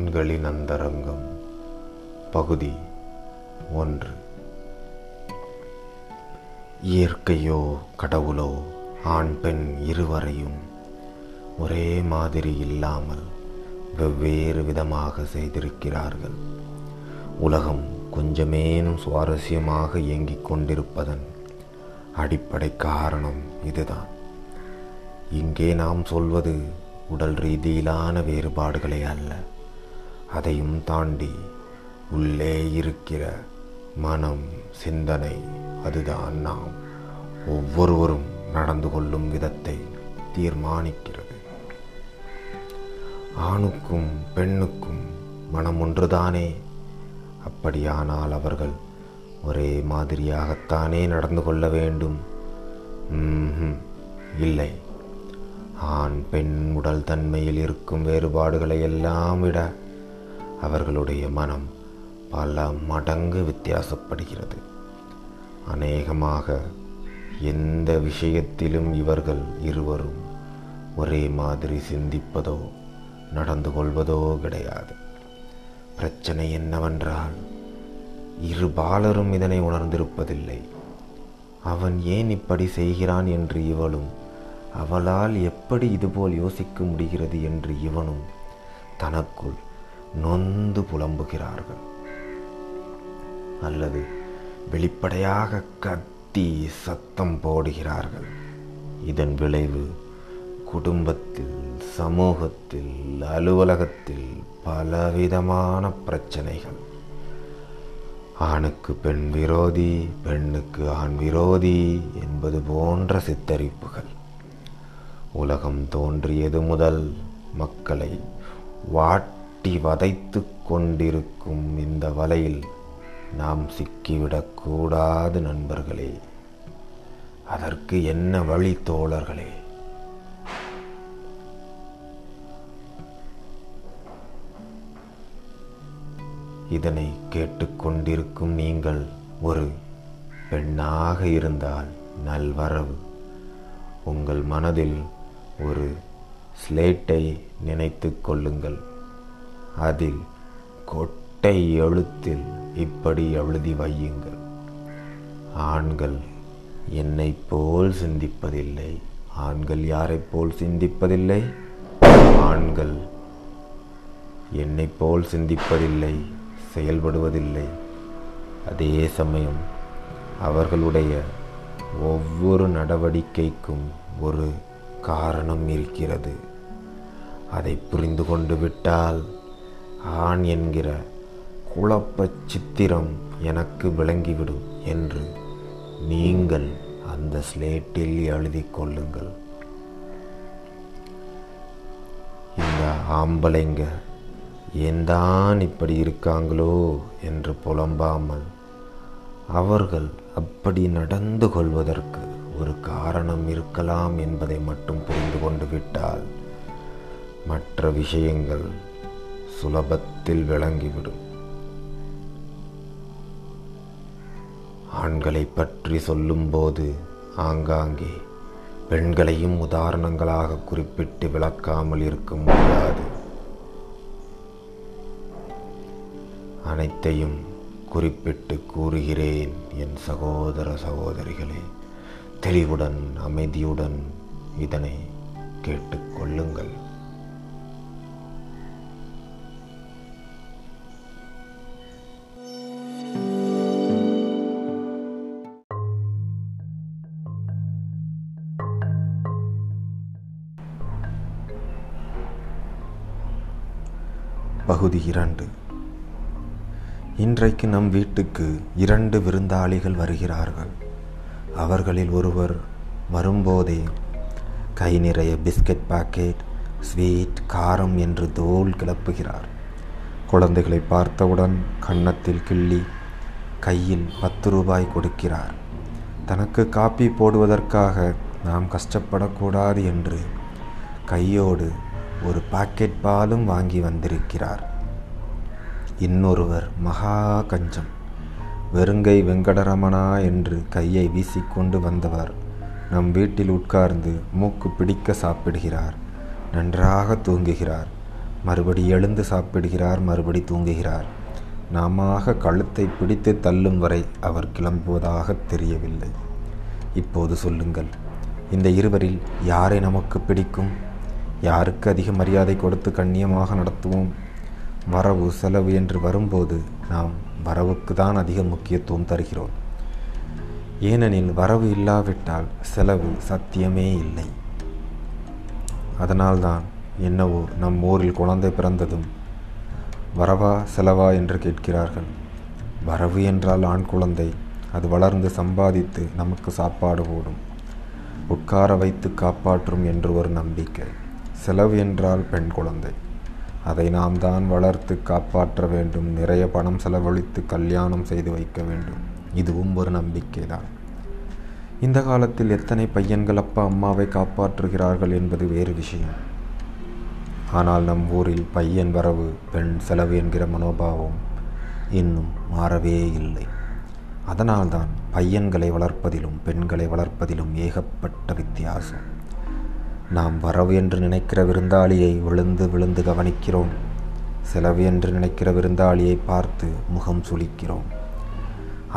கண்களின் அந்தரங்கம் பகுதி 1. இயற்கையோ கடவுளோ ஆண் பெண் இருவரையும் ஒரே மாதிரி இல்லாமல் வெவ்வேறு விதமாக செய்திருக்கிறார்கள். உலகம் கொஞ்சமேனும் சுவாரஸ்யமாக இயங்கிக் கொண்டிருப்பதன் அடிப்படை காரணம் இதுதான். இங்கே நாம் சொல்வது உடல் ரீதியிலான வேறுபாடுகளே அல்ல, அதையும் தாண்டி உள்ளே இருக்கிற மனம், சிந்தனை, அதுதான் நாம் ஒவ்வொருவரும் நடந்து கொள்ளும் விதத்தை தீர்மானிக்கிறது. ஆணுக்கும் பெண்ணுக்கும் மனம் ஒன்றுதானே? அப்படியானால் அவர்கள் ஒரே மாதிரியாகத்தானே நடந்து கொள்ள வேண்டும்? இல்லை. ஆண் பெண் உடல் தன்மையில் இருக்கும் வேறுபாடுகளை எல்லாம் விட அவர்களுடைய மனம் பல மடங்கு வித்தியாசப்படுகிறது. அநேகமாக எந்த விஷயத்திலும் இவர்கள் இருவரும் ஒரே மாதிரி சிந்திப்பதோ நடந்து கொள்வதோ கிடையாது. பிரச்சனை என்னவென்றால், இரு பாலரும் இதனை உணர்ந்திருப்பதில்லை. அவன் ஏன் இப்படி செய்கிறான் என்று இவளும், அவளால் எப்படி இதுபோல் யோசிக்க முடிகிறது என்று இவனும் தனக்குள் நொந்து புலம்புகிறார்கள். அல்லது வெளிப்படையாக கத்தி சத்தம் போடுகிறார்கள். இதன் விளைவு குடும்பத்தில், சமூகத்தில், அலுவலகத்தில் பலவிதமான பிரச்சனைகள். ஆணுக்கு பெண் விரோதி, பெண்ணுக்கு ஆண் விரோதி என்பது போன்ற சித்தரிப்புகள் உலகம் தோன்றியது முதல் மக்களை வாட்டி வதைத்து கொண்டிருக்கும். இந்த வலையில் நாம் சிக்கிவிடக்கூடாது நண்பர்களே. அதற்கு என்ன வழி தோழர்களே? இதனை கேட்டுக்கொண்டிருக்கும் நீங்கள் ஒரு பெண்ணாக இருந்தால் நல்வரவு. உங்கள் மனதில் ஒரு ஸ்லேட்டை நினைத்து கொள்ளுங்கள். அதில் கொட்டை எழுத்தில் இப்படி எழுதி வையுங்கள்: ஆண்கள் என்னை போல் சிந்திப்பதில்லை. ஆண்கள் யாரை போல் சிந்திப்பதில்லை? ஆண்கள் என்னை போல் சிந்திப்பதில்லை, செயல்படுவதில்லை. அதே சமயம் அவர்களுடைய ஒவ்வொரு நடவடிக்கைக்கும் ஒரு காரணம் இருக்கிறது. அதை புரிந்து கொண்டு விட்டால் ஆண் என்கிற குழப்ப சித்திரம் எனக்கு விளங்கிவிடும் என்று நீங்கள் அந்த ஸ்லேட்டில் எழுதி கொள்ளுங்கள். இந்த ஆம்பளைங்க ஏந்தான் இப்படி இருக்காங்களோ என்று புலம்பாமல் அவர்கள் அப்படி நடந்து கொள்வதற்கு ஒரு காரணம் இருக்கலாம் என்பதை மட்டும் புரிந்து கொண்டு விட்டால் மற்ற விஷயங்கள் சுலபத்தில் விளங்கிவிடும். ஆண்களை பற்றி சொல்லும்போது ஆங்காங்கே பெண்களையும் உதாரணங்களாக குறிப்பிட்டு விளக்காமல் இருக்க முடியாது. அனைத்தையும் குறிப்பிட்டு கூறுகிறேன் என் சகோதர சகோதரிகளே. தெளிவுடன் அமைதியுடன் இதனை கேட்டுக்கொள்ளுங்கள். பகுதி 2. இன்றைக்கு நம் வீட்டுக்கு 2 விருந்தாளிகள் வருகிறார்கள். அவர்களில் ஒருவர் வரும்போதே கை நிறைய பிஸ்கட் பாக்கெட், ஸ்வீட், காரம் என்று தோல் கிளப்புகிறார். குழந்தைகளை பார்த்தவுடன் கன்னத்தில் கிள்ளி கையில் 10 ரூபாய் கொடுக்கிறார். தனக்கு காப்பி போடுவதற்காக நாம் கஷ்டப்படக்கூடாது என்று கையோடு ஒரு பாக்கெட் பாலும் வாங்கி வந்திருக்கிறார். இன்னொருவர் மகா கஞ்சம். வெறுங்கை வெங்கடரமணா என்று கையை வீசிக்கொண்டு வந்தவர் நம் வீட்டில் உட்கார்ந்து மூக்கு பிடிக்க சாப்பிடுகிறார், நன்றாக தூங்குகிறார். மறுபடி எழுந்து சாப்பிடுகிறார், மறுபடி தூங்குகிறார். நாமாக கழுத்தை பிடித்து தள்ளும் வரை அவர் கிளம்புவதாக தெரியவில்லை. இப்போது சொல்லுங்கள், இந்த இருவரில் யாரை நமக்கு பிடிக்கும்? யாருக்கு அதிக மரியாதை கொடுத்து கண்ணியமாக நடத்துவோம்? வரவு செலவு என்று வரும்போது நாம் வரவுக்கு தான் அதிக முக்கியத்துவம் தருகிறோம். ஏனெனில் வரவு இல்லாவிட்டால் செலவு சத்தியமே இல்லை. அதனால்தான் என்னவோ நம் ஊரில் குழந்தை பிறந்ததும் வரவா செலவா என்று கேட்கிறார்கள். வரவு என்றால் ஆண் குழந்தை, அது வளர்ந்து சம்பாதித்து நமக்கு சாப்பாடு போடும், உட்கார வைத்து காப்பாற்றும் என்று ஒரு நம்பிக்கை. செலவு என்றால் பெண் குழந்தை, அதை நாம் தான் வளர்த்து காப்பாற்ற வேண்டும், நிறைய பணம் செலவழித்து கல்யாணம் செய்து வைக்க வேண்டும், இதுவும் ஒரு நம்பிக்கை தான். இந்த காலத்தில் எத்தனை பையன்கள் அப்பா அம்மாவை காப்பாற்றுகிறார்கள் என்பது வேறு விஷயம். ஆனால் நம் ஊரில் பையன் வரவு பெண் செலவு என்கிற மனோபாவம் இன்னும் மாறவே இல்லை. அதனால்தான் பையன்களை வளர்ப்பதிலும் பெண்களை வளர்ப்பதிலும் ஏகப்பட்ட வித்தியாசம். நாம் வரவு என்று நினைக்கிற விருந்தாளியை விழுந்து விழுந்து கவனிக்கிறோம், செலவு என்று நினைக்கிற விருந்தாளியை பார்த்து முகம் சுளிக்கிறோம்.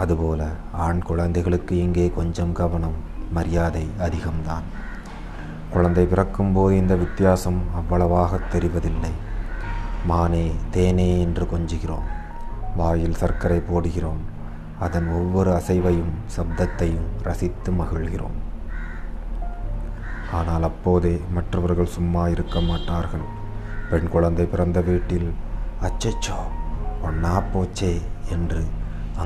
அதுபோல ஆண் குழந்தைகளுக்கு இங்கே கொஞ்சம் கவனம் மரியாதை அதிகம்தான். குழந்தை பிறக்கும் போது இந்த வித்தியாசம் அவ்வளவாக தெரிவதில்லை. மானே தேனே என்று கொஞ்சுகிறோம், வாயில் சர்க்கரை போடுகிறோம், அதன் ஒவ்வொரு அசைவையும் சப்தத்தையும் ரசித்து மகிழ்கிறோம். ஆனால் அப்போதே மற்றவர்கள் சும்மா இருக்க மாட்டார்கள். பெண் குழந்தை பிறந்த வீட்டில் அச்சச்சோ ஒன்னா போச்சே என்று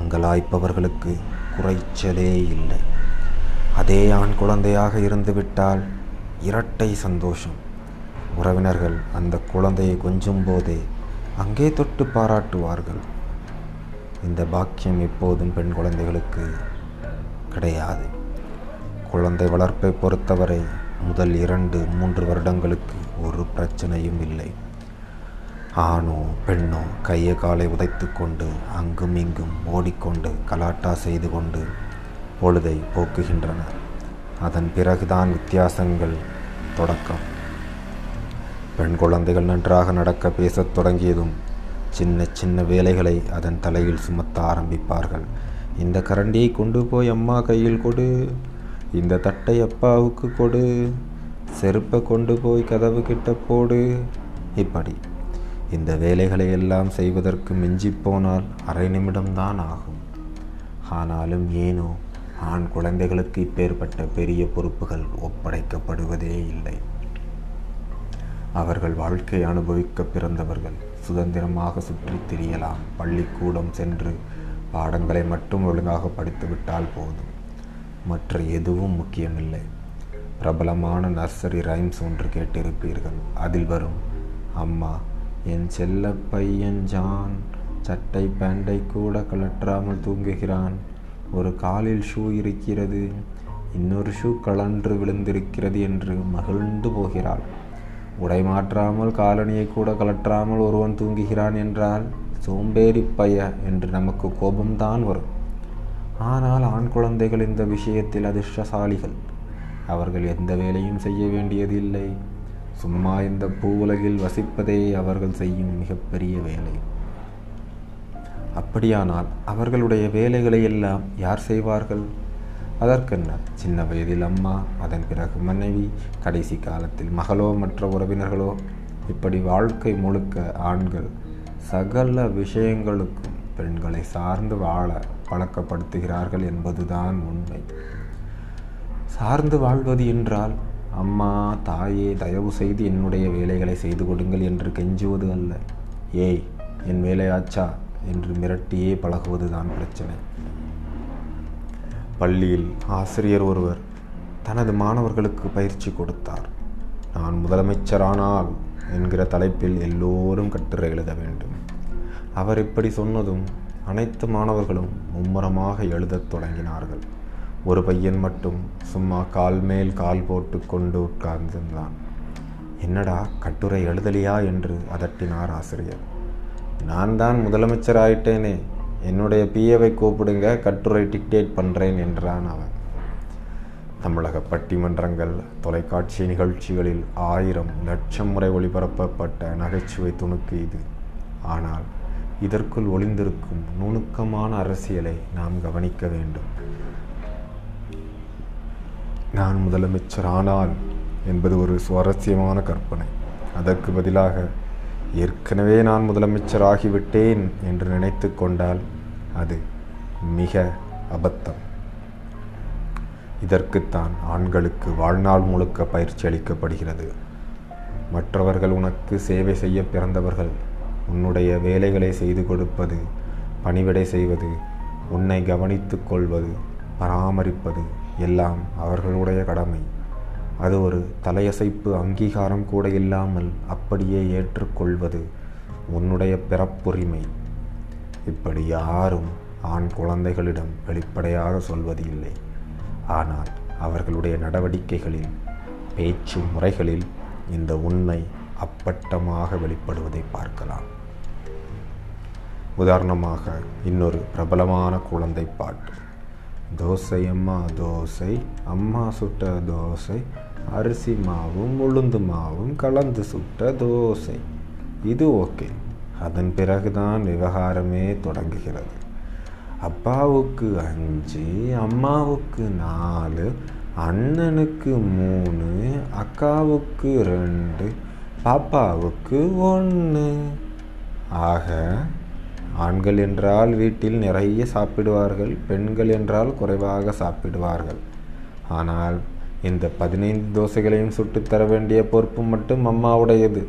அங்கலாய்ப்பவர்களுக்கு குறைச்சலே இல்லை. அதே ஆண் குழந்தையாக இருந்துவிட்டால் இரட்டை சந்தோஷம். உறவினர்கள் அந்த குழந்தையை கொஞ்சும் போதே அங்கே தொட்டு பாராட்டுவார்கள். இந்த பாக்கியம் எப்போதும் பெண் குழந்தைகளுக்கு கிடையாது. குழந்தை வளர்ப்பை பொறுத்தவரை முதல் 2-3 வருடங்களுக்கு ஒரு பிரச்சனையும் இல்லை. ஆணோ பெண்ணோ கையை காலை உதைத்து கொண்டு அங்கும் இங்கும் ஓடிக்கொண்டு கலாட்டா செய்து கொண்டு பொழுதை போக்குகின்றனர். அதன் பிறகுதான் வித்தியாசங்கள் தொடக்கம். பெண் குழந்தைகள் நன்றாக நடக்க பேசத் தொடங்கியதும் சின்ன சின்ன வேலைகளை அதன் தலையில் சுமத்த ஆரம்பிப்பார்கள். இந்த கரண்டியை கொண்டு போய் அம்மா கையில் கொடு, இந்த தட்டை அப்பாவுக்கு கொடு, செருப்பை கொண்டு போய் கதவு கிட்ட போடு. இப்படி இந்த வேலைகளை எல்லாம் செய்வதற்கு மிஞ்சி போனால் அரை நிமிடம்தான் ஆகும். ஆனாலும் ஏனோ ஆண் குழந்தைகளுக்கு இப்பேற்பட்ட பெரிய பொறுப்புகள் ஒப்படைக்கப்படுவதே இல்லை. அவர்கள் வாழ்க்கை அனுபவிக்க பிறந்தவர்கள், சுதந்திரமாக சுற்றித் திரியலாம். பள்ளிக்கூடம் சென்று பாடங்களை மட்டும் ஒழுங்காக படித்துவிட்டால் போதும், மற்ற எதுவும் முக்கியமில்லை. பிரபலமான நர்சரி ரைம்ஸ் ஒன்று கேட்டிருப்பீர்கள். அதில் வரும் அம்மா என் செல்ல பையன் ஜான் சட்டை பேண்டை கூட கலற்றாமல் தூங்குகிறான், ஒரு காலில் ஷூ இருக்கிறது, இன்னொரு ஷூ கலன்று விழுந்திருக்கிறது என்று மகிழ்ந்து போகிறாள். உடை மாற்றாமல் காலணியை கூட கலற்றாமல் ஒருவன் தூங்குகிறான் என்றால் சோம்பேறி பைய என்று நமக்கு கோபம்தான் வரும். ஆனால் ஆண் குழந்தைகள் இந்த விஷயத்தில் அதிர்ஷ்டசாலிகள். அவர்கள் எந்த வேலையும் செய்ய வேண்டியதில்லை. சும்மா இந்த பூவுலகில் வசிப்பதே அவர்கள் செய்யும் மிகப்பெரிய வேலை. அப்படியானால் அவர்களுடைய வேலைகளை எல்லாம் யார் செய்வார்கள்? அதற்கென்ன, சின்ன வயதில் அம்மா, அதன் பிறகு மனைவி, கடைசி காலத்தில் மகளோ மற்ற உறவினர்களோ. இப்படி வாழ்க்கை முழுக்க ஆண்கள் சகல விஷயங்களுக்கும் பெண்களை சார்ந்து வாழ பழக்கப்படுத்துகிறார்கள் என்பதுதான் உண்மை. சார்ந்து வாழ்வது என்றால் அம்மா தாயே தயவு செய்து என்னுடைய வேலைகளை செய்து கொடுங்கள் என்று கெஞ்சுவது அல்ல. ஏய் என் வேலையாச்சா என்று மிரட்டியே பழகுவதுதான் பிரச்சனை. பள்ளியில் ஆசிரியர் ஒருவர் தனது மாணவர்களுக்கு பயிற்சி கொடுத்தார். நான் முதலமைச்சரானால் என்கிற தலைப்பில் எல்லோரும் கட்டுரை எழுத வேண்டும். அவர் இப்படி சொன்னதும் அனைத்து மாணவர்களும் மும்முரமாக எழுதத் தொடங்கினார்கள். ஒரு பையன் மட்டும் சும்மா கால் மேல் கால் போட்டு கொண்டு உட்கார்ந்தான். என்னடா கட்டுரை எழுதலையா என்று அதட்டினார் ஆசிரியர். நான் தான் முதலமைச்சர் ஆயிட்டேனே, என்னுடைய பிஏவை கூப்பிடுங்க, கட்டுரை டிக்டேட் பண்ணுறேன் என்றான் அவன். தமிழக பட்டிமன்றங்கள், தொலைக்காட்சி நிகழ்ச்சிகளில் 1000 லட்சம் முறை ஒளிபரப்பப்பட்ட நகைச்சுவை துணுக்கு இது. ஆனால் இதற்குள் ஒளிந்திருக்கும் நுணுக்கமான அரசியலை நாம் கவனிக்க வேண்டும். நான் முதலமைச்சர் ஆனால் என்பது ஒரு சுவாரஸ்யமான கற்பனை. அதற்கு பதிலாக ஏற்கனவே நான் முதலமைச்சர் ஆகிவிட்டேன் என்று நினைத்து கொண்டால் அது மிக அபத்தம். இதற்குத்தான் ஆண்களுக்கு வாழ்நாள் முழுக்க பயிற்சி அளிக்கப்படுகிறது. மற்றவர்கள் உனக்கு சேவை செய்ய பிறந்தவர்கள். உன்னுடைய வேலைகளை செய்து கொடுப்பது, பணிவிடை செய்வது, உன்னை கவனித்து கொள்வது, பராமரிப்பது எல்லாம் அவர்களுடைய கடமை. அது ஒரு தலையசைப்பு அங்கீகாரம் கூட இல்லாமல் அப்படியே ஏற்றுக்கொள்வது உன்னுடைய பிறப்புரிமை. இப்படி யாரும் ஆண் குழந்தைகளிடம் வெளிப்படையாக சொல்வது இல்லை. ஆனால் அவர்களுடைய நடவடிக்கைகளில், பேச்சு முறைகளில் இந்த உண்மை அப்பட்டமாக வெளிப்படுவதை பார்க்கலாம். உதாரணமாக இன்னொரு பிரபலமான குழந்தை பாட்டு, தோசை அம்மா தோசை, அம்மா சுட்ட தோசை, அரிசி மாவும் உளுந்து மாவும் கலந்து சுட்ட தோசை. இது ஓகே. அதன் பிறகுதான் விவகாரமே தொடங்குகிறது. அப்பாவுக்கு 5, அம்மாவுக்கு 4, அண்ணனுக்கு 3, அக்காவுக்கு 2, பாப்பாவுக்கு 1. ஆக ஆண்கள் என்றால் வீட்டில் நிறைய சாப்பிடுவார்கள், பெண்கள் என்றால் குறைவாக சாப்பிடுவார்கள். ஆனால் இந்த 15 தோசைகளையும் சுட்டுத்தர வேண்டிய பொறுப்பு மட்டும் அம்மாவுடையது.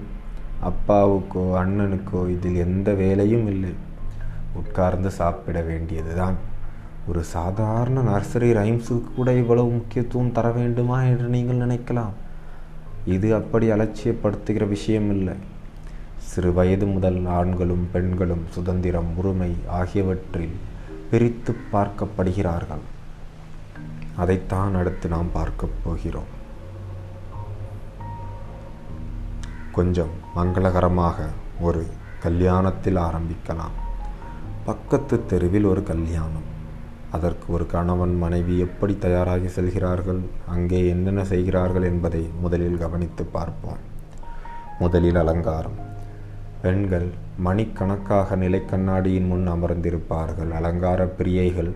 அப்பாவுக்கோ அண்ணனுக்கோ இதில் எந்த வேலையும் இல்லை. உட்கார்ந்து சாப்பிட வேண்டியது தான். ஒரு சாதாரண நர்சரி ரைம்ஸுக்கு கூட இவ்வளவு முக்கியத்துவம் தர வேண்டுமா என்று நீங்கள் நினைக்கலாம். இது அப்படி அலட்சியப்படுத்துகிற விஷயம் இல்லை. சிறு வயது முதல் ஆண்களும் பெண்களும் சுதந்திரம், உரிமை ஆகியவற்றில் பிரித்து பார்க்கப்படுகிறார்கள். அதைத்தான் அடுத்து நாம் பார்க்க போகிறோம். கொஞ்சம் மங்களகரமாக ஒரு கல்யாணத்தில் ஆரம்பிக்கலாம். பக்கத்து தெருவில் ஒரு கல்யாணம். அதற்கு ஒரு கணவன் மனைவி எப்படி தயாராகி செல்கிறார்கள், அங்கே என்னென்ன செய்கிறார்கள் என்பதை முதலில் கவனித்து பார்ப்போம். முதலில் அலங்காரம். பெண்கள் மணிக்கணக்காக நிலைக்கண்ணாடியின் முன் அமர்ந்திருப்பார்கள். அலங்கார பிரியைகள்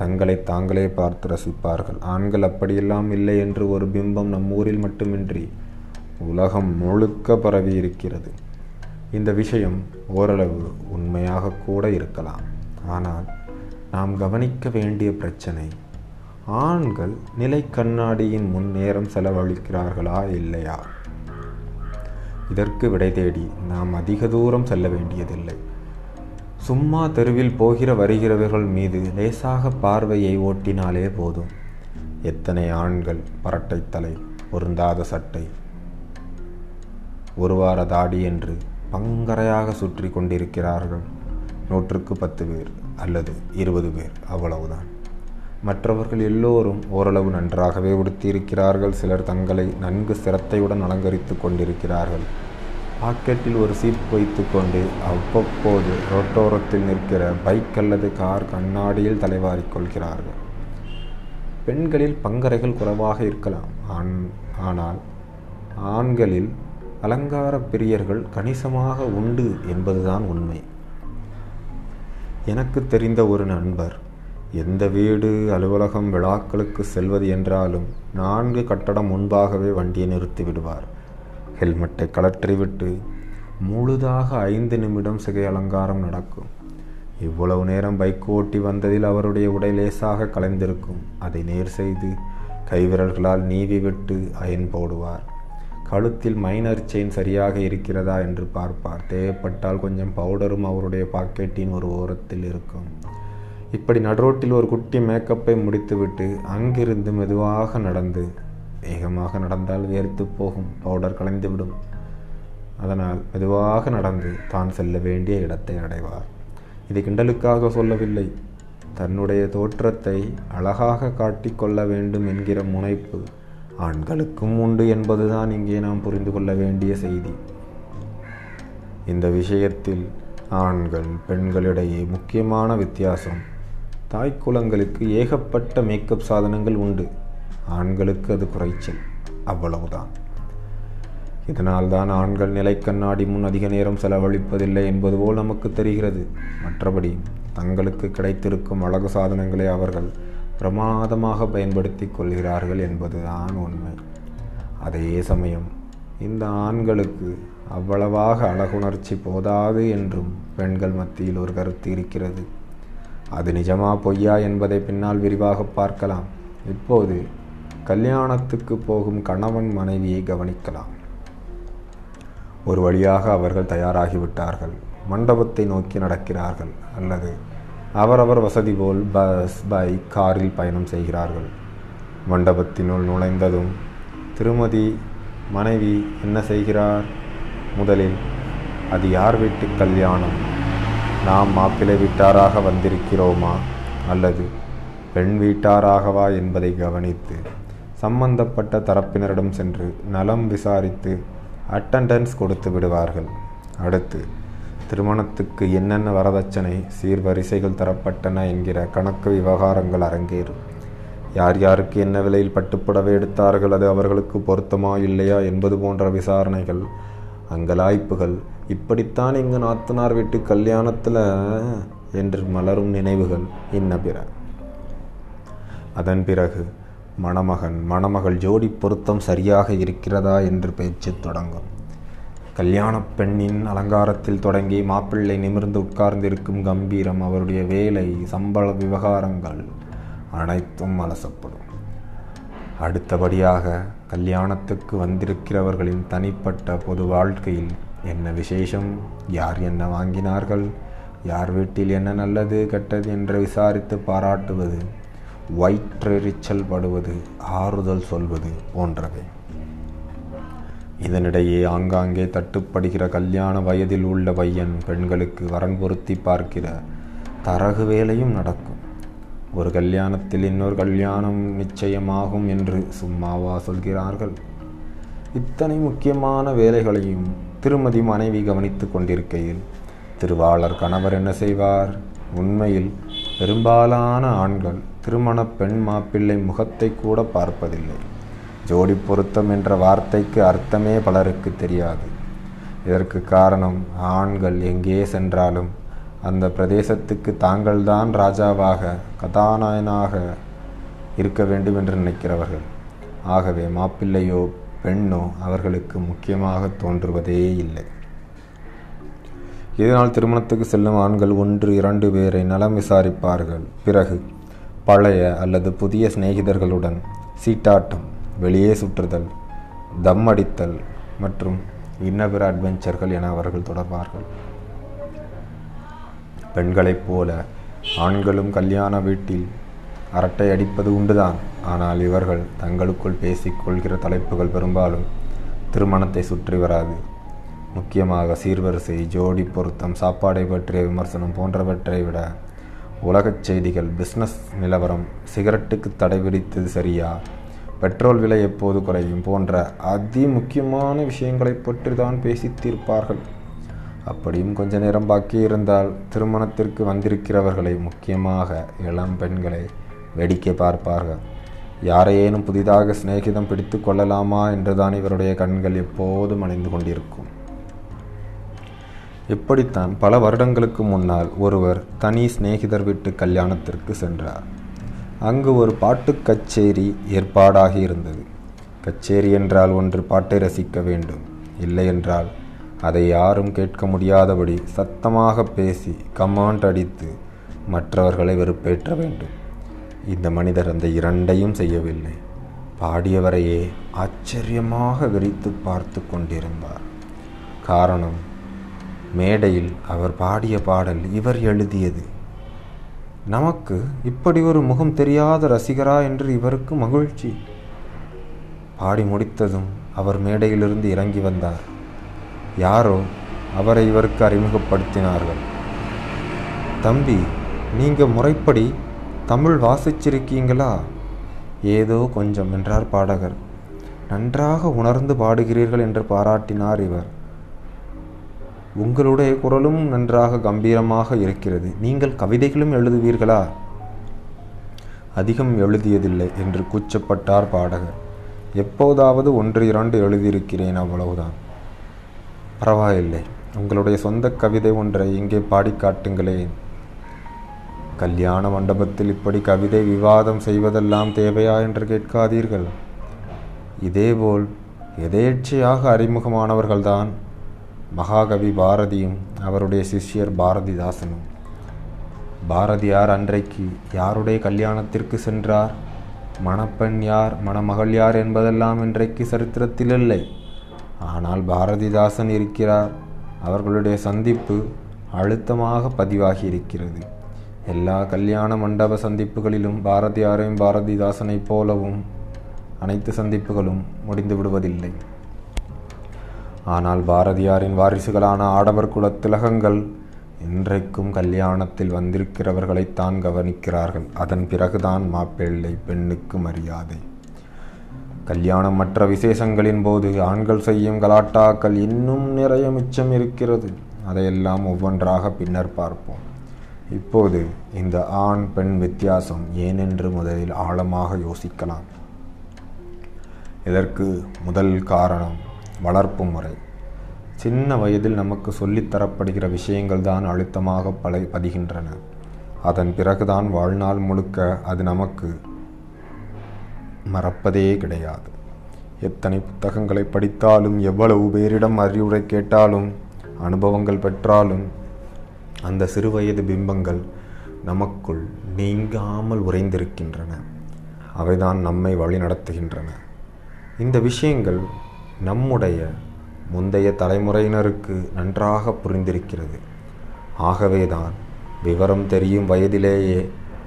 தங்களை தாங்களே பார்த்து ரசிப்பார்கள். ஆண்கள் அப்படியெல்லாம் இல்லை என்று ஒரு பிம்பம் நம் ஊரில் மட்டுமின்றி உலகம் முழுக்க பரவி இருக்கிறது. இந்த விஷயம் ஓரளவு உண்மையாக கூட இருக்கலாம். ஆனால் நாம் கவனிக்க வேண்டிய பிரச்சனை, ஆண்கள் நிலை கண்ணாடியின் முன் நேரம் செலவழிக்கிறார்களா இல்லையா? இதற்கு விடை தேடி நாம் அதிக தூரம் செல்ல வேண்டியதில்லை. சும்மா தெருவில் போகிற வருகிறவர்கள் மீது லேசாக பார்வையை ஓட்டினாலே போதும். எத்தனை ஆண்கள் பரட்டைத்தலை, பொருந்தாத சட்டை, ஒரு வார தாடி என்று பங்கரையாக சுற்றி கொண்டிருக்கிறார்கள். 110 பேர் அல்லது 20 பேர், அவ்வளவுதான். மற்றவர்கள் எல்லோரும் ஓரளவு நன்றாகவே உடுத்தியிருக்கிறார்கள். சிலர் தங்களை நன்கு சிரத்தையுடன் அலங்கரித்து கொண்டிருக்கிறார்கள். பாக்கெட்டில் ஒரு சீப் வைத்து கொண்டு அவ்வப்போது ரோட்டோரத்தில் நிற்கிற பைக் அல்லது கார் கண்ணாடியில் தலைவாரிக்கொள்கிறார்கள். பெண்களில் பங்கரைகள் குறைவாக இருக்கலாம். ஆனால் ஆண்களில் அலங்கார பிரியர்கள் கணிசமாக உண்டு என்பதுதான் உண்மை. எனக்கு தெரிந்த ஒரு நண்பர் எந்த வீடு, அலுவலகம், விழாக்களுக்கு செல்வது என்றாலும் 4 கட்டடம் முன்பாகவே வண்டியை நிறுத்தி விடுவார். ஹெல்மெட்டை கழற்றிவிட்டு முழுதாக 5 நிமிடம் சிகை அலங்காரம் நடக்கும். இவ்வளவு நேரம் பைக் ஓட்டி வந்ததில் அவருடைய உடை லேசாக கலைந்திருக்கும். அதை நேர் செய்து கைவிரல்களால் நீவி விட்டு அயன் போடுவார். கழுத்தில் மைனர் செயின் சரியாக இருக்கிறதா என்று பார்ப்பார். தேவைப்பட்டால் கொஞ்சம் பவுடரும் அவருடைய பாக்கெட்டின் ஒரு ஓரத்தில் இருக்கும். இப்படி நடுரோட்டில் ஒரு குட்டி மேக்கப்பை முடித்துவிட்டு அங்கிருந்து மெதுவாக நடந்து, வேகமாக நடந்தால் வேர்த்து போகும், பவுடர் கலைந்துவிடும். அதனால் மெதுவாக நடந்து தான் செல்ல வேண்டிய இடத்தை அடைவார். இது கிண்டலுக்காக சொல்லவில்லை. தன்னுடைய தோற்றத்தை அழகாக காட்டிக்கொள்ள வேண்டும் என்கிற முனைப்பு ஆண்களுக்கும் உண்டு என்பதுதான் இங்கே நாம் புரிந்து கொள்ள வேண்டிய செய்தி. இந்த விஷயத்தில் ஆண்கள் பெண்களிடையே முக்கியமான வித்தியாசம், தாய்க்குலங்களுக்கு ஏகப்பட்ட மேக்கப் சாதனங்கள் உண்டு. ஆண்களுக்கு அது குறைச்சல், அவ்வளவுதான். இதனால்தான் ஆண்கள் நிலைக்கண்ணாடி முன் அதிக நேரம் செலவழிப்பதில்லை என்பது போல் நமக்கு தெரிகிறது. மற்றபடி தங்களுக்கு கிடைத்திருக்கும் அழகு சாதனங்களை அவர்கள் பிரமாதமாக பயன்படுத்தி கொள்கிறார்கள் என்பதுதான் உண்மை. அதே சமயம் இந்த ஆண்களுக்கு அவ்வளவாக அழகுணர்ச்சி போதாது என்றும் பெண்கள் மத்தியில் ஒரு கருத்து இருக்கிறது. அது நிஜமா பொய்யா என்பதை பின்னால் விரிவாக பார்க்கலாம். இப்போது கல்யாணத்துக்கு போகும் கணவன் மனைவியை கவனிக்கலாம். ஒரு வழியாக அவர்கள் தயாராகிவிட்டார்கள். மண்டபத்தை நோக்கி நடக்கிறார்கள் அல்லது அவரவர் வசதி போல் பஸ், பைக், காரில் பயணம் செய்கிறார்கள். மண்டபத்தினுள் நுழைந்ததும் திருமதி மனைவி என்ன செய்கிறார்? முதலில் அது யார் வீட்டு கல்யாணம், நாம் மாப்பிள்ளை வீட்டாராக வந்திருக்கிறோமா அல்லது பெண் வீட்டாராகவா என்பதை கவனித்து சம்பந்தப்பட்ட தரப்பினரிடம் சென்று நலம் விசாரித்து அட்டண்டன்ஸ் கொடுத்து விடுவார்கள். அடுத்து திருமணத்துக்கு என்னென்ன வரதட்சணை சீர்வரிசைகள் தரப்பட்டன என்கிற கணக்கு விவகாரங்கள் அரங்கேறும். யார் யாருக்கு என்ன விலையில் பட்டுப்புடவை எடுத்தார்கள், அது அவர்களுக்கு பொருத்தமா இல்லையா என்பது போன்ற விசாரணைகள், அங்கலாய்ப்புகள், இப்படித்தான் இங்கு நாத்தனார் வீட்டு கல்யாணத்தில் என்று மலரும் நினைவுகள் இன்ன பிற. அதன் பிறகு மணமகன் மணமகள் ஜோடி பொருத்தம் சரியாக இருக்கிறதா என்று பேச்சு தொடங்கும். கல்யாண பெண்ணின் அலங்காரத்தில் தொடங்கி மாப்பிள்ளை நிமிர்ந்து உட்கார்ந்திருக்கும் கம்பீரம், அவருடைய வேலை, சம்பள விவகாரங்கள் அனைத்தும் அலசப்படும். அடுத்தபடியாக கல்யாணத்துக்கு வந்திருக்கிறவர்களின் தனிப்பட்ட பொது வாழ்க்கையில் என்ன விசேஷம், யார் என்ன வாங்கினார்கள், யார் வீட்டில் என்ன நல்லது கெட்டது என்று விசாரித்து பாராட்டுவது, வயிற்றெரிச்சல் படுவது, ஆறுதல் சொல்வது போன்றவை. இதனிடையே ஆங்காங்கே தட்டுப்படுகிற கல்யாண வயதில் உள்ள பையன் பெண்களுக்கு வரன் பொருத்தி பார்க்கிற தரகு வேலையும் நடக்கும். ஒரு கல்யாணத்தில் இன்னொரு கல்யாணம் நிச்சயமாகும் என்று சும்மாவா சொல்கிறார்கள்? இத்தனை முக்கியமான வேலைகளையும் திருமதி மனைவி கவனித்து கொண்டிருக்கையில் திருவாளர் கணவர் என்ன செய்வார்? உண்மையில் பெரும்பாலான ஆண்கள் திருமண பெண் மாப்பிள்ளை முகத்தை கூட பார்ப்பதில்லை. ஜோடி பொருத்தம் என்ற வார்த்தைக்கு அர்த்தமே பலருக்கு தெரியாது. இதற்கு காரணம், ஆண்கள் எங்கே சென்றாலும் அந்த பிரதேசத்துக்கு தாங்கள்தான் ராஜாவாக கதாநாயகனாக இருக்க வேண்டும் என்று நினைக்கிறவர்கள். ஆகவே மாப்பிள்ளையோ பெண்ணோ அவர்களுக்கு முக்கியமாக தோன்றுவதே இல்லை. இதனால் திருமணத்துக்கு செல்லும் ஆண்கள் 1-2 பேரை நலம் விசாரிப்பார்கள். பிறகு பழைய அல்லது புதிய சிநேகிதர்களுடன் சீட்டாட்டம், வெளியே சுற்றுதல், தம் அடித்தல் மற்றும் இன்னபிற அட்வென்ச்சர்கள் என அவர்கள் தொடர்வார்கள். பெண்களைப் போல ஆண்களும் கல்யாண வீட்டில் அரட்டை அடிப்பது உண்டுதான். ஆனால் இவர்கள் தங்களுக்குள் பேசிக்கொள்கிற தலைப்புகள் பெரும்பாலும் திருமணத்தை சுற்றி வராது. முக்கியமாக சீர்வரிசை, ஜோடி பொருத்தம், சாப்பாடை பற்றிய விமர்சனம் போன்றவற்றை விட உலகச் செய்திகள், பிஸ்னஸ் நிலவரம், சிகரெட்டுக்கு தடை விதித்தது சரியா, பெட்ரோல் விலை எப்போது குறையும் போன்ற அதி முக்கியமான விஷயங்களை பற்றி தான் பேசி தீர்ப்பார்கள். அப்படியும் கொஞ்ச நேரம் பாக்கி இருந்தால் திருமணத்திற்கு வந்திருக்கிறவர்களை, முக்கியமாக இளம் பெண்களை வேடிக்கை பார்ப்பார்கள். யாரையேனும் புதிதாக சிநேகிதம் பிடித்து கொள்ளலாமா என்றுதான் இவருடைய கண்கள் எப்போதும் அணிந்து கொண்டிருக்கும். இப்படித்தான் பல வருடங்களுக்கு முன்னால் ஒருவர் தனி சிநேகிதர் வீட்டு கல்யாணத்திற்கு சென்றார். அங்கு ஒரு பாட்டு கச்சேரி ஏற்பாடாகி இருந்தது. கச்சேரி என்றால் ஒன்று பாட்டை ரசிக்க வேண்டும், இல்லை என்றால் அதை யாரும் கேட்க முடியாதபடி சத்தமாக பேசி கமாண்ட் அடித்து மற்றவர்களை வெறுப்பேற்ற வேண்டும். இந்த மனிதர் அந்த இரண்டையும் செய்யவில்லை. பாடியவரையே ஆச்சரியமாக விரித்து பார்த்து கொண்டிருந்தார். காரணம், மேடையில் அவர் பாடிய பாடல் இவர் எழுதியது. நமக்கு இப்படி ஒரு முகம் தெரியாத ரசிகரா என்று இவருக்கு மகிழ்ச்சி. பாடி முடித்ததும் அவர் மேடையிலிருந்து இறங்கி வந்தார். யாரோ அவரை இவருக்கு அறிமுகப்படுத்தினார்கள். தம்பி, நீங்கள் முறைப்படி தமிழ் வாசிச்சிருக்கீங்களா? ஏதோ கொஞ்சம் என்றார் பாடகர். நன்றாக உணர்ந்து பாடுகிறீர்கள் என்று பாராட்டினார் இவர். உங்களுடைய குரலும் நன்றாக கம்பீரமாக இருக்கிறது. நீங்கள் கவிதைகளும் எழுதுவீர்களா? அதிகம் எழுதியதில்லை என்று கூச்சப்பட்டார் பாடகர். எப்போதாவது ஒன்று இரண்டு எழுதியிருக்கிறேன், அவ்வளவுதான். பரவாயில்லை, உங்களுடைய சொந்த கவிதை ஒன்றை இங்கே பாடி காட்டுங்களேன். கல்யாண மண்டபத்தில் இப்படி கவிதை விவாதம் செய்வதெல்லாம் தேவையா என்று கேட்காதீர்கள். இதேபோல் எதேச்சையாக அறிமுகமானவர்கள்தான் மகாகவி பாரதியும் அவருடைய சிஷ்யர் பாரதிதாசனும். பாரதியார் அன்றைக்கு யாருடைய கல்யாணத்திற்கு சென்றார், மணப்பெண் யார், மணமகள் யார் என்பதெல்லாம் இன்றைக்கு சரித்திரத்தில் இல்லை. ஆனால் பாரதிதாசன் இருக்கிறார். அவர்களுடைய சந்திப்பு அழுத்தமாக பதிவாகி இருக்கிறது. எல்லா கல்யாண மண்டப சந்திப்புகளிலும் பாரதியாரையும் பாரதிதாசனைப் போலவும் அனைத்து சந்திப்புகளும் முடிந்து விடுவதில்லை. ஆனால் பாரதியாரின் வாரிசுகளான ஆடவர் குல திலகங்கள் இன்றைக்கும் கல்யாணத்தில் வந்திருக்கிறவர்களைத்தான் கவனிக்கிறார்கள். அதன் பிறகுதான் மாப்பிள்ளை பெண்ணுக்கு மரியாதை. கல்யாணம் மற்ற விசேஷங்களின் போது ஆண்கள் செய்யும் கலாட்டாக்கள் இன்னும் நிறைய மிச்சம் இருக்கிறது. அதையெல்லாம் ஒவ்வொன்றாக பின்னர் பார்ப்போம். இப்போது இந்த ஆண் பெண் வித்தியாசம் ஏனென்று முதலில் ஆழமாக யோசிக்கலாம். இதற்கு முதல் காரணம் வளர்ப்பு முறை. சின்ன வயதில் நமக்கு சொல்லித்தரப்படுகிற விஷயங்கள் தான் அழுத்தமாக பதிகின்றன. அதன் பிறகுதான் வாழ்நாள் முழுக்க அது நமக்கு மறப்பதே கிடையாது. எத்தனை புத்தகங்களை படித்தாலும், எவ்வளவு பேரிடம் அறிவுரை கேட்டாலும், அனுபவங்கள் பெற்றாலும், அந்த சிறுவயது பிம்பங்கள் நமக்குள் நீங்காமல் உறைந்திருக்கின்றன. அவைதான் நம்மை வழிநடத்துகின்றன. இந்த விஷயங்கள் நம்முடைய முந்தைய தலைமுறையினருக்கு நன்றாக புரிந்திருக்கிறது. ஆகவேதான் விவரம் தெரியும் வயதிலேயே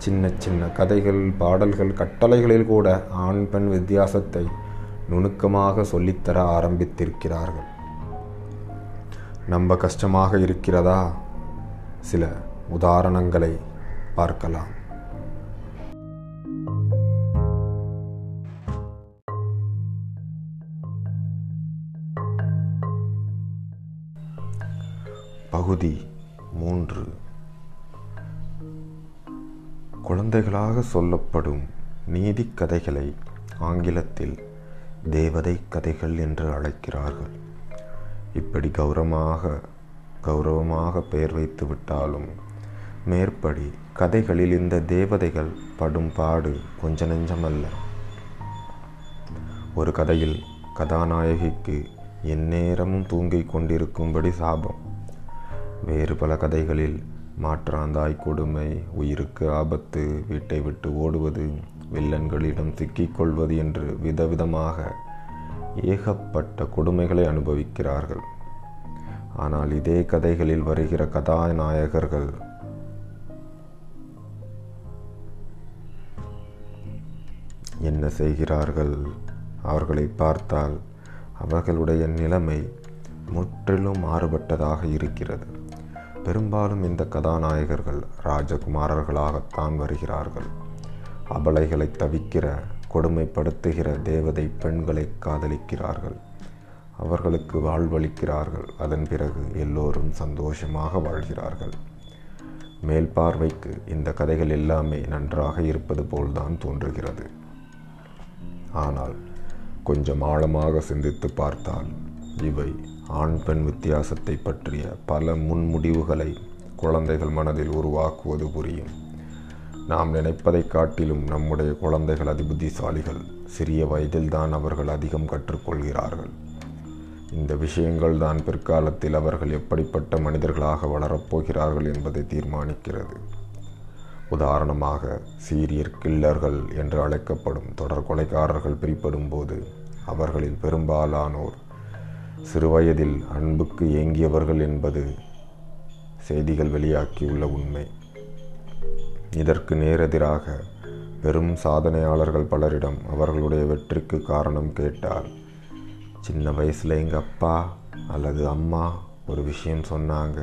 சின்ன சின்ன கதைகள், பாடல்கள், கட்டளைகளில் கூட ஆண் பெண் வித்தியாசத்தை நுணுக்கமாக சொல்லித்தர ஆரம்பித்திருக்கிறார்கள். நம்ப கஷ்டமாக இருக்கிறதா? சில உதாரணங்களை பார்க்கலாம். பகுதி 3. குழந்தைகளாக சொல்லப்படும் நீதி கதைகளை ஆங்கிலத்தில் தேவதை கதைகள் என்று அழைக்கிறார்கள். இப்படி கௌரவமாக பெயர் வைத்து விட்டாலும் மேற்படி கதைகளில் இந்த தேவதைகள் படும் பாடு கொஞ்ச நெஞ்சமல்ல. ஒரு கதையில் கதாநாயகிக்கு எந்நேரமும் தூங்கிக் கொண்டிருக்கும்படி சாபம். வேறு பல கதைகளில் மாற்றாந்தாய் கொடுமை, உயிருக்கு ஆபத்து, வீட்டை விட்டு ஓடுவது, வில்லன்களிடம் சிக்கிக்கொள்வது என்று விதவிதமாக ஏகப்பட்ட கொடுமைகளை அனுபவிக்கிறார்கள். ஆனால் இதே கதைகளில் வருகிற கதாநாயகர்கள் என்ன செய்கிறார்கள்? அவர்களை பார்த்தால் அவர்களுடைய நிலைமை முற்றிலும் மாறுபட்டதாக இருக்கிறது. பெரும்பாலும் இந்த கதாநாயகர்கள் ராஜகுமாரர்களாகத்தான் வருகிறார்கள். அபலைகளை தவிக்கிற, கொடுமைப்படுத்துகிற தேவதை பெண்களை காதலிக்கிறார்கள், அவர்களுக்கு வாழ்வளிக்கிறார்கள். அதன் பிறகு எல்லோரும் சந்தோஷமாக வாழ்கிறார்கள். மேல் பார்வைக்கு இந்த கதைகள் எல்லாமே நன்றாக இருப்பது போல்தான் தோன்றுகிறது. ஆனால் கொஞ்சம் ஆழமாக சிந்தித்து பார்த்தால் இவை ஆண் பெண் வித்தியாசத்தை பற்றிய பல முன்முடிவுகளை குழந்தைகள் மனதில் உருவாக்குவது புரியும். நாம் நினைப்பதை காட்டிலும் நம்முடைய குழந்தைகள் அதிபுத்திசாலிகள். சிறிய வயதில்தான் அவர்கள் அதிகம் கற்றுக்கொள்கிறார்கள். இந்த விஷயங்கள் தான் பிற்காலத்தில் அவர்கள் எப்படிப்பட்ட மனிதர்களாக வளரப்போகிறார்கள் என்பதை தீர்மானிக்கிறது. உதாரணமாக, சீரியர் கில்லர்கள் என்று அழைக்கப்படும் தொடர் கொலைகாரர்கள் பிரிப்படும் போது அவர்களில் பெரும்பாலானோர் சிறுவயதில் அன்புக்கு ஏங்கியவர்கள் என்பது செய்திகள் வெளியாக்கியுள்ள உண்மை. இதற்கு நேரெதிராக பெரும் சாதனையாளர்கள் பலரிடம் அவர்களுடைய வெற்றிக்கு காரணம் கேட்டால், சின்ன வயசில் எங்கள் அப்பா அல்லது அம்மா ஒரு விஷயம் சொன்னாங்க,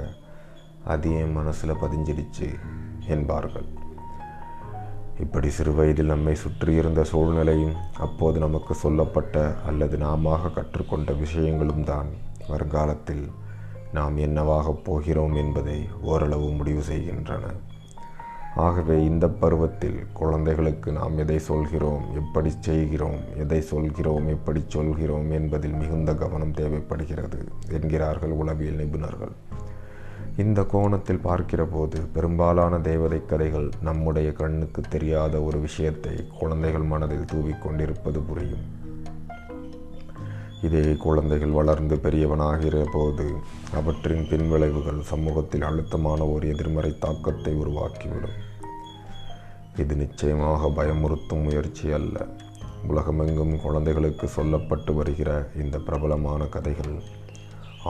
அது என் மனசில் பதிஞ்சிடுச்சு என்பார்கள். இப்படி சிறுவயதில் நம்மை சுற்றியிருந்த சூழ்நிலையும் அப்போது நமக்கு சொல்லப்பட்ட அல்லது நாம கற்றுக்கொண்ட விஷயங்களும் தான் வருங்காலத்தில் நாம் என்னவாகப் போகிறோம் என்பதை ஓரளவு முடிவு செய்கின்றன. ஆகவே இந்த பருவத்தில் குழந்தைகளுக்கு நாம் எதை சொல்கிறோம், எப்படி செய்கிறோம், எதை சொல்கிறோம், எப்படி சொல்கிறோம் என்பதில் மிகுந்த கவனம் தேவைப்படுகிறது என்கிறார்கள் உளவியல் நிபுணர்கள். இந்த கோணத்தில் பார்க்கிற போது பெரும்பாலான தேவதை கதைகள் நம்முடைய கண்ணுக்கு தெரியாத ஒரு விஷயத்தை குழந்தைகள் மனதில் தூவிக்கொண்டிருப்பது புரியும். இதே குழந்தைகள் வளர்ந்து பெரியவனாகிற போது அவற்றின் பின்விளைவுகள் சமூகத்தில் அழுத்தமான ஒரு எதிர்மறை தாக்கத்தை உருவாக்கிவிடும். இது நிச்சயமாக பயமுறுத்தும் முயற்சி அல்ல. உலகமெங்கும் குழந்தைகளுக்கு சொல்லப்பட்டு வருகிற இந்த பிரபலமான கதைகள்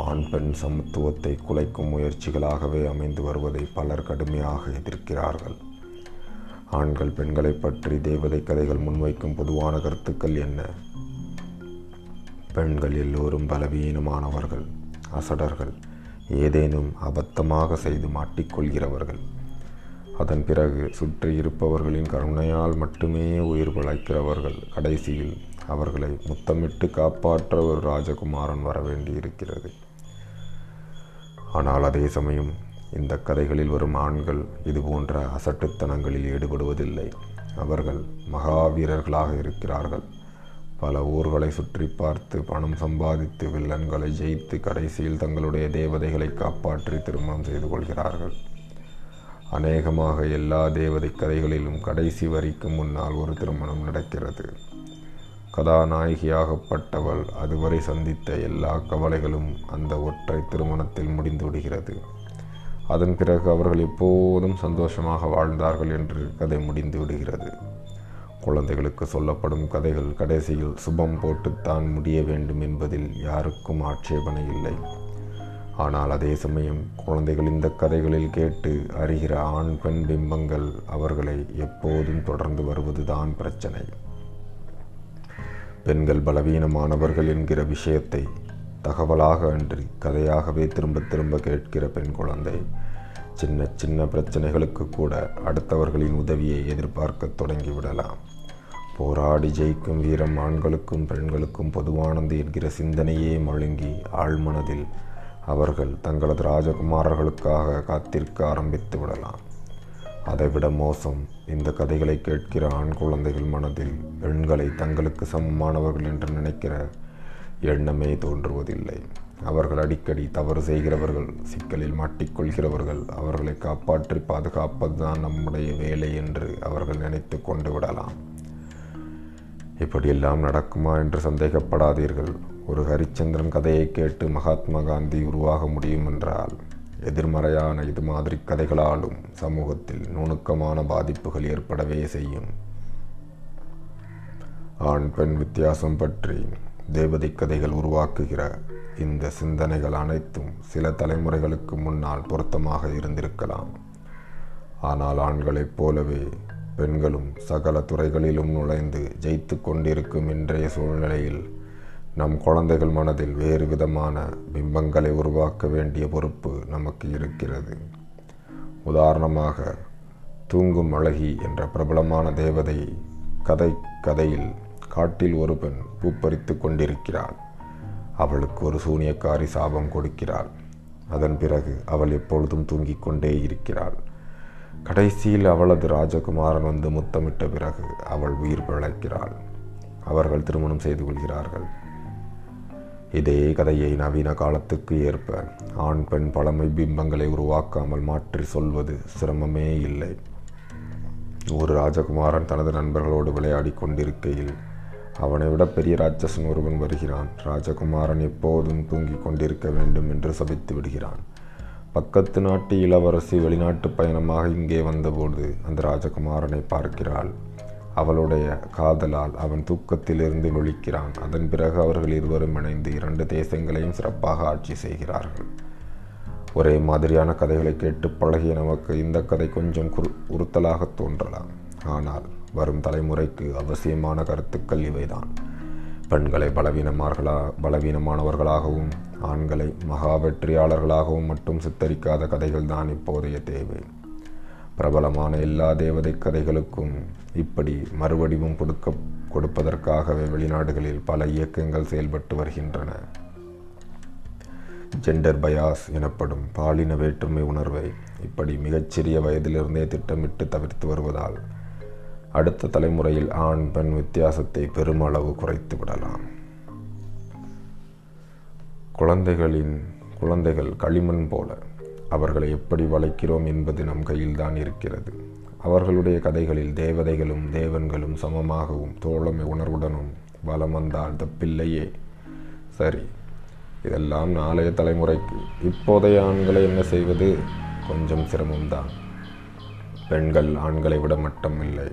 ஆண் பெண் சமத்துவத்தை குலைக்கும் முயற்சிகளாகவே அமைந்து வருவதை பலர் கடுமையாக எதிர்க்கிறார்கள். ஆண்கள் பெண்களை பற்றி தேவதை கதைகள் முன்வைக்கும் பொதுவான கருத்துக்கள் என்ன? பெண்கள் எல்லோரும் பலவீனமானவர்கள், அசடர்கள், ஏதேனும் அபத்தமாக செய்து மாட்டிக்கொள்கிறவர்கள். அதன் பிறகு சுற்றியிருப்பவர்களின் கருணையால் மட்டுமே உயிர் பிழைக்கிறவர்கள். கடைசியில் அவர்களை முத்தமிட்டு காப்பாற்ற ஒரு ராஜகுமாரன் வரவேண்டியிருக்கிறது. ஆனால் அதே சமயம் இந்த கதைகளில் வரும் ஆண்கள் இதுபோன்ற அசட்டுத்தனங்களில் ஈடுபடுவதில்லை. அவர்கள் மகாவீரர்களாக இருக்கிறார்கள். பல ஊர்களை சுற்றி பார்த்து பணம் சம்பாதித்து வில்லன்களை ஜெயித்து கடைசியில் தங்களுடைய தேவதைகளை காப்பாற்றி திருமணம் செய்து கொள்கிறார்கள். அநேகமாக எல்லா தேவதை கதைகளிலும் கடைசி வரிக்கு முன்னால் ஒரு திருமணம் நடக்கிறது. கதாநாயகியாகப்பட்டவள் அதுவரை சந்தித்த எல்லா கவலைகளும் அந்த ஒற்றை திருமணத்தில் முடிந்துவிடுகிறது. அதன் பிறகு அவர்கள் எப்போதும் சந்தோஷமாக வாழ்ந்தார்கள் என்று கதை முடிந்து விடுகிறது. குழந்தைகளுக்கு சொல்லப்படும் கதைகள் கடைசியில் சுபம் போட்டுத்தான் முடிய வேண்டும் என்பதில் யாருக்கும் ஆட்சேபனை இல்லை. ஆனால் அதே சமயம் குழந்தைகள் இந்த கதைகளில் கேட்டு அறிகிற ஆண் பெண் பிம்பங்கள் அவர்களை எப்போதும் தொடர்ந்து வருவதுதான் பிரச்சனை. பெண்கள் பலவீனமானவர்கள் என்கிற விஷயத்தை தகவலாக அன்றி கதையாகவே திரும்ப திரும்ப கேட்கிற பெண் குழந்தை சின்ன சின்ன பிரச்சனைகளுக்கு கூட அடுத்தவர்களின் உதவியை எதிர்பார்க்க தொடங்கிவிடலாம். போராடி ஜெயிக்கும் வீரம் ஆண்களுக்கும் பெண்களுக்கும் பொதுவானது என்கிற சிந்தனையே மழுங்கி ஆழ்மனதில் அவர்கள் தங்களது ராஜகுமாரர்களுக்காக காத்திருக்க ஆரம்பித்து விடலாம். அதைவிட மோசம், இந்த கதைகளை கேட்கிற ஆண் குழந்தைகள் மனதில் பெண்களை தங்களுக்கு சமமானவர்கள் என்று நினைக்கிற எண்ணமே தோன்றுவதில்லை. அவர்கள் அடிக்கடி தவறு செய்கிறவர்கள், சிக்கலில் மாட்டிக்கொள்கிறவர்கள், அவர்களை காப்பாற்றி பாதுகாப்பதுதான் நம்முடைய வேலை என்று அவர்கள் நினைத்து கொண்டு விடலாம். இப்படியெல்லாம் நடக்குமா என்று சந்தேகப்படாதீர்கள். ஒரு ஹரிச்சந்திரன் கதையை கேட்டு மகாத்மா காந்தி உருவாக முடியும் என்றால் எதிர்மறையான இது மாதிரி கதைகளாலும் சமூகத்தில் நுணுக்கமான பாதிப்புகள் ஏற்படவே செய்யும். ஆண் பெண் வித்தியாசம் பற்றி தேவதை கதைகள் உருவாக்குகிற இந்த சிந்தனைகள் அனைத்தும் சில தலைமுறைகளுக்கு முன்னால் பொருத்தமாக இருந்திருக்கலாம். ஆனால் ஆண்களைப் போலவே பெண்களும் சகல துறைகளிலும் நுழைந்து ஜெயித்து கொண்டிருக்கும் இன்றைய சூழ்நிலையில் நம் குழந்தைகள் மனதில் வேறு விதமான பிம்பங்களை உருவாக்க வேண்டிய பொறுப்பு நமக்கு இருக்கிறது. உதாரணமாக, தூங்கும் அழகி என்ற பிரபலமான தேவதை கதையில் காட்டில் ஒரு பெண் பூப்பறித்து கொண்டிருக்கிறாள். அவளுக்கு ஒரு சூனியக்காரி சாபம் கொடுக்கிறாள். அதன் பிறகு அவள் எப்பொழுதும் தூங்கிக் கொண்டே இருக்கிறாள். கடைசியில் அவளது ராஜகுமாரன் வந்து முத்தமிட்ட பிறகு அவள் உயிர் பிழைக்கிறாள். அவர்கள் திருமணம் செய்து கொள்கிறார்கள். இதே கதையை நவீன காலத்துக்கு ஏற்ப ஆண் பெண் பழமை பிம்பங்களை உருவாக்காமல் மாற்றி சொல்வது சிரமமே இல்லை. ஒரு ராஜகுமாரன் தனது நண்பர்களோடு விளையாடி கொண்டிருக்கையில் அவனை விட பெரிய ராட்சசன் ஒருவன் வருகிறான். ராஜகுமாரன் எப்போதும் தூங்கிக் கொண்டிருக்க வேண்டும் என்று சபித்து விடுகிறான். பக்கத்து நாட்டு இளவரசி வெளிநாட்டு பயணமாக இங்கே வந்தபோது அந்த ராஜகுமாரனை பார்க்கிறாள். அவளுடைய காதலால் அவன் தூக்கத்திலிருந்து விழிக்கிறான். அதன் பிறகு அவர்கள் இருவரும் இணைந்து 2 தேசங்களையும் சிறப்பாக ஆட்சி செய்கிறார்கள். ஒரே மாதிரியான கதைகளை கேட்டு பழகிய நமக்கு இந்த கதை கொஞ்சம் உறுத்தலாக தோன்றலாம். ஆனால் வரும் தலைமுறைக்கு அவசியமான கருத்துக்கள் இவைதான். பெண்களை பலவீனமானவர்களாகவும் ஆண்களை மகா வெற்றியாளர்களாகவும் மட்டும் சித்தரிக்காத கதைகள் தான் இப்போதைய தேவை. பிரபலமான எல்லா தேவதை கதைகளுக்கும் இப்படி மறுவடிவும் கொடுப்பதற்காகவே வெளிநாடுகளில் பல இயக்கங்கள் செயல்பட்டு வருகின்றன. ஜெண்டர் பயாஸ் எனப்படும் பாலின வேற்றுமை உணர்வை இப்படி மிகச்சிறிய வயதிலிருந்தே திட்டமிட்டு தவிர்த்து வருவதால் அடுத்த தலைமுறையில் ஆண் பெண் வித்தியாசத்தை பெருமளவு குறைத்து விடலாம். குழந்தைகள் களிமண் போல. அவர்களை எப்படி வளர்க்கிறோம் என்பது நம் கையில்தான் இருக்கிறது. அவர்களுடைய கதைகளில் தேவதைகளும் தேவன்களும் சமமாகவும் தோழமை உணர்வுடனும் வலம் வந்தால் தப்பில்லையே. சரி, இதெல்லாம் நாளைய தலைமுறைக்கு. இப்போதைய ஆண்களை என்ன செய்வது? கொஞ்சம் சிரமம்தான். பெண்கள் ஆண்களை விட மட்டும் இல்லை,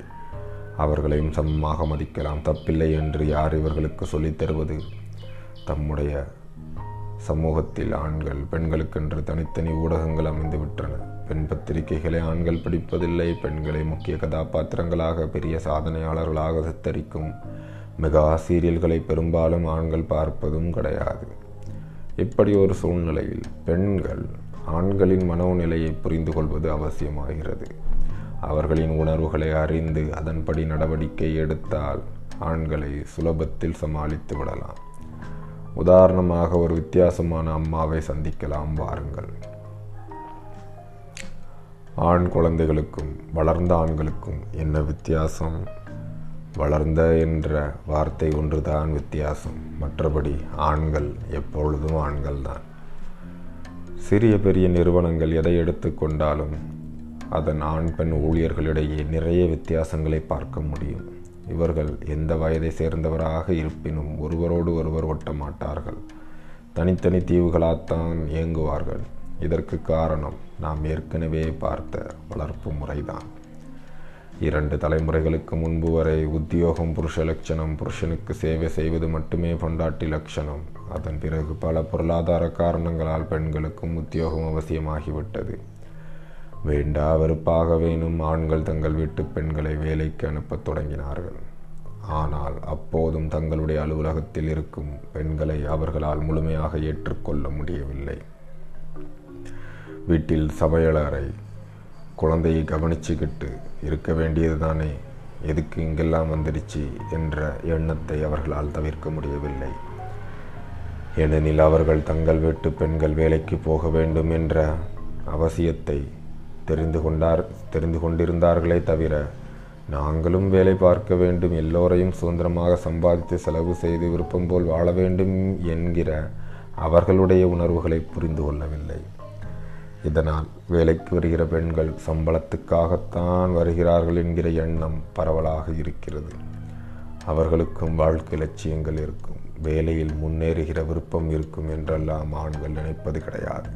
அவர்களையும் சமமாக மதிக்கலாம், தப்பில்லை என்று யார் இவர்களுக்கு சொல்லித் தருவது? தம்முடைய சமூகத்தில் ஆண்கள் பெண்களுக்கென்று தனித்தனி ஊடகங்கள் அமைந்துவிட்டன. பெண் பத்திரிகைகளை ஆண்கள் பிடிப்பதில்லை. பெண்களை முக்கிய கதாபாத்திரங்களாக, பெரிய சாதனையாளர்களாக சித்தரிக்கும் மெகா சீரியல்களை பெரும்பாலும் ஆண்கள் பார்ப்பதும் கிடையாது. இப்படி ஒரு சூழ்நிலையில் பெண்கள் ஆண்களின் மனோநிலையை புரிந்து கொள்வது அவசியமாகிறது. அவர்களின் உணர்வுகளை அறிந்து அதன்படி நடவடிக்கை எடுத்தால் ஆண்களை சுலபத்தில் சமாளித்து விடலாம். உதாரணமாக, ஒரு வித்தியாசமான அம்மாவை சந்திக்கலாம் வாருங்கள். ஆண் குழந்தைகளுக்கும் வளர்ந்த ஆண்களுக்கும் என்ன வித்தியாசம்? வளர்ந்த என்ற வார்த்தை ஒன்றுதான் வித்தியாசம். மற்றபடி ஆண்கள் எப்பொழுதும் ஆண்கள் தான். சிறிய பெரிய நிறுவனங்கள் எதை எடுத்துக்கொண்டாலும் அதன் ஆண் பெண் ஊழியர்களிடையே நிறைய வித்தியாசங்களை பார்க்க முடியும். இவர்கள் எந்த வயதை சேர்ந்தவராக இருப்பினும் ஒருவரோடு ஒருவர் ஒட்ட மாட்டார்கள். தனித்தனி தீவுகளாகத்தான் இயங்குவார்கள். இதற்கு காரணம் நாம் ஏற்கனவே பார்த்த வளர்ப்பு முறைதான். 2 தலைமுறைகளுக்கு முன்பு வரை உத்தியோகம் புருஷ லட்சணம், புருஷனுக்கு சேவை செய்வது மட்டுமே பொண்டாட்டி லட்சணம். அதன் பிறகு பல பொருளாதார காரணங்களால் பெண்களுக்கும் உத்தியோகம் அவசியமாகிவிட்டது. வேண்டா வெறுப்பாக வேணும் ஆண்கள் தங்கள் வீட்டு பெண்களை வேலைக்கு அனுப்பத் தொடங்கினார்கள். ஆனால் அப்போதும் தங்களுடைய அலுவலகத்தில் இருக்கும் பெண்களை அவர்களால் முழுமையாக ஏற்றுக்கொள்ள முடியவில்லை. வீட்டில் சமையலறை, குழந்தையை கவனிச்சுக்கிட்டு இருக்க வேண்டியது தானே, எதுக்கு இங்கெல்லாம் வந்துடுச்சு என்ற எண்ணத்தை அவர்களால் தவிர்க்க முடியவில்லை. ஏனெனில் அவர்கள் தங்கள் வீட்டு பெண்கள் வேலைக்கு போக வேண்டும் என்ற அவசியத்தை தெரிந்து கொண்டிருந்தார்களே தவிர, நாங்களும் வேலை பார்க்க வேண்டும், எல்லோரையும் சுதந்திரமாக சம்பாதித்து செலவு செய்து விருப்பம் போல் வாழ வேண்டும் என்கிற அவர்களுடைய உணர்வுகளை புரிந்து கொள்ளவில்லை. இதனால் வேலைக்கு வருகிற பெண்கள் சம்பளத்துக்காகத்தான் வருகிறார்கள் என்கிற எண்ணம் பரவலாக இருக்கிறது. அவர்களுக்கும் வாழ்க்கை லட்சியங்கள் இருக்கும், வேலையில் முன்னேறுகிற விருப்பம் இருக்கும் என்றெல்லாம் ஆண்கள் நினைப்பது கிடையாது.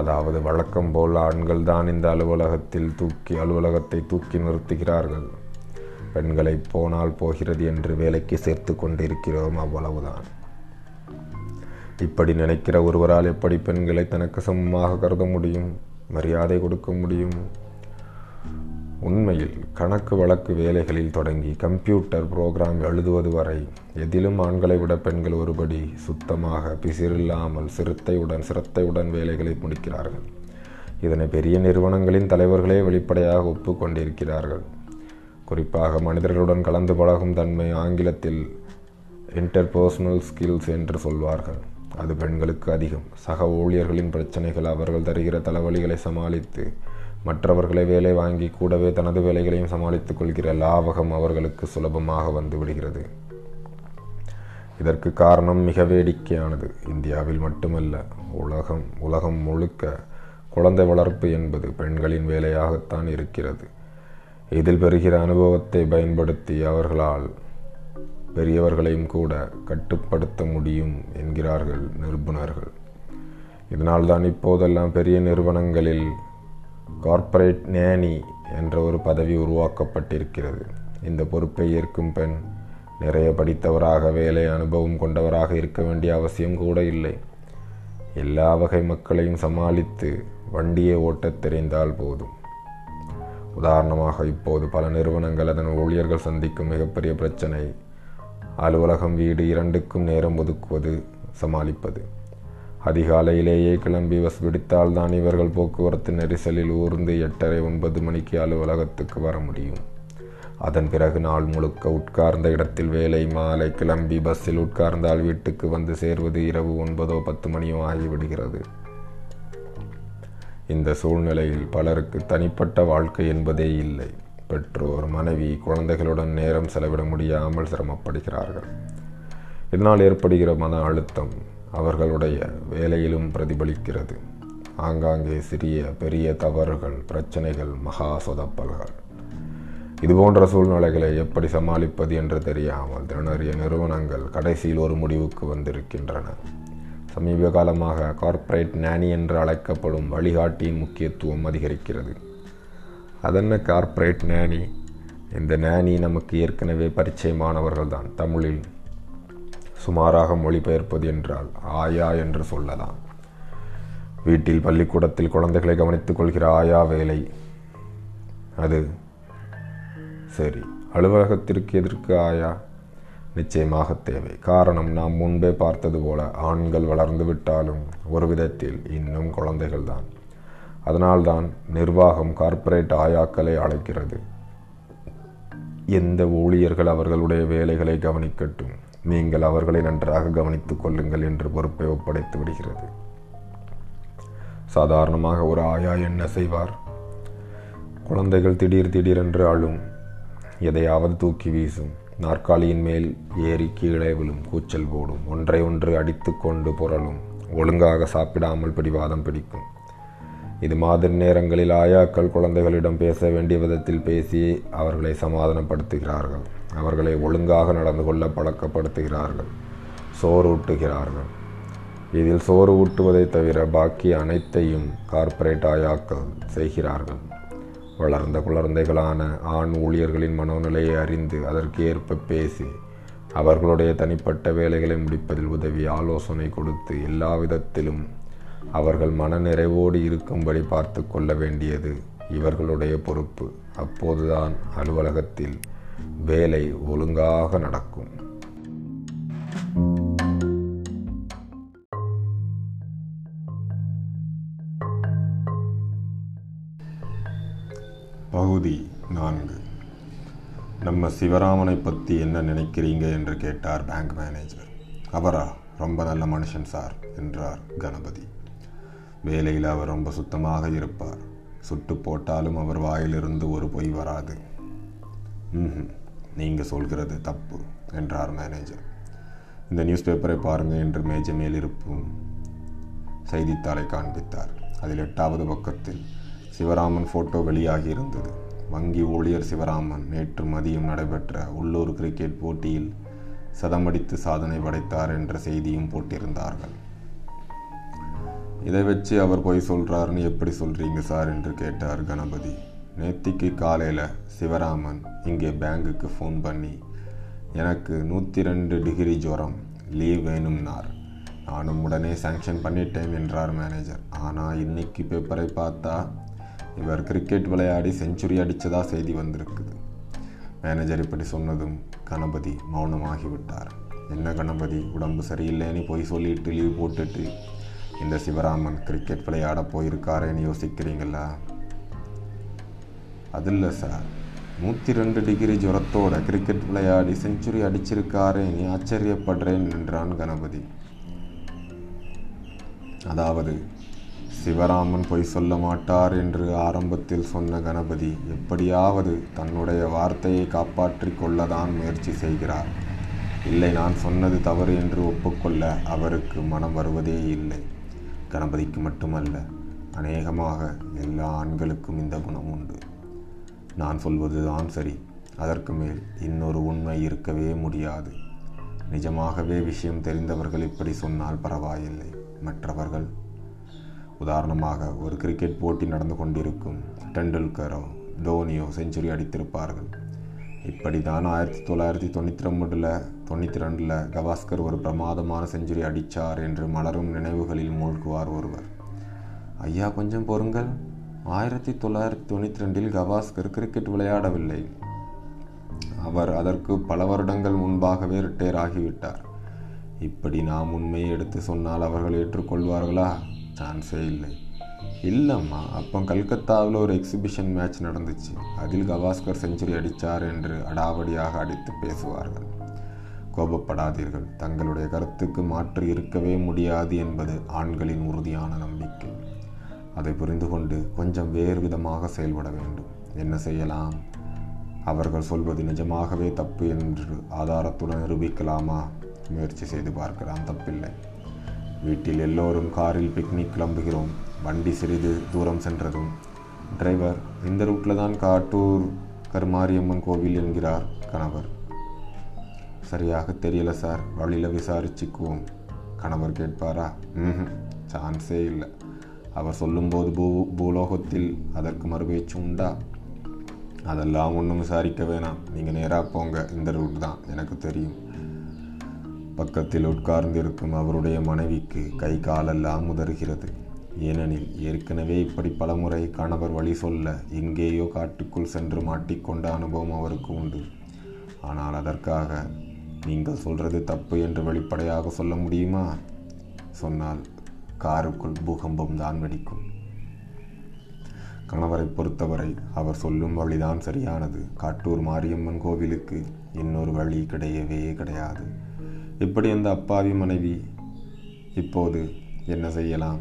அதாவது வழக்கம் போல் ஆண்கள் தான் இந்த அலுவலகத்தை தூக்கி நிறுத்துகிறார்கள். பெண்களை போனால் போகிறது என்று வேலைக்கு சேர்த்து கொண்டிருக்கிறோம், அவ்வளவுதான். இப்படி நினைக்கிற ஒருவரால் எப்படி பெண்களை தனக்கு சமமாக கருத முடியும், மரியாதை கொடுக்க முடியும்? உண்மையில் கணக்கு வழக்கு வேலைகளில் தொடங்கி கம்ப்யூட்டர் புரோகிராம் எழுதுவது வரை எதிலும் ஆண்களை விட பெண்கள் ஒருபடி சுத்தமாக பிசிறில்லாமல் சிரத்தையுடன் வேலைகளை முடிக்கிறார்கள். இதனை பெரிய நிறுவனங்களின் தலைவர்களே வெளிப்படையாக ஒப்புக்கொண்டிருக்கிறார்கள். குறிப்பாக மனிதர்களுடன் கலந்து பழகும் தன்மை, ஆங்கிலத்தில் இன்டர்பர்சனல் ஸ்கில்ஸ் என்று சொல்வார்கள், அது பெண்களுக்கு அதிகம். சக ஊழியர்களின் பிரச்சனைகள், அவர்கள் தருகிற தலைவலிகளை சமாளித்து மற்றவர்களை வேலை வாங்கி கூடவே தனது வேலைகளையும் சமாளித்துக் கொள்கிற லாபகம் அவர்களுக்கு சுலபமாக வந்து விடுகிறது. இதற்கு காரணம் மிக வேடிக்கையானது. இந்தியாவில் மட்டுமல்ல, உலகம் முழுக்க குழந்தை வளர்ப்பு என்பது பெண்களின் வேலையாகத்தான் இருக்கிறது. இதில் பெறுகிற அனுபவத்தை பயன்படுத்தி அவர்களால் பெரியவர்களையும் கூட கட்டுப்படுத்த முடியும் என்கிறார்கள் நிபுணர்கள். இதனால் தான் இப்போதெல்லாம் பெரிய நிறுவனங்களில் கார்ப்பரேட் நேனி என்ற ஒரு பதவி உருவாக்கப்பட்டிருக்கிறது. இந்த பொறுப்பை ஏற்கும் பெண் நிறைய படித்தவராக, வேலை அனுபவம் கொண்டவராக இருக்க வேண்டிய அவசியம் கூட இல்லை. எல்லா வகை மக்களையும் சமாளித்து வண்டியை ஓட்டத் தெரிந்தால் போதும். உதாரணமாக, இப்போது பல நிறுவனங்கள் அதன் ஊழியர்கள் சந்திக்கும் மிகப்பெரிய பிரச்சனை அலுவலகம் வீடு இரண்டுக்கும் நேரம் ஒதுக்குவது, சமாளிப்பது. அதிகாலையிலேயே கிளம்பி பஸ் பிடித்தால்தான் இவர்கள் போக்குவரத்து நெரிசலில் ஊர்ந்து 8:30-9 மணிக்கு அலுவலகத்துக்கு வர முடியும். அதன் பிறகு நாள் முழுக்க உட்கார்ந்த இடத்தில் வேலை. மாலை கிளம்பி பஸ்ஸில் உட்கார்ந்தால் வீட்டுக்கு வந்து சேர்வது இரவு 9-10 மணியும் ஆகிவிடுகிறது. இந்த சூழ்நிலையில் பலருக்கு தனிப்பட்ட வாழ்க்கை என்பதே இல்லை. பெற்றோர், மனைவி, குழந்தைகளுடன் நேரம் செலவிட முடியாமல் சிரமப்படுகிறார்கள். இதனால் ஏற்படுகிற மன அழுத்தம் அவர்களுடைய வேலையிலும் பிரதிபலிக்கிறது. ஆங்காங்கே சிறிய பெரிய தவறுகள், பிரச்சனைகள், மகா சொதப்பல்கள். இதுபோன்ற சூழ்நிலைகளை எப்படி சமாளிப்பது என்று தெரியாமல் திணறிய நிறுவனங்கள் கடைசியில் ஒரு முடிவுக்கு வந்திருக்கின்றன. சமீப காலமாக கார்ப்பரேட் நானி என்று அழைக்கப்படும் வழிகாட்டியின் முக்கியத்துவம் அதிகரிக்கிறது. அதென்ன கார்ப்பரேட் நானி? இந்த நானி நமக்கு ஏற்கனவே பரிச்சயமானவர்கள்தான். தமிழில் சுமாராக மொழிபெயர்ப்பது என்றால் ஆயா என்று சொல்லலாம். வீட்டில், பள்ளிக்கூடத்தில் குழந்தைகளை கவனித்துக் கொள்கிற ஆயா வேலை அது. சரி, அலுவலகத்திற்கு எதற்கு ஆயா? நிச்சயமாக தேவை. காரணம், நாம் முன்பே பார்த்தது போல ஆண்கள் வளர்ந்து விட்டாலும் ஒரு விதத்தில் இன்னும் குழந்தைகள்தான். அதனால்தான் நிர்வாகம் கார்ப்பரேட் ஆயாக்களை அழைக்கிறது. எந்த ஊழியர்கள் அவர்களுடைய வேலைகளை கவனிக்கட்டும், நீங்கள் அவர்களை நன்றாக கவனித்துக் கொள்ளுங்கள் என்று பொறுப்பை ஒப்படைத்து விடுகிறது. சாதாரணமாக ஒரு ஆயா என்ன செய்வார்? குழந்தைகள் திடீரென்று அழும், எதையாவது தூக்கி வீசும், நாற்காலியின் மேல் ஏறி கீழே விழும், கூச்சல் போடும், ஒன்றை ஒன்று அடித்து கொண்டு புரளும், ஒழுங்காக சாப்பிடாமல் பிடிவாதம் பிடிக்கும். இது மாதிரி நேரங்களில் ஆயாக்கள் குழந்தைகளிடம் பேச வேண்டிய விதத்தில் பேசி அவர்களை சமாதானப்படுத்துகிறார்கள். அவர்களை ஒழுங்காக நடந்து கொள்ள பழக்கப்படுத்துகிறார்கள், சோறு ஊட்டுகிறார்கள். இதில் சோறு ஊட்டுவதை தவிர பாக்கி அனைத்தையும் கார்ப்பரேட் ஆயாக்கள் செய்கிறார்கள். வளர்ந்த குழந்தைகளான ஆண் ஊழியர்களின் மனோநிலையை அறிந்து அதற்கு ஏற்ப பேசி அவர்களுடைய தனிப்பட்ட வேலைகளை முடிப்பதில் உதவி ஆலோசனை கொடுத்து எல்லா விதத்திலும் அவர்கள் மன நிறைவோடு இருக்கும்படி பார்த்து கொள்ள வேண்டியது இவர்களுடைய பொறுப்பு. அப்போதுதான் அலுவலகத்தில் வேலை ஒழுங்காக நடக்கும். பகுதி 4. நம்ம சிவராமனை பற்றி என்ன நினைக்கிறீங்க என்று கேட்டார் பேங்க் மேனேஜர். அவரா? ரொம்ப நல்ல மனுஷன் சார் என்றார் கணபதி. வேலையில் அவர் ரொம்ப சுத்தமாக இருப்பார். சுட்டு போட்டாலும் அவர் வாயிலிருந்து ஒரு பொய் வராது. நீங்கள் சொல்கிறது தப்பு என்றார் மேனேஜர். இந்த நியூஸ் பேப்பரை பாருங்கள் என்று மேஜை மேல் இருக்கும் செய்தித்தாளை காண்பித்தார். அதில் 8வது பக்கத்தில் சிவராமன் ஃபோட்டோ வெளியாகி இருந்தது. வங்கி ஊழியர் சிவராமன் நேற்று மதியம் நடைபெற்ற உள்ளூர் கிரிக்கெட் போட்டியில் சதமடித்து சாதனை படைத்தார் என்ற செய்தியும் போட்டிருந்தார்கள். இதை வச்சு அவர் போய் சொல்கிறாருன்னு எப்படி சொல்கிறீங்க சார் என்று கேட்டார் கணபதி. நேத்திக்கு காலையில் சிவராமன் இங்கே பேங்குக்கு ஃபோன் பண்ணி எனக்கு 102 டிகிரி ஜுரம், லீவ் வேணும்னார். நானும் உடனே சேங்ஷன் பண்ணிட்டேன் என்றார் மேனேஜர். ஆனால் இன்னைக்கு பேப்பரை பார்த்தா இவர் கிரிக்கெட் விளையாடி செஞ்சுரி அடித்ததாக செய்தி வந்திருக்குது. மேனேஜர் இப்படி சொன்னதும் கணபதி மௌனமாகிவிட்டார். என்ன கணபதி, உடம்பு சரியில்லைன்னு போய் சொல்லிட்டு லீவ் போட்டுட்டு இந்த சிவராமன் கிரிக்கெட் விளையாட போயிருக்காரேன்னு யோசிக்கிறீங்களா? அது இல்லை சார், 102 டிகிரி ஜுரத்தோட கிரிக்கெட் விளையாடி செஞ்சுரி அடிச்சிருக்காரேன்னு ஆச்சரியப்படுறேன் என்றான் கணபதி. அதாவது சிவராமன் பொய் சொல்ல மாட்டார் என்று ஆரம்பத்தில் சொன்ன கணபதி எப்படியாவது தன்னுடைய வார்த்தையை காப்பாற்றி கொள்ளதான் முயற்சி செய்கிறார். இல்லை, நான் சொன்னது தவறு என்று ஒப்புக்கொள்ள அவருக்கு மனம் வருவதே இல்லை. கணபதிக்கு மட்டுமல்ல, அநேகமாக எல்லா ஆண்களுக்கும் இந்த குணம் உண்டு. நான் சொல்வது தான் சரி, அதற்கு மேல் இன்னொரு உண்மை இருக்கவே முடியாது. நிஜமாகவே விஷயம் தெரிந்தவர்கள் இப்படி சொன்னால் பரவாயில்லை. மற்றவர்கள், உதாரணமாக ஒரு கிரிக்கெட் போட்டி நடந்து கொண்டிருக்கும், டெண்டுல்கரோ தோனியோ செஞ்சுரி அடித்திருப்பார்கள். இப்படி தான் 1992 கவாஸ்கர் ஒரு பிரமாதமான செஞ்சுரி அடித்தார் என்று மலரும் நினைவுகளில் மூழ்குவார் ஒருவர். ஐயா கொஞ்சம் பொறுங்கள், 1992 கவாஸ்கர் கிரிக்கெட் விளையாடவில்லை, அவர் அதற்கு பல வருடங்கள் முன்பாகவே ரிட்டையர் ஆகிவிட்டார். இப்படி நாம் உண்மையை எடுத்து சொன்னால் அவர்கள் ஏற்றுக்கொள்வார்களா? சான்ஸே இல்லை. இல்லைம்மா, அப்போ கல்கத்தாவில் ஒரு எக்ஸிபிஷன் மேட்ச் நடந்துச்சு, அதில் கவாஸ்கர் செஞ்சுரி அடித்தார் என்று அடாவடியாக அடித்து பேசுவார்கள். கோபப்படாதீர்கள், தங்களுடைய கருத்துக்கு மாற்று இருக்கவே முடியாது என்பது ஆண்களின் உறுதியான நம்பிக்கை. அதை புரிந்து கொண்டு கொஞ்சம் வேறு விதமாக செயல்பட வேண்டும். என்ன செய்யலாம்? அவர்கள் சொல்வது நிஜமாகவே தப்பு என்று ஆதாரத்துடன் நிரூபிக்கலாமா? முயற்சி செய்து பார்க்கலாம், தப்பில்லை. வீட்டில் எல்லோரும் காரில் பிக்னிக் கிளம்புகிறோம். வண்டி சிறிது தூரம் சென்றதும் டிரைவர், இந்த ரூட்டில் தான் காட்டூர் கருமாரியம்மன் கோவில் என்கிறார் கணவர். சரியாக தெரியலை சார், வழியில் விசாரிச்சுக்குவோம். கணவர் கேட்பாரா? சான்ஸே இல்லை. அவர் சொல்லும்போது பூலோகத்தில் அதற்கு மறுபேச்சு உண்டா? அதெல்லாம் ஒன்றும் விசாரிக்க வேணாம், நீங்கள் நேராக போங்க, இந்த ரூட் தான், எனக்கு தெரியும். பக்கத்தில் உட்கார்ந்திருக்கும் அவருடைய மனைவிக்கு கை காலெல்லாம் உதறுகிறது. ஏனெனில் ஏற்கனவே இப்படி பலமுறை கணவர் வழி சொல்ல எங்கேயோ காட்டுக்குள் சென்று மாட்டிக்கொண்ட அனுபவம் அவருக்கு உண்டு. ஆனால் அதற்காக நீங்கள் சொல்கிறது தப்பு என்று வெளிப்படையாக சொல்ல முடியுமா? சொன்னால் காருக்குள் பூகம்பம் தான் வெடிக்கும். கணவரை பொறுத்தவரை அவர் சொல்லும் வழிதான் சரியானது. காட்டூர் மாரியம்மன் கோவிலுக்கு இன்னொரு வழி கிடையவே கிடையாது. இப்படி அந்த அப்பாவி மனைவி இப்போது என்ன செய்யலாம்?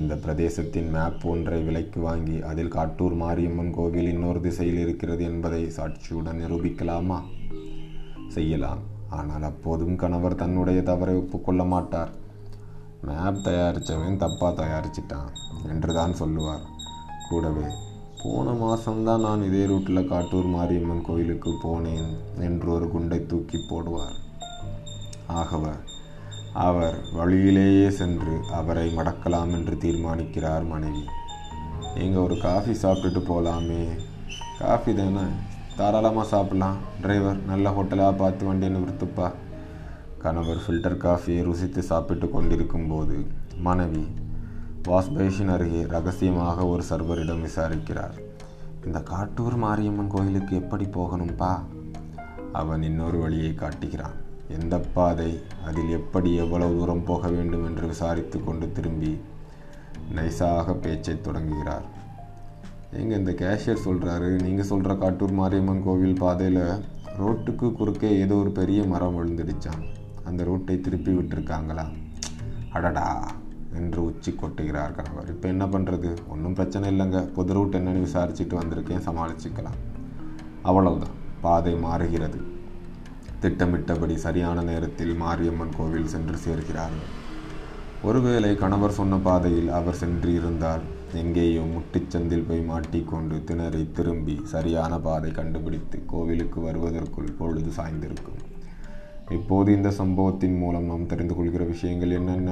இந்த பிரதேசத்தின் மேப் ஒன்றை விலைக்கு வாங்கி அதில் காட்டூர் மாரியம்மன் கோவில் இன்னொரு திசையில் இருக்கிறது என்பதை சாட்சியுடன் நிரூபிக்கலாமா? செய்யலாம். ஆனால் அப்போதும் கணவர் தன்னுடைய தவறை ஒப்புக்கொள்ள மாட்டார். மேப் தயாரித்தவன் தப்பாக தயாரிச்சிட்டான் என்று தான் சொல்லுவார். கூடவே, போன மாதம்தான் நான் இதே ரூட்டில் காட்டூர் மாரியம்மன் கோயிலுக்கு போனேன் என்று ஒரு குண்டை தூக்கி போடுவார். ஆகவே அவர் வழியிலேயே சென்று அவரை மடக்கலாம் என்று தீர்மானிக்கிறார் மனைவி. நீங்கள் ஒரு காஃபி சாப்பிட்டுட்டு போகலாமே. காஃபி தானே, தாராளமாக சாப்பிட்லாம். டிரைவர், நல்ல ஹோட்டலாக பார்த்து வண்டியை நிறுத்துப்பா. கணவர் ஃபில்டர் காஃபியை ருசித்து சாப்பிட்டு கொண்டிருக்கும் போது மனைவி வாஷ்பேஷின் அருகே ரகசியமாக ஒரு சர்வரிடம் விசாரிக்கிறார். இந்த காட்டூர் மாரியம்மன் கோயிலுக்கு எப்படி போகணும்பா? அவன் இன்னொரு வழியை காட்டுகிறான். எந்த பாதை, அதில் எப்படி எவ்வளவு தூரம் போக வேண்டும் என்று விசாரித்து கொண்டு திரும்பி நைசாக பேச்சை தொடங்குகிறார். எங்கள் இந்த கேஷியர் சொல்கிறாரு, நீங்கள் சொல்கிற காட்டூர் மாரியம்மன் கோவில் பாதையில் ரோட்டுக்கு குறுக்கே ஏதோ ஒரு பெரிய மரம் விழுந்துடுச்சான், அந்த ரோட்டை திருப்பி விட்டுருக்காங்களா? அடடா என்று உச்சி கொட்டுகிறார் கணவர். இப்போ என்ன பண்ணுறது? ஒன்றும் பிரச்சனை இல்லைங்க, புது ரூட் என்னன்னு விசாரிச்சுட்டு வந்திருக்கேன், சமாளிச்சுக்கலாம். அவ்வளவுதான், பாதை மாறுகிறது. திட்டமிட்டபடி சரியான நேரத்தில் மாரியம்மன் கோவில் சென்று சேர்கிறார்கள். ஒருவேளை கணவர் சொன்ன பாதையில் அவர் சென்று இருந்தால் எங்கேயோ முட்டுச்சந்தில் போய் மாட்டிக்கொண்டு திணறி திரும்பி சரியான பாதை கண்டுபிடித்து கோவிலுக்கு வருவதற்குள் பொழுது சாய்ந்திருக்கும். இப்போது இந்த சம்பவத்தின் மூலம் நாம் தெரிந்து கொள்கிற விஷயங்கள் என்னென்ன?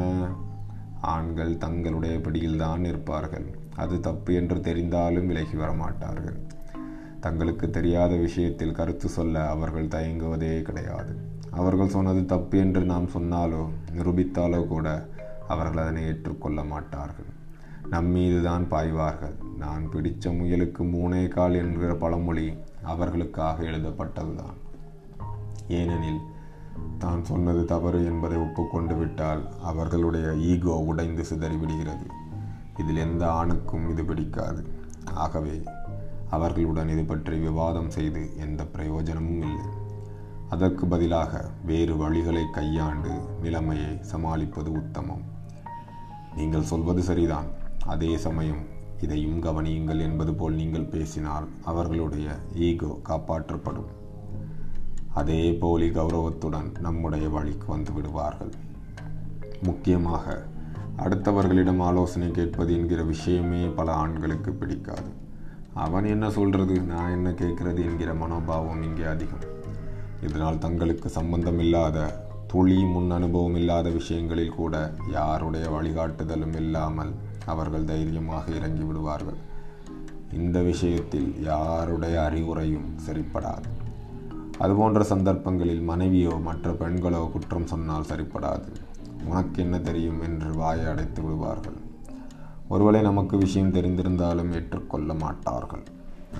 ஆண்கள் தங்களுடைய பிடியில்தான் நிற்பார்கள். அது தப்பு என்று தெரிந்தாலும் விலகி வரமாட்டார்கள். தங்களுக்கு தெரியாத விஷயத்தில் கருத்து சொல்ல அவர்கள் தயங்குவதே கிடையாது. அவர்கள் சொன்னது தப்பு என்று நாம் சொன்னாலோ நிரூபித்தாலோ கூட அவர்கள் அதனை ஏற்றுக்கொள்ள மாட்டார்கள். நம்மீதுதான் பாய்வார்கள். நான் பிடித்த முயலுக்கு மூணே கால் என்கிற பழமொழி அவர்களுக்காக எழுதப்பட்டதுதான். ஏனெனில் தான் சொன்னது தவறு என்பதை ஒப்புக்கொண்டு விட்டால் அவர்களுடைய ஈகோ உடைந்து சிதறிவிடுகிறது. இதில் எந்த ஆணுக்கும் இது பிடிக்காது. ஆகவே அவர்களுடன் இது பற்றி விவாதம் செய்து எந்த பிரயோஜனமும் இல்லை. அதற்கு பதிலாக வேறு வழிகளை கையாண்டு நிலைமையை சமாளிப்பது உத்தமம். நீங்கள் சொல்வது சரிதான், அதே சமயம் இதையும் கவனியுங்கள் என்பது போல் நீங்கள் பேசினால் அவர்களுடைய ஈகோ காப்பாற்றப்படும். அதே போலி கௌரவத்துடன் நம்முடைய வழிக்கு வந்து விடுவார்கள். முக்கியமாக அடுத்தவர்களிடம் ஆலோசனை கேட்பது என்கிற விஷயமே பல ஆண்களுக்கு பிடிக்காது. அவன் என்ன சொல்கிறது, நான் என்ன கேட்கறது என்கிற மனோபாவம் இங்கே அதிகம். இதனால் தங்களுக்கு சம்பந்தமில்லாத துளி முன் அனுபவம் இல்லாத விஷயங்களில் கூட யாருடைய வழிகாட்டுதலும் இல்லாமல் அவர்கள் தைரியமாக இறங்கி விடுவார்கள். இந்த விஷயத்தில் யாருடைய அறிவுரையும் சரிப்படாது. அதுபோன்ற சந்தர்ப்பங்களில் மனைவியோ மற்ற பெண்களோ குற்றம் சொன்னால் சரிப்படாது. உனக்கு என்ன தெரியும் என்று வாயை அடைத்து விடுவார்கள். ஒருவேளை நமக்கு விஷயம் தெரிந்திருந்தாலும் ஏற்றுக்கொள்ள மாட்டார்கள்.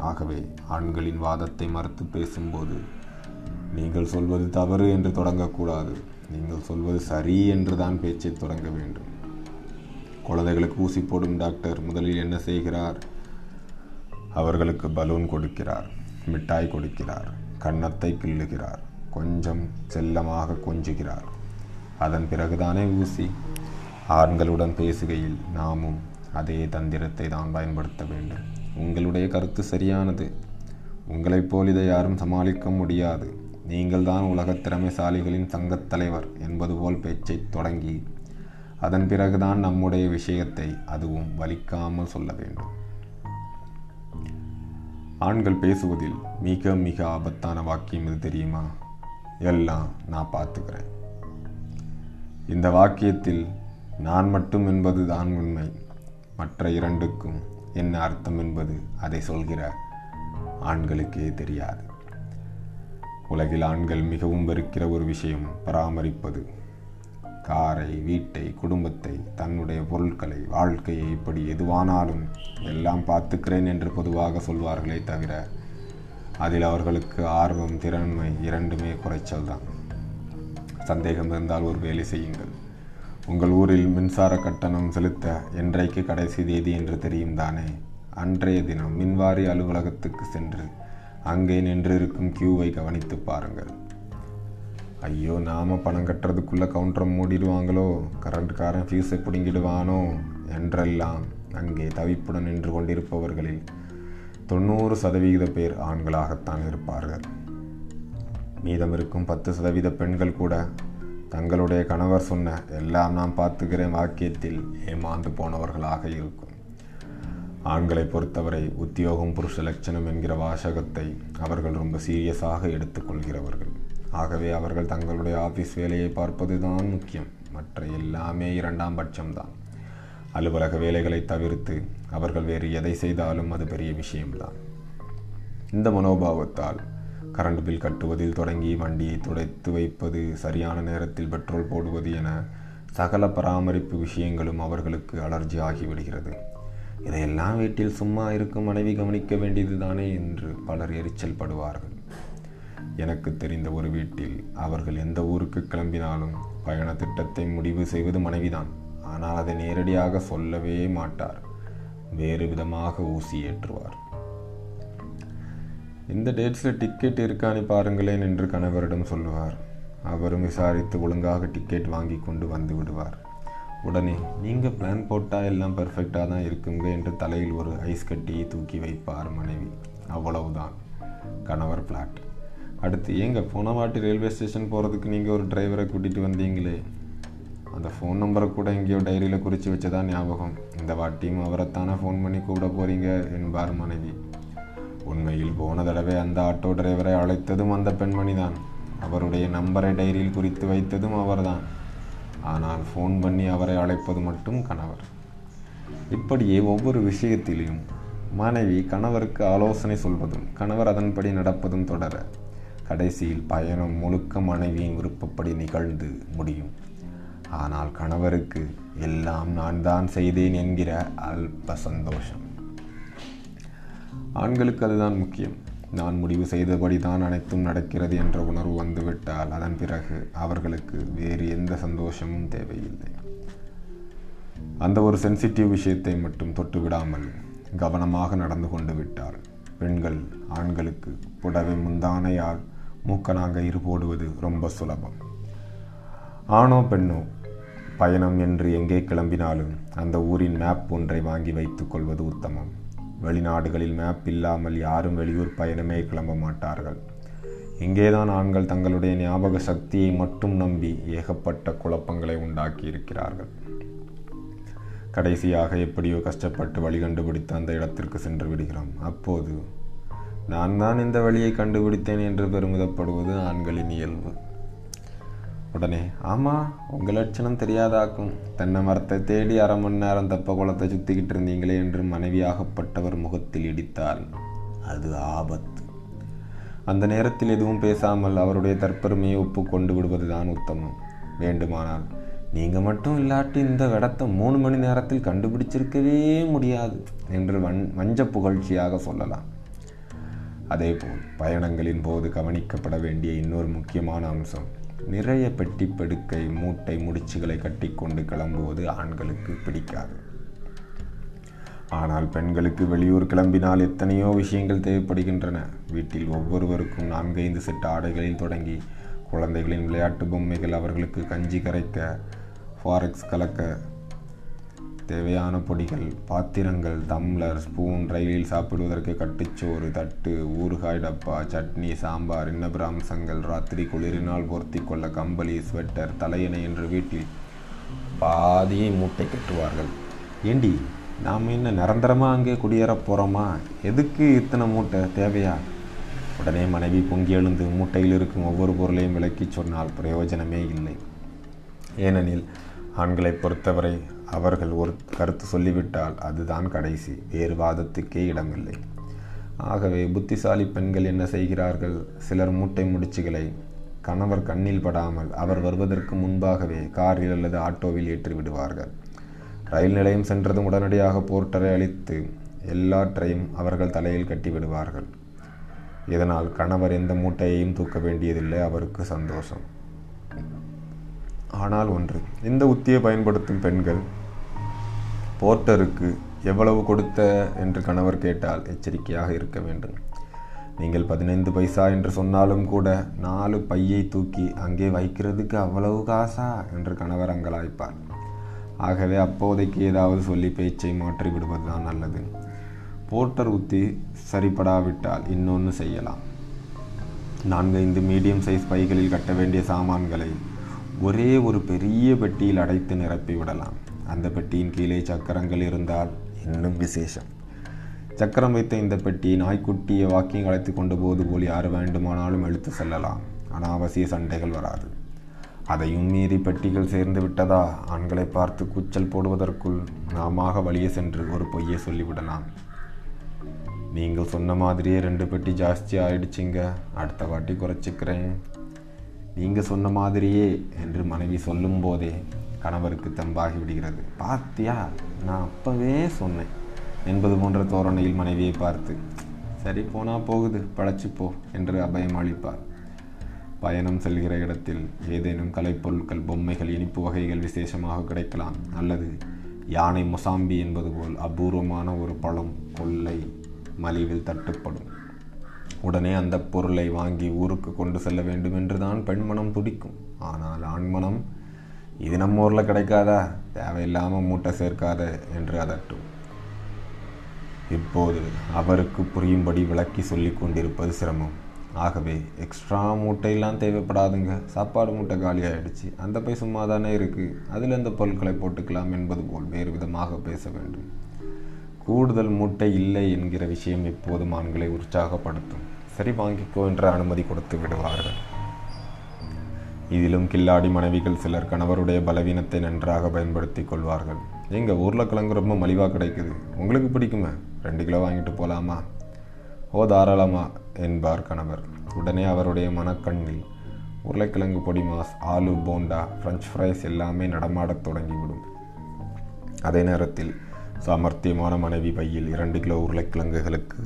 ஆகவே ஆண்களின் வாதத்தை மறுத்து பேசும்போது நீங்கள் சொல்வது தவறு என்று தொடங்கக்கூடாது, நீங்கள் சொல்வது சரி என்று தான் பேச்சை தொடங்க வேண்டும். குழந்தைகளுக்கு ஊசி போடும் டாக்டர் முதலில் என்ன செய்கிறார்? அவர்களுக்கு பலூன் கொடுக்கிறார், மிட்டாய் கொடுக்கிறார், கன்னத்தை கிள்ளுகிறார், கொஞ்சம் செல்லமாக கொஞ்சுகிறார். அதன் பிறகுதானே ஊசி. ஆண்களுடன் பேசுகையில் நாமும் அதே தந்திரத்தை தான் பயன்படுத்த வேண்டும். உங்களுடைய கருத்து சரியானது. உங்களைப் போல் இதை யாரும் சமாளிக்க முடியாது. நீங்கள் தான் உலகத் திறமைசாலிகளின் சங்கத் தலைவர் என்பது போல் பேச்சை தொடங்கி அதன் பிறகுதான் நம்முடைய விஷயத்தை அதுவும் வலிக்காமல் சொல்ல வேண்டும். ஆண்கள் பேசுவதில் மிக மிக ஆபத்தான வாக்கியம் இது தெரியுமா? எல்லாம் நான் பார்த்துக்கிறேன். இந்த வாக்கியத்தில் நான் மட்டும் என்பது தான் உண்மை. மற்ற இரண்டுக்கும் என்ன அர்த்தம் என்பது அதை சொல்கிற ஆண்களுக்கே தெரியாது. உலகில் ஆண்கள் மிகவும் வெறுக்கிற ஒரு விஷயம் பராமரிப்பது. காரை, வீட்டை, குடும்பத்தை, தன்னுடைய பொருட்களை, வாழ்க்கையை, இப்படி எதுவானாலும் எல்லாம் பார்த்துக்கிறேன் என்று பொதுவாக சொல்வார்களே தவிர அதில் அவர்களுக்கு ஆர்வம், திறன்மை இரண்டுமே குறைச்சல் தான். சந்தேகம் இருந்தால் ஒரு வேலை செய்யுங்கள். உங்கள் ஊரில் மின்சார கட்டணம் செலுத்த என்றைக்கு கடைசி தேதி என்று தெரியும் தானே? அன்றைய தினம் மின்வாரி அலுவலகத்துக்கு சென்று அங்கே நின்றிருக்கும் கியூவை கவனித்து பாருங்கள். ஐயோ, நாம் பணம் கட்டுறதுக்குள்ளே கவுண்டரை மூடிடுவாங்களோ, கரண்ட்காரன் ஃபீஸை பிடுங்கிடுவானோ என்றெல்லாம் அங்கே தவிப்புடன் நின்று கொண்டிருப்பவர்களில் 90% பேர் ஆண்களாகத்தான் இருப்பார்கள். மீதம் இருக்கும் 10% பெண்கள் கூட தங்களுடைய கணவர் சொன்ன எல்லாம் நாம் பார்த்துக்கிற வாக்கியத்தில் ஏமாந்து போனவர்களாக இருக்கும். ஆண்களை பொறுத்தவரை உத்தியோகம், புருஷ லட்சணம் என்கிற வாசகத்தை அவர்கள் ரொம்ப சீரியஸாக எடுத்துக்கொள்கிறவர்கள். ஆகவே அவர்கள் தங்களுடைய ஆஃபீஸ் வேலையை பார்ப்பது தான் முக்கியம். மற்ற எல்லாமே இரண்டாம் பட்சம்தான். அலுவலக வேலைகளை தவிர்த்து அவர்கள் வேறு எதை செய்தாலும் அது பெரிய விஷயம்தான். இந்த மனோபாவத்தால் கரண்ட் பில் கட்டுவதில் தொடங்கி வண்டியை துடைத்து வைப்பது, சரியான நேரத்தில் பெட்ரோல் போடுவது என சகல பராமரிப்பு விஷயங்களும் அவர்களுக்கு அலர்ஜி ஆகிவிடுகிறது. இதையெல்லாம் வீட்டில் சும்மா இருக்கும் மனைவி கவனிக்க வேண்டியது தானே என்று பலர் எரிச்சல் படுவார்கள். எனக்கு தெரிந்த ஒரு வீட்டில் அவர்கள் எந்த ஊருக்கு கிளம்பினாலும் பயண திட்டத்தை முடிவு செய்வது மனைவிதான். ஆனால் அதை நேரடியாக சொல்லவே மாட்டார். வேறு விதமாக ஊசி ஏற்றுவார். இந்த டேட்ஸில் டிக்கெட் இருக்கான்னு பாருங்களேன் என்று கணவரிடம் சொல்லுவார். அவரும் விசாரித்து ஒழுங்காக டிக்கெட் வாங்கி கொண்டு வந்து விடுவார். உடனே நீங்கள் பிளான் போட்டால் எல்லாம் பெர்ஃபெக்டாக தான் இருக்குங்க என்று தலையில் ஒரு ஐஸ் கட்டியை தூக்கி வைப்பார் மனைவி. அவ்வளவுதான், கணவர் பிளாட். அடுத்து, ஏங்க போன வாட்டி ரயில்வே ஸ்டேஷன் போகிறதுக்கு நீங்கள் ஒரு டிரைவரை கூட்டிகிட்டு வந்தீங்களே, அந்த ஃபோன் நம்பரை கூட எங்கேயோ டைரியில் குறித்து வச்சதான் ஞாபகம். இந்த வாட்டியும் அவரைத்தானே ஃபோன் பண்ணி கூப்பிட போகிறீங்க என்பார் மனைவி. உண்மையில் போன தடவை அந்த ஆட்டோ டிரைவரை அழைத்ததும் அந்த பெண்மணி தான். அவருடைய நம்பரை டைரியில் குறித்து வைத்ததும் அவர் தான். ஆனால் ஃபோன் பண்ணி அவரை அழைப்பது மட்டும் கணவர். இப்படியே ஒவ்வொரு விஷயத்திலும் மனைவி கணவருக்கு ஆலோசனை சொல்வதும் கணவர் அதன்படி நடப்பதும் தொடர கடைசியில் பயணம் முழுக்க மனைவியின் விருப்பப்படி நிகழ்ந்து முடியும். ஆனால் கணவருக்கு எல்லாம் நான் தான் செய்தேன் என்கிற அல்ப சந்தோஷம். ஆண்களுக்கு அதுதான் முக்கியம். நான் முடிவு செய்தபடி தான் அனைத்தும் நடக்கிறது என்ற உணர்வு வந்துவிட்டால் அதன் பிறகு அவர்களுக்கு வேறு எந்த சந்தோஷமும் தேவையில்லை. அந்த ஒரு சென்சிட்டிவ் விஷயத்தை மட்டும் தொட்டுவிடாமல் கவனமாக நடந்து கொண்டு விட்டால் பெண்கள் ஆண்களுக்கு புடவை முந்தானையால் மூக்கனாக இருபோடுவது ரொம்ப சுலபம். ஆணோ பெண்ணோ பயணம் என்று எங்கே கிளம்பினாலும் அந்த ஊரின் மேப் ஒன்றை வாங்கி வைத்துக் கொள்வது உத்தமம். வெளிநாடுகளில் மேப் இல்லாமல் யாரும் வெளியூர் பயணமே கிளம்ப மாட்டார்கள். இங்கேதான் ஆண்கள் தங்களுடைய ஞாபக சக்தியை மட்டும் நம்பி ஏகப்பட்ட குழப்பங்களை உண்டாக்கி இருக்கிறார்கள். கடைசியாக எப்படியோ கஷ்டப்பட்டு வழி கண்டுபிடித்து அந்த இடத்திற்கு சென்று விடுகிறோம். அப்போது நான் தான் இந்த வழியை கண்டுபிடித்தேன் என்று பெருமிதப்படுவது ஆண்களின் இயல்பு. உடனே, ஆமாம் உங்கள் லட்சணம் தெரியாதாக்கும், தென்னை மரத்தை தேடி 1/2 மணி நேரம் தப்ப குளத்தை சுற்றிக்கிட்டு இருந்தீங்களே என்று மனைவியாகப்பட்டவர் முகத்தில் இடித்தால் அது ஆபத்து. அந்த நேரத்தில் எதுவும் பேசாமல் அவருடைய தற்பெருமையை ஒப்புக்கொண்டு விடுவது தான் உத்தமம். வேண்டுமானால் நீங்கள் மட்டும் இல்லாட்டி இந்த இடத்தை 3 மணி நேரத்தில் கண்டுபிடிச்சிருக்கவே முடியாது என்று வஞ்ச புகழ்ச்சியாக சொல்லலாம். அதேபோல் பயணங்களின் போது கவனிக்கப்பட வேண்டிய இன்னொரு முக்கியமான அம்சம், நிறைய பெட்டி, படுக்கை, மூட்டை, முடிச்சுகளை கட்டிக்கொண்டு கிளம்புவது ஆண்களுக்கு பிடிக்காது. ஆனால் பெண்களுக்கு வெளியூர் கிளம்பினால் எத்தனையோ விஷயங்கள் தேவைப்படுகின்றன. வீட்டில் ஒவ்வொருவருக்கும் 4-5 செட் ஆடைகளில் தொடங்கி குழந்தைகளின் விளையாட்டு பொம்மைகள், அவர்களுக்கு கஞ்சி கரைக்க, ஃபாரெக்ஸ் கலக்க, தேவையான பொடிகள், பாத்திரங்கள், டம்ளர், ஸ்பூன், ரயிலில் சாப்பிடுவதற்கு கட்டுச்சோறு, தட்டு, ஊறுகாய் டப்பா, சட்னி, சாம்பார், இன்னபிற அம்சங்கள், ராத்திரி குளிரினால் பொருத்தி கொள்ள கம்பளி, ஸ்வெட்டர், தலையணை என்று வீட்டில் பாதியை மூட்டை கட்டுவார்கள். ஏண்டி நாம் என்ன நிரந்தரமாக அங்கே குடியேறப் போகிறோமா? எதுக்கு இத்தனை மூட்டை தேவையா? உடனே மனைவி பொங்கி எழுந்து மூட்டையில் இருக்கும் ஒவ்வொரு பொருளையும் விலக்கி சொன்னால் பிரயோஜனமே இல்லை. ஏனெனில் ஆண்களை பொறுத்தவரை அவர்கள் ஒரு கருத்து சொல்லிவிட்டால் அதுதான் கடைசி, வேறு வாதத்துக்கே இடமில்லை. ஆகவே புத்திசாலி பெண்கள் என்ன செய்கிறார்கள்? சிலர் மூட்டை முடிச்சுகளை கணவர் கண்ணில் படாமல் அவர் வருவதற்கு முன்பாகவே காரில் அல்லது ஆட்டோவில் ஏற்றி விடுவார்கள். ரயில் நிலையம் சென்றதும் உடனடியாக போர்ட்டரை அளித்து எல்லாற்றையும் அவர்கள் தலையில் கட்டி விடுவார்கள். இதனால் கணவர் எந்த மூட்டையையும் தூக்க வேண்டியதில்லை, அவருக்கு சந்தோஷம். ஆனால் ஒன்று, இந்த உத்தியை பயன்படுத்தும் பெண்கள் போர்ட்டருக்கு எவ்வளவு கொடுத்த என்று கணவர் கேட்டால் எச்சரிக்கையாக இருக்க வேண்டும். நீங்கள் 15 பைசா என்று சொன்னாலும் கூட 4 பையை தூக்கி அங்கே வைக்கிறதுக்கு அவ்வளவு காசா என்று கணவர் அங்கலாய்ப்பார். ஆகவே அப்போதைக்கு ஏதாவது சொல்லி பேச்சை மாற்றி விடுவதுதான் நல்லது. போர்ட்டர் உத்தி சரிபடாவிட்டால் இன்னொன்று செய்யலாம். 4-5 மீடியம் சைஸ் பைகளில் கட்ட வேண்டிய சாமான்களை ஒரே ஒரு பெரிய பெட்டியில் அடைத்து நிரப்பி விடலாம். அந்த பெட்டியின் கீழே சக்கரங்கள் இருந்தால் இன்னும் விசேஷம். சக்கரம் வைத்த இந்த பெட்டி நாய்க்குட்டியை வாக்கிங் அழைத்து கொண்டு போது போல் யார் வேண்டுமானாலும் இழுத்து செல்லலாம். அனாவசிய சண்டைகள் வராது. அதையும் மீறி பெட்டிகள் சேர்ந்து விட்டதா ஆண்களை பார்த்து கூச்சல் போடுவதற்குள் நாம வழியே சென்று ஒரு பொய்யை சொல்லிவிடலாம். நீங்கள் சொன்ன மாதிரியே 2 பெட்டி ஜாஸ்தி ஆயிடுச்சிங்க, அடுத்த வாட்டி குறைச்சிக்கிறேன். நீங்கள் சொன்ன மாதிரியே என்று மனைவி சொல்லும் போதே கணவருக்கு தெம்பாகி விடுகிறது. பார்த்தியா, நான் அப்போவே சொன்னேன் என்பது போன்ற தோரணையில் மனைவியை பார்த்து சரி போனால் போகுது, பழச்சிப்போ என்று அபயம் அளிப்பார். பயணம் செல்கிற இடத்தில் ஏதேனும் கலைப்பொருட்கள், பொம்மைகள், இனிப்பு வகைகள் விசேஷமாக கிடைக்கலாம். அல்லது யானை முசாம்பி என்பது போல் அபூர்வமான ஒரு பழம் கொள்ளை மலிவில் தட்டுப்படும். உடனே அந்த பொருளை வாங்கி ஊருக்கு கொண்டு செல்ல வேண்டும் என்று தான் பெண்மனம் துடிக்கும். ஆனால் ஆண்மனம், இது நம்ம ஊரில் கிடைக்காதா, தேவையில்லாமல் மூட்டை சேர்க்காத என்று அதட்டும். இப்போது அவருக்கு புரியும்படி விளக்கி சொல்லி கொண்டிருப்பது சிரமம். ஆகவே எக்ஸ்ட்ரா மூட்டையெல்லாம் தேவைப்படாதுங்க, சாப்பாடு மூட்டை காலி ஆகிடுச்சு, அந்த பை சும்மா தானே இருக்குது, அதில் இந்த பொருட்களை போட்டுக்கலாம் என்பது போல் வேறு விதமாக பேச வேண்டும். கூடுதல் மூட்டை இல்லை என்கிற விஷயம் எப்போதும் ஆண்களை உற்சாகப்படுத்தும். சரி வாங்கிக்கோ என்ற அனுமதி கொடுத்து விடுவார்கள். இதிலும் கில்லாடி மனைவிகள் சிலர் கணவருடைய பலவீனத்தை நன்றாக பயன்படுத்தி கொள்வார்கள். எங்கள் உருளைக்கிழங்கு ரொம்ப மலிவாக கிடைக்குது, உங்களுக்கு பிடிக்குமா, 2 கிலோ வாங்கிட்டு போகலாமா? ஓ தாராளமா என்பார் கணவர். உடனே அவருடைய மனக்கண்ணில் உருளைக்கிழங்கு பொடி, mash, aloo bonda, French fries எல்லாமே நடமாடத் தொடங்கிவிடும். அதே நேரத்தில் சாமர்த்தியமான மனைவி பையில் 2 கிலோ உருளைக்கிழங்குகளுக்கு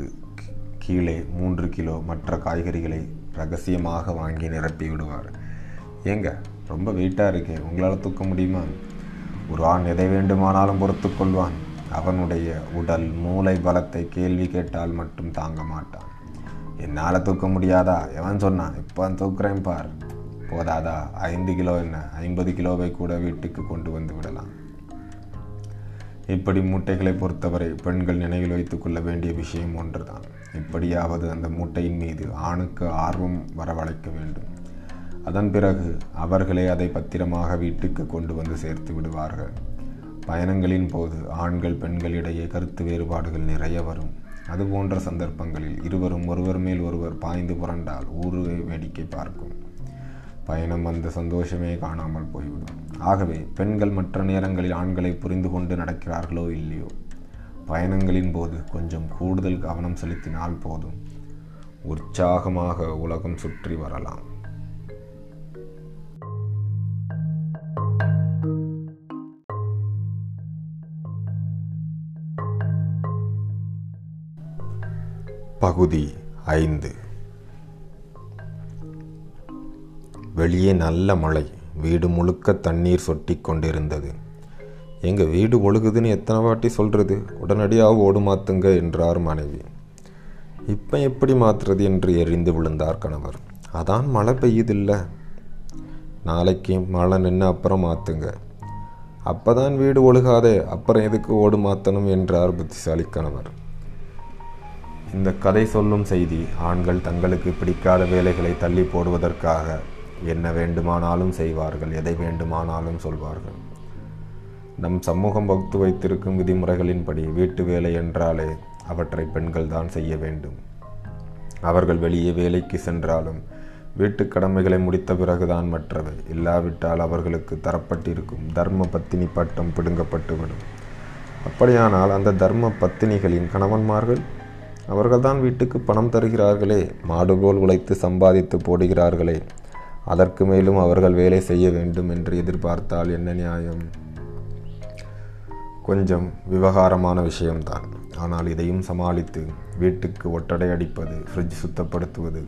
கீழே 3 கிலோ மற்ற காய்கறிகளை ரகசியமாக வாங்கி நிரப்பி விடுவார். ஏங்க ரொம்ப வெயிட்டாக இருக்கே, உங்களால் தூக்க முடியுமா? ஒரு ஆண் எதை வேண்டுமானாலும் பொறுத்து கொள்வான். அவனுடைய உடல் மூளை பலத்தை கேள்வி கேட்டால் மட்டும் தாங்க மாட்டான். என்னால் தூக்க முடியாதா, எவன் சொன்னான், இப்போ தூக்குறேன் பார், போதாதா, 5 கிலோ என்ன, 50 கிலோவை கூட வீட்டுக்கு கொண்டு வந்து விடலாம். இப்படி மூட்டைகளை பொறுத்தவரை பெண்கள் நினைவில் வைத்துக் கொள்ள வேண்டிய விஷயம் ஒன்றுதான். இப்படியாவது அந்த மூட்டையின் மீது ஆணுக்கு ஆர்வம் வரவழைக்க வேண்டும். அதன் பிறகு அவர்களே அதை பத்திரமாக வீட்டுக்கு கொண்டு வந்து சேர்த்து விடுவார்கள். பயணங்களின் போது ஆண்கள் பெண்களிடையே கருத்து வேறுபாடுகள் நிறைய வரும். அதுபோன்ற சந்தர்ப்பங்களில் இருவரும் ஒருவர் மேல் ஒருவர் பாய்ந்து புரண்டால் ஊரை வேடிக்கை பார்க்கும். பயணம் அந்த சந்தோஷமே காணாமல் போய்விடும். ஆகவே பெண்கள் மற்ற நேரங்களில் ஆண்களை புரிந்து கொண்டு நடக்கிறார்களோ இல்லையோ, பயணங்களின் போது கொஞ்சம் கூடுதல் கவனம் செலுத்தினால் போதும், உற்சாகமாக உலகம் சுற்றி வரலாம். பகுதி 5. வெளியே நல்ல மழை, வீடு முழுக்க தண்ணீர் சொட்டி கொண்டிருந்தது. எங்கள் வீடு ஒழுகுதுன்னு எத்தனை வாட்டி சொல்கிறது, உடனடியாக ஓடு மாற்றுங்க என்றார் மனைவி. இப்போ எப்படி மாற்றுறது என்று எரிந்து விழுந்தார் கணவர். அதான் மழை பெய்யுதில்லை, நாளைக்கு மழை நின்று அப்புறம் மாற்றுங்க. அப்பதான் வீடு ஒழுகாதே, அப்புறம் எதுக்கு ஓடு மாத்தணும் என்றார் புத்திசாலி கணவர். இந்த கதை சொல்லும் செய்தி, ஆண்கள் தங்களுக்கு பிடிக்காத வேலைகளை தள்ளி போடுவதற்காக என்ன வேண்டுமானாலும் செய்வார்கள், எதை வேண்டுமானாலும் சொல்வார்கள். நம் சமூகம் வகுத்து வைத்திருக்கும் விதிமுறைகளின்படி வீட்டு வேலை என்றாலே அவற்றை பெண்கள் தான் செய்ய வேண்டும். அவர்கள் வெளியே வேலைக்கு சென்றாலும் வீட்டு கடமைகளை முடித்த பிறகுதான் மற்றவை, இல்லாவிட்டால் அவர்களுக்கு தரப்பட்டிருக்கும் தர்ம பத்தினி பட்டம் பிடுங்கப்பட்டுவிடும். அப்படியானால் அந்த தர்ம பத்தினிகளின் கணவன்மார்கள் அவர்கள்தான் வீட்டுக்கு பணம் தருகிறார்களே, மாடுபோல் உழைத்து சம்பாதித்து போடுகிறார்களே, அதற்கு மேலும் அவர்கள் வேலை செய்ய வேண்டும் என்று எதிர்பார்த்தால் என்ன நியாயம்? கொஞ்சம் விவகாரமான விஷயம்தான், ஆனால் இதையும் சமாளித்து வீட்டுக்கு ஒட்டடை அடிப்பது, ஃப்ரிட்ஜ் சுத்தப்படுத்துவது,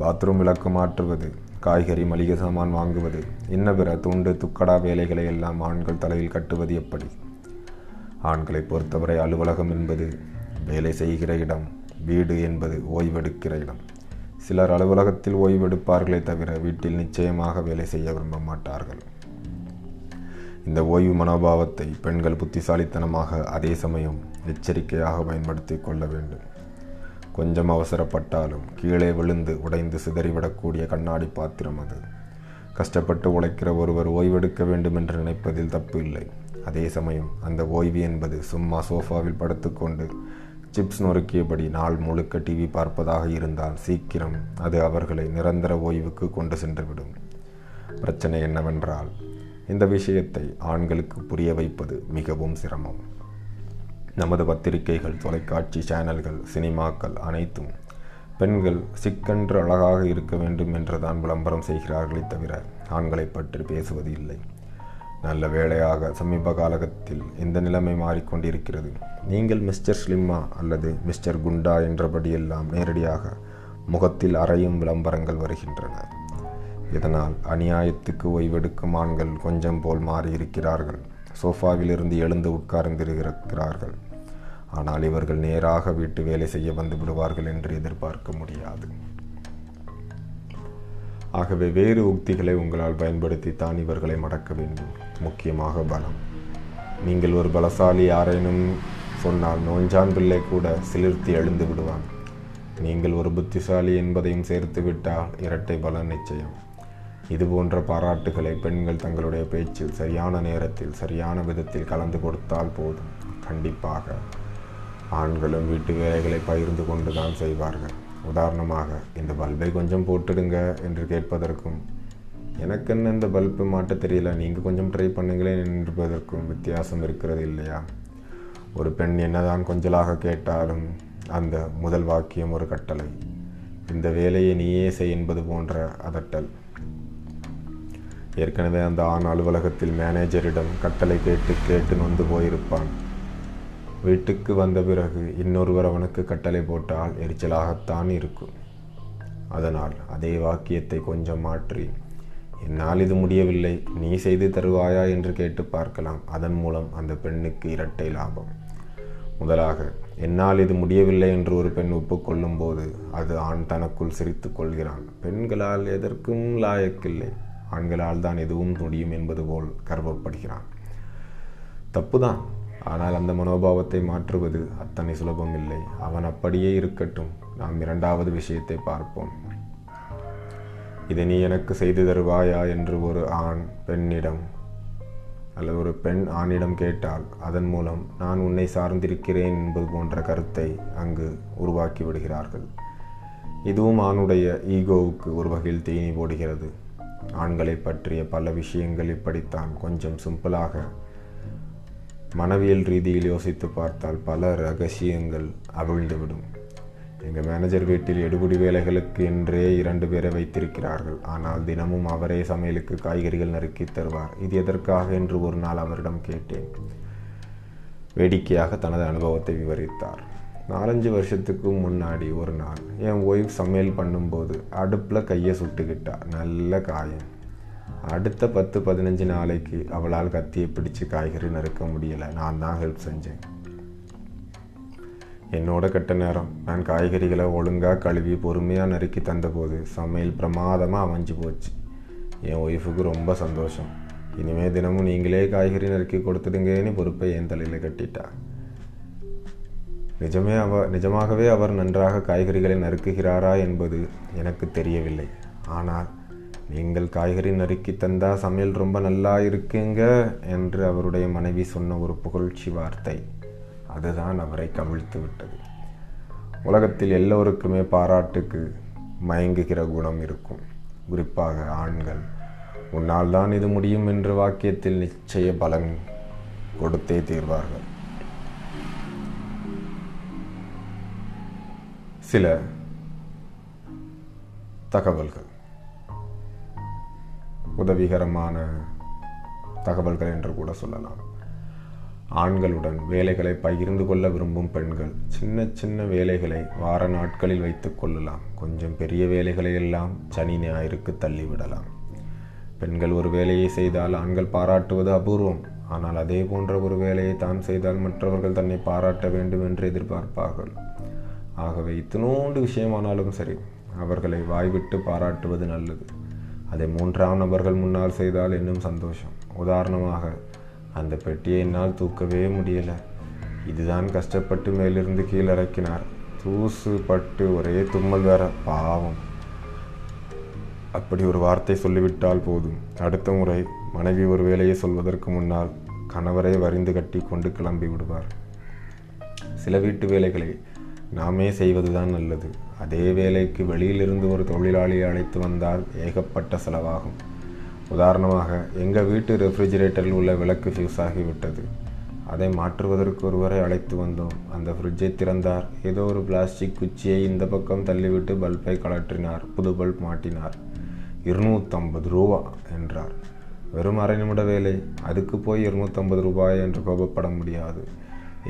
பாத்ரூம் விளக்கு மாற்றுவது, காய்கறி மளிகை சாமான் வாங்குவது, இன்ன பிற துண்டு துக்கடா வேலைகளை எல்லாம் ஆண்கள் தலையில் கட்டுவது எப்படி? ஆண்களை பொறுத்தவரை அலுவலகம் என்பது வேலை செய்கிற இடம், வீடு என்பது ஓய்வெடுக்கிற இடம். சிலர் அலுவலகத்தில் ஓய்வெடுப்பார்களே தவிர வீட்டில் நிச்சயமாக வேலை செய்ய விரும்ப மாட்டார்கள். இந்த ஓய்வு மனோபாவத்தை பெண்கள் புத்திசாலித்தனமாக, அதே சமயம் எச்சரிக்கையாக பயன்படுத்தி கொள்ள வேண்டும். கொஞ்சம் அவசரப்பட்டாலும் கீழே விழுந்து உடைந்து சிதறிவிடக்கூடிய கண்ணாடி பாத்திரம் அது. கஷ்டப்பட்டு உழைக்கிற ஒருவர் ஓய்வெடுக்க வேண்டும் என்று நினைப்பதில் தப்பு இல்லை. அதே சமயம் அந்த ஓய்வு என்பது சும்மா சோஃபாவில் படுத்துக்கொண்டு சிப்ஸ் நொறுக்கியபடி நாள் முழுக்க டிவி பார்ப்பதாக இருந்தால் சீக்கிரம் அது அவர்களை நிரந்தர ஓய்வுக்கு கொண்டு சென்றுவிடும். பிரச்சனை என்னவென்றால், இந்த விஷயத்தை ஆண்களுக்கு புரிய வைப்பது மிகவும் சிரமம். நமது பத்திரிகைகள், தொலைக்காட்சி சேனல்கள், சினிமாக்கள் அனைத்தும் பெண்கள் சிக்கென்று அழகாக இருக்க வேண்டும் என்றுதான் விளம்பரம் செய்கிறார்களே தவிர ஆண்களை பற்றி பேசுவது இல்லை. நல்ல வேளையாக சமீப காலகத்தில் இந்த நிலைமை மாறிக்கொண்டிருக்கிறது. நீங்கள் மிஸ்டர் ஸ்லிம்மா அல்லது மிஸ்டர் குண்டா என்றபடியெல்லாம் நேரடியாக முகத்தில் அறையும் விளம்பரங்கள் வருகின்றன. இதனால் அநியாயத்துக்கு ஓய்வெடுக்கும் ஆண்கள் கொஞ்சம் போல் மாறியிருக்கிறார்கள். சோஃபாவிலிருந்து எழுந்து உட்கார்ந்திருக்கிறார்கள். ஆனால் இவர்கள் நேராக வீட்டு வேலை செய்ய வந்து விடுவார்கள் என்று எதிர்பார்க்க முடியாது. ஆகவே வேறு உத்திகளை உங்களால் பயன்படுத்தித்தான் இவர்களை மடக்க வேண்டும். முக்கியமாக பலம். நீங்கள் ஒரு பலசாலி யாரேனும் சொன்னால் நோஞ்சான் பிள்ளை கூட சிலிர்த்து எழுந்து விடுவான். நீங்கள் ஒரு புத்திசாலி என்பதையும் சேர்த்துவிட்டால் இரட்டை பலம் நிச்சயம். இதுபோன்ற பாராட்டுகளை பெண்கள் தங்களுடைய பேச்சில் சரியான நேரத்தில் சரியான விதத்தில் கலந்து கொடுத்தால் போதும். கண்டிப்பாக ஆண்களும் வீட்டு வேலைகளை பகிர்ந்து கொண்டு தான் செய்வார்கள். உதாரணமாக, இந்த பல்பை கொஞ்சம் போட்டுடுங்க என்று கேட்பதற்கும், எனக்குன்னு இந்த பல்பு மாட்ட தெரியல, நீங்கள் கொஞ்சம் ட்ரை பண்ணுங்களேன் என்பதற்கும் வித்தியாசம் இருக்கிறது இல்லையா? ஒரு பெண் என்னதான் கொஞ்சலாக கேட்டாலும் அந்த முதல் வாக்கியம் ஒரு கட்டளை, இந்த வேலையை நீயே செய் என்பது போன்ற அதட்டல். ஏற்கனவே அந்த ஆண் அலுவலகத்தில் மேனேஜரிடம் கட்டளை கேட்டு கேட்டு நொந்து போயிருப்பான். வீட்டுக்கு வந்த பிறகு இன்னொருவர் அவனுக்கு கட்டளை போட்டால் எரிச்சலாகத்தான் இருக்கும். அதனால் அதே வாக்கியத்தை கொஞ்சம் மாற்றி, என்னால் இது முடியவில்லை, நீ செய்து தருவாயா என்று கேட்டு பார்க்கலாம். அதன் மூலம் அந்த பெண்ணுக்கு இரட்டை லாபம். முதலாக, என்னால் இது முடியவில்லை என்று ஒரு பெண் ஒப்புக்கொள்ளும் போது அது ஆண் தனக்குள் சிரித்து கொள்கிறான். பெண்களால் எதற்கும் லாயக்கில்லை, ஆண்களால் தான் எதுவும் முடியும் என்பது போல் கருவப்படுகிறான். தப்புதான், ஆனால் அந்த மனோபாவத்தை மாற்றுவது அத்தனை சுலபம் இல்லை. அவன் அப்படியே இருக்கட்டும், நாம் இரண்டாவது விஷயத்தை பார்ப்போம். இதை நீ எனக்கு செய்து தருவாயா என்று ஒரு ஆண் பெண்ணிடம் அல்லது ஒரு பெண் ஆணிடம் கேட்டால் அதன் மூலம் நான் உன்னை சார்ந்திருக்கிறேன் என்பது போன்ற கருத்தை அங்கு உருவாக்கி விடுகிறார்கள். இதுவும் ஆணுடைய ஈகோவுக்கு ஒரு வகையில் தீனி போடுகிறது. ஆண்களை பற்றிய பல விஷயங்கள் இப்படித்தான். கொஞ்சம் சிம்பிளாக மனவியல் ரீதியில் யோசித்து பார்த்தால் பல ரகசியங்கள் அவிழ்ந்துவிடும். எங்கள் மேனேஜர் வீட்டில் எடுபடி வேலைகளுக்கு என்றே 2 பேரை வைத்திருக்கிறார்கள். ஆனால் தினமும் அவரே சமையலுக்கு காய்கறிகள் நறுக்கி தருவார். இது எதற்காக என்று ஒரு நாள் அவரிடம் கேட்டேன். வேடிக்கையாக தனது அனுபவத்தை விவரித்தார். 4-5 வருஷத்துக்கு முன்னாடி ஒரு நாள் என் ஒய்ஃப் சமையல் பண்ணும்போது அடுப்பில் கையை சுட்டுக்கிட்டா, நல்ல காயம். அடுத்த 10-15 நாளைக்கு அவளால் கத்தியை பிடிச்சு காய்கறி நறுக்க முடியலை. நான் தான் ஹெல்ப் செஞ்சேன். என்னோட கெட்ட நேரம், நான் காய்கறிகளை ஒழுங்காக கழுவி பொறுமையாக நறுக்கி தந்தபோது சமையல் பிரமாதமாக அமைஞ்சு போச்சு. என் ஒய்ஃபுக்கு ரொம்ப சந்தோஷம். இனிமேல் தினமும் நீங்களே காய்கறி நறுக்கி கொடுத்துடுங்கன்னு பொறுப்பை என் தலையில் கட்டிட்டார். நிஜமாகவே அவர் நன்றாக காய்கறிகளை நறுக்குகிறாரா என்பது எனக்கு தெரியவில்லை. ஆனால் நீங்கள் காய்கறி நறுக்கி தந்தா சமையல் ரொம்ப நல்லா இருக்குங்க என்று அவருடைய மனைவி சொன்ன ஒரு புகழ்ச்சி வார்த்தை அதுதான் அவரை கவிழ்த்து விட்டது. உலகத்தில் எல்லோருக்குமே பாராட்டுக்கு மயங்குகிற குணம் இருக்கும், குறிப்பாக ஆண்கள். உன்னால் தான் இது முடியும் என்று வாக்கியத்தில் நிச்சய பலன் கொடுத்தே தீர்வார்கள். சில தகவல்கள், உதவிகரமான தகவல்கள் என்று கூட சொல்லலாம். ஆண்களுடன் வேலைகளை பகிர்ந்து கொள்ள விரும்பும் பெண்கள் சின்ன சின்ன வேலைகளை வார நாட்களில் வைத்துக் கொள்ளலாம். கொஞ்சம் பெரிய வேலைகளை எல்லாம் சனி ஞாயிற்கு தள்ளிவிடலாம். பெண்கள் ஒரு வேலையை செய்தால் ஆண்கள் பாராட்டுவது அபூர்வம். ஆனால் அதே போன்ற ஒரு வேலையை தான் செய்தால் மற்றவர்கள் தன்னை பாராட்ட வேண்டும் என்று எதிர்பார்ப்பார்கள். ஆகவே இத்தினோண்டு விஷயமானாலும் சரி, அவர்களை வாய்விட்டு பாராட்டுவது நல்லது. அதை மூன்றாம் நபர்கள் முன்னால் செய்தால் இன்னும் சந்தோஷம். உதாரணமாக, அந்த பெட்டியை என்னால் தூக்கவே முடியலை, இதுதான் கஷ்டப்பட்டு மேலிருந்து கீழறக்கினார், தூசு பட்டு ஒரே தும்மல் வேற, பாவம். அப்படி ஒரு வார்த்தை சொல்லிவிட்டால் போதும். அடுத்த முறை மனைவி ஒரு வேலையை சொல்வதற்கு முன்னால் கணவரை வரிந்து கட்டி கொண்டு கிளம்பி விடுவார். சில வீட்டு வேலைகளை நாமே செய்வதுதான் நல்லது. அதே வேலைக்கு வெளியிலிருந்து ஒரு தொழிலாளியை அழைத்து வந்தால் ஏகப்பட்ட செலவாகும். உதாரணமாக, எங்கள் வீட்டு ரெஃப்ரிஜிரேட்டரில் உள்ள விளக்கு ஃபியூஸ் ஆகிவிட்டது. அதை மாற்றுவதற்கு ஒருவரை அழைத்து வந்தோம். அந்த ஃப்ரிட்ஜை திறந்தார். ஏதோ ஒரு பிளாஸ்டிக் குச்சியை இந்த பக்கம் தள்ளிவிட்டு பல்பை கழற்றினார். புது பல்ப் மாட்டினார். 250 ரூபா என்றார். வெறும் அரை நிமிட வேலை, அதுக்கு போய் 250 ரூபாய் என்று கோபப்பட முடியாது.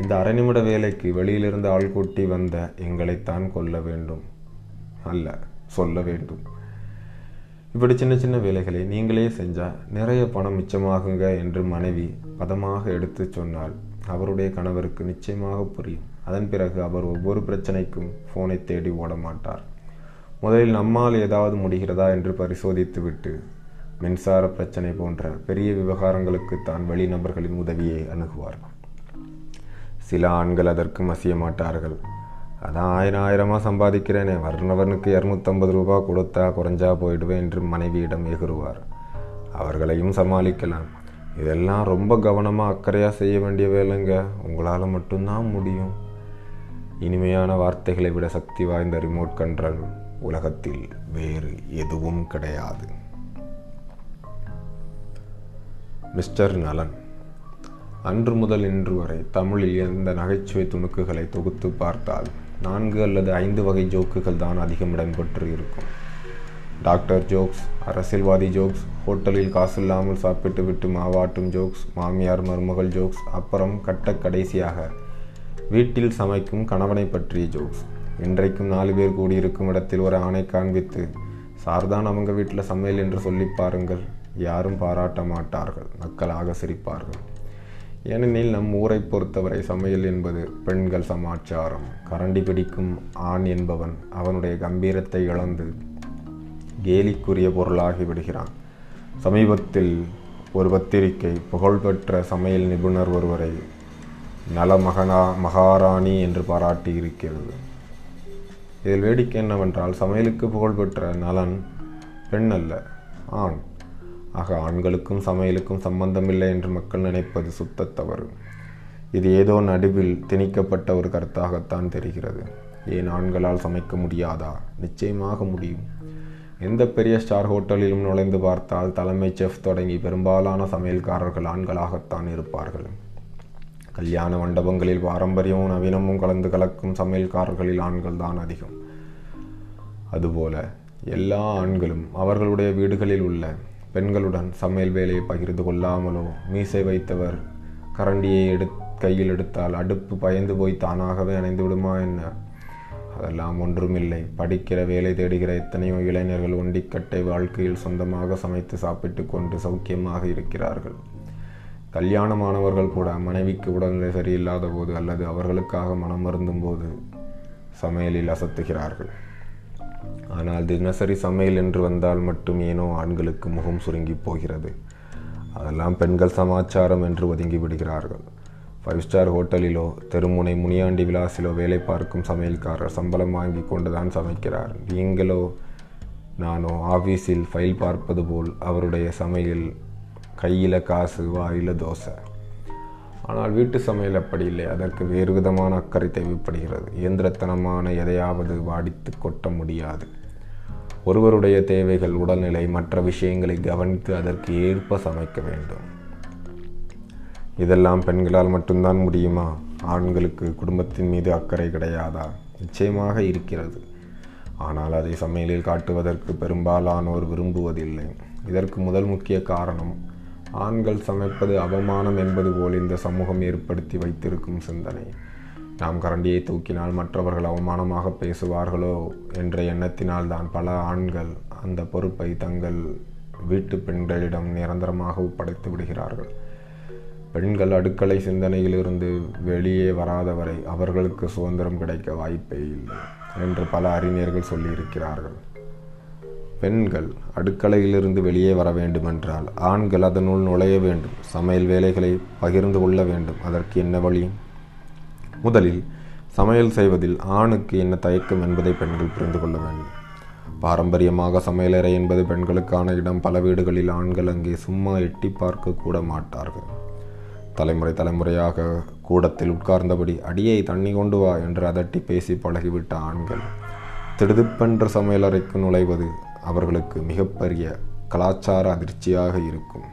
இந்த அரை நிமிட வேலைக்கு வெளியிலிருந்து ஆள் கூட்டி வந்த எங்களைத்தான் கொல்ல வேண்டும், அல்ல சொல்ல வேண்டும். இப்படி சின்ன சின்ன வேலைகளை நீங்களே செஞ்சால் நிறைய பணம் மிச்சமாகுங்க என்று மனைவி பதமாக எடுத்து சொன்னால் அவருடைய கணவருக்கு நிச்சயமாக புரியும். அதன் பிறகு அவர் ஒவ்வொரு பிரச்சனைக்கும் ஃபோனை தேடி ஓட மாட்டார். முதலில் நம்மால் ஏதாவது முடிகிறதா என்று பரிசோதித்துவிட்டு மின்சார பிரச்சனை போன்ற பெரிய விவகாரங்களுக்கு தான் வெளிநபர்களின் உதவியை அணுகுவார். சில ஆண்கள் அதற்கு மசிய மாட்டார்கள். அதான் 1000 சம்பாதிக்கிறேனே, வர்ணவனுக்கு 250 ரூபா கொடுத்தா குறைஞ்சா போயிடுவேன் என்று மனைவியிடம் எகுறுவார். அவர்களையும் சமாளிக்கலாம். இதெல்லாம் ரொம்ப கவனமாக அக்கறையாக செய்ய வேண்டிய வேலைங்க, உங்களால் மட்டும்தான் முடியும். இனிமையான வார்த்தைகளை விட சக்தி வாய்ந்த ரிமோட் கண்ட்ரோல் உலகத்தில் வேறு எதுவும் கிடையாது. மிஸ்டர் நலன் அன்று முதல் இன்று வரை தமிழில் எந்த நகைச்சுவை துணுக்குகளை தொகுத்து பார்த்தால் 4 அல்லது 5 வகை ஜோக்குகள் தான் அதிகம் இடம்பெற்று இருக்கும். டாக்டர் ஜோக்ஸ், அரசியல்வாதி ஜோக்ஸ், ஹோட்டலில் காசு இல்லாமல் சாப்பிட்டு விட்டு மாவாட்டும் ஜோக்ஸ், மாமியார் மருமகள் ஜோக்ஸ், அப்புறம் கட்ட கடைசியாக வீட்டில் சமைக்கும் கணவனை பற்றிய ஜோக்ஸ். இன்றைக்கும் 4 பேர் கூடியிருக்கும் இடத்தில் ஒரு ஆணை காண்பித்து சார்தான் அவங்க வீட்டில் சமையல் என்று சொல்லி பாருங்கள், யாரும் பாராட்ட மாட்டார்கள், மக்களாக சிரிப்பார்கள். ஏனெனில் நம் ஊரை பொறுத்தவரை சமையல் என்பது பெண்கள் சமாச்சாரம். கரண்டி பிடிக்கும் ஆண் என்பவன் அவனுடைய கம்பீரத்தை இழந்து கேலிக்குரிய பொருளாகி விடுகிறான். சமீபத்தில் ஒரு பத்திரிகை புகழ்பெற்ற சமையல் நிபுணர் ஒருவரை நல மகாராணி என்று பாராட்டியிருக்கிறது. இதில் வேடிக்கை என்னவென்றால், சமையலுக்கு புகழ்பெற்ற நலன் பெண் அல்ல, ஆண். ஆக ஆண்களுக்கும் சமையலுக்கும் சம்பந்தமில்லை என்று மக்கள் நினைப்பது சுத்த தவறு. இது ஏதோ நடுவில் திணிக்கப்பட்ட ஒரு கருத்தாகத்தான் தெரிகிறது. ஏன் ஆண்களால் சமைக்க முடியாதா? நிச்சயமாக முடியும். எந்த பெரிய ஸ்டார் ஹோட்டலிலும் நுழைந்து பார்த்தால் தலைமை செஃப் தொடங்கி பெரும்பாலான சமையல்காரர்கள் ஆண்களாகத்தான் இருப்பார்கள். கல்யாண மண்டபங்களில் பாரம்பரியமும் நவீனமும் கலந்து கலக்கும் சமையல்காரர்களில் ஆண்கள் தான் அதிகம். அதுபோல எல்லா ஆண்களும் அவர்களுடைய வீடுகளில் உள்ள பெண்களுடன் சமையல் வேலையை பகிர்ந்து கொள்ளாமலோ, மீசை வைத்தவர் கரண்டியை கையில் எடுத்தால் அடுப்பு பயந்து போய் தானாகவே அணைந்து விடுமா என்ன, அதெல்லாம் ஒன்றுமில்லை. படிக்கிற வேலை தேடுகிற எத்தனையோ இளைஞர்கள் ஒண்டிக்கட்டை வாழ்க்கையில் சொந்தமாக சமைத்து சாப்பிட்டு கொண்டு சௌக்கியமாக இருக்கிறார்கள். கல்யாணமானவர்கள் கூட மனைவிக்கு உடல்நிலை சரியில்லாத போது அல்லது அவர்களுக்காக மனம் மருந்தும் போது சமையலில் அசத்துகிறார்கள். ஆனால் தினசரி சமையல் என்று வந்தால் மட்டும் ஏனோ ஆண்களுக்கு முகம் சுருங்கி போகிறது. அதெல்லாம் பெண்கள் சமாச்சாரம் என்று ஒதுங்கி விடுகிறார்கள். 5 ஸ்டார் ஹோட்டலிலோ தெருமுனை முனியாண்டி விலாசிலோ வேலை பார்க்கும் சமையல்காரர் சம்பளம் வாங்கி கொண்டுதான் சமைக்கிறார். நீங்களோ நானோ ஆஃபீஸில் ஃபைல் பார்ப்பது போல் அவருடைய சமையல், கையில் காசு வாயில் தோசை. ஆனால் வீட்டு சமையல் அப்படி இல்லை. அதற்கு வேறு விதமான அக்கறை தேவைப்படுகிறது. இயந்திரத்தனமான எதையாவது வாடித்து கொட்ட முடியாது. ஒருவருடைய தேவைகள், உடல்நிலை, மற்ற விஷயங்களை கவனித்து அதற்கு ஏற்ப சமைக்க வேண்டும். இதெல்லாம் பெண்களால் மட்டும்தான் முடியுமா? ஆண்களுக்கு குடும்பத்தின் மீது அக்கறை கிடையாதா? நிச்சயமாக இருக்கிறது. ஆனால் அதை சமையலில் காட்டுவதற்கு பெரும்பாலானோர் விரும்புவதில்லை. இதற்கு முதல் முக்கிய காரணம் ஆண்கள் சமைப்பது அவமானம் என்பது போல் இந்த சமூகம் ஏற்படுத்தி வைத்திருக்கும் சிந்தனை. நாம் கரண்டியை தூக்கினால் மற்றவர்கள் அவமானமாக பேசுவார்களோ என்ற எண்ணத்தினால் தான் பல ஆண்கள் அந்த பொறுப்பை தங்கள் வீட்டு பெண்களிடம் நிரந்தரமாக ஒப்படைத்து விடுகிறார்கள். பெண்கள் அடுக்களை சிந்தனையிலிருந்து வெளியே வராதவரை அவர்களுக்கு சுதந்திரம் கிடைக்க வாய்ப்பே இல்லை என்று பல அறிஞர்கள் சொல்லியிருக்கிறார்கள். பெண்கள் அடுக்கலையிலிருந்து வெளியே வர வேண்டுமென்றால் ஆண்கள் அதனுள் நுழைய வேண்டும். சமையல் வேலைகளை பகிர்ந்து கொள்ள வேண்டும். அதற்கு என்ன வழி? முதலில் சமையல் செய்வதில் ஆணுக்கு என்ன தயக்கம் என்பதை பெண்கள் புரிந்து கொள்ள வேண்டும். பாரம்பரியமாக சமையலறை என்பது பெண்களுக்கான இடம். பல வீடுகளில் ஆண்கள் அங்கே சும்மா எட்டி பார்க்க கூட மாட்டார்கள். தலைமுறை தலைமுறையாக கூடத்தில் உட்கார்ந்தபடி "அடியை தண்ணி கொண்டு வா" என்று அதட்டி பேசி பழகிவிட்ட ஆண்கள் திடுதிப்பென்ற சமையலறைக்கு நுழைவது அவர்களுக்கு மிகப்பெரிய கலாச்சார அதிர்ச்சியாக இருக்கும்.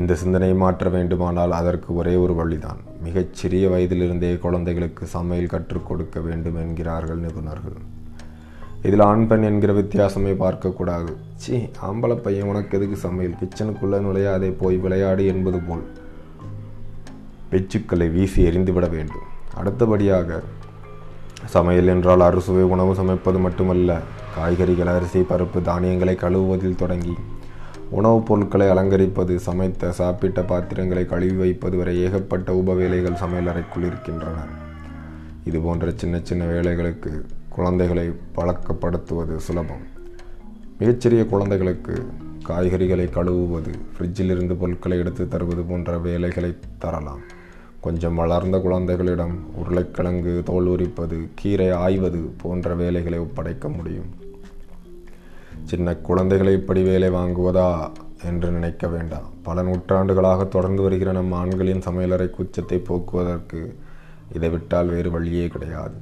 இந்த சிந்தனையை மாற்ற வேண்டுமானால் அதற்கு ஒரே ஒரு வழிதான். மிகச்சிறிய வயதிலிருந்தே குழந்தைகளுக்கு சமையல் கற்றுக் கொடுக்க வேண்டும் என்கிறார்கள் நிபுணர்கள். இதில் ஆண் பெண் என்கிற வித்தியாசமே பார்க்கக்கூடாது. "சீ, ஆம்பளை பையன், உனக்கு எதுக்கு சமையல்? கிச்சனுக்குள்ளே நுழையாதே, போய் விளையாடு" என்பது போல் பேச்சுக்களை வீசி எறிந்துவிட வேண்டும். அடுத்தபடியாக சமையல் என்றால் அறுசுவை உணவு சமைப்பது மட்டுமல்ல. காய்கறிகள், அரிசி, பருப்பு, தானியங்களை கழுவுவதில் தொடங்கி உணவுப் பொருட்களை அலங்கரிப்பது, சமைத்த சாப்பிட்ட பாத்திரங்களை கழுவி வைப்பது வரை ஏகப்பட்ட உபவேலைகள் சமையலறைக்குள் இருக்கின்றன. இதுபோன்ற சின்ன சின்ன வேலைகளுக்கு குழந்தைகளை பழக்கப்படுத்துவது சுலபம். மிகச்சிறிய குழந்தைகளுக்கு காய்கறிகளை கழுவுவது, ஃப்ரிட்ஜில் இருந்து பொருட்களை எடுத்து தருவது போன்ற வேலைகளை தரலாம். கொஞ்சம் வளர்ந்த குழந்தைகளிடம் உருளைக்கிழங்கு தோல் உரிப்பது, கீரை ஆய்வது போன்ற வேலைகளை ஒப்படைக்க முடியும். சின்ன குழந்தைகளை இப்படி வேலை வாங்குவதா என்று நினைக்க வேண்டாம். பல நூற்றாண்டுகளாக தொடர்ந்து வருகிற நம் ஆண்களின் சமையலறை கூச்சத்தை போக்குவதற்கு இதை விட்டால் வேறு வழியே கிடையாது.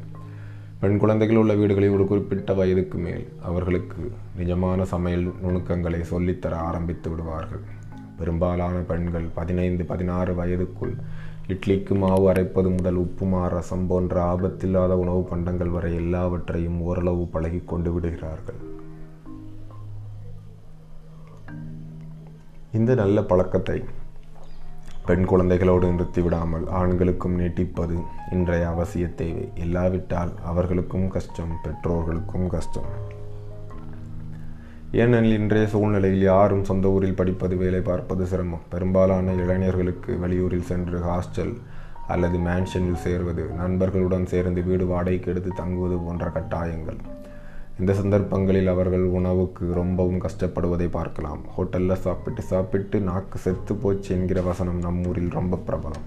பெண் குழந்தைகள் உள்ள வீடுகளில் ஒரு குறிப்பிட்ட வயதுக்கு மேல் அவர்களுக்கு நிஜமான சமையல் நுணுக்கங்களை சொல்லித்தர ஆரம்பித்து விடுவார்கள். பெரும்பாலான பெண்கள் 15-16 வயதுக்குள் இட்லிக்கு மாவு அரைப்பது முதல் உப்புமா, ரசம் போன்ற ஆபத்தில்லாத உணவு பண்டங்கள் வரை எல்லாவற்றையும் ஓரளவு பழகி கொண்டு விடுகிறார்கள். இந்த நல்ல பழக்கத்தை பெண் குழந்தைகளோடு நிறுத்திவிடாமல் ஆண்களுக்கும் நீட்டிப்பது இன்றைய அவசிய தேவை. இல்லாவிட்டால் அவர்களுக்கும் கஷ்டம், பெற்றோர்களுக்கும் கஷ்டம். ஏனெனில் இன்றைய சூழ்நிலையில் யாரும் சொந்த ஊரில் படிப்பது, வேலை பார்ப்பது சிரமம். பெரும்பாலான இளைஞர்களுக்கு வெளியூரில் சென்று ஹாஸ்டல் அல்லது மேன்ஷனில் சேர்வது, நண்பர்களுடன் சேர்ந்து வீடு வாடகைக்கு எடுத்து தங்குவது போன்ற கட்டாயங்கள். இந்த சந்தர்ப்பங்களில் அவர்கள் உணவுக்கு ரொம்பவும் கஷ்டப்படுவதை பார்க்கலாம். ஹோட்டலில் சாப்பிட்டு சாப்பிட்டு "நாக்கு செத்து போச்சு" என்கிற வசனம் நம் ஊரில் ரொம்ப பிரபலம்.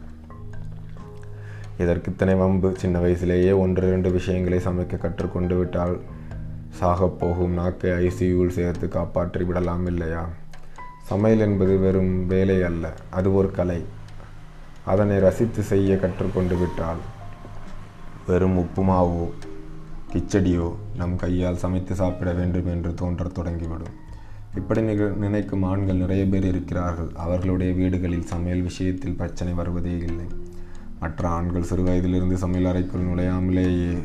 இதற்கு இத்தனை வம்பு? சின்ன வயசிலேயே 1-2 விஷயங்களை சமைக்க கற்றுக்கொண்டு விட்டால் சாகப்போகும் நாக்கை ஐசியூவில் சேர்த்து காப்பாற்றி விடலாம் இல்லையா? சமையல் என்பது வெறும் வேலை அல்ல, அது ஒரு கலை. அதனை ரசித்து செய்ய கற்றுக்கொண்டு விட்டால் வெறும் உப்புமாவோ கிச்சடியோ நம் கையால் சமைத்து சாப்பிட வேண்டும் என்று தோன்றத் தொடங்கிவிடும். இப்படி நினைக்கும் ஆண்கள் நிறைய பேர் இருக்கிறார்கள். அவர்களுடைய வீடுகளில் சமையல் விஷயத்தில் பிரச்சனை வருவதே இல்லை. மற்ற ஆண்கள் சிறு வயதிலிருந்து சமையல் அறைக்குள் நுழையாமலேயே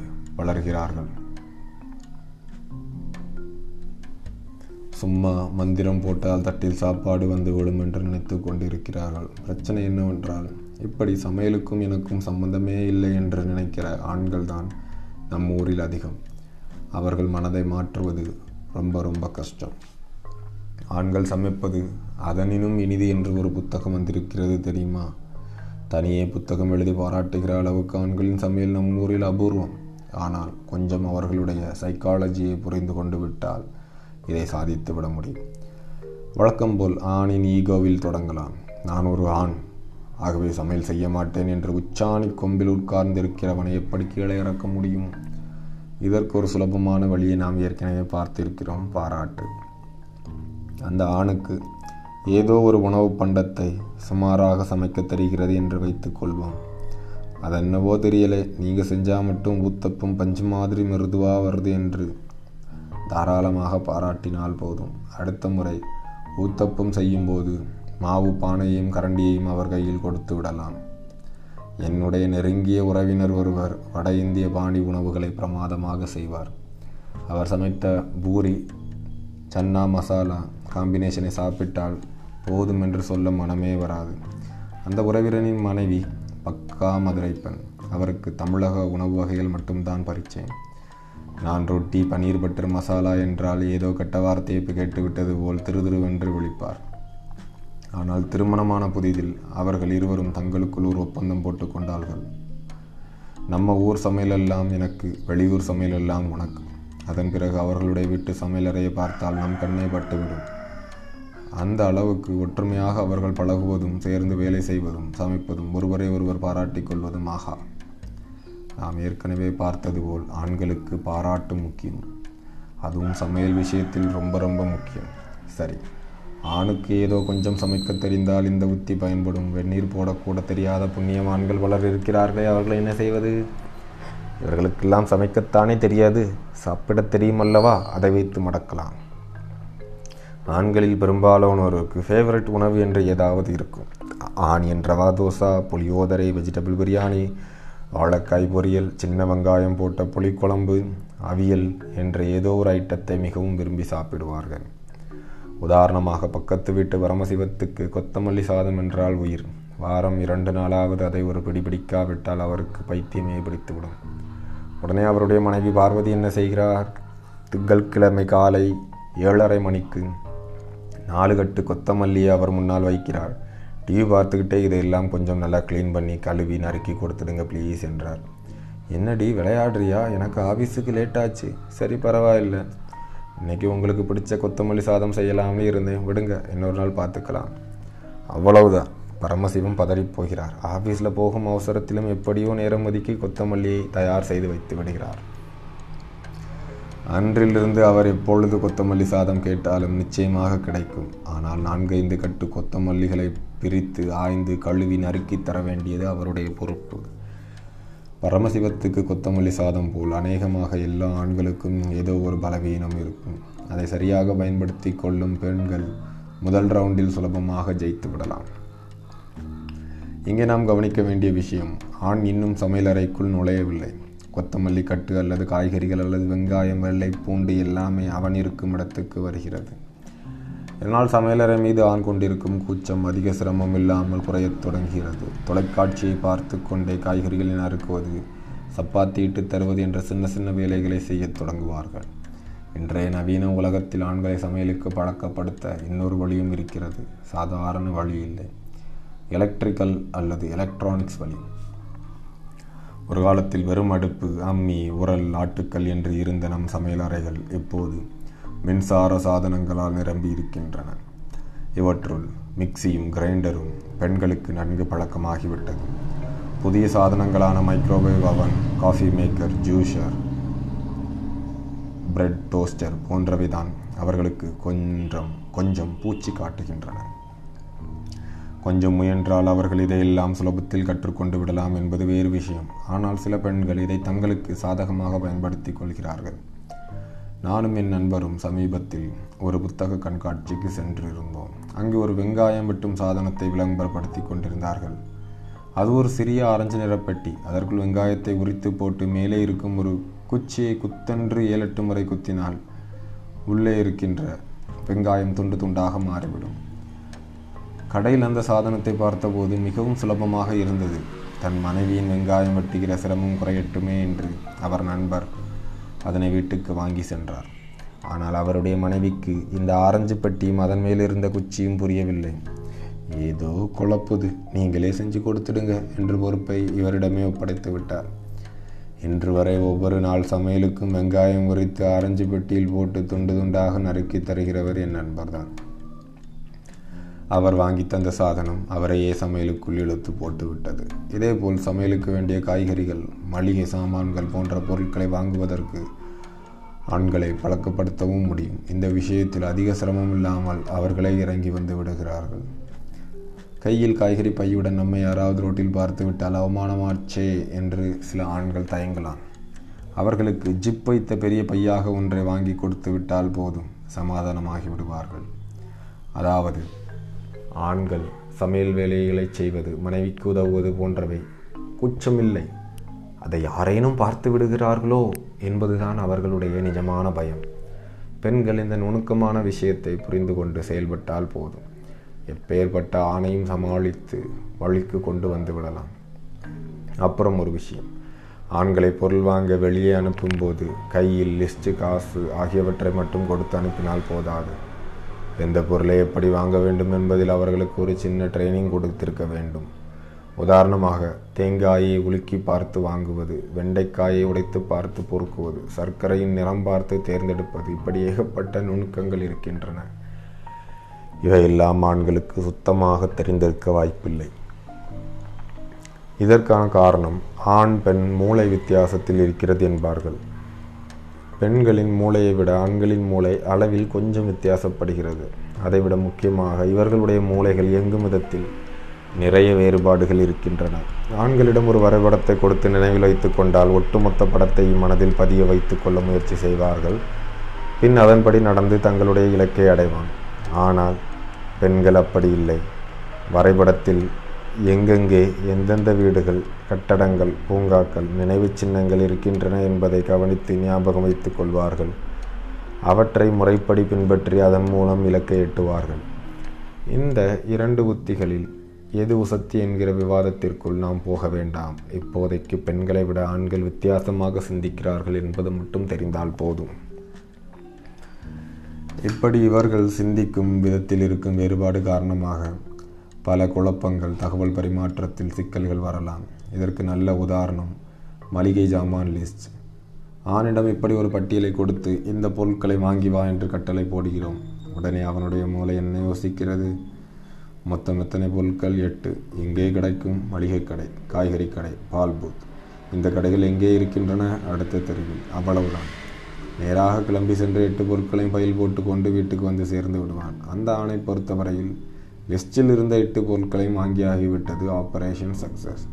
வளர்கிறார்கள். சும்மா மந்திரம் போட்டால் தட்டில் சாப்பாடு வந்து விடும் என்று நினைத்து கொண்டிருக்கிறார்கள். பிரச்சனை என்னவென்றால், இப்படி சமையலுக்கும் எனக்கும் சம்பந்தமே இல்லை என்று நினைக்கிற ஆண்கள்தான் நம் ஊரில் அதிகம். அவர்கள் மனதை மாற்றுவது ரொம்ப ரொம்ப கஷ்டம். "ஆண்கள் சமைப்பது அதனினும் இனிது" என்று ஒரு புத்தகம் வந்திருக்கிறது, தெரியுமா? தனியே புத்தகம் எழுதி பாராட்டுகிற அளவுக்கு ஆண்களின் சமையல் நம் ஊரில் அபூர்வம். ஆனால் கொஞ்சம் அவர்களுடைய சைக்காலஜியை புரிந்து கொண்டு விட்டால் இதை சாதித்து விட முடியும். வழக்கம்போல் ஆணின் ஈகோவில் தொடங்கலாம். நான் ஒரு ஆண், ஆகவே சமையல் செய்ய மாட்டேன் என்று உச்சாணி கொம்பில் உட்கார்ந்திருக்கிறவனை எப்படி கீழே இறக்க முடியும்? இதற்கு ஒரு சுலபமான வழியை நாம் ஏற்கனவே பார்த்திருக்கிறோம். பாராட்டு. அந்த ஆணுக்கு ஏதோ ஒரு உணவு பண்டத்தை சுமாராக சமைக்க தெரிகிறது என்று வைத்துக் கொள்வோம். அது என்னவோ தெரியலை, நீங்கள் செஞ்சால் மட்டும் ஊத்தப்பும் பஞ்சு மாதிரி மிருதுவாக வருது என்று தாராளமாக பாராட்டினால் போதும். அடுத்த முறை ஊத்தப்பம் செய்யும்போது மாவு பானையையும் கரண்டியையும் அவர் கையில் கொடுத்து விடலாம். என்னுடைய நெருங்கிய உறவினர் ஒருவர் வட இந்திய பாணி உணவுகளை பிரமாதமாக செய்வார். அவர் சமைத்த பூரி சன்னா மசாலா காம்பினேஷனை சாப்பிட்டால் போதும் என்று சொல்ல மனமே வராது. அந்த உறவினரின் மனைவி பக்கா மதுரை பெண். அவருக்கு தமிழக உணவு வகைகள் மட்டும்தான் பரிச்சயம். நான் ரொட்டி பன்னீர் பட்டர் மசாலா என்றால் ஏதோ கெட்ட வார்த்தையை கேட்டுவிட்டது போல் திருதிருவென்று விழிப்பார். ஆனால் திருமணமான புதிதில் அவர்கள் இருவரும் தங்களுக்குள் ஒரு ஒப்பந்தம் போட்டு கொண்டார்கள். நம்ம ஊர் சமையலெல்லாம் எனக்கு, வெளியூர் சமையலெல்லாம் உனக்கு. அதன் பிறகு அவர்களுடைய வீட்டு சமையலறையை பார்த்தால் நம் கண்ணை பட்டுவிடும். அந்த அளவுக்கு ஒற்றுமையாக அவர்கள் பழகுவதும், சேர்ந்து வேலை செய்வதும், சமைப்பதும், ஒருவரை ஒருவர் பாராட்டி கொள்வதும். ஆகா, நாம் ஏற்கனவே பார்த்தது போல் ஆண்களுக்கு பாராட்டு முக்கியம். அதுவும் சமையல் விஷயத்தில் ரொம்ப ரொம்ப முக்கியம். சரி, ஆணுக்கு ஏதோ கொஞ்சம் சமைக்க தெரிந்தால் இந்த உத்தி பயன்படும். வெந்நீர் போடக்கூட தெரியாத புண்ணியமான்கள் பலர் இருக்கிறார்களே, அவர்களை என்ன செய்வது? இவர்களுக்கெல்லாம் சமைக்கத்தானே தெரியாது, சாப்பிட தெரியுமல்லவா, அதை வைத்து மடக்கலாம். ஆண்களில் பெரும்பாலானோருக்கு ஃபேவரட் உணவு என்று ஏதாவது இருக்கும். ஆனியன் ரவா தோசை, புளியோதரை, வெஜிடபிள் பிரியாணி, வாழைக்காய் பொரியல், சின்ன வெங்காயம் போட்ட புளிக்குழம்பு, அவியல் என்ற ஏதோ ஒரு ஐட்டத்தை மிகவும் விரும்பி சாப்பிடுவார்கள். உதாரணமாக, பக்கத்து வீட்டு வரமசிவத்துக்கு கொத்தமல்லி சாதம் என்றால் உயிர். வாரம் 2 நாளாவது அதை ஒரு பிடிபிடிக்காவிட்டால் அவருக்கு பைத்தியமே பிடித்துவிடும். உடனே அவருடைய மனைவி பார்வதி என்ன செய்கிறார்? திங்கள் கிழமை காலை 7:30 மணிக்கு 4 கட்டு கொத்தமல்லியை அவர் முன்னால் வைக்கிறார். டிவி பார்த்துக்கிட்டே, இதையெல்லாம் கொஞ்சம் நல்லா க்ளீன் பண்ணி கழுவி நறுக்கி கொடுத்துடுங்க ப்ளீஸ் என்றார். என்னடி விளையாடுறியா? எனக்கு ஆஃபீஸுக்கு லேட்டாச்சு. சரி பரவாயில்லை, இன்றைக்கி உங்களுக்கு பிடிச்ச கொத்தமல்லி சாதம் செய்யலாம்னு இருந்தேன், விடுங்க, இன்னொரு நாள் பார்த்துக்கலாம். அவ்வளவுதான். பரமசிவம் பதறிப்போகிறார். ஆஃபீஸில் போகும் அவசரத்திலும் எப்படியோ நேரம் ஒதுக்கி கொத்தமல்லியை தயார் செய்து வைத்து விடுகிறார். அன்றிலிருந்து அவர் எப்பொழுது கொத்தமல்லி சாதம் கேட்டாலும் நிச்சயமாக கிடைக்கும். ஆனால் 4-5 கட்டு கொத்தமல்லிகளை பிரித்து ஆய்ந்து கழுவி நறுக்கி தர வேண்டியது அவருடைய பொறுப்பு. பரமசிவத்துக்கு கொத்தமல்லி சாதம் போல் அநேகமாக எல்லா ஆண்களுக்கும் ஏதோ ஒரு பலவீனம் இருக்கும். அதை சரியாக பயன்படுத்தி கொள்ளும் பெண்கள் முதல் ரவுண்டில் சுலபமாக ஜெயித்து விடலாம். இங்கே நாம் கவனிக்க வேண்டிய விஷயம், ஆண் இன்னும் சமையலறைக்குள் நுழையவில்லை. கொத்தமல்லி கட்டு அல்லது காய்கறிகள் அல்லது வெங்காயம், வெள்ளை பூண்டு எல்லாமே அவன் இருக்கும் இடத்துக்கு வருகிறது. இதனால் சமையலறை மீது ஆண் கொண்டிருக்கும் கூச்சம் அதிக சிரமம் இல்லாமல் குறையத் தொடங்குகிறது. தொலைக்காட்சியை பார்த்து கொண்டே காய்கறிகளை நறுக்குவது, சப்பாத்தி இட்டு தருவது என்ற சின்ன சின்ன வேலைகளை செய்யத் தொடங்குவார்கள். இன்றைய நவீன உலகத்தில் ஆண்களை சமையலுக்கு பழக்கப்படுத்த இன்னொரு வழியும் இருக்கிறது. சாதாரண வழி இல்லை, எலக்ட்ரிக்கல் அல்லது எலக்ட்ரானிக்ஸ் வழி. ஒரு காலத்தில் வெறும் அடுப்பு, அம்மி, உரல், ஆட்டுக்கல் என்று இருந்த நம் சமையலறைகள் இப்போது மின்சார சாதனங்களால் நிரம்பி இருக்கின்றன. இவற்றுள் மிக்சியும் கிரைண்டரும் பெண்களுக்கு நன்கு பழக்கமாகிவிட்டது. புதிய சாதனங்களான microwave oven, coffee maker, juicer, bread toaster போன்றவைதான் அவர்களுக்கு கொஞ்சம் கொஞ்சம் பூச்சி காட்டுகின்றன. கொஞ்சம் முயன்றால் அவர்கள் இதையெல்லாம் சுலபத்தில் கற்றுக்கொண்டு விடலாம் என்பது வேறு விஷயம். ஆனால் சில பெண்கள் இதை தங்களுக்கு சாதகமாக பயன்படுத்தி கொள்கிறார்கள். நானும் என் நண்பரும் சமீபத்தில் ஒரு புத்தக கண்காட்சிக்கு சென்றிருந்தோம். அங்கு ஒரு வெங்காயம் வெட்டும் சாதனத்தை விளம்பரப்படுத்தி கொண்டிருந்தார்கள். அது ஒரு சிறிய ஆரஞ்சு நிறப்பெட்டி. அதற்குள் வெங்காயத்தை உரித்து போட்டு மேலே இருக்கும் ஒரு குச்சியை குத்தென்று 7-8 முறை குத்தினால் உள்ளே இருக்கின்ற வெங்காயம் துண்டு துண்டாக மாறிவிடும். கடையில் அந்த சாதனத்தை பார்த்தபோது மிகவும் சுலபமாக இருந்தது. தன் மனைவியின் வெங்காயம் வெட்டுகிற சிரமம் குறையட்டுமே என்று அவர் நண்பர் அதனை வீட்டுக்கு வாங்கி சென்றார். ஆனால் அவருடைய மனைவிக்கு இந்த ஆரஞ்சு பெட்டியும் அதன் மேலிருந்த குச்சியும் புரியவில்லை. ஏதோ குழப்புது, நீங்களே செஞ்சு கொடுத்துடுங்க என்று பொறுப்பை இவரிடமே ஒப்படைத்து விட்டார். இன்று வரை ஒவ்வொரு நாள் சமையலுக்கும் வெங்காயம் உரித்து ஆரஞ்சு பெட்டியில் போட்டு துண்டு துண்டாக நறுக்கி தருகிறவர் என் நண்பர்தான். அவர் வாங்கி தந்த சாதனம் அவரையே சமையலுக்குள் இழுத்து போட்டுவிட்டது. இதேபோல் சமையலுக்கு வேண்டிய காய்கறிகள், மளிகை சாமான்கள் போன்ற பொருட்களை வாங்குவதற்கு ஆண்களை பழக்கப்படுத்தவும் முடியும். இந்த விஷயத்தில் அதிக சிரமம் இல்லாமல் அவர்களே இறங்கி வந்து விடுகிறார்கள். கையில் காய்கறி பையுடன் நம்மை யாராவது ரோட்டில் பார்த்து விட்டால் அவமானமாச்சே என்று சில ஆண்கள் தயங்கலாம். அவர்களுக்கு ஜிப் வைத்த பெரிய பையாக ஒன்றை வாங்கி கொடுத்து விட்டால் போதும், சமாதானமாகி விடுவார்கள். அதாவது ஆண்கள் சமையல் வேலைகளை செய்வது, மனைவிக்கு உதவுவது போன்றவை குற்றமில்லை. அதை யாரேனும் பார்த்து விடுகிறார்களோ என்பதுதான் அவர்களுடைய நிஜமான பயம். பெண்கள் இந்த நுணுக்கமான விஷயத்தை புரிந்து கொண்டு செயல்பட்டால் போதும், எப்பேற்பட்ட ஆணையும் சமாளித்து வழிக்கு கொண்டு வந்து விடலாம். அப்புறம் ஒரு விஷயம், ஆண்களை பொருள் வாங்க வெளியே அனுப்பும்போது கையில் லிஸ்ட்டு, காசு ஆகியவற்றை மட்டும் கொடுத்து அனுப்பினால் போதாது. எந்த பொருளை எப்படி வாங்க வேண்டும் என்பதில் அவர்களுக்கு ஒரு சின்ன ட்ரைனிங் கொடுத்திருக்க வேண்டும். உதாரணமாக, தேங்காயை உலுக்கி பார்த்து வாங்குவது, வெண்டைக்காயை உடைத்து பார்த்து பொறுக்குவது, சர்க்கரையின் நிறம் பார்த்து தேர்ந்தெடுப்பது, இப்படி ஏகப்பட்ட நுணுக்கங்கள் இருக்கின்றன. இவையெல்லாம் ஆண்களுக்கு சுத்தமாக தெரிந்திருக்க வாய்ப்பில்லை. இதற்கான காரணம் ஆண் பெண் மூளை வித்தியாசத்தில் இருக்கிறது என்பார்கள். பெண்களின் மூளையை விட ஆண்களின் மூளை அளவில் கொஞ்சம் வித்தியாசப்படுகிறது. அதைவிட முக்கியமாக இவர்களுடைய மூளைகள் இயங்கும் விதத்தில் நிறைய வேறுபாடுகள் இருக்கின்றன. ஆண்களிடம் ஒரு வரைபடத்தை கொடுத்து நினைவில் வைத்து கொண்டால் ஒட்டுமொத்த படத்தை மனதில் பதிய வைத்து கொள்ள முயற்சி செய்வார்கள். பின் அதன்படி நடந்து தங்களுடைய இலக்கை அடைவான். ஆனால் பெண்கள் அப்படி இல்லை. வரைபடத்தில் எங்கெங்கே எந்தெந்த வீடுகள், கட்டடங்கள், பூங்காக்கள், நினைவுச் சின்னங்கள் இருக்கின்றன என்பதை கவனித்து ஞாபகம் வைத்து கொள்வார்கள். அவற்றை முறைப்படி பின்பற்றி அதன் மூலம் இலக்கை எட்டுவார்கள். இந்த இரண்டு உத்திகளில் எது உசத்தி என்கிற விவாதத்திற்குள் நாம் போக வேண்டாம். இப்போதைக்கு பெண்களை விட ஆண்கள் வித்தியாசமாக சிந்திக்கிறார்கள் என்பது மட்டும் தெரிந்தால் போதும். இப்படி இவர்கள் சிந்திக்கும் விதத்தில் இருக்கும் வேறுபாடு காரணமாக பல குழப்பங்கள், தகவல் பரிமாற்றத்தில் சிக்கல்கள் வரலாம். இதற்கு நல்ல உதாரணம் மளிகை சாமான் லிஸ்ட். ஆணிடம் இப்படி ஒரு பட்டியலை கொடுத்து இந்த பொருட்களை வாங்கி வா என்று கட்டளை போடுகிறோம். உடனே அவனுடைய மூளை என்ன யோசிக்கிறது? மொத்தம் எத்தனை பொருட்கள்? 8. எங்கே கிடைக்கும்? மளிகை கடை, காய்கறி கடை, பால் பூத். இந்த கடைகள் எங்கே இருக்கின்றன? அடுத்த தெருவில். அவ்வளவுதான். நேராக கிளம்பி சென்று 8 பொருட்களையும் பயில் போட்டு கொண்டு வீட்டுக்கு வந்து சேர்ந்து விடுவான். அந்த ஆணை பொறுத்தவரையில் லிஸ்டில் இருந்த 8 பொருட்களையும் வாங்கியாகிவிட்டது. Operation success.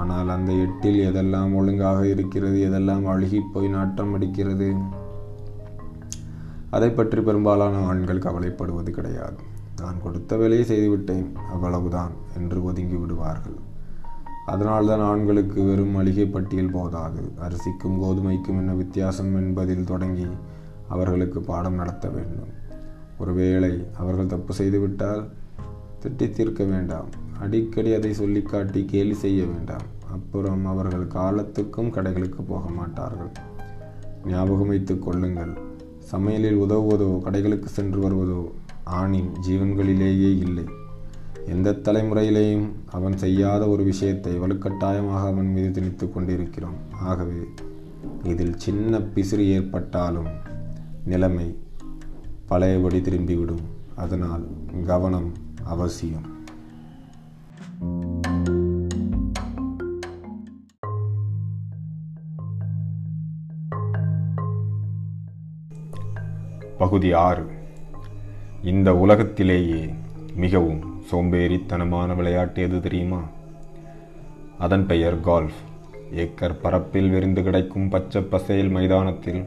ஆனால் அந்த 8இல் எதெல்லாம் ஒழுங்காக இருக்கிறது, எதெல்லாம் அழுகி போய் நாட்டம் அடிக்கிறது, அதை பற்றி பெரும்பாலான ஆண்கள் கவலைப்படுவது கிடையாது. நான் கொடுத்த வேலையை செய்துவிட்டேன், அவ்வளவுதான் என்று ஒதுங்கி விடுவார்கள். அதனால்தான் ஆண்களுக்கு வெறும் மளிகை பட்டியல் போதாது. அரிசிக்கும் கோதுமைக்கும் என்ன வித்தியாசம் என்பதில் தொடங்கி அவர்களுக்கு பாடம் நடத்த வேண்டும். ஒருவேளை அவர்கள் தப்பு செய்துவிட்டால் திட்டி தீர்க்க வேண்டாம். அடிக்கடி அதை சொல்லிக்காட்டி கேலி செய்ய வேண்டாம். அப்புறம் அவர்கள் காலத்துக்கும் கடைகளுக்கு போக மாட்டார்கள். ஞாபகம் வைத்து கொள்ளுங்கள், சமையலில் உதவுவதோ கடைகளுக்கு சென்று வருவதோ ஆணின் ஜீவன்களிலேயே இல்லை. எந்த தலைமுறையிலேயும் அவன் செய்யாத ஒரு விஷயத்தை வலுக்கட்டாயமாக அவன் மீது திணித்து கொண்டிருக்கிறோம். ஆகவே இதில் சின்ன பிசிறு ஏற்பட்டாலும் நிலைமை பழையபடி திரும்பிவிடும். அதனால் கவனம் அவசியம். பகுதி 6. இந்த உலகத்திலேயே மிகவும் சோம்பேறித்தனமான விளையாட்டு எது தெரியுமா? அதன் பெயர் கால்ஃப். ஏக்கர் பரப்பில் விரிந்து கிடைக்கும் பச்சை பசேல் மைதானத்தில்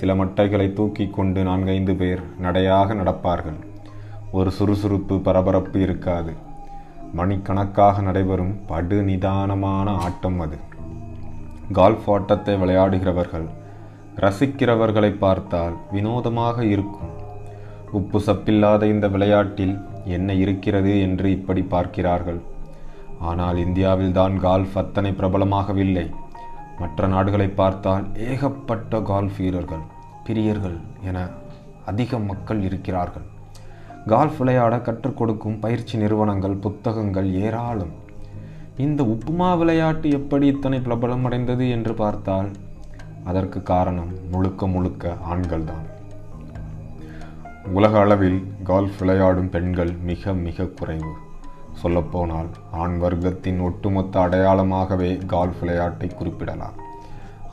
சில மட்டைகளை தூக்கி கொண்டு 4-5 பேர் நடையாக நடப்பார்கள். ஒரு சுறுசுறுப்பு, பரபரப்பு இருக்காது. மணிக்கணக்காக நடைபெறும் படு நிதானமான ஆட்டம் அது. கால்ஃப் ஆட்டத்தை விளையாடுகிறவர்கள் ரசிக்கிறவர்களை பார்த்தால் வினோதமாக இருக்கும். உப்பு சப்பில்லாத இந்த விளையாட்டில் என்ன இருக்கிறது என்று இப்படி பார்க்கிறார்கள். ஆனால் இந்தியாவில்தான் கால்ஃப் அத்தனை பிரபலமாகவில்லை. மற்ற நாடுகளை பார்த்தால் ஏகப்பட்ட கால்ஃப் வீரர்கள், பிரியர்கள் என அதிக மக்கள் இருக்கிறார்கள். கால்ஃப் விளையாட கற்றுக் கொடுக்கும் பயிற்சி நிறுவனங்கள், புத்தகங்கள் ஏராளம். இந்த உப்புமா விளையாட்டு எப்படி இத்தனை பிரபலமடைந்தது என்று பார்த்தால் அதற்கு காரணம் முழுக்க முழுக்க ஆண்கள்தான். உலக அளவில் கால்ஃப் விளையாடும் பெண்கள் மிக மிக குறைவு. சொல்லப்போனால் ஆண் வர்க்கத்தின் ஒட்டுமொத்த அடையாளமாகவே கால்ஃப் விளையாட்டை குறிப்பிடலாம்.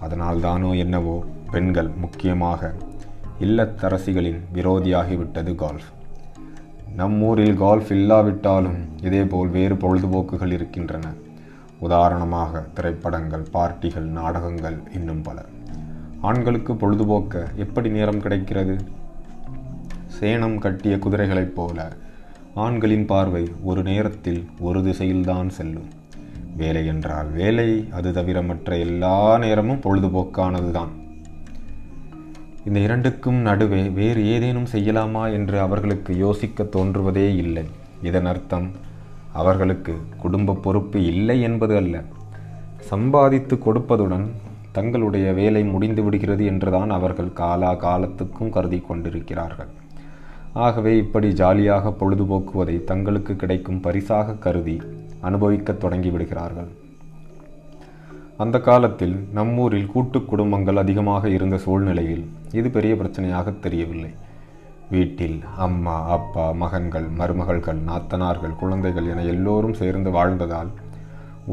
அதனால் தானோ என்னவோ பெண்கள், முக்கியமாக இல்லத்தரசிகளின் விரோதியாகிவிட்டது கால்ஃப். நம்மூரில் கால்ஃப் இல்லாவிட்டாலும் இதேபோல் வேறு பொழுதுபோக்குகள் இருக்கின்றன. உதாரணமாக திரைப்படங்கள், பார்ட்டிகள், நாடகங்கள், இன்னும் பல. ஆண்களுக்கு பொழுதுபோக்க எப்படி நேரம் கிடைக்கிறது? சேணம் கட்டிய குதிரைகளைப் போல ஆண்களின் பார்வை ஒரு நேரத்தில் ஒரு திசையில்தான் செல்லும். வேலை என்றால் வேலை, அது தவிர மற்ற எல்லா நேரமும் பொழுதுபோக்கானது தான். இந்த இரண்டுக்கும் நடுவே வேறு ஏதேனும் செய்யலாமா என்று அவர்களுக்கு யோசிக்க தோன்றுவதே இல்லை. இதன் அர்த்தம் அவர்களுக்கு குடும்ப பொறுப்பு இல்லை என்பது அல்ல, சம்பாதித்து கொடுப்பதுடன் தங்களுடைய வேலை முடிந்து விடுகிறது என்றுதான் அவர்கள் காலாகாலத்துக்கும் கருதி கொண்டிருக்கிறார்கள். ஆகவே இப்படி ஜாலியாக பொழுதுபோக்குவதை தங்களுக்கு கிடைக்கும் பரிசாக கருதி அனுபவிக்க தொடங்கிவிடுகிறார்கள். அந்த காலத்தில் நம்மூரில் கூட்டு குடும்பங்கள் அதிகமாக இருந்த சூழ்நிலையில் இது பெரிய பிரச்சனையாக தெரியவில்லை. வீட்டில் அம்மா, அப்பா, மகன்கள், மருமகள்கள், நாத்தனார்கள், குழந்தைகள் என எல்லோரும் சேர்ந்து வாழ்ந்ததால்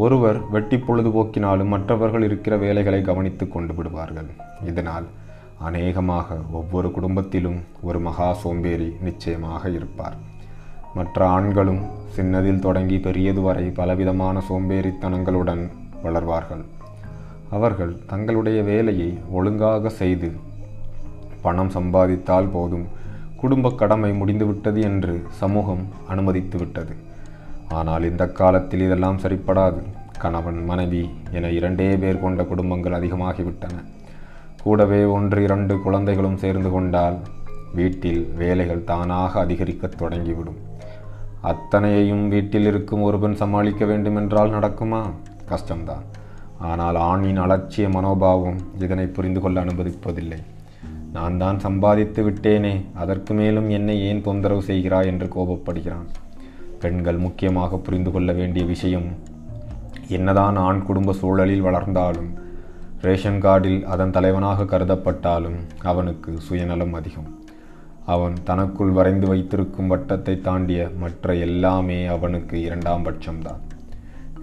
ஒருவர் வெட்டி பொழுதுபோக்கினாலும் மற்றவர்கள் இருக்கிற வேலைகளை கவனித்து கொண்டு விடுவார்கள். இதனால் அநேகமாக ஒவ்வொரு குடும்பத்திலும் ஒரு மகா சோம்பேறி நிச்சயமாக இருப்பார். மற்ற ஆண்களும் சின்னதில் தொடங்கி பெரியது வரை பலவிதமான சோம்பேறித்தனங்களுடன் வளர்வார்கள். அவர்கள் தங்களுடைய வேலையை ஒழுங்காக செய்து பணம் சம்பாதித்தால் போதும், குடும்ப கடமை முடிந்துவிட்டது என்று சமூகம் அனுமதித்து விட்டது. ஆனால் இந்த காலத்தில் இதெல்லாம் சரிப்படாது. கணவன் மனைவி என இரண்டே பேர் கொண்ட குடும்பங்கள் அதிகமாகிவிட்டன. கூடவே ஒன்று இரண்டு குழந்தைகளும் சேர்ந்து கொண்டால் வீட்டில் வேலைகள் தானாக அதிகரிக்க தொடங்கிவிடும். அத்தனையையும் வீட்டில் இருக்கும் ஒருவன் சமாளிக்க வேண்டுமென்றால் நடக்குமா? கஷ்டம்தான். ஆனால் ஆணின் அலட்சிய மனோபாவம் இதனை புரிந்து கொள்ள அனுமதிப்பதில்லை. நான் தான் சம்பாதித்து விட்டேனே, அதற்கு மேலும் என்னை ஏன் தொந்தரவு செய்கிறாய் என்று கோபப்படுகிறான். பெண்கள் முக்கியமாக புரிந்து கொள்ள வேண்டிய விஷயம், என்னதான் ஆண் குடும்ப சூழலில் வளர்ந்தாலும், ரேஷன் கார்டில் அதன் தலைவனாக கருதப்பட்டாலும், அவனுக்கு சுயநலம் அதிகம். அவன் தனக்குள் வரைந்து வைத்திருக்கும் வட்டத்தை தாண்டிய மற்ற எல்லாமே அவனுக்கு இரண்டாம் பட்சம்தான்.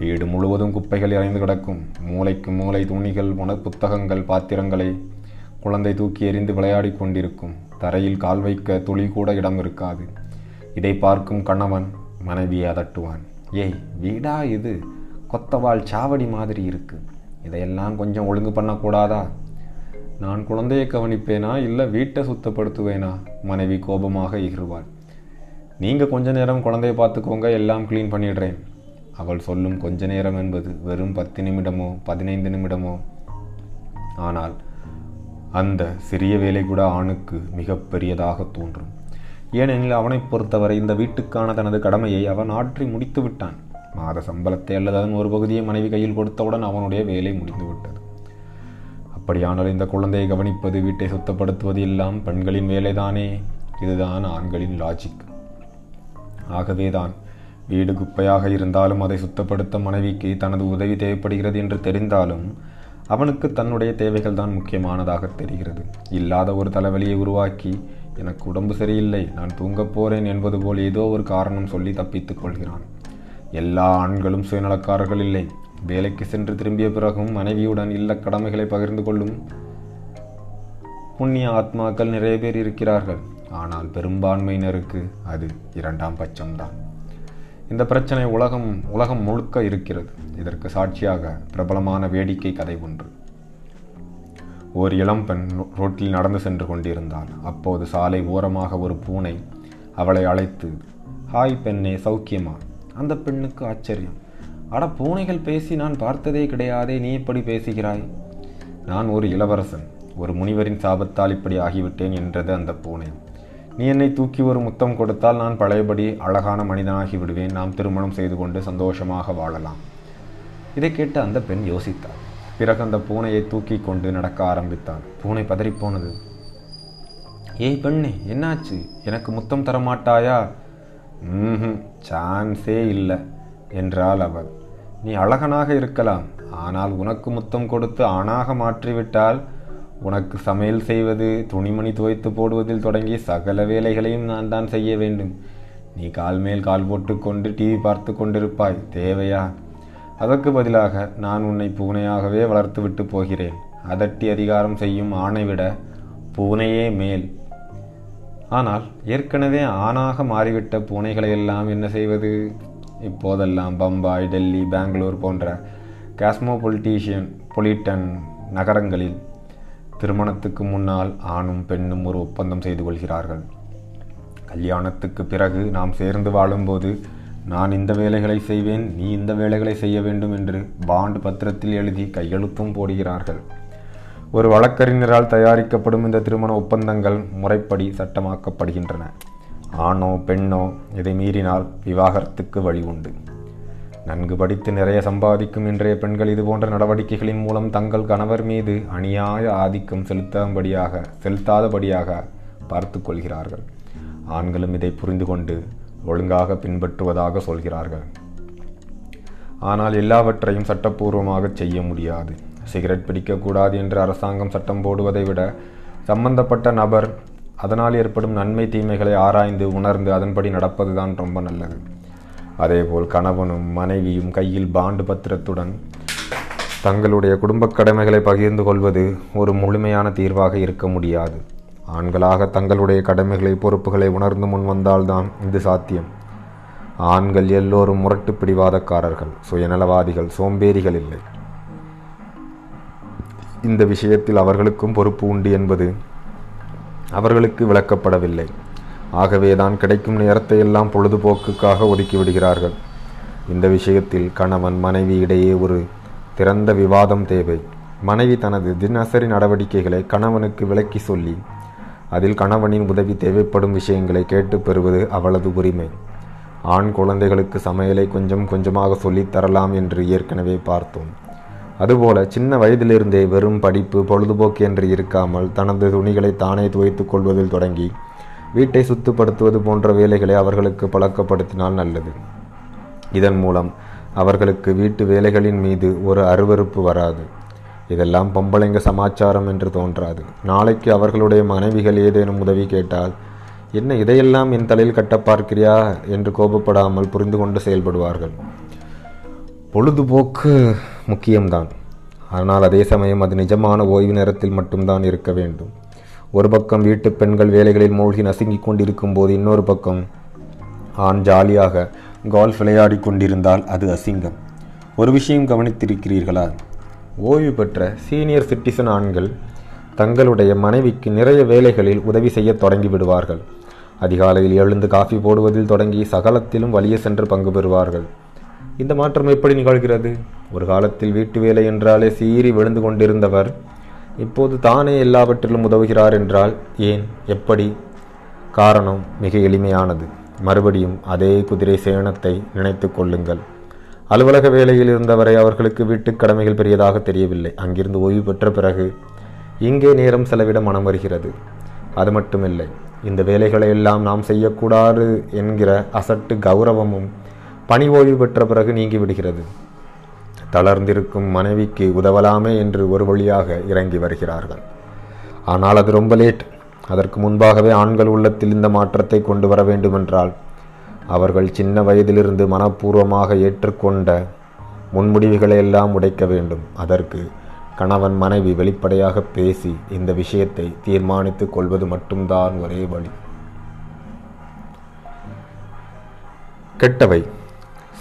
வீடு முழுவதும் குப்பைகள் இறைந்து கிடக்கும். மூளைக்கு மூளை துணிகள், புத்தகங்கள், பாத்திரங்களை குழந்தை தூக்கி எறிந்து விளையாடி கொண்டிருக்கும். தரையில் கால் வைக்க துளி கூட இடம் இருக்காது. இதை பார்க்கும் கணவன் மனைவியை அதட்டுவான். ஏய், வீடா இது? கொத்தவால் சாவடி மாதிரி இருக்கு, இதையெல்லாம் கொஞ்சம் ஒழுங்கு பண்ணக்கூடாதா? நான் குழந்தையை கவனிப்பேனா, இல்லை வீட்டை சுத்தப்படுத்துவேனா? மனைவி கோபமாக இகழ்வாள். நீங்கள் கொஞ்ச நேரம் குழந்தையை பார்த்துக்கோங்க, எல்லாம் க்ளீன் பண்ணிடுறேன். அவள் சொல்லும் கொஞ்ச நேரம் என்பது வெறும் 10 நிமிடமோ 15 நிமிடமோ. ஆனால் அந்த சிறிய வேலை கூட ஆணுக்கு மிகப்பெரியதாக தோன்றும். ஏனெனில் அவனை பொறுத்தவரை இந்த வீட்டுக்கான தனது கடமையை அவன் ஆற்றி முடித்து விட்டான். மாத சம்பளத்தை அல்லது அதன் ஒரு பகுதியை மனைவி கையில் கொடுத்தவுடன் அவனுடைய வேலை முடிந்துவிட்டது. அப்படியானால் இந்த குழந்தையை கவனிப்பது, வீட்டை சுத்தப்படுத்துவது எல்லாம் பெண்களின் வேலைதானே? இதுதான் ஆண்களின் லாஜிக். ஆகவேதான் வீடு குப்பையாக இருந்தாலும் அதை சுத்தப்படுத்த மனைவிக்கு தனது உதவி தேவைப்படுகிறது என்று தெரிந்தாலும் அவனுக்கு தன்னுடைய தேவைகள் தான் முக்கியமானதாக தெரிகிறது. இல்லாத ஒரு தலைவலியை உருவாக்கி, எனக்கு உடம்பு சரியில்லை, நான் தூங்கப் போகிறேன் என்பது போல் ஏதோ ஒரு காரணம் சொல்லி தப்பித்துக் கொள்கிறான். எல்லா ஆண்களும் சுயநலக்காரர்கள் இல்லை. வேலைக்கு சென்று திரும்பிய பிறகும் மனைவியுடன் இல்ல கடமைகளை பகிர்ந்து கொள்ளும் புண்ணிய ஆத்மாக்கள் நிறைய பேர் இருக்கிறார்கள். ஆனால் பெரும்பான்மையினருக்கு அது இரண்டாம் பட்சம்தான். இந்த பிரச்சனை உலகம் முழுக்க இருக்கிறது. இதற்கு சாட்சியாக பிரபலமான வேடிக்கை கதை ஒன்று. ஒரு இளம்பெண் ரோட்டில் நடந்து சென்று கொண்டிருந்தாள். அப்போது சாலை ஓரமாக ஒரு பூனை அவளை அழைத்து, ஹாய் பெண்ணே, சௌக்கியமா? அந்த பெண்ணுக்கு ஆச்சரியம். அட, பூனைகள் பேசி நான் பார்த்ததே கிடையாதே, நீ இப்படி பேசுகிறாய்? நான் ஒரு இளவரசன், ஒரு முனிவரின் சாபத்தால் இப்படி ஆகிவிட்டேன் என்றது அந்த பூனை. நீ என்னை தூக்கி ஒரு முத்தம் கொடுத்தால் நான் பழையபடி அழகான மனிதனாகி விடுவேன். நாம் திருமணம் செய்து கொண்டு சந்தோஷமாக வாழலாம். இதை கேட்டு அந்த பெண் யோசித்தாள். பிறகு அந்த பூனையை தூக்கி கொண்டு நடக்க ஆரம்பித்தாள். பூனை பதறிப்போனது. ஏய் பெண்ணே, என்னாச்சு? எனக்கு முத்தம் தரமாட்டாயா? சான்ஸே இல்லை என்றாள் அவள். நீ அழகனாக இருக்கலாம், ஆனால் உனக்கு முத்தம் கொடுத்து ஆணாக மாற்றிவிட்டால் உனக்கு சமையல் செய்வது, துணிமணி துவைத்து போடுவதில் தொடங்கி சகல வேலைகளையும் நான் தான் செய்ய வேண்டும். நீ கால் மேல் கால் போட்டு கொண்டு டிவி பார்த்து கொண்டிருப்பாய். தேவையா? அதற்கு பதிலாக நான் உன்னை பூனையாகவே வளர்த்துவிட்டு போகிறேன். அதட்டி அதிகாரம் செய்யும் ஆணை விட பூனையே மேல். ஆனால் ஏற்கனவே ஆணாக மாறிவிட்ட பூனைகளையெல்லாம் என்ன செய்வது? இப்போதெல்லாம் பம்பாய், டெல்லி, பெங்களூர் போன்ற காஸ்மோபொலிட்டன் நகரங்களில் திருமணத்துக்கு முன்னால் ஆணும் பெண்ணும் ஒரு ஒப்பந்தம் செய்து கொள்கிறார்கள். கல்யாணத்துக்கு பிறகு நாம் சேர்ந்து வாழும்போது நான் இந்த வேலைகளை செய்வேன், நீ இந்த வேலைகளை செய்ய வேண்டும் என்று பாண்ட் பத்திரத்தில் எழுதி கையெழுத்தும் போடுகிறார்கள். ஒரு வழக்கறிஞரால் தயாரிக்கப்படும் இந்த திருமண ஒப்பந்தங்கள் முறைப்படி சட்டமாக்கப்படுகின்றன. ஆணோ பெண்ணோ இதை மீறினால் விவாகரத்துக்கு வழி உண்டு. நன்கு படித்து நிறைய சம்பாதிக்கும் இன்றைய பெண்கள் இதுபோன்ற நடவடிக்கைகளின் மூலம் தங்கள் கணவர் மீது அநியாய ஆதிக்கம் செலுத்தாதபடியாக பார்த்து கொள்கிறார்கள். ஆண்களும் இதை புரிந்து கொண்டு ஒழுங்காக பின்பற்றுவதாக சொல்கிறார்கள். ஆனால் எல்லாவற்றையும் சட்டப்பூர்வமாக செய்ய முடியாது. சிகரெட் பிடிக்கக்கூடாது என்று அரசாங்கம் சட்டம் போடுவதை விட சம்பந்தப்பட்ட நபர் அதனால் ஏற்படும் நன்மை தீமைகளை ஆராய்ந்து உணர்ந்து அதன்படி நடப்பதுதான் ரொம்ப நல்லது. அதேபோல் கணவனும் மனைவியும் கையில் பாண்டு பத்திரத்துடன் தங்களுடைய குடும்ப கடமைகளை பகிர்ந்து கொள்வது ஒரு முழுமையான தீர்வாக இருக்க முடியாது. ஆண்களாக தங்களுடைய கடமைகளை, பொறுப்புகளை உணர்ந்து முன்வந்தால்தான் இது சாத்தியம். ஆண்கள் எல்லோரும் முரட்டு பிடிவாதக்காரர்கள், சுயநலவாதிகள், சோம்பேறிகள் இல்லை. இந்த விஷயத்தில் அவர்களுக்கும் பொறுப்பு உண்டு என்பது அவர்களுக்கு விளக்கப்படவில்லை. ஆகவே தான் கிடைக்கும் நேரத்தை எல்லாம் பொழுதுபோக்குக்காக ஒதுக்கிவிடுகிறார்கள். இந்த விஷயத்தில் கணவன் மனைவி இடையே ஒரு திறந்த விவாதம் தேவை. மனைவி தனது தினசரி நடவடிக்கைகளை கணவனுக்கு விளக்கி சொல்லி அதில் கணவனின் உதவி தேவைப்படும் விஷயங்களை கேட்டு பெறுவது அவளது உரிமை. ஆண் குழந்தைகளுக்கு சமையலை கொஞ்சம் கொஞ்சமாக சொல்லித்தரலாம் என்று ஏற்கனவே பார்த்தோம். அதுபோல சின்ன வயதிலிருந்தே வெறும் படிப்பு, பொழுதுபோக்கு என்று இருக்காமல் தனது துணிகளை தானே துவைத்து கொள்வதில் தொடங்கி வீட்டை சுத்தப்படுத்துவது போன்ற வேலைகளை அவர்களுக்கு பழக்கப்படுத்தினால் நல்லது. இதன் மூலம் அவர்களுக்கு வீட்டு வேலைகளின் மீது ஒரு அருவருப்பு வராது. இதெல்லாம் பொம்பளைங்க சமாச்சாரம் என்று தோன்றாது. நாளைக்கு அவர்களுடைய மனைவிகள் ஏதேனும் உதவி கேட்டால், என்ன இதையெல்லாம் என் தலையில் கட்ட பார்க்கிறியா என்று கோபப்படாமல் புரிந்து கொண்டு செயல்படுவார்கள். பொழுதுபோக்கு முக்கியம்தான், ஆனால் அதே சமயம் அது நிஜமான ஓய்வு நேரத்தில் மட்டும்தான் இருக்க வேண்டும். ஒரு பக்கம் வீட்டு பெண்கள் வேலைகளில் மூழ்கி நசுங்கி கொண்டிருக்கும் போது இன்னொரு பக்கம் ஆண் ஜாலியாக கோல்ஃப் விளையாடி கொண்டிருந்தால் அது அசிங்கம். ஒரு விஷயம் கவனித்திருக்கிறீர்களா? ஓய்வு பெற்ற சீனியர் சிட்டிசன் ஆண்கள் தங்களுடைய மனைவிக்கு நிறைய வேலைகளில் உதவி செய்ய தொடங்கி விடுவார்கள். அதிகாலையில் எழுந்து காஃபி போடுவதில் தொடங்கி சகலத்திலும் வலிய சென்று பங்கு பெறுவார்கள். இந்த மாற்றம் எப்படி நிகழ்கிறது? ஒரு காலத்தில் வீட்டு வேலை என்றாலே சீறி விழுந்து கொண்டிருந்தவர் இப்போது தானே எல்லாவற்றிலும் உதவுகிறார் என்றால் ஏன், எப்படி? காரணம் மிக எளிமையானது. மறுபடியும் அதே குதிரை சேணத்தை நினைத்து கொள்ளுங்கள். அலுவலக வேலையில் இருந்தவரை அவர்களுக்கு வீட்டுக் கடமைகள் பெரியதாக தெரியவில்லை. அங்கிருந்து ஓய்வு பெற்ற பிறகு இங்கே நேரம் செலவிட மனம் வருகிறது. அது மட்டுமில்லை, இந்த வேலைகளை எல்லாம் நாம் செய்யக்கூடாது என்கிற அசட்டு கௌரவமும் பணி ஓய்வு பெற்ற பிறகு நீங்கிவிடுகிறது. தளர்ந்திருக்கும் மனைவிக்கு உதவலாமே என்று ஒரு வழியாக இறங்கி வருகிறார்கள். ஆனால் அது ரொம்ப லேட். அதற்கு முன்பாகவே ஆண்கள் உள்ளத்தில் இந்த மாற்றத்தை கொண்டு வர வேண்டுமென்றால் அவர்கள் சின்ன வயதிலிருந்து மனப்பூர்வமாக ஏற்றுக்கொண்ட முன்முடிவுகளை எல்லாம் உடைக்க வேண்டும். அதற்கு கணவன் மனைவி வெளிப்படையாக பேசி இந்த விஷயத்தை தீர்மானித்து கொள்வது மட்டும்தான் ஒரே வழி. கெட்டவை.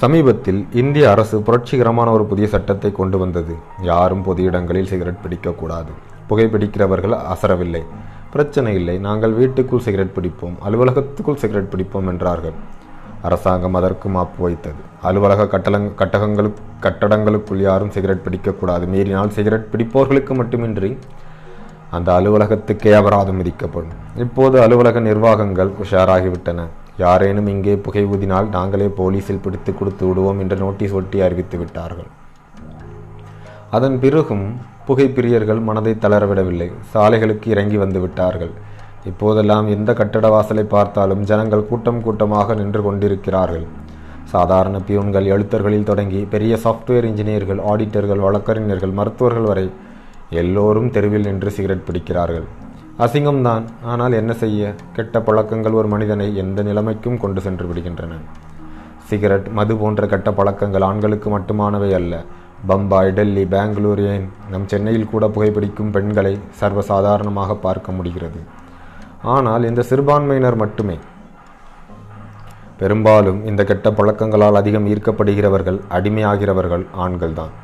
சமீபத்தில் இந்திய அரசு புரட்சிகரமான ஒரு புதிய சட்டத்தை கொண்டு வந்தது. யாரும் பொது இடங்களில் சிகரெட் பிடிக்கக்கூடாது. புகைப்பிடிக்கிறவர்கள் அசரவில்லை. பிரச்சனை இல்லை, நாங்கள் வீட்டுக்குள் சிகரெட் பிடிப்போம், அலுவலகத்துக்குள் சிகரெட் பிடிப்போம் என்றார்கள். அரசாங்கம் அதற்கு மாப்பு வைத்தது. அலுவலக கட்டடங்களுக்குள் யாரும் சிகரெட் பிடிக்கக்கூடாது. மீறினால் சிகரெட் பிடிப்பவர்களுக்கு மட்டுமின்றி அந்த அலுவலகத்துக்கே அபராதம் விதிக்கப்படும். இப்போது அலுவலக நிர்வாகங்கள் உஷாராகிவிட்டன. யாரேனும் இங்கே புகை ஊதினால் நாங்களே போலீஸில் பிடித்து கொடுத்து விடுவோம் என்று நோட்டீஸ் ஒட்டி அறிவித்து விட்டார்கள். அதன் பிறகும் புகைப்பிரியர்கள் மனதை தளரவிடவில்லை, சாலைகளுக்கு இறங்கி வந்து விட்டார்கள். இப்போதெல்லாம் எந்த கட்டட வாசலை பார்த்தாலும் ஜனங்கள் கூட்டம் கூட்டமாக நின்று கொண்டிருக்கிறார்கள். சாதாரண பியூன்கள், எழுத்தர்களில் தொடங்கி பெரிய சாஃப்ட்வேர் இன்ஜினியர்கள், ஆடிட்டர்கள், வழக்கறிஞர்கள், மருத்துவர்கள் வரை எல்லோரும் தெருவில் நின்று சிகரெட் பிடிக்கிறார்கள். அசிங்கம்தான், ஆனால் என்ன செய்ய, கெட்ட பழக்கங்கள் ஒரு மனிதனை எந்த நிலைமைக்கும் கொண்டு சென்று விடுகின்றன. சிகரெட், மது போன்ற கெட்ட பழக்கங்கள் ஆண்களுக்கு மட்டுமானவை அல்ல. பம்பாய், டெல்லி, பெங்களூர், ஏன் நம் சென்னையில் கூட புகைப்பிடிக்கும் பெண்களை சர்வசாதாரணமாக பார்க்க முடிகிறது. ஆனால் இந்த சிறுபான்மையினர் மட்டுமே. பெரும்பாலும் இந்த கெட்ட பழக்கங்களால் அதிகம் ஈர்க்கப்படுகிறவர்கள், அடிமையாகிறவர்கள் ஆண்கள்தான்.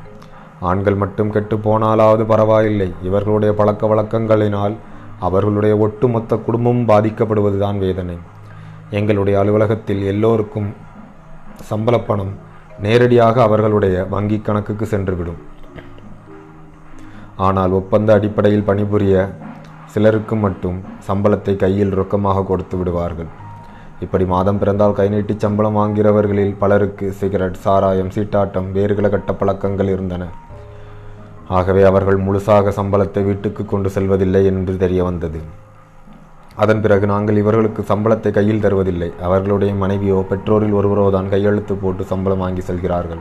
ஆண்கள் மட்டும் கெட்டு போனாலாவது பரவாயில்லை, இவர்களுடைய பழக்க வழக்கங்களினால் அவர்களுடைய ஒட்டுமொத்த குடும்பமும் பாதிக்கப்படுவதுதான் வேதனை. எங்களுடைய அலுவலகத்தில் எல்லோருக்கும் சம்பள பணம் நேரடியாக அவர்களுடைய வங்கி கணக்குக்கு சென்றுவிடும். ஆனால் ஒப்பந்த அடிப்படையில் பணிபுரிய சிலருக்கு மட்டும் சம்பளத்தை கையில் ரொக்கமாக கொடுத்து விடுவார்கள். இப்படி மாதம் பிறந்தால் கை நீட்டி சம்பளம் வாங்கிறவர்களில் பலருக்கு சிகரெட், சாராயம், சீட்டாட்டம், வேறுகள கட்ட பழக்கங்கள் இருந்தன. ஆகவே அவர்கள் முழுசாக சம்பளத்தை வீட்டுக்கு கொண்டு செல்வதில்லை என்று தெரிய வந்தது. அதன் பிறகு நாங்கள் இவர்களுக்கு சம்பளத்தை கையில் தருவதில்லை, அவர்களுடைய மனைவியோ பெற்றோரில் ஒருவரோ தான் கையெழுத்து போட்டு சம்பளம் வாங்கி செல்கிறார்கள்.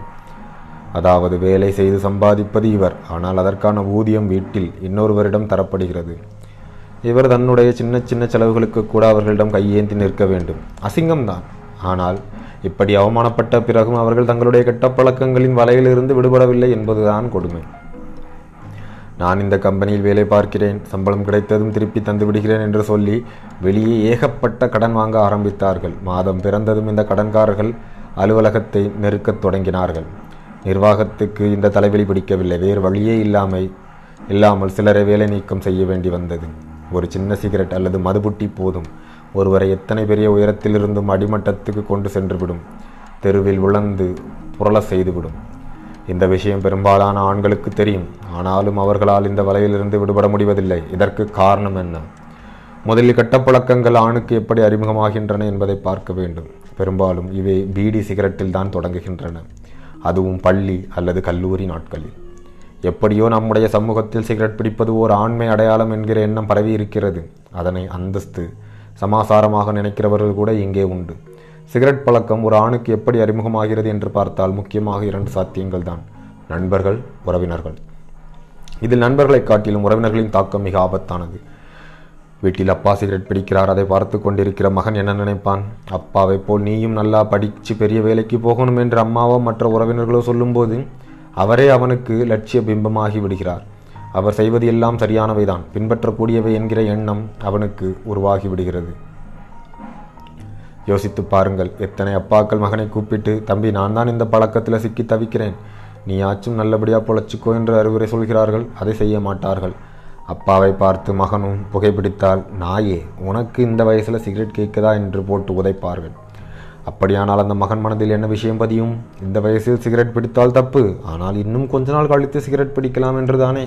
அதாவது வேலை செய்து சம்பாதிப்பது இவர், ஆனால் அதற்கான ஊதியம் வீட்டில் இன்னொருவரிடம் தரப்படுகிறது. இவர் தன்னுடைய சின்ன சின்ன செலவுகளுக்கு கூட அவர்களிடம் கையேந்தி நிற்க வேண்டும். அசிங்கம்தான், ஆனால் இப்படி அவமானப்பட்ட பிறகும் அவர்கள் தங்களுடைய கெட்ட பழக்கங்களின் வலையிலிருந்து விடுபடவில்லை என்பதுதான் கொடுமை. நான் இந்த கம்பெனியில் வேலை பார்க்கிறேன், சம்பளம் கிடைத்ததும் திருப்பி தந்து விடுகிறேன் என்று சொல்லி வெளியே ஏகப்பட்ட கடன் வாங்க ஆரம்பித்தார்கள். மாதம் பிறந்ததும் இந்த கடன்காரர்கள் அலுவலகத்தை நெருக்கத் தொடங்கினார்கள். நிர்வாகத்துக்கு இந்த தலைவலி பிடிக்கவில்லை. வேறு வழியே இல்லாமல் சிலரை வேலை நீக்கம் செய்ய வேண்டி வந்தது. ஒரு சின்ன சிகரெட் அல்லது மதுபுட்டி போதும் ஒருவரை எத்தனை பெரிய உயரத்திலிருந்தும் அடிமட்டத்துக்கு கொண்டு சென்றுவிடும், தெருவில் உழந்து புரள செய்துவிடும். இந்த விஷயம் பெரும்பாலான ஆண்களுக்கு தெரியும், ஆனாலும் அவர்களால் இந்த வலையிலிருந்து விடுபட முடிவதில்லை. இதற்கு காரணம் என்ன? முதலில் கெட்ட பழக்கங்கள் ஆணுக்கு எப்படி அறிமுகமாகின்றன என்பதை பார்க்க வேண்டும். பெரும்பாலும் இவை பீடி, சிகரெட்டில் தான் தொடங்குகின்றன, அதுவும் பள்ளி அல்லது கல்லூரி நாட்களில். எப்படியோ நம்முடைய சமூகத்தில் சிகரெட் பிடிப்பது ஓர் ஆண்மை அடையாளம் என்கிற எண்ணம் பரவி இருக்கிறது. அதனை அந்தஸ்து, சமாசாரமாக நினைக்கிறவர்கள் கூட இங்கே உண்டு. சிகரெட் பழக்கம் ஒரு ஆணுக்கு எப்படி அறிமுகமாகிறது என்று பார்த்தால் முக்கியமாக 2 சாத்தியங்கள் தான்: நண்பர்கள், உறவினர்கள். இதில் நண்பர்களை காட்டிலும் உறவினர்களின் தாக்கம் மிக ஆபத்தானது. வீட்டில் அப்பா சிகரெட் பிடிக்கிறார், அதை பார்த்து கொண்டிருக்கிற மகன் என்ன நினைப்பான்? அப்பாவை போல் நீயும் நல்லா படித்து பெரிய வேலைக்கு போகணும் என்று அம்மாவோ மற்ற உறவினர்களோ சொல்லும்போது அவரே அவனுக்கு லட்சிய பிம்பமாகி விடுகிறார். அவர் செய்வது எல்லாம் சரியானவைதான், பின்பற்றக்கூடியவை என்கிற எண்ணம் அவனுக்கு உருவாகி விடுகிறது. யோசித்து பாருங்கள், எத்தனை அப்பாக்கள் மகனை கூப்பிட்டு, தம்பி, நான் தான் இந்த பழக்கத்தில் சிக்கி தவிக்கிறேன், நீ ஆச்சும் நல்லபடியாக பொழைச்சிக்கோ என்று அறிவுரை சொல்கிறார்கள். அதை செய்ய மாட்டார்கள். அப்பாவை பார்த்து மகனும் புகைப்பிடித்தால், நாயே, உனக்கு இந்த வயசில் சிகரெட் கேட்குதா என்று போட்டு உதைப்பார்கள். அப்படியானால் அந்த மகன் மனதில் என்ன விஷயம் பதியும்? இந்த வயசில் சிகரெட் பிடித்தால் தப்பு, ஆனால் இன்னும் கொஞ்ச நாள் கழித்து சிகரெட் பிடிக்கலாம் என்று தானே.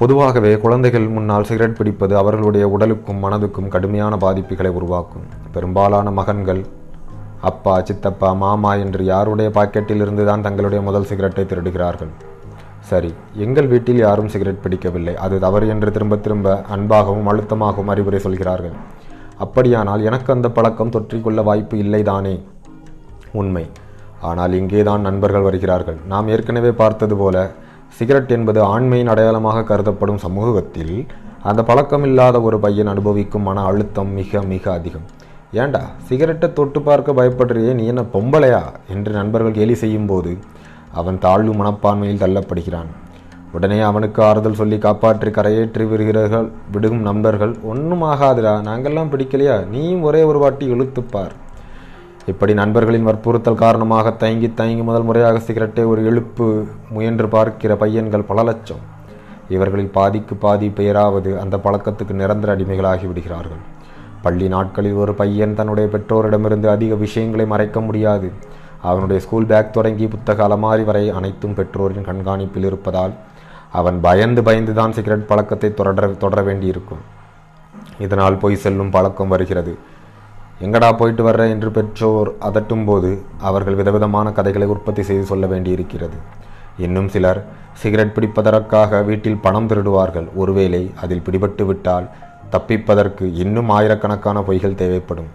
பொதுவாகவே குழந்தைகள் முன்னால் சிகரெட் பிடிப்பது அவர்களுடைய உடலுக்கும் மனதுக்கும் கடுமையான பாதிப்புகளை உருவாக்கும். பெரும்பாலான மகன்கள் அப்பா, சித்தப்பா, மாமா என்று யாருடைய பாக்கெட்டிலிருந்து தான் தங்களுடைய முதல் சிகரெட்டை திருடுகிறார்கள். சரி, எங்கள் வீட்டில் யாரும் சிகரெட் பிடிக்கவில்லை, அது தவறு என்று திரும்ப திரும்ப அன்பாகவும் அழுத்தமாகவும் அறிவுரை சொல்கிறார்கள். அப்படியானால் எனக்கு அந்த பழக்கம் தொற்றிக்கொள்ள வாய்ப்பு இல்லைதானே? உண்மை. ஆனால் இங்கேதான் நண்பர்கள் வருகிறார்கள். நாம் ஏற்கனவே பார்த்தது போல சிகரெட் என்பது ஆண்மையின் அடையாளமாக கருதப்படும் சமூகத்தில் அந்த பழக்கமில்லாத ஒரு பையன் அனுபவிக்கும் மன அழுத்தம் மிக மிக அதிகம். ஏண்டா சிகரெட்டை தொட்டு பார்க்க பயப்படுறியே, நீ என்ன பொம்பளையா என்று நண்பர்கள் கேலி செய்யும் போது அவன் தாழ்வு மனப்பான்மையில் தள்ளப்படுகிறான். உடனே அவனுக்கு ஆறுதல் சொல்லி காப்பாற்றி கரையேற்றி விடும் நண்பர்கள், ஒன்றும் ஆகாதுடா, நாங்கள்லாம் பிடிக்கலையா, நீயும் ஒரே ஒரு வாட்டி இழுத்துப்பார். இப்படி நண்பர்களின் வற்புறுத்தல் காரணமாக தயங்கி முதல் முறையாக சிகரெட்டை ஒரு எழுப்பு முயன்று பார்க்கிற பையன்கள் பல லட்சம். இவர்களில் பாதிக்கு பாதி பேராவது அந்த பழக்கத்துக்கு நிரந்தர அடிமைகளாகி விடுகிறார்கள். பள்ளி நாட்களில் ஒரு பையன் தன்னுடைய பெற்றோரிடமிருந்து அதிக விஷயங்களை மறைக்க முடியாது. அவனுடைய ஸ்கூல் பேக் தொடங்கி புத்தக அலமாரி வரை அனைத்தும் பெற்றோரின் கண்காணிப்பில் இருப்பதால் அவன் பயந்து தான் சிகரெட் பழக்கத்தை தொடர வேண்டியிருக்கும். இதனால் போய் செல்லும் பழக்கம் வருகிறது. எங்கடா போயிட்டு வர்ற என்று பெற்றோர் அதட்டும் போது அவர்கள் விதவிதமான கதைகளை உற்பத்தி செய்து சொல்ல வேண்டியிருக்கிறது. இன்னும் சிலர் சிகரெட் பிடிப்பதற்காக வீட்டில் பணம் திருடுவார்கள். ஒருவேளை அதில் பிடிபட்டு விட்டால் தப்பிப்பதற்கு இன்னும் ஆயிரக்கணக்கான பொய்கள் தேவைப்படும்.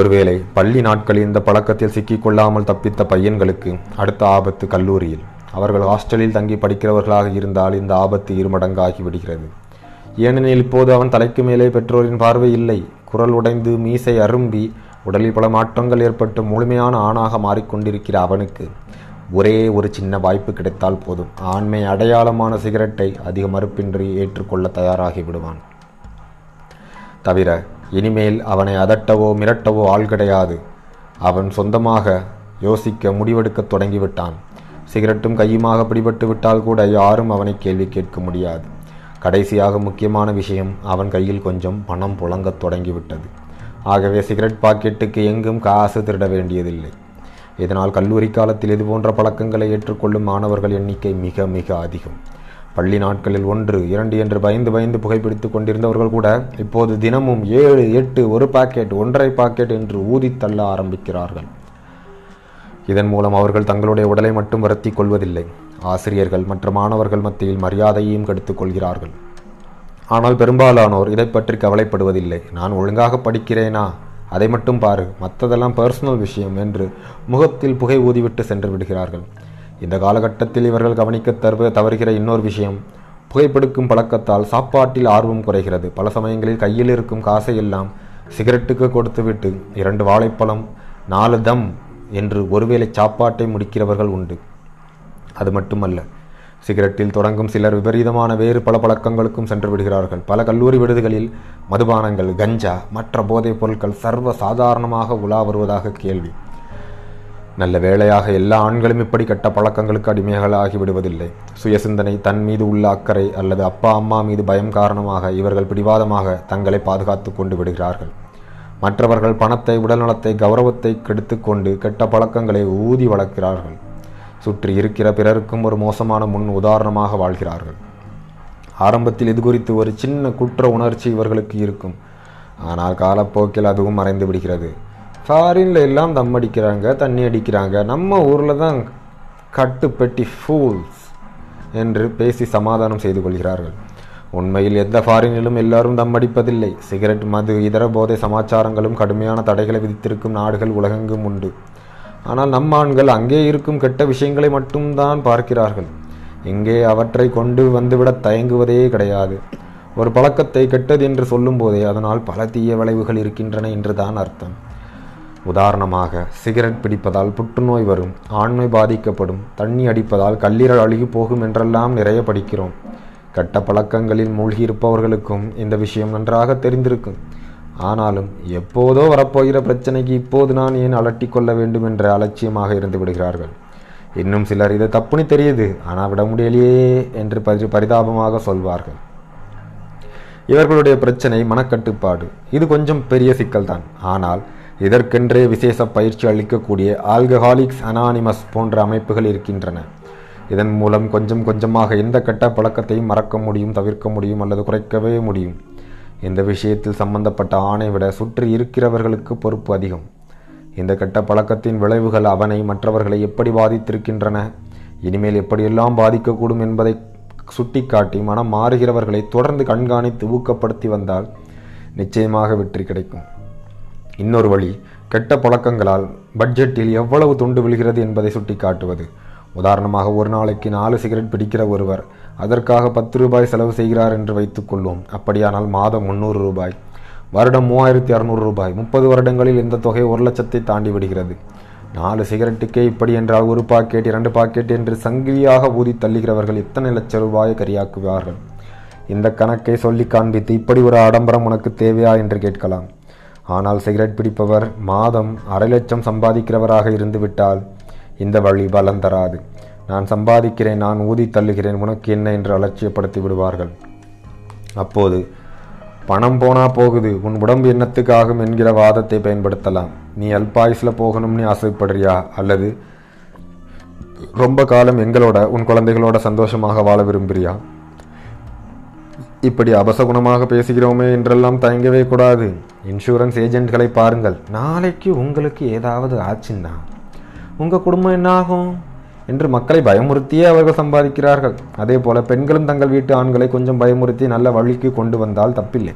ஒருவேளை பள்ளி நாட்களில் இந்த பழக்கத்தில் சிக்கிக்கொள்ளாமல் தப்பித்த பையன்களுக்கு அடுத்த ஆபத்து கல்லூரியில். அவர்கள் ஹாஸ்டலில் தங்கி படிக்கிறவர்களாக இருந்தால் இந்த ஆபத்து இருமடங்காகி விடுகிறது. ஏனெனில் இப்போது அவன் தலைக்கு மேலே பெற்றோரின் பார்வை இல்லை. குரல் உடைந்து மீசை அரும்பி உடலில் பல மாற்றங்கள் ஏற்பட்டு முழுமையான ஆணாக மாறிக்கொண்டிருக்கிற அவனுக்கு ஒரே ஒரு சின்ன வாய்ப்பு கிடைத்தால் போதும், ஆண்மை அடையாளமான சிகரெட்டை அதிக மறுப்பின்றி ஏற்றுக்கொள்ள தயாராகி விடுவான். தவிர இனிமேல் அவனை அதட்டவோ மிரட்டவோ ஆள் கிடையாது. அவன் சொந்தமாக யோசிக்க முடிவெடுக்க தொடங்கிவிட்டான். சிகரெட்டும் கையுமாக பிடிபட்டு விட்டால் கூட யாரும் அவனை கேள்வி கேட்க முடியாது. கடைசியாக முக்கியமான விஷயம், அவன் கையில் கொஞ்சம் பணம் புழங்க தொடங்கிவிட்டது. ஆகவே சிகரெட் பாக்கெட்டுக்கு எங்கும் காசு திருட வேண்டியதில்லை. இதனால் கல்லூரி காலத்தில் இதுபோன்ற பழக்கங்களை ஏற்றுக்கொள்ளும் மாணவர்கள் எண்ணிக்கை மிக மிக அதிகம். பள்ளி நாட்களில் 1, 2 என்று பயந்து பயந்து புகைப்பிடித்து கொண்டிருந்தவர்கள் கூட இப்போது தினமும் 7, 8, ஒரு பாக்கெட், ஒன்றரை பாக்கெட் என்று ஊதித்தள்ள ஆரம்பிக்கிறார்கள். இதன் மூலம் அவர்கள் தங்களுடைய உடலை மட்டும் வருத்தி கொள்வதில்லை, ஆசிரியர்கள் மற்ற மாணவர்கள் மத்தியில் மரியாதையையும் கெடுத்துக் கொள்கிறார்கள். ஆனால் பெரும்பாலானோர் இதை பற்றி கவலைப்படுவதில்லை. நான் ஒழுங்காக படிக்கிறேனா, அதை மட்டும் பாரு, மற்றதெல்லாம் பர்சனல் விஷயம் என்று முகத்தில் புகை ஊதிவிட்டு சென்று விடுகிறார்கள். இந்த காலகட்டத்தில் இவர்கள் கவனிக்க தவறுகிற இன்னொரு விஷயம், புகைப்பிடிக்கும் பழக்கத்தால் சாப்பாட்டில் ஆர்வம் குறைகிறது. பல சமயங்களில் கையில் இருக்கும் காசை எல்லாம் சிகரெட்டுக்கு கொடுத்துவிட்டு 2 வாழைப்பழம் 4 தம் என்று ஒருவேளை சாப்பாட்டை முடிக்கிறவர்கள் உண்டு. அது மட்டுமல்ல, சிகரெட்டில் தொடங்கும் சிலர் விபரீதமான வேறு பல பழக்கங்களுக்கும் சென்று விடுகிறார்கள். பல கல்லூரி விடுதிகளில் மதுபானங்கள், கஞ்சா, மற்ற போதைப் பொருட்கள் சர்வ சாதாரணமாக உலா வருவதாக கேள்வி. நல்ல வேளையாக எல்லா ஆண்களும் இப்படி கெட்ட பழக்கங்களுக்கு அடிமைகளாகி விடுவதில்லை. சுயசிந்தனை, தன் மீது உள்ள அக்கறை அல்லது அப்பா அம்மா மீது பயம் காரணமாக இவர்கள் பிடிவாதமாக தங்களை பாதுகாத்து கொண்டு விடுகிறார்கள். மற்றவர்கள் பணத்தை, உடல்நலத்தை, கௌரவத்தை கெடுத்து கொண்டு கெட்ட பழக்கங்களை ஊதி வளர்க்கிறார்கள். சுற்றி இருக்கிற பிறருக்கும் ஒரு மோசமான முன் உதாரணமாக வாழ்கிறார்கள். ஆரம்பத்தில் இது குறித்து ஒரு சின்ன குற்ற உணர்ச்சி இவர்களுக்கு இருக்கும். ஆனால் காலப்போக்கில் அதுவும் மறைந்து விடுகிறது. ஃபாரின்ல எல்லாம் தம் அடிக்கிறாங்க, தண்ணி அடிக்கிறாங்க, நம்ம ஊரில் தான் கட்டுப்பெட்டி ஃபூல்ஸ் என்று பேசி சமாதானம் செய்து கொள்கிறார்கள். உண்மையில் எந்த ஃபாரினிலும் எல்லாரும் தம் அடிப்பதில்லை. சிகரெட், மது, இதர போதை சமாச்சாரங்களும் கடுமையான தடைகளை விதித்திருக்கும் நாடுகள் உலகெங்கும் உண்டு. ஆனால் நம் ஆண்கள் அங்கே இருக்கும் கெட்ட விஷயங்களை மட்டும்தான் பார்க்கிறார்கள். இங்கே அவற்றை கொண்டு வந்துவிட தயங்குவதே கிடையாது. ஒரு பழக்கத்தை கெட்டது என்று சொல்லும் போதே அதனால் பல தீய விளைவுகள் இருக்கின்றன என்றுதான் அர்த்தம். உதாரணமாக, சிகரெட் பிடிப்பதால் புற்றுநோய் வரும், ஆண்மை பாதிக்கப்படும், தண்ணி அடிப்பதால் கல்லீரல் அழுகி போகும் என்றெல்லாம் நிறைய படிக்கிறோம். கெட்ட பழக்கங்களில் மூழ்கியிருப்பவர்களுக்கும் இந்த விஷயம் நன்றாக தெரிந்திருக்கும். ஆனாலும் எப்போதோ வரப்போகிற பிரச்சனைக்கு இப்போது நான் ஏன் அலட்டி கொள்ள வேண்டும் என்ற அலட்சியமாக இருந்து விடுகிறார்கள். இன்னும் சிலர் இது தப்புன்னு தெரியுது, ஆனால் விட முடியலையே என்று பரிதாபமாக சொல்வார்கள். இவர்களுடைய பிரச்சனை மனக்கட்டுப்பாடு. இது கொஞ்சம் பெரிய சிக்கல்தான். ஆனால் இதற்கென்றே விசேஷ பயிற்சி அளிக்கக்கூடிய ஆல்கஹாலிக்ஸ் அனானிமஸ் போன்ற அமைப்புகள் இருக்கின்றன. இதன் மூலம் கொஞ்சம் கொஞ்சமாக எந்த கெட்ட பழக்கத்தையும் மறக்க முடியும், தவிர்க்க முடியும் அல்லது குறைக்கவே முடியும். இந்த விஷயத்தில் சம்பந்தப்பட்ட ஆணை விட சுற்றி இருக்கிறவர்களுக்கு பொறுப்பு அதிகம். இந்த கெட்ட பழக்கத்தின் விளைவுகள் அவனை, மற்றவர்களை எப்படி பாதித்திருக்கின்றன, இனிமேல் எப்படியெல்லாம் பாதிக்கக்கூடும் என்பதை சுட்டிக்காட்டி மனம் மாறுகிறவர்களை தொடர்ந்து கண்காணித்து ஊக்கப்படுத்தி வந்தால் நிச்சயமாக வெற்றி கிடைக்கும். இன்னொரு வழி, கெட்ட பழக்கங்களால் பட்ஜெட்டில் எவ்வளவு துண்டு விழுகிறது என்பதை சுட்டிக்காட்டுவது. உதாரணமாக, ஒரு நாளைக்கு 4 சிகரெட் பிடிக்கிற ஒருவர் அதற்காக 10 ரூபாய் செலவு செய்கிறார் என்று வைத்துக்கொள்வோம். அப்படியானால் மாதம் 300 ரூபாய், வருடம் 3600 ரூபாய், 30 வருடங்களில் இந்த தொகை 1 லட்சத்தை தாண்டி விடுகிறது. 4 சிகரெட்டுக்கே இப்படி என்றால் 1 பாக்கெட் 2 பாக்கெட் என்று சங்கிலியாக ஊதி தள்ளுகிறவர்கள் எத்தனை லட்ச ரூபாயை கரியாக்குவார்கள். இந்த கணக்கை சொல்லி காண்பித்து இப்படி ஒரு ஆடம்பரம் உனக்கு தேவையா என்று கேட்கலாம். ஆனால் சிகரெட் பிடிப்பவர் மாதம் 2.5 லட்சம் சம்பாதிக்கிறவராக இருந்துவிட்டால் இந்த வழி பலன் தராது. நான் சம்பாதிக்கிறேன், நான் ஊதி தள்ளுகிறேன், உனக்கு என்ன என்று அலட்சியப்படுத்தி விடுவார்கள். அப்போது பணம் போனா போகுது, உன் உடம்பு என்னத்துக்காகும் என்கிற வாதத்தை பயன்படுத்தலாம். நீ அல்பாயுசில் போகணும்னு ஆசைப்படுறியா, அல்லது ரொம்ப காலம் எங்களோட, உன் குழந்தைகளோட சந்தோஷமாக வாழ விரும்புறியா? இப்படி அபசகுணமாக பேசுகிறோமே என்றெல்லாம் தயங்கவே கூடாது. இன்சூரன்ஸ் ஏஜென்ட்களை பாருங்கள். நாளைக்கு உங்களுக்கு ஏதாவது ஆச்சுன்னா உங்கள் குடும்பம் என்னாகும் என்று மக்களை பயமுறுத்தியே அவர்கள் சம்பாதிக்கிறார்கள். அதே போல பெண்களும் தங்கள் வீட்டு ஆண்களை கொஞ்சம் பயமுறுத்தி நல்ல வழிக்கு கொண்டு வந்தால் தப்பில்லை.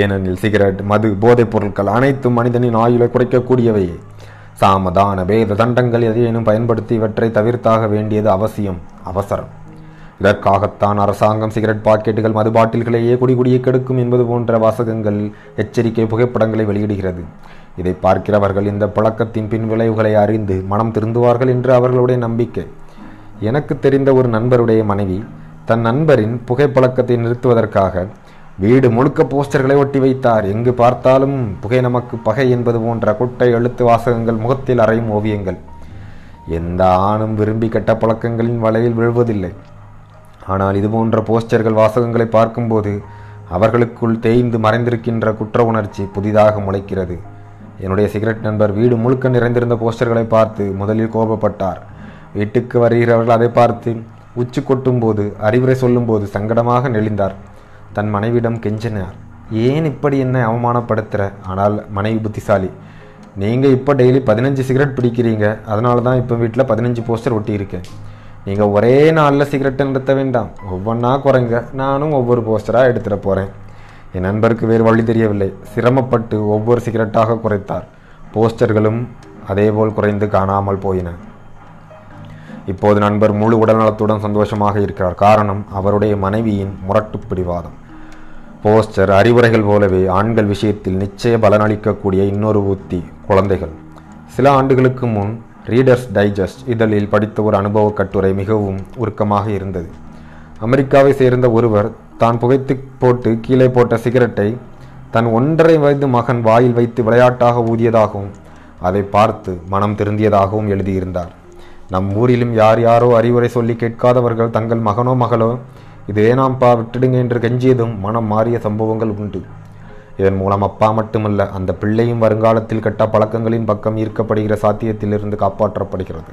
ஏனெனில் சிகரெட், மது, போதைப் பொருட்கள் அனைத்தும் மனிதனின் ஆயுளை குறைக்கக்கூடியவையே. சாமதான பேத தண்டங்கள் எதையேனும் பயன்படுத்தி இவற்றை தவிர்த்தாக வேண்டியது அவசியம், அவசரம். இதற்காகத்தான் அரசாங்கம் சிகரெட் பாக்கெட்டுகள் மது பாட்டில்களையே குடிகுடியை கெடுக்கும் என்பது போன்ற வாசகங்கள், எச்சரிக்கை புகைப்படங்களை வெளியிடுகிறது. இதை பார்க்கிறவர்கள் இந்த பழக்கத்தின் பின்விளைவுகளை அறிந்து மனம் திருந்துவார்கள் என்று அவர்களுடைய நம்பிக்கை. எனக்கு தெரிந்த ஒரு நண்பருடைய மனைவி தன் நண்பரின் புகைப்பழக்கத்தை நிறுத்துவதற்காக வீடு முழுக்க போஸ்டர்களை ஒட்டி வைத்தார். எங்கு பார்த்தாலும் புகை நமக்கு பகை என்பது போன்ற குட்டை எழுத்து வாசகங்கள், முகத்தில் அறையும் ஓவியங்கள். எந்த ஆணும் விரும்பி கெட்ட பழக்கங்களின் வலையில் விழுவதில்லை. ஆனால் இதுபோன்ற போஸ்டர்கள் வாசகங்களை பார்க்கும்போது அவர்களுக்குள் தேய்ந்து மறைந்திருக்கின்ற குற்ற உணர்ச்சி புதிதாக முளைக்கிறது. என்னுடைய சிகரெட் நண்பர் வீடு முழுக்க நிறைந்திருந்த போஸ்டர்களை பார்த்து முதலில் கோபப்பட்டார். வீட்டுக்கு வருகிறவர்கள் அதை பார்த்து உச்சி கொட்டும் போது, அறிவுரை சொல்லும் போது சங்கடமாக நெளிந்தார். தன் மனைவிடம் கெஞ்சினார், ஏன் இப்படி என்னை அவமானப்படுத்துகிற? ஆனால் மனைவி புத்திசாலி, நீங்கள் இப்போ டெய்லி 15 சிகரெட் பிடிக்கிறீங்க, அதனால தான் இப்போ வீட்டில் 15 போஸ்டர் ஒட்டியிருக்கேன். நீங்கள் ஒரே நாளில் சிகரெட்டை நிறுத்த வேண்டாம், ஒவ்வொன்றா குறைங்க, நானும் ஒவ்வொரு போஸ்டராக எடுத்துகிட்டு போகிறேன். என் நண்பருக்கு வேறு வழி தெரியவில்லை. சிரமப்பட்டு ஒவ்வொரு சிகரெட்டாக குறைத்தார். போஸ்டர்களும் அதேபோல் குறைந்து காணாமல் போயின. இப்போது நண்பர் முழு உடல்நலத்துடன் சந்தோஷமாக இருக்கிறார். காரணம், அவருடைய மனைவியின் முரட்டு பிடிவாதம். போஸ்டர், அறிவுரைகள் போலவே ஆண்கள் விஷயத்தில் நிச்சய பலனளிக்கக்கூடிய இன்னொரு ஊத்தி, குழந்தைகள். சில ஆண்டுகளுக்கு முன் ரீடர்ஸ் டைஜஸ்ட் இதழில் படித்த ஒரு அனுபவ கட்டுரை மிகவும் உருக்கமாக இருந்தது. அமெரிக்காவை சேர்ந்த ஒருவர் தான் புகைத்து போட்டு கீழே போட்ட சிகரெட்டை தன் 1.5 வயது மகன் வாயில் வைத்து விளையாட்டாக ஊதியதாகவும் அதை பார்த்து மனம் திருந்தியதாகவும் எழுதியிருந்தார். நம் ஊரிலும் யார் யாரோ அறிவுரை சொல்லி கேட்காதவர்கள் தங்கள் மகனோ மகளோ இது ஏனாம்பா விட்டுடுங்க என்று கெஞ்சியதும் மனம் மாறிய சம்பவங்கள் உண்டு. இதன் மூலம் அப்பா மட்டுமல்ல, அந்த பிள்ளையும் வருங்காலத்தில் கெட்ட பழக்கங்களின் பக்கம் ஈர்க்கப்படுகிற சாத்தியத்திலிருந்து காப்பாற்றப்படுகிறது.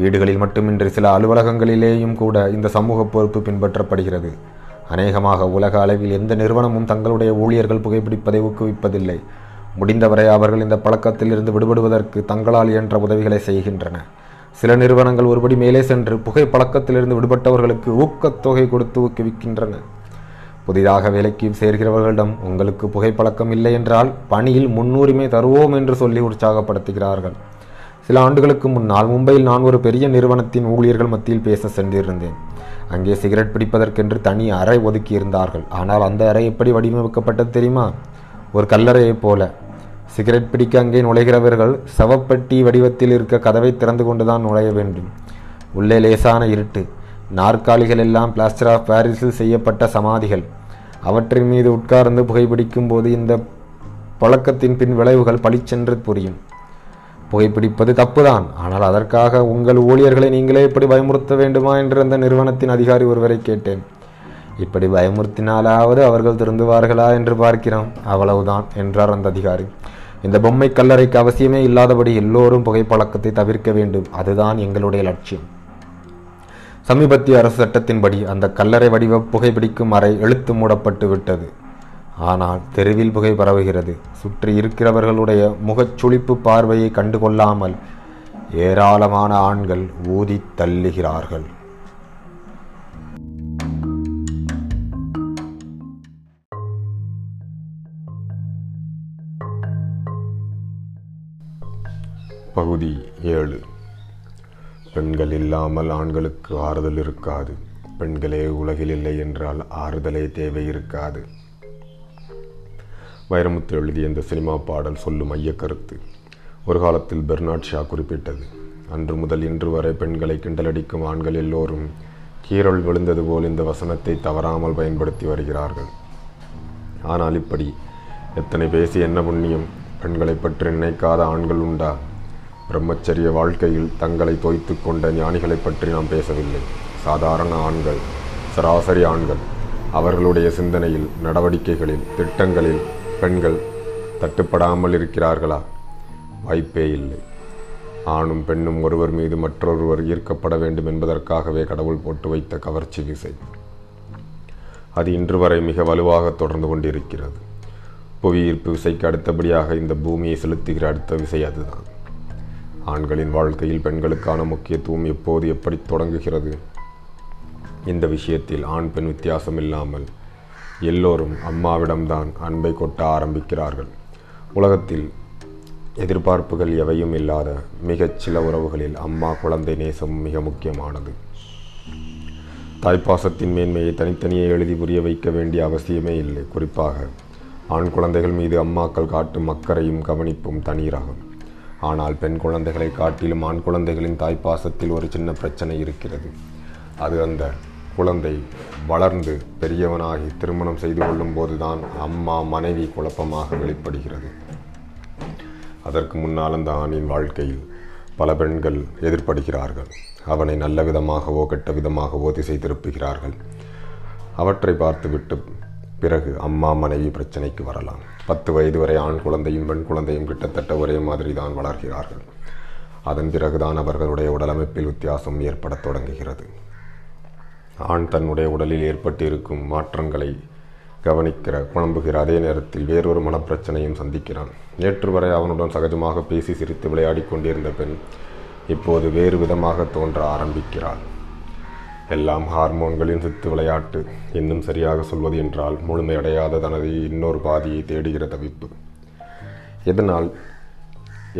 வீடுகளில் மட்டுமின்றி சில அலுவலகங்களிலேயும் கூட இந்த சமூக பொறுப்பு பின்பற்றப்படுகிறது. அநேகமாக உலக அளவில் எந்த நிறுவனமும் தங்களுடைய ஊழியர்கள் புகைப்பிடிப்பதை ஊக்குவிப்பதில்லை. முடிந்தவரை அவர்கள் இந்த பழக்கத்திலிருந்து விடுபடுவதற்கு தங்களால் இயன்ற உதவிகளை செய்கின்றன. சில நிறுவனங்கள் ஒருபடி மேலே சென்று புகை பழக்கத்திலிருந்து விடுபட்டவர்களுக்கு ஊக்கத்தொகை கொடுத்து ஊக்குவிக்கின்றன. புதிதாக வேலைக்கு சேர்கிறவர்களிடம் உங்களுக்கு புகைப்பழக்கம் இல்லை என்றால் பணியில் முன்னுரிமை தருவோம் என்று சொல்லி உற்சாகப்படுத்துகிறார்கள். சில ஆண்டுகளுக்கு முன்னால் மும்பையில் நான் ஒரு பெரிய நிறுவனத்தின் ஊழியர்கள் மத்தியில் பேச சென்றிருந்தேன். அங்கே சிகரெட் பிடிப்பதற்கென்று தனி அறை ஒதுக்கியிருந்தார்கள். ஆனால் அந்த அறை எப்படி வடிவமைக்கப்பட்டது தெரியுமா? ஒரு கல்லறையை போல. சிகரெட் பிடிக்க அங்கே நுழைகிறவர்கள் சவப்பெட்டி வடிவத்தில் இருக்க கதவை திறந்து கொண்டுதான் நுழைய வேண்டும். உள்ளே லேசான இருட்டு. நாற்காலிகள் எல்லாம் பிளாஸ்டர் ஆஃப் பாரிஸில் செய்யப்பட்ட சமாதிகள். அவற்றின் மீது உட்கார்ந்து புகைப்பிடிக்கும் போது இந்த பழக்கத்தின் பின் விளைவுகள் பளிச்சென்று புரியும். புகைப்பிடிப்பது தப்புதான், ஆனால் அதற்காக உங்கள் ஊழியர்களை நீங்களே இப்படி பயமுறுத்த வேண்டுமா என்று அந்த நிறுவனத்தின் அதிகாரி ஒருவரை கேட்டேன். இப்படி பயமுறுத்தினாலாவது அவர்கள் திருந்துவார்களா என்று பார்க்கிறோம், அவ்வளவுதான் என்றார் அந்த அதிகாரி. இந்த பொம்மை கல்லறைக்கு அவசியமே இல்லாதபடி எல்லோரும் புகைப்பழக்கத்தை தவிர்க்க வேண்டும், அதுதான் எங்களுடைய லட்சியம். சமீபத்திய அரசு சட்டத்தின்படி அந்த கல்லறை வடிவ புகைப்பிடிக்கும் அறை எழுத்து மூடப்பட்டு விட்டது. ஆனால் தெருவில் புகை பரவுகிறது. சுற்றி இருக்கிறவர்களுடைய முகச்சுளிப்பு பார்வையை கண்டுகொள்ளாமல் ஏராளமான ஆண்கள் ஊதி தள்ளுகிறார்கள். பகுதி 7. பெண்கள் இல்லாமல் ஆண்களுக்கு ஆறுதல் இருக்காது. பெண்களே உலகில் இல்லை என்றால் ஆறுதலே தேவை இருக்காது. வைரமுத்து எழுதிய இந்த சினிமா பாடல் சொல்லும் மையக்கருத்து ஒரு காலத்தில் பெர்னாட் ஷா குறிப்பிட்டது. அன்று முதல் இன்று வரை பெண்களை கிண்டலடிக்கும் ஆண்கள் எல்லோரும் கீறல் விழுந்தது போல் இந்த வசனத்தை தவறாமல் பயன்படுத்தி வருகிறார்கள். ஆனால் இப்படி எத்தனை பேசி என்ன புண்ணியம்? பெண்களை பற்றி நினைக்காத ஆண்கள் உண்டா? பிரம்மச்சரிய வாழ்க்கையில் தங்களை தோய்த்து கொண்ட ஞானிகளை பற்றி நாம் பேசவில்லை. சாதாரண ஆண்கள், சராசரி ஆண்கள், அவர்களுடைய சிந்தனையில், நடவடிக்கைகளில், திட்டங்களில் பெண்கள் தட்டுப்படாமல் இருக்கிறார்களா? வாய்ப்பே இல்லை. ஆணும் பெண்ணும் ஒருவர் மீது மற்றொருவர் ஈர்க்கப்பட வேண்டும் என்பதற்காகவே கடவுள் போட்டு வைத்த கவர்ச்சி விசை அது இன்று வரை மிக வலுவாக தொடர்ந்து கொண்டிருக்கிறது. புவி ஈர்ப்பு விசைக்கு அடுத்தபடியாக இந்த பூமியை செலுத்துகிற அடுத்த விசை அதுதான். ஆண்களின் வாழ்க்கையில் பெண்களுக்கான முக்கியத்துவம் எப்போது எப்படி தொடங்குகிறது? இந்த விஷயத்தில் ஆண் பெண் வித்தியாசம் இல்லாமல் எல்லோரும் அம்மாவிடம்தான் அன்பை கொட்ட ஆரம்பிக்கிறார்கள். உலகத்தில் எதிர்பார்ப்புகள் எவையும் இல்லாத மிகச் சில உறவுகளில் அம்மா குழந்தை நேசம் மிக முக்கியமானது. தாய்ப்பாசத்தின் மேன்மையை தனித்தனியே எழுதி புரிய வைக்க வேண்டிய அவசியமே இல்லை. குறிப்பாக ஆண் குழந்தைகள் மீது அம்மாக்கள் காட்டும் அக்கறையும் கவனிப்பும் தனீராகும். ஆனால் பெண் குழந்தைகளை காட்டிலும் ஆண் குழந்தைகளின் தாய்ப்பாசத்தில் ஒரு சின்ன பிரச்சனை இருக்கிறது. அது அந்த குழந்தை வளர்ந்து பெரியவனாகி திருமணம் செய்து கொள்ளும் போதுதான் அம்மா மனைவி குழப்பமாக வெளிப்படுகிறது. அதற்கு முன்னால் அந்த ஆணின் வாழ்க்கையில் பல பெண்கள் எதிர்படுகிறார்கள். அவனை நல்ல விதமாகவோ கெட்ட விதமாகவோ திசை திருப்புகிறார்கள். அவற்றை பார்த்துவிட்டு பிறகு அம்மா மனைவி பிரச்சனைக்கு வரலாம். 10 வயது வரை ஆண் குழந்தையும் பெண் குழந்தையும் கிட்டத்தட்ட ஒரே மாதிரி தான் வளர்கிறார்கள். அதன் பிறகுதான் அவர்களுடைய உடலமைப்பில் வித்தியாசம் ஏற்படத் தொடங்குகிறது. ஆண் தன்னுடைய உடலில் ஏற்பட்டிருக்கும் மாற்றங்களை புலம்புகிற அதே நேரத்தில் வேறொரு மனப்பிரச்சனையும் சந்திக்கிறான். நேற்று வரை அவனுடன் சகஜமாக பேசி சிரித்து விளையாடி கொண்டிருந்த பெண் இப்போது வேறு விதமாக தோன்ற ஆரம்பிக்கிறாள். எல்லாம் ஹார்மோன்களின் சித்து விளையாட்டு. இன்னும் சரியாக சொல்வது என்றால் முழுமையடையாத தனது இன்னொரு பாதியை தேடுகிற தவிப்பு. இதனால்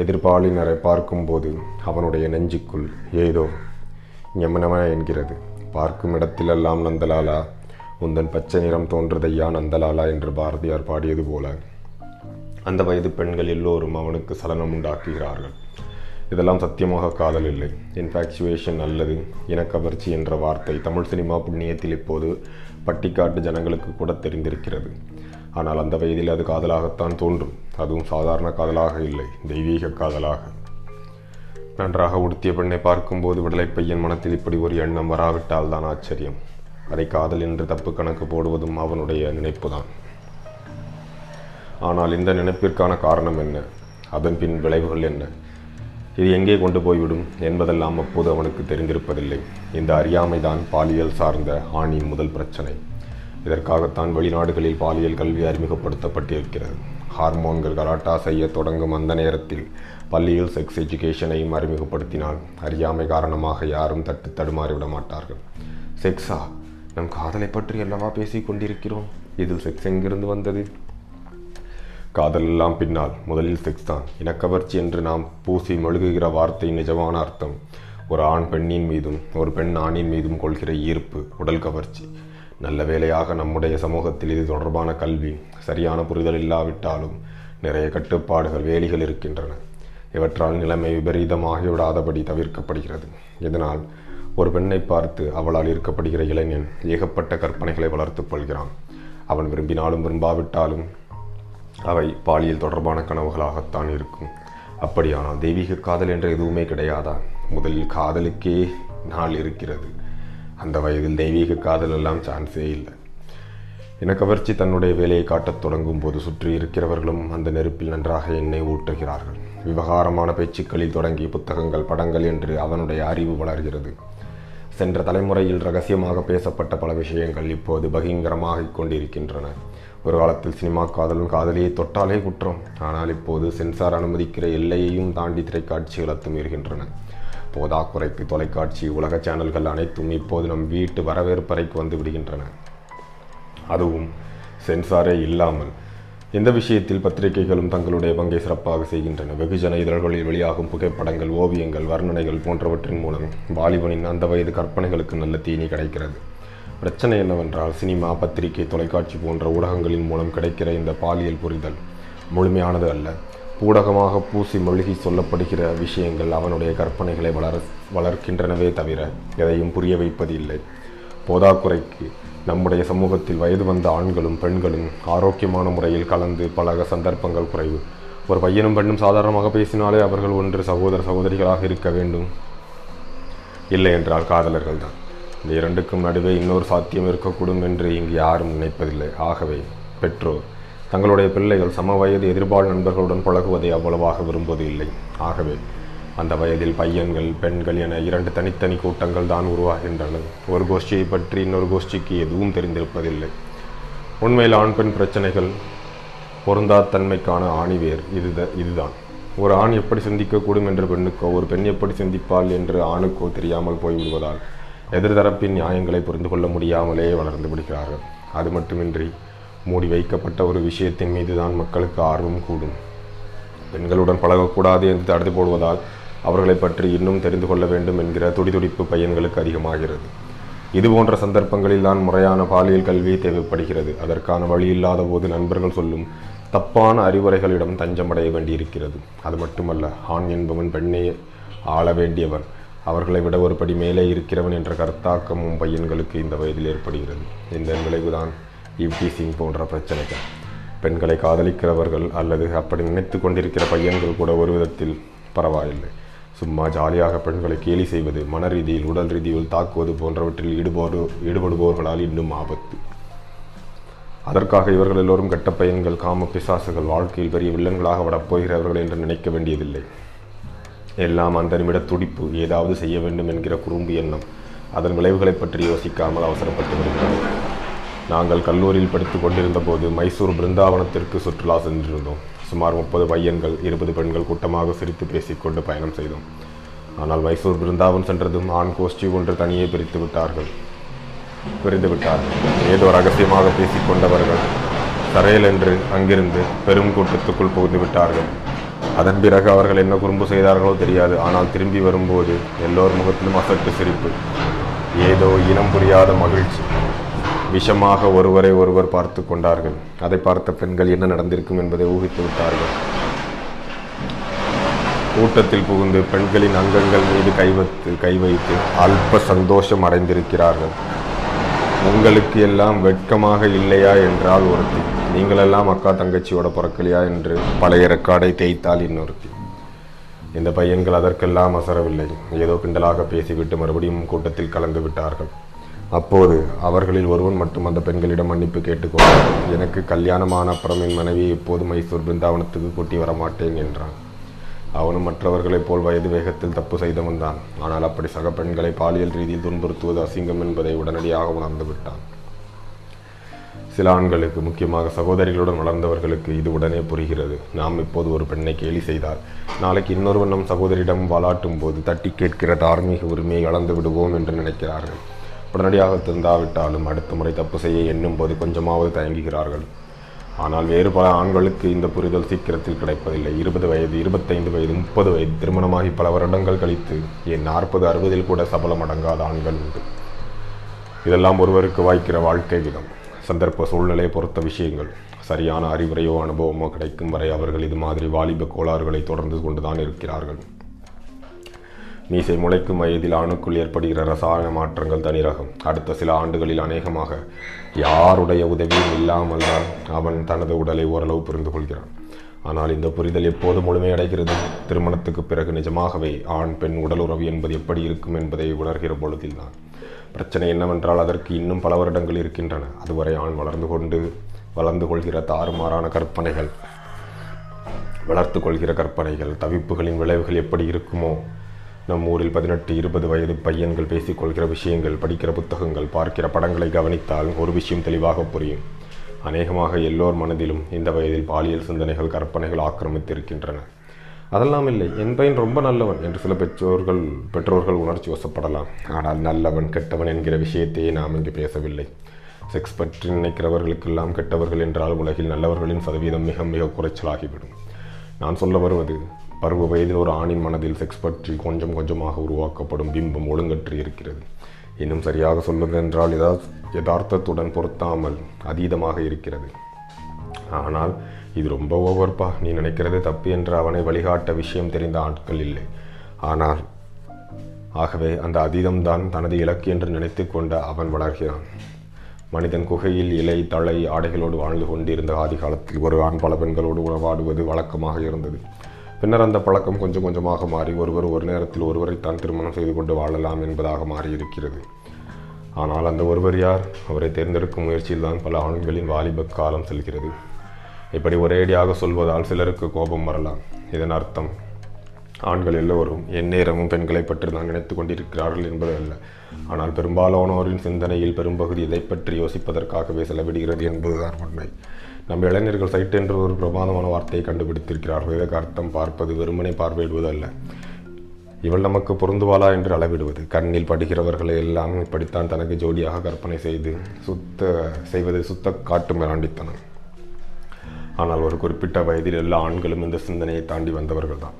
எதிர்பாலினரை பார்க்கும்போது அவனுடைய நெஞ்சுக்குள் ஏதோ யமனம என்கிறது. பார்க்கும் இடத்திலெல்லாம் நந்தலாலா உந்தன் பச்சை நிறம் தோன்றுதையா நந்தலாலா என்று பாரதியார் பாடியது போல அந்த வயது பெண்கள் எல்லோரும் அவனுக்கு சலனம் உண்டாக்குகிறார்கள். இதெல்லாம் சத்தியமாக காதல் இல்லை. இன்ஃபாக்சுவேஷன் அல்லது இனக்கவர்ச்சி என்ற வார்த்தை தமிழ் சினிமா புண்ணியத்தில் இப்போது பட்டிக்காட்டு ஜனங்களுக்கு கூட தெரிந்திருக்கிறது. ஆனால் அந்த வயதில் அது காதலாகத்தான் தோன்றும். அதுவும் சாதாரண காதலாக இல்லை, தெய்வீக காதலாக. நன்றாக உடுத்திய பெண்ணை பார்க்கும்போது விடலை பையன் மனத்தில் இப்படி ஒரு எண்ணம் வராவிட்டால் தான் ஆச்சரியம். அதை காதல் என்று தப்பு கணக்கு போடுவதும் அவனுடைய நினைப்பு தான். ஆனால் இந்த நினைப்பிற்கான காரணம் என்ன, அதன் பின் விளைவுகள் என்ன, இது எங்கே கொண்டு போய்விடும் என்பதெல்லாம் அப்போது அவனுக்கு தெரிந்திருப்பதில்லை. இந்த அறியாமைதான் பாலியல் சார்ந்த ஆணின் முதல் பிரச்சனை. இதற்காகத்தான் வெளிநாடுகளில் பாலியல் கல்வி அறிமுகப்படுத்தப்பட்டிருக்கிறது. ஹார்மோன்கள் கலாட்டா செய்ய தொடங்கும் அந்த நேரத்தில் பள்ளியில் செக்ஸ் எஜுகேஷனையும் அறிமுகப்படுத்தினால் அறியாமை காரணமாக யாரும் தட்டு தடுமாறிவிட மாட்டார்கள். செக்ஸா, நம் காதலை பற்றி அல்லவா பேசி கொண்டிருக்கிறோம், இதில் செக்ஸ் எங்கிருந்து வந்தது? காதல் எல்லாம் பின்னால், முதலில் செக்ஸ் தான். இனக்கவர்ச்சி என்று நாம் பூசி மெழுகுகிற வார்த்தை நிஜமான அர்த்தம் ஒரு ஆண் பெண்ணின் மீதும் ஒரு பெண் ஆணின் மீதும் கொள்கிற ஈர்ப்பு, உடல் கவர்ச்சி. நல்ல வேலையாக நம்முடைய சமூகத்தில் இது தொடர்பான கல்வி சரியான புரிதல் இல்லாவிட்டாலும் நிறைய கட்டுப்பாடுகள் வேலிகள் இருக்கின்றன. இவற்றால் நிலைமை விபரீதமாகிவிடாதபடி தவிர்க்கப்படுகிறது. இதனால் ஒரு பெண்ணை பார்த்து அவளால் ஈர்க்கப்படுகிற இளைஞன் ஏகப்பட்ட கற்பனைகளை வளர்த்துக் கொள்கிறான். அவன் விரும்பினாலும் விரும்பாவிட்டாலும் அவை பாலியல் தொடர்பான கனவுகளாகத்தான் இருக்கும். அப்படியானால் தெய்வீக காதல் என்ற எதுவுமே கிடையாதா? முதலில் காதலுக்கே நாள் இருக்கிறது. அந்த வயதில் தெய்வீக காதல் எல்லாம் சான்ஸே இல்லை. இனக்கவர்ச்சி தன்னுடைய வேலையை காட்டத் தொடங்கும் போது சுற்றி இருக்கிறவர்களும் அந்த நெருப்பில் நன்றாக எண்ணெய் ஊற்றுகிறார்கள். விவகாரமான பேச்சுக்களில் தொடங்கி புத்தகங்கள், படங்கள் என்று அவனுடைய அறிவு வளர்கிறது. சென்ற தலைமுறையில் ரகசியமாக பேசப்பட்ட பல விஷயங்கள் இப்போது பகிரங்கமாகிக் கொண்டிருக்கின்றன. ஒரு காலத்தில் சினிமா காதலும் காதலியை தொட்டாலே குற்றம். ஆனால் இப்போது சென்சார் அனுமதிக்கிற எல்லையையும் தாண்டி திரைக்காட்சிகள் அத்துமீறுகின்றன. போதாக்குறைக்கு தொலைக்காட்சி, உலக சேனல்கள் அனைத்தும் இப்போது நம் வீட்டு வரவேற்பறைக்கு வந்து விடுகின்றன. அதுவும் சென்சாரே இல்லாமல். இந்த விஷயத்தில் பத்திரிகைகளும் தங்களுடைய பங்கை சிறப்பாக செய்கின்றன. வெகுஜன இதழ்களில் வெளியாகும் புகைப்படங்கள், ஓவியங்கள், வர்ணனைகள் போன்றவற்றின் மூலம் வாலிபனின் அந்த வயது கற்பனைகளுக்கு நல்ல தீனி கிடைக்கிறது. பிரச்சனை என்னவென்றால் சினிமா, பத்திரிகை, தொலைக்காட்சி போன்ற ஊடகங்களின் மூலம் கிடைக்கிற இந்த பாலியல் புரிதல் முழுமையானது அல்ல. ஊடகமாக பூசி மெழுகி சொல்லப்படுகிற விஷயங்கள் அவனுடைய கற்பனைகளை வளர்க்கின்றனவே தவிர எதையும் புரிய வைப்பது இல்லை. போதாக்குறைக்கு நம்முடைய சமூகத்தில் வயது வந்த ஆண்களும் பெண்களும் ஆரோக்கியமான முறையில் கலந்து பழக சந்தர்ப்பங்கள் குறைவு. ஒரு பையனும் பெண்ணும் சாதாரணமாக பேசினாலே அவர்கள் ஒன்று சகோதர சகோதரிகளாக இருக்க வேண்டும், இல்லை என்றால் காதலர்கள் தான். இந்த இரண்டுக்கும் நடுவே இன்னொரு சாத்தியம் இருக்கக்கூடும் என்று இங்கு யாரும் நினைப்பதில்லை. ஆகவே பெற்றோர் தங்களுடைய பிள்ளைகள் சம வயது எதிர்பால் நண்பர்களுடன் பழகுவதை அவ்வளவாக விரும்புவது இல்லை. ஆகவே அந்த வயதில் பையன்கள், பெண்கள் என 2 தனித்தனி கூட்டங்கள் தான் உருவாகின்றன. ஒரு கோஷ்டியை பற்றி இன்னொரு கோஷ்டிக்கு எதுவும் தெரிந்திருப்பதில்லை. உண்மையில் ஆண் பெண் பிரச்சனைகள் பொருந்தாத்தன்மைக்கான ஆணிவேர் இதுதான். ஒரு ஆண் எப்படி சிந்திக்கக்கூடும் என்று பெண்ணுக்கோ, ஒரு பெண் எப்படி சிந்திப்பாள் என்று ஆணுக்கோ தெரியாமல் போய்விடுவதால் எதிர்தரப்பின் நியாயங்களை புரிந்து கொள்ள முடியாமலே வளர்ந்து விடுகிறார்கள். அது மட்டுமின்றி மூடி வைக்கப்பட்ட ஒரு விஷயத்தின் மீது தான் மக்களுக்கு ஆர்வம் கூடும். பெண்களுடன் பழகக்கூடாது என்று தடுத்து போடுவதால் அவர்களை பற்றி இன்னும் தெரிந்து கொள்ள வேண்டும் என்கிற துடிதுடிப்பு பையன்களுக்கு அதிகமாகிறது. இதுபோன்ற சந்தர்ப்பங்களில் தான் முறையான பாலியல் கல்வி தேவைப்படுகிறது. அதற்கான வழி இல்லாத போது நண்பர்கள் சொல்லும் தப்பான அறிவுரைகளிடம் தஞ்சமடைய வேண்டியிருக்கிறது. அது மட்டுமல்ல, ஆண் என்பவன் பெண்ணை ஆள வேண்டியவன், அவர்களை விட ஒருபடி மேலே இருக்கிறவன் என்ற கருத்தாக்கமும் பையன்களுக்கு இந்த வயதில் ஏற்படுகிறது. இந்த விளைவுதான் ஈவ்டீசிங் போன்ற பிரச்சனைகள். பெண்களை காதலிக்கிறவர்கள் அல்லது அப்படி நினைத்து கொண்டிருக்கிற பையன்கள் கூட ஒரு விதத்தில் பரவாயில்லை. சும்மா ஜாலியாக பெண்களை கேலி செய்வது, மன ரீதியில் உடல் ரீதியில் தாக்குவது போன்றவற்றில் ஈடுபடுபவர்களால் இன்னும் ஆபத்து. அதற்காக இவர்கள் எல்லோரும் கெட்ட பையன்கள், காம பிசாசுகள், வாழ்க்கையில் பெரிய வில்லன்களாக வரப்போகிறவர்கள் என்று நினைக்க வேண்டியதில்லை. எல்லாம் அந்த நிமிட துடிப்பு, ஏதாவது செய்ய வேண்டும் என்கிற குறும்பு எண்ணம், அதன் விளைவுகளை பற்றி யோசிக்காமல் அவசரப்பட்டு வருகிறோம். நாங்கள் கல்லூரியில் படித்து கொண்டிருந்த போது மைசூர் பிருந்தாவனத்திற்கு சுற்றுலா சென்றிருந்தோம். சுமார் 30 பையன்கள் 20 பெண்கள் கூட்டமாக சிரித்து பேசிக்கொண்டு பயணம் செய்தோம். ஆனால் மைசூர் பிருந்தாவன் சென்றதும் ஆண் கோஷ்டி ஒன்று தனியே பிரிந்துவிட்டார்கள். ஏதோ ரகசியமாக பேசிக்கொண்டவர்கள் தரையில் என்று அங்கிருந்து பெரும் கூட்டத்துக்குள் புகுந்து விட்டார்கள். அதன் பிறகு அவர்கள் என்ன குறும்பு செய்தார்களோ தெரியாது, ஆனால் திரும்பி வரும்போது எல்லோர் முகத்திலும் அசட்டு சிரிப்பு, ஏதோ இனம் புரியாத மகிழ்ச்சி. விஷமாக ஒருவரை ஒருவர் பார்த்து கொண்டார்கள். அதை பார்த்த பெண்கள் என்ன நடந்திருக்கும் என்பதை ஊகித்து விட்டார்கள். கூட்டத்தில் புகுந்து பெண்களின் அங்கங்கள் மீது கை வைத்து அல்ப சந்தோஷம் அடைந்திருக்கிறார்கள். உங்களுக்கு எல்லாம் வெட்கமாக இல்லையா என்றால் ஒருத்தி, நீங்களெல்லாம் அக்கா தங்கச்சியோட பிறக்கலையா என்று பழைய ரெக்கார்டை தேய்த்தால் இன்னொருத்தி. இந்த பையன்கள் அதற்கெல்லாம் அசரவில்லை. ஏதோ கிண்டலாக பேசிவிட்டு மறுபடியும் கூட்டத்தில் கலந்து விட்டார்கள். அப்போது அவர்களில் ஒருவன் மட்டும் அந்த பெண்களிடம் மன்னிப்பு கேட்டுக்கொண்டார். எனக்கு கல்யாணமான அப்புறம் என் மனைவி எப்போது மைசூர் பிருந்தாவனத்துக்கு கூட்டி வரமாட்டேன் என்றான். அவனும் மற்றவர்களைப் போல் வயது வேகத்தில் தப்பு செய்தவன் தான். ஆனால் அப்படி சக பெண்களை பாலியல் ரீதியில் துன்புறுத்துவது அசிங்கம் என்பதை உடனடியாக உணர்ந்து விட்டான். சில ஆண்களுக்கு, முக்கியமாக சகோதரிகளுடன் வளர்ந்தவர்களுக்கு இது உடனே புரிகிறது. நாம் இப்போது ஒரு பெண்ணை கேலி செய்தால் நாளைக்கு இன்னொருவன் நம் சகோதரியிடம் வாலாட்டும் போது தட்டி கேட்கிற தார்மீக உரிமையை இழந்து விடுவோம் என்று நினைக்கிறார்கள். உடனடியாக தந்தாவிட்டாலும் அடுத்த முறை தப்பு செய்ய எண்ணும் போது கொஞ்சமாவது தயங்குகிறார்கள். ஆனால் வேறு பல ஆண்களுக்கு இந்த புரிதல் சீக்கிரத்தில் கிடைப்பதில்லை. 20 வயது, 25 வயது, 30 வயது, திருமணமாகி பல வருடங்கள் கழித்து ஏன் 40, 60 கூட சபலம் அடங்காத ஆண்கள் உண்டு. இதெல்லாம் ஒருவருக்கு வாய்க்கிற வாழ்க்கை விதம், சந்தர்ப்ப சூழ்நிலை பொறுத்த விஷயங்கள். சரியான அறிவுரையோ அனுபவமோ கிடைக்கும் வரை அவர்கள் இது மாதிரி வாலிப கோளாறுகளை தொடர்ந்து கொண்டுதான் இருக்கிறார்கள். மீசை முளைக்கும் வயதில் ஆணுக்குள் ஏற்படுகிற ரசாயன மாற்றங்கள் தனிரகம். அடுத்த சில ஆண்டுகளில் அநேகமாக யாருடைய உதவியும் இல்லாமல் தான் அவன் தனது உடலை ஓரளவு புரிந்து கொள்கிறான். ஆனால் இந்த புரிதல் எப்போது முழுமையடைகிறது? திருமணத்துக்கு பிறகு நிஜமாகவே ஆண் பெண் உடலுறவு என்பது எப்படி இருக்கும் என்பதை உணர்கிற பொழுதில்தான். பிரச்சனை என்னவென்றால் அதற்கு இன்னும் பல வருடங்கள் இருக்கின்றன. அதுவரை ஆண் வளர்ந்து கொள்கிற தாறுமாறான கற்பனைகள், வளர்த்து கொள்கிற கற்பனைகள், தவிப்புகளின் விளைவுகள் எப்படி இருக்குமோ. நம் ஊரில் 18, 20 வயது பையன்கள் பேசிக்கொள்கிற விஷயங்கள், படிக்கிற புத்தகங்கள், பார்க்கிற படங்களை கவனித்தால் ஒரு விஷயம் தெளிவாக புரியும். அநேகமாக எல்லோர் மனதிலும் இந்த வயதில் பாலியல் சிந்தனைகள், கற்பனைகள் ஆக்கிரமித்திருக்கின்றன. அதெல்லாம் இல்லை, என் பையன் ரொம்ப நல்லவன் என்று சில பெற்றோர்கள் உணர்ச்சி வசப்படலாம். ஆனால் நல்லவன் கெட்டவன் என்கிற விஷயத்தையே நாம் இங்கு பேசவில்லை. செக்ஸ் பற்றி நினைக்கிறவர்களுக்கெல்லாம் கெட்டவர்கள் என்றால் உலகில் நல்லவர்களின் சதவீதம் மிக மிக குறைச்சலாகிவிடும். நான் சொல்ல வருவது, பருவ வயதில் ஒரு ஆணின் மனதில் செக்ஸ் பற்றி கொஞ்சம் கொஞ்சமாக உருவாக்கப்படும் பிம்பம் ஒழுங்கற்று இருக்கிறது. இன்னும் சரியாக சொல்வதென்றால் யதார்த்தத்துடன் பொருத்தாமல் அதீதமாக இருக்கிறது. ஆனால் இது ரொம்ப ஓவர்ப்பா, நீ நினைக்கிறது தப்பு என்று அவனை வழிகாட்ட விஷயம் தெரிந்த ஆட்கள் இல்லை. ஆனால் ஆகவே அந்த அதீதம்தான் தனது இலக்கு என்று நினைத்து கொண்ட அவன் வளர்கிறான். மனிதன் குகையில் இலை தலை ஆடைகளோடு வாழ்ந்து கொண்டிருந்த ஆதி காலத்தில் ஒரு ஆண் பல பெண்களோடு உறவாடுவது வழக்கமாக இருந்தது. பின்னர் அந்த பழக்கம் கொஞ்சம் கொஞ்சமாக மாறி ஒருவர் ஒரு நேரத்தில் ஒருவரைத்தான் திருமணம் செய்து கொண்டு வாழலாம் என்பதாக மாறியிருக்கிறது. ஆனால் அந்த ஒருவர் யார்? அவரை தேர்ந்தெடுக்கும் முயற்சியில் தான் பல ஆண்களின் வாலிப காலம் செல்கிறது. இப்படி ஒரேடியாக சொல்வதால் சிலருக்கு கோபம் வரலாம். இதன் அர்த்தம் ஆண்கள் எல்லோரும் எந்நேரமும் பெண்களை பற்றி தான் நினைத்து கொண்டிருக்கிறார்கள் என்பது அல்ல. ஆனால் பெரும்பாலானோரின் சிந்தனையில் பெரும்பகுதி இதை பற்றி யோசிப்பதற்காகவே செலவிடுகிறது என்பதுதான் உண்மை. நம்ம இளைஞர்கள் சைட் என்று ஒரு பிரமாதமான வார்த்தையை கண்டுபிடித்திருக்கிறார்கள். இதற்கு அர்த்தம் பார்ப்பது, வெறுமனை பார்வையிடுவது அல்ல, இவள் நமக்கு பொருந்துவாளா என்று அளவிடுவது. கண்ணில் படுகிறவர்களை எல்லாம் இப்படித்தான் தனக்கு ஜோடியாக கற்பனை செய்து செய்வது சுத்த காட்டு மிராண்டித்தனம். ஆனால் ஒரு குறிப்பிட்ட வயதில் எல்லா ஆண்களும் இந்த சிந்தனையை தாண்டி வந்தவர்கள் தான்.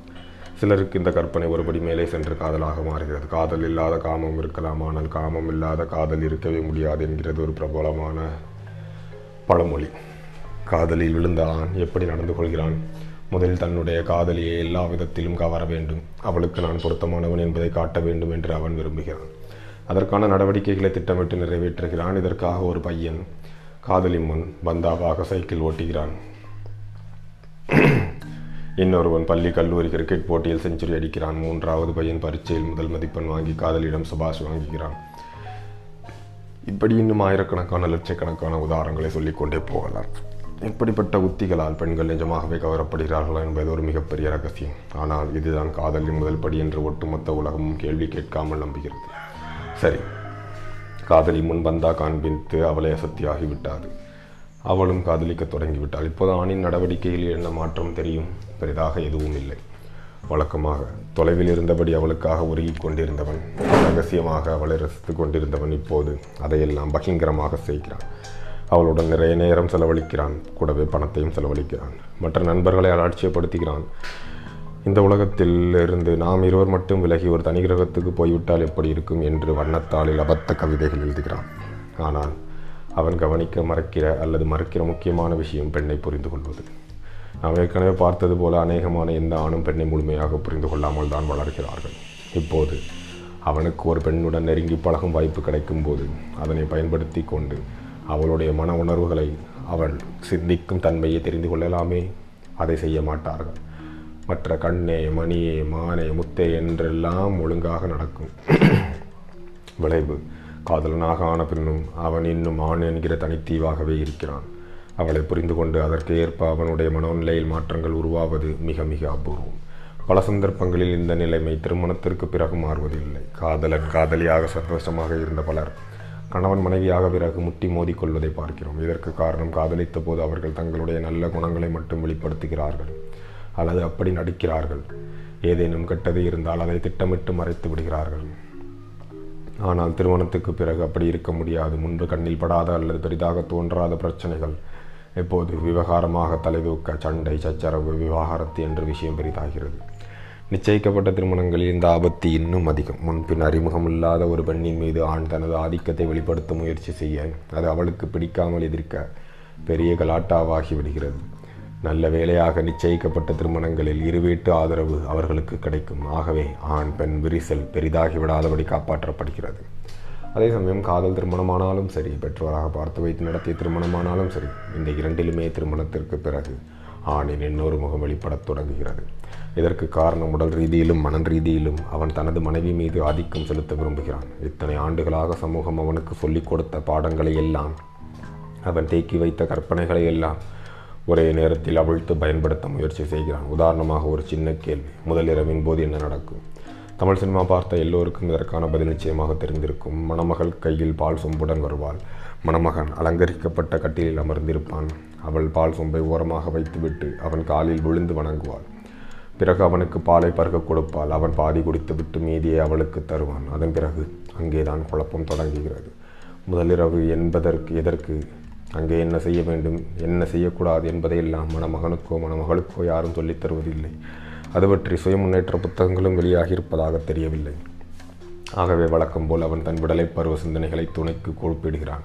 சிலருக்கு இந்த கற்பனை ஒருபடி மேலே சென்று காதலாக மாறுகிறது. காதல் இல்லாத காமம் இருக்கலாம், ஆனால் காமம் இல்லாத காதல் இருக்கவே முடியாது என்கிறது ஒரு பிரபலமான பழமொழி. காதலில் விழுந்த ஆண் எப்படி நடந்து கொள்கிறான்? முதலில் தன்னுடைய காதலியை எல்லா விதத்திலும் கவர வேண்டும். அவளுக்கு நான் பொருத்தமானவன் என்பதை காட்ட வேண்டும் என்று அவன் விரும்புகிறான். அதற்கான நடவடிக்கைகளை திட்டமிட்டு நிறைவேற்றுகிறான். இதற்காக ஒரு பையன் காதலி முன் பந்தாவாக சைக்கிள் ஓட்டுகிறான். இன்னொருவன் பள்ளி கல்லூரி கிரிக்கெட் போட்டியில் செஞ்சுரி அடிக்கிறான். மூன்றாவது பையன் பரீட்சையில் முதல் மதிப்பெண் வாங்கி காதலியிடம் சபாஷ் வாங்குகிறான். இப்படி இன்னும் ஆயிரக்கணக்கான லட்சக்கணக்கான உதாரணங்களை சொல்லிக்கொண்டே போகலாம். இப்படிப்பட்ட உத்திகளால் பெண்கள் நிஜமாகவே கவரப்படுகிறார்களா என்பது ஒரு மிகப்பெரிய ரகசியம். ஆனால் இதுதான் காதலின் முதல் படி என்று ஒட்டுமொத்த உலகமும் கேள்வி கேட்காமல் நம்புகிறது. சரி, காதலி முன்பந்தா காண்பித்து அவளை அசத்தியாகிவிட்டாது. அவளும் காதலிக்க தொடங்கிவிட்டாள். இப்போது ஆணின் நடவடிக்கையில் என்ன மாற்றம் தெரியும்? பெரிதாக எதுவும் இல்லை. வழக்கமாக தொலைவில் இருந்தபடி அவளுக்காக உருகிக் கொண்டிருந்தவன், ரகசியமாக அவளை ரசித்து கொண்டிருந்தவன் இப்போது அதையெல்லாம் பகிங்கரமாக செய்கிறான். அவளுடன் நிறைய நேரம் செலவழிக்கிறான், கூடவே பணத்தையும் செலவழிக்கிறான், மற்ற நண்பர்களை அலட்சியப்படுத்துகிறான். இந்த உலகத்தில் இருந்து நாம் இருவர் மட்டும் விலகி ஒரு தனி கிரகத்துக்கு போய்விட்டால் எப்படி இருக்கும் என்று வண்ணத்தாளில் அபத்த கவிதைகள் எழுதுகிறான். ஆனால் அவன் கவனிக்க மறுக்கிற முக்கியமான விஷயம் பெண்ணை புரிந்து கொள்வது. நாம் ஏற்கனவே பார்த்தது போல அநேகமான எந்த ஆணும் பெண்ணை முழுமையாக புரிந்து கொள்ளாமல் தான் வளர்கிறார்கள். இப்போது அவனுக்கு ஒரு பெண்ணுடன் நெருங்கி பழகும் வாய்ப்பு கிடைக்கும் போது அதனை பயன்படுத்தி கொண்டு அவளுடைய மன உணர்வுகளை, அவள் சிந்திக்கும் தன்மையை தெரிந்து கொள்ளலாமே. அதை செய்ய மாட்டார்கள். மற்ற கண்ணே மணியே மானே முத்தே என்றெல்லாம் ஒழுங்காக நடக்கும். விளைவு, காதலனாக ஆன பின்னும் அவன் இன்னும் ஆண் என்கிற தனித்தீவாகவே இருக்கிறான். அவளை புரிந்து கொண்டு அதற்கு ஏற்ப அவனுடைய மனநிலையில் மாற்றங்கள் உருவாவது மிக மிக அபூர்வம். பல சந்தர்ப்பங்களில் இந்த நிலைமை திருமணத்திற்கு பிறகு மாறுவதில்லை. காதலன் காதலியாக சந்தோஷமாக இருந்த பலர் கணவன் மனைவியாக பிறகு முட்டி மோதிக்கொள்வதை பார்க்கிறோம். இதற்கு காரணம், காதலித்த போது அவர்கள் தங்களுடைய நல்ல குணங்களை மட்டும் வெளிப்படுத்துகிறார்கள், அல்லது அப்படி நடிக்கிறார்கள். ஏதேனும் கெட்டது இருந்தால் அதை திட்டமிட்டு மறைத்து விடுகிறார்கள். ஆனால் திருமணத்துக்கு பிறகு அப்படி இருக்க முடியாது. முன்பு கண்ணில் படாத அல்லது பெரிதாக தோன்றாத பிரச்சனைகள் இப்போது விவகாரமாக தலைதூக்க, சண்டை, சச்சரவு, விவாகரத்து என்று விஷயம் பெரிதாகிறது. நிச்சயிக்கப்பட்ட திருமணங்களில் இந்த ஆபத்து இன்னும் அதிகம். முன்பின் அறிமுகமில்லாத ஒரு பெண்ணின் மீது ஆண் தனது ஆதிக்கத்தை வெளிப்படுத்த முயற்சி செய்ய, அது அவளுக்கு பிடிக்காமல் எதிர்க்க பெரிய கலாட்டாவாகி விடுகிறது. நல்ல வேளையாக நிச்சயிக்கப்பட்ட திருமணங்களில் இருவீட்டு ஆதரவு அவர்களுக்கு கிடைக்கும். ஆகவே ஆண் பெண் விரிசல் பெரிதாகி விடாதபடி காப்பாற்றப்படுகிறது. அதே சமயம் காதல் திருமணமானாலும் சரி, பெற்றோராக பார்த்து வைத்து நடத்திய திருமணமானாலும் சரி, இந்த இரண்டிலுமே திருமணத்திற்கு பிறகு ஆணின் இன்னொரு முகம் வெளிப்படத் தொடங்குகிறது. இதற்கு காரணம், உடல் ரீதியிலும் மன ரீதியிலும் அவன் தனது மனைவி மீது ஆதிக்கம் செலுத்த விரும்புகிறான். இத்தனை ஆண்டுகளாக சமூகம் அவனுக்கு சொல்லிக் கொடுத்த பாடங்களை எல்லாம், அவன் தேக்கி வைத்த கற்பனைகளை எல்லாம் ஒரே நேரத்தில் அவிழ்த்து பயன்படுத்த முயற்சி செய்கிறான். உதாரணமாக ஒரு சின்ன கேள்வி, முதல் இரவின் போது என்ன நடக்கும்? தமிழ் சினிமா பார்த்த எல்லோருக்கும் இதற்கான பதில் நிச்சயமாக தெரிந்திருக்கும். மணமகள் கையில் பால் சொம்புடன் வருவாள். மணமகன் அலங்கரிக்கப்பட்ட கட்டிலில் அமர்ந்திருப்பான். அவள் பால் சொம்பை ஓரமாக வைத்துவிட்டு அவன் காலில் விழுந்து வணங்குவாள். பிறகு அவனுக்கு பாலை பருக கொடுப்பாள். அவன் பாதி குடித்துவிட்டு மீதியை அவளுக்கு தருவான். அதன் பிறகு அங்கேதான் குழப்பம் தொடங்குகிறது. முதலிரவு என்பதற்கு எதற்கு, அங்கே என்ன செய்ய வேண்டும், என்ன செய்யக்கூடாது என்பதையெல்லாம் மணமகனுக்கோ மணமகளுக்கோ யாரும் சொல்லித் தருவதில்லை. அது பற்றி சுய முன்னேற்ற புத்தகங்களும் வெளியாகி இருப்பதாக தெரியவில்லை. ஆகவே வழக்கம் போல் அவன் தன் விடலை பருவ சிந்தனைகளை துணைக்கு கோப்பிடுகிறான்.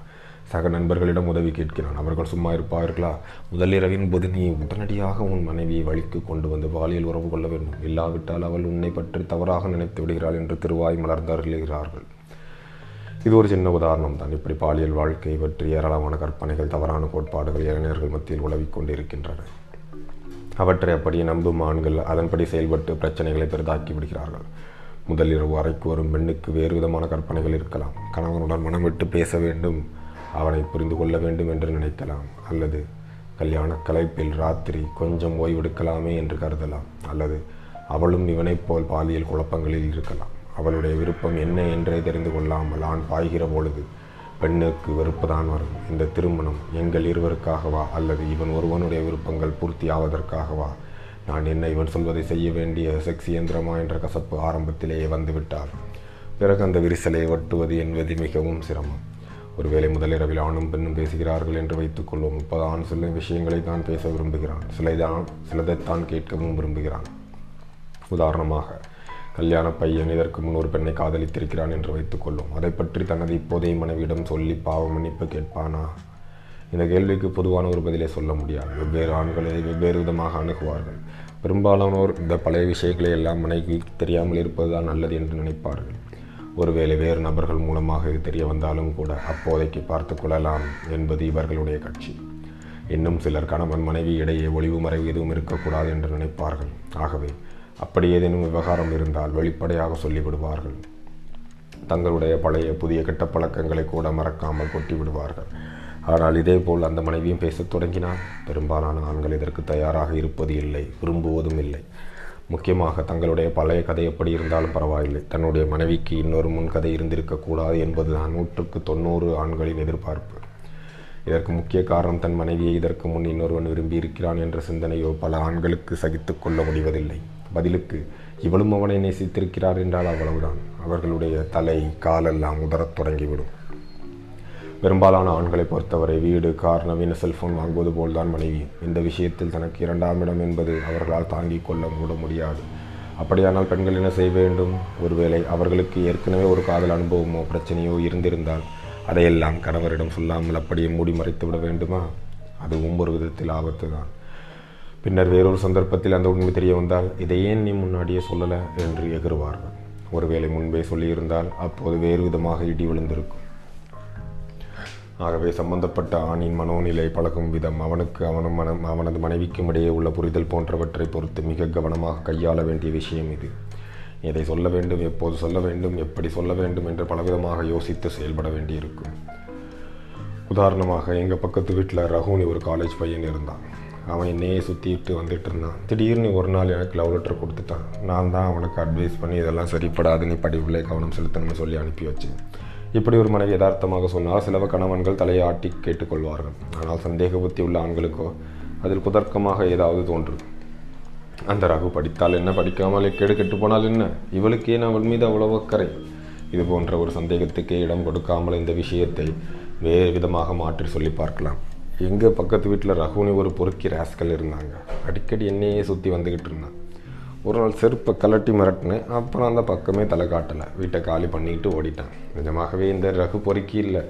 சக நண்பர்களிடம் உதவி கேட்கிறான். அவர்கள் சும்மா இருப்பார்களா? முதலிரவின் போது நீ உடனடியாக உன் மனைவியை வழிக்கு கொண்டு வந்து பாலியல் உறவு கொள்ள வேண்டும், இல்லாவிட்டால் அவள் உன்னை பற்றி தவறாக நினைத்து விடுகிறாள் என்று திருவாய் மலர்ந்தார்கள். இது ஒரு சின்ன உதாரணம் தான். இப்படி பாலியல் வாழ்க்கை பற்றி ஏராளமான கற்பனைகள், தவறான கோட்பாடுகள் இளைஞர்கள் மத்தியில் உலவிக்கொண்டிருக்கின்றன. அவற்றை அப்படியே நம்பும் ஆண்கள் அதன்படி செயல்பட்டு பிரச்சனைகளை பெரிதாக்கி விடுகிறார்கள். முதலிரவு அறைக்கு வரும் பெண்ணுக்கு வேறு விதமான கற்பனைகள் இருக்கலாம். கணவனுடன் மனமிட்டு பேச வேண்டும், அவனை புரிந்து கொள்ள வேண்டும் என்று நினைக்கலாம். அல்லது கல்யாண கலைப்பில் ராத்திரி கொஞ்சம் ஓய்வெடுக்கலாமே என்று கருதலாம். அல்லது அவளும் இவனைப் போல் பாலியல் குழப்பங்களில் இருக்கலாம். அவளுடைய விருப்பம் என்ன என்றே தெரிந்து கொள்ளாமல் ஆண் பாய்கிற பொழுது பெண்ணுக்கு வெறுப்புதான் வரும். இந்த திருமணம் எங்கள் இருவருக்காகவா, அல்லது இவன் ஒருவனுடைய விருப்பங்கள் பூர்த்தி ஆவதற்காகவா, நான் என்ன இவன் சொல்வதை செய்ய வேண்டிய செக்ஸ் இயந்திரமா என்ற கசப்பு ஆரம்பத்திலேயே வந்துவிட்டார். பிறகு அந்த விரிசலை ஒட்டுவது என்பது மிகவும் சிரமம். ஒருவேளை முதலிரவில் ஆணும் பெண்ணும் பேசுகிறார்கள் என்று வைத்துக்கொள்வோம். இப்போது ஆண் சொல்லும் விஷயங்களை தான் பேச விரும்புகிறான், சிலதைத்தான் கேட்கவும் விரும்புகிறான். உதாரணமாக, கல்யாண பையன் இதற்கு முன் ஒரு பெண்ணை காதலித்திருக்கிறான் என்று வைத்துக்கொள்வோம். அதை பற்றி தனது இப்போதைய மனைவியிடம் சொல்லி பாவ மன்னிப்பு கேட்பானா? இந்த கேள்விக்கு பொதுவான ஒரு பதிலை சொல்ல முடியாது. வெவ்வேறு ஆண்களை வெவ்வேறு விதமாக அணுகுவார்கள். பெரும்பாலானோர் இந்த பழைய விஷயங்களை எல்லாம் மனைவி தெரியாமல் இருப்பதுதான் நல்லது என்று நினைப்பார்கள். ஒருவேளை வேறு நபர்கள் மூலமாக இது தெரிய வந்தாலும் கூட அப்போதைக்கு பார்த்து கொள்ளலாம் என்பது இவர்களுடைய கட்சி. இன்னும் சிலர் கணவன் மனைவி இடையே ஒளிவு மறைவு எதுவும் இருக்கக்கூடாது என்று நினைப்பார்கள். ஆகவே அப்படி ஏதேனும் விவகாரம் இருந்தால் வெளிப்படையாக சொல்லிவிடுவார்கள். தங்களுடைய பழைய புதிய கெட்ட பழக்கங்களை கூட மறக்காமல் கொட்டி விடுவார்கள். ஆனால் இதேபோல் அந்த மனைவியும் பேசத் தொடங்கினால் பெரும்பாலான ஆண்கள் இதற்கு தயாராக இருப்பது இல்லை, விரும்புவதும் இல்லை. முக்கியமாக தங்களுடைய பழைய கதை எப்படி இருந்தாலும் பரவாயில்லை, தன்னுடைய மனைவிக்கு இன்னொரு முன் கதை இருந்திருக்கக்கூடாது என்பதுதான் 100க்கு 90 ஆண்களின் எதிர்பார்ப்பு. இதற்கு முக்கிய காரணம் தன் மனைவியை இதற்கு முன் இன்னொருவன் விரும்பியிருக்கிறான் என்ற சிந்தனையோ பல ஆண்களுக்கு சகித்து கொள்ள முடிவதில்லை. பதிலுக்கு இவளும் அவனை நேசித்திருக்கிறார் என்றால் அவ்வளவுதான், அவர்களுடைய தலை காலெல்லாம் உதறத் தொடங்கிவிடும். பெரும்பாலான ஆண்களை பொறுத்தவரை வீடு, கார், நவீன செல்ஃபோன் வாங்குவது போல்தான் மனைவி. இந்த விஷயத்தில் தனக்கு 2ஆம் இடம் என்பது அவர்களால் தாங்கிக் கொள்ள கூட முடியாது. அப்படியானால் பெண்கள் என்ன செய்ய வேண்டும்? ஒருவேளை அவர்களுக்கு ஏற்கனவே ஒரு காதல் அனுபவமோ பிரச்சனையோ இருந்திருந்தால் அதையெல்லாம் கணவரிடம் சொல்லாமல் அப்படியே மூடி மறைத்து விட வேண்டுமா? அதுவும் ஒரு விதத்தில் ஆபத்து தான். பின்னர் வேறொரு சந்தர்ப்பத்தில் அந்த உண்மை தெரிய வந்தால் இதை ஏன் நீ முன்னாடியே சொல்லலை என்று எகிறுவார்கள். ஒருவேளை முன்பே சொல்லியிருந்தால் அப்போது வேறு விதமாக இடி விழுந்திருக்கும். ஆகவே சம்பந்தப்பட்ட ஆணின் மனோநிலை, பழகும் விதம், அவனது மனைவிக்கும் இடையே உள்ள புரிதல் போன்றவற்றை பொறுத்து மிக கவனமாக கையாள வேண்டிய விஷயம் இது. எதை சொல்ல வேண்டும், எப்போது சொல்ல வேண்டும், எப்படி சொல்ல வேண்டும் என்று பலவிதமாக யோசித்து செயல்பட வேண்டியிருக்கும். உதாரணமாக, எங்கள் பக்கத்து வீட்டில் ரகுனி ஒரு காலேஜ் பையன் இருந்தான். அவன் என்னையே சுற்றிட்டு வந்துட்டு இருந்தான். திடீர்னு ஒரு நாள் எனக்கு லவ் லெட்டர் கொடுத்துட்டான். நான் தான் அவனுக்கு அட்வைஸ் பண்ணி இதெல்லாம் சரிப்படாது, நீ படிப்பிலே கவனம் செலுத்தணும்னு சொல்லி அனுப்பி வச்சேன். இப்படி ஒரு மனைவி யதார்த்தமாக சொன்னால் சில கணவன்கள் தலையாட்டி கேட்டுக்கொள்வார்கள். ஆனால் சந்தேக புத்தி உள்ள ஆண்களுக்கோ அதில் குதர்க்கமாக ஏதாவது தோன்றும். அந்த ரகு படித்தால் என்ன, படிக்காமலே கெட்டு போனால் என்ன, இவளுக்கே நான் அவள் மீது அவ்வளோ அக்கறை, இது போன்ற ஒரு சந்தேகத்துக்கே இடம் கொடுக்காமல் இந்த விஷயத்தை வேறு விதமாக மாற்றி சொல்லி பார்க்கலாம். எங்கள் பக்கத்து வீட்டில் ரகுனி ஒரு பொறுக்கி ராஸ்கல் இருந்தாங்க. அடிக்கடி என்னையே சுற்றி வந்துக்கிட்டு இருந்தான். ஒரு நாள் செருப்பை கலட்டி மிரட்டினேன். அப்புறம் அந்த பக்கமே தலை காட்டலை, வீட்டை காலி பண்ணிக்கிட்டு ஓடிட்டான். நிஜமாகவே இந்த ரகு பொறுக்கி இல்லை,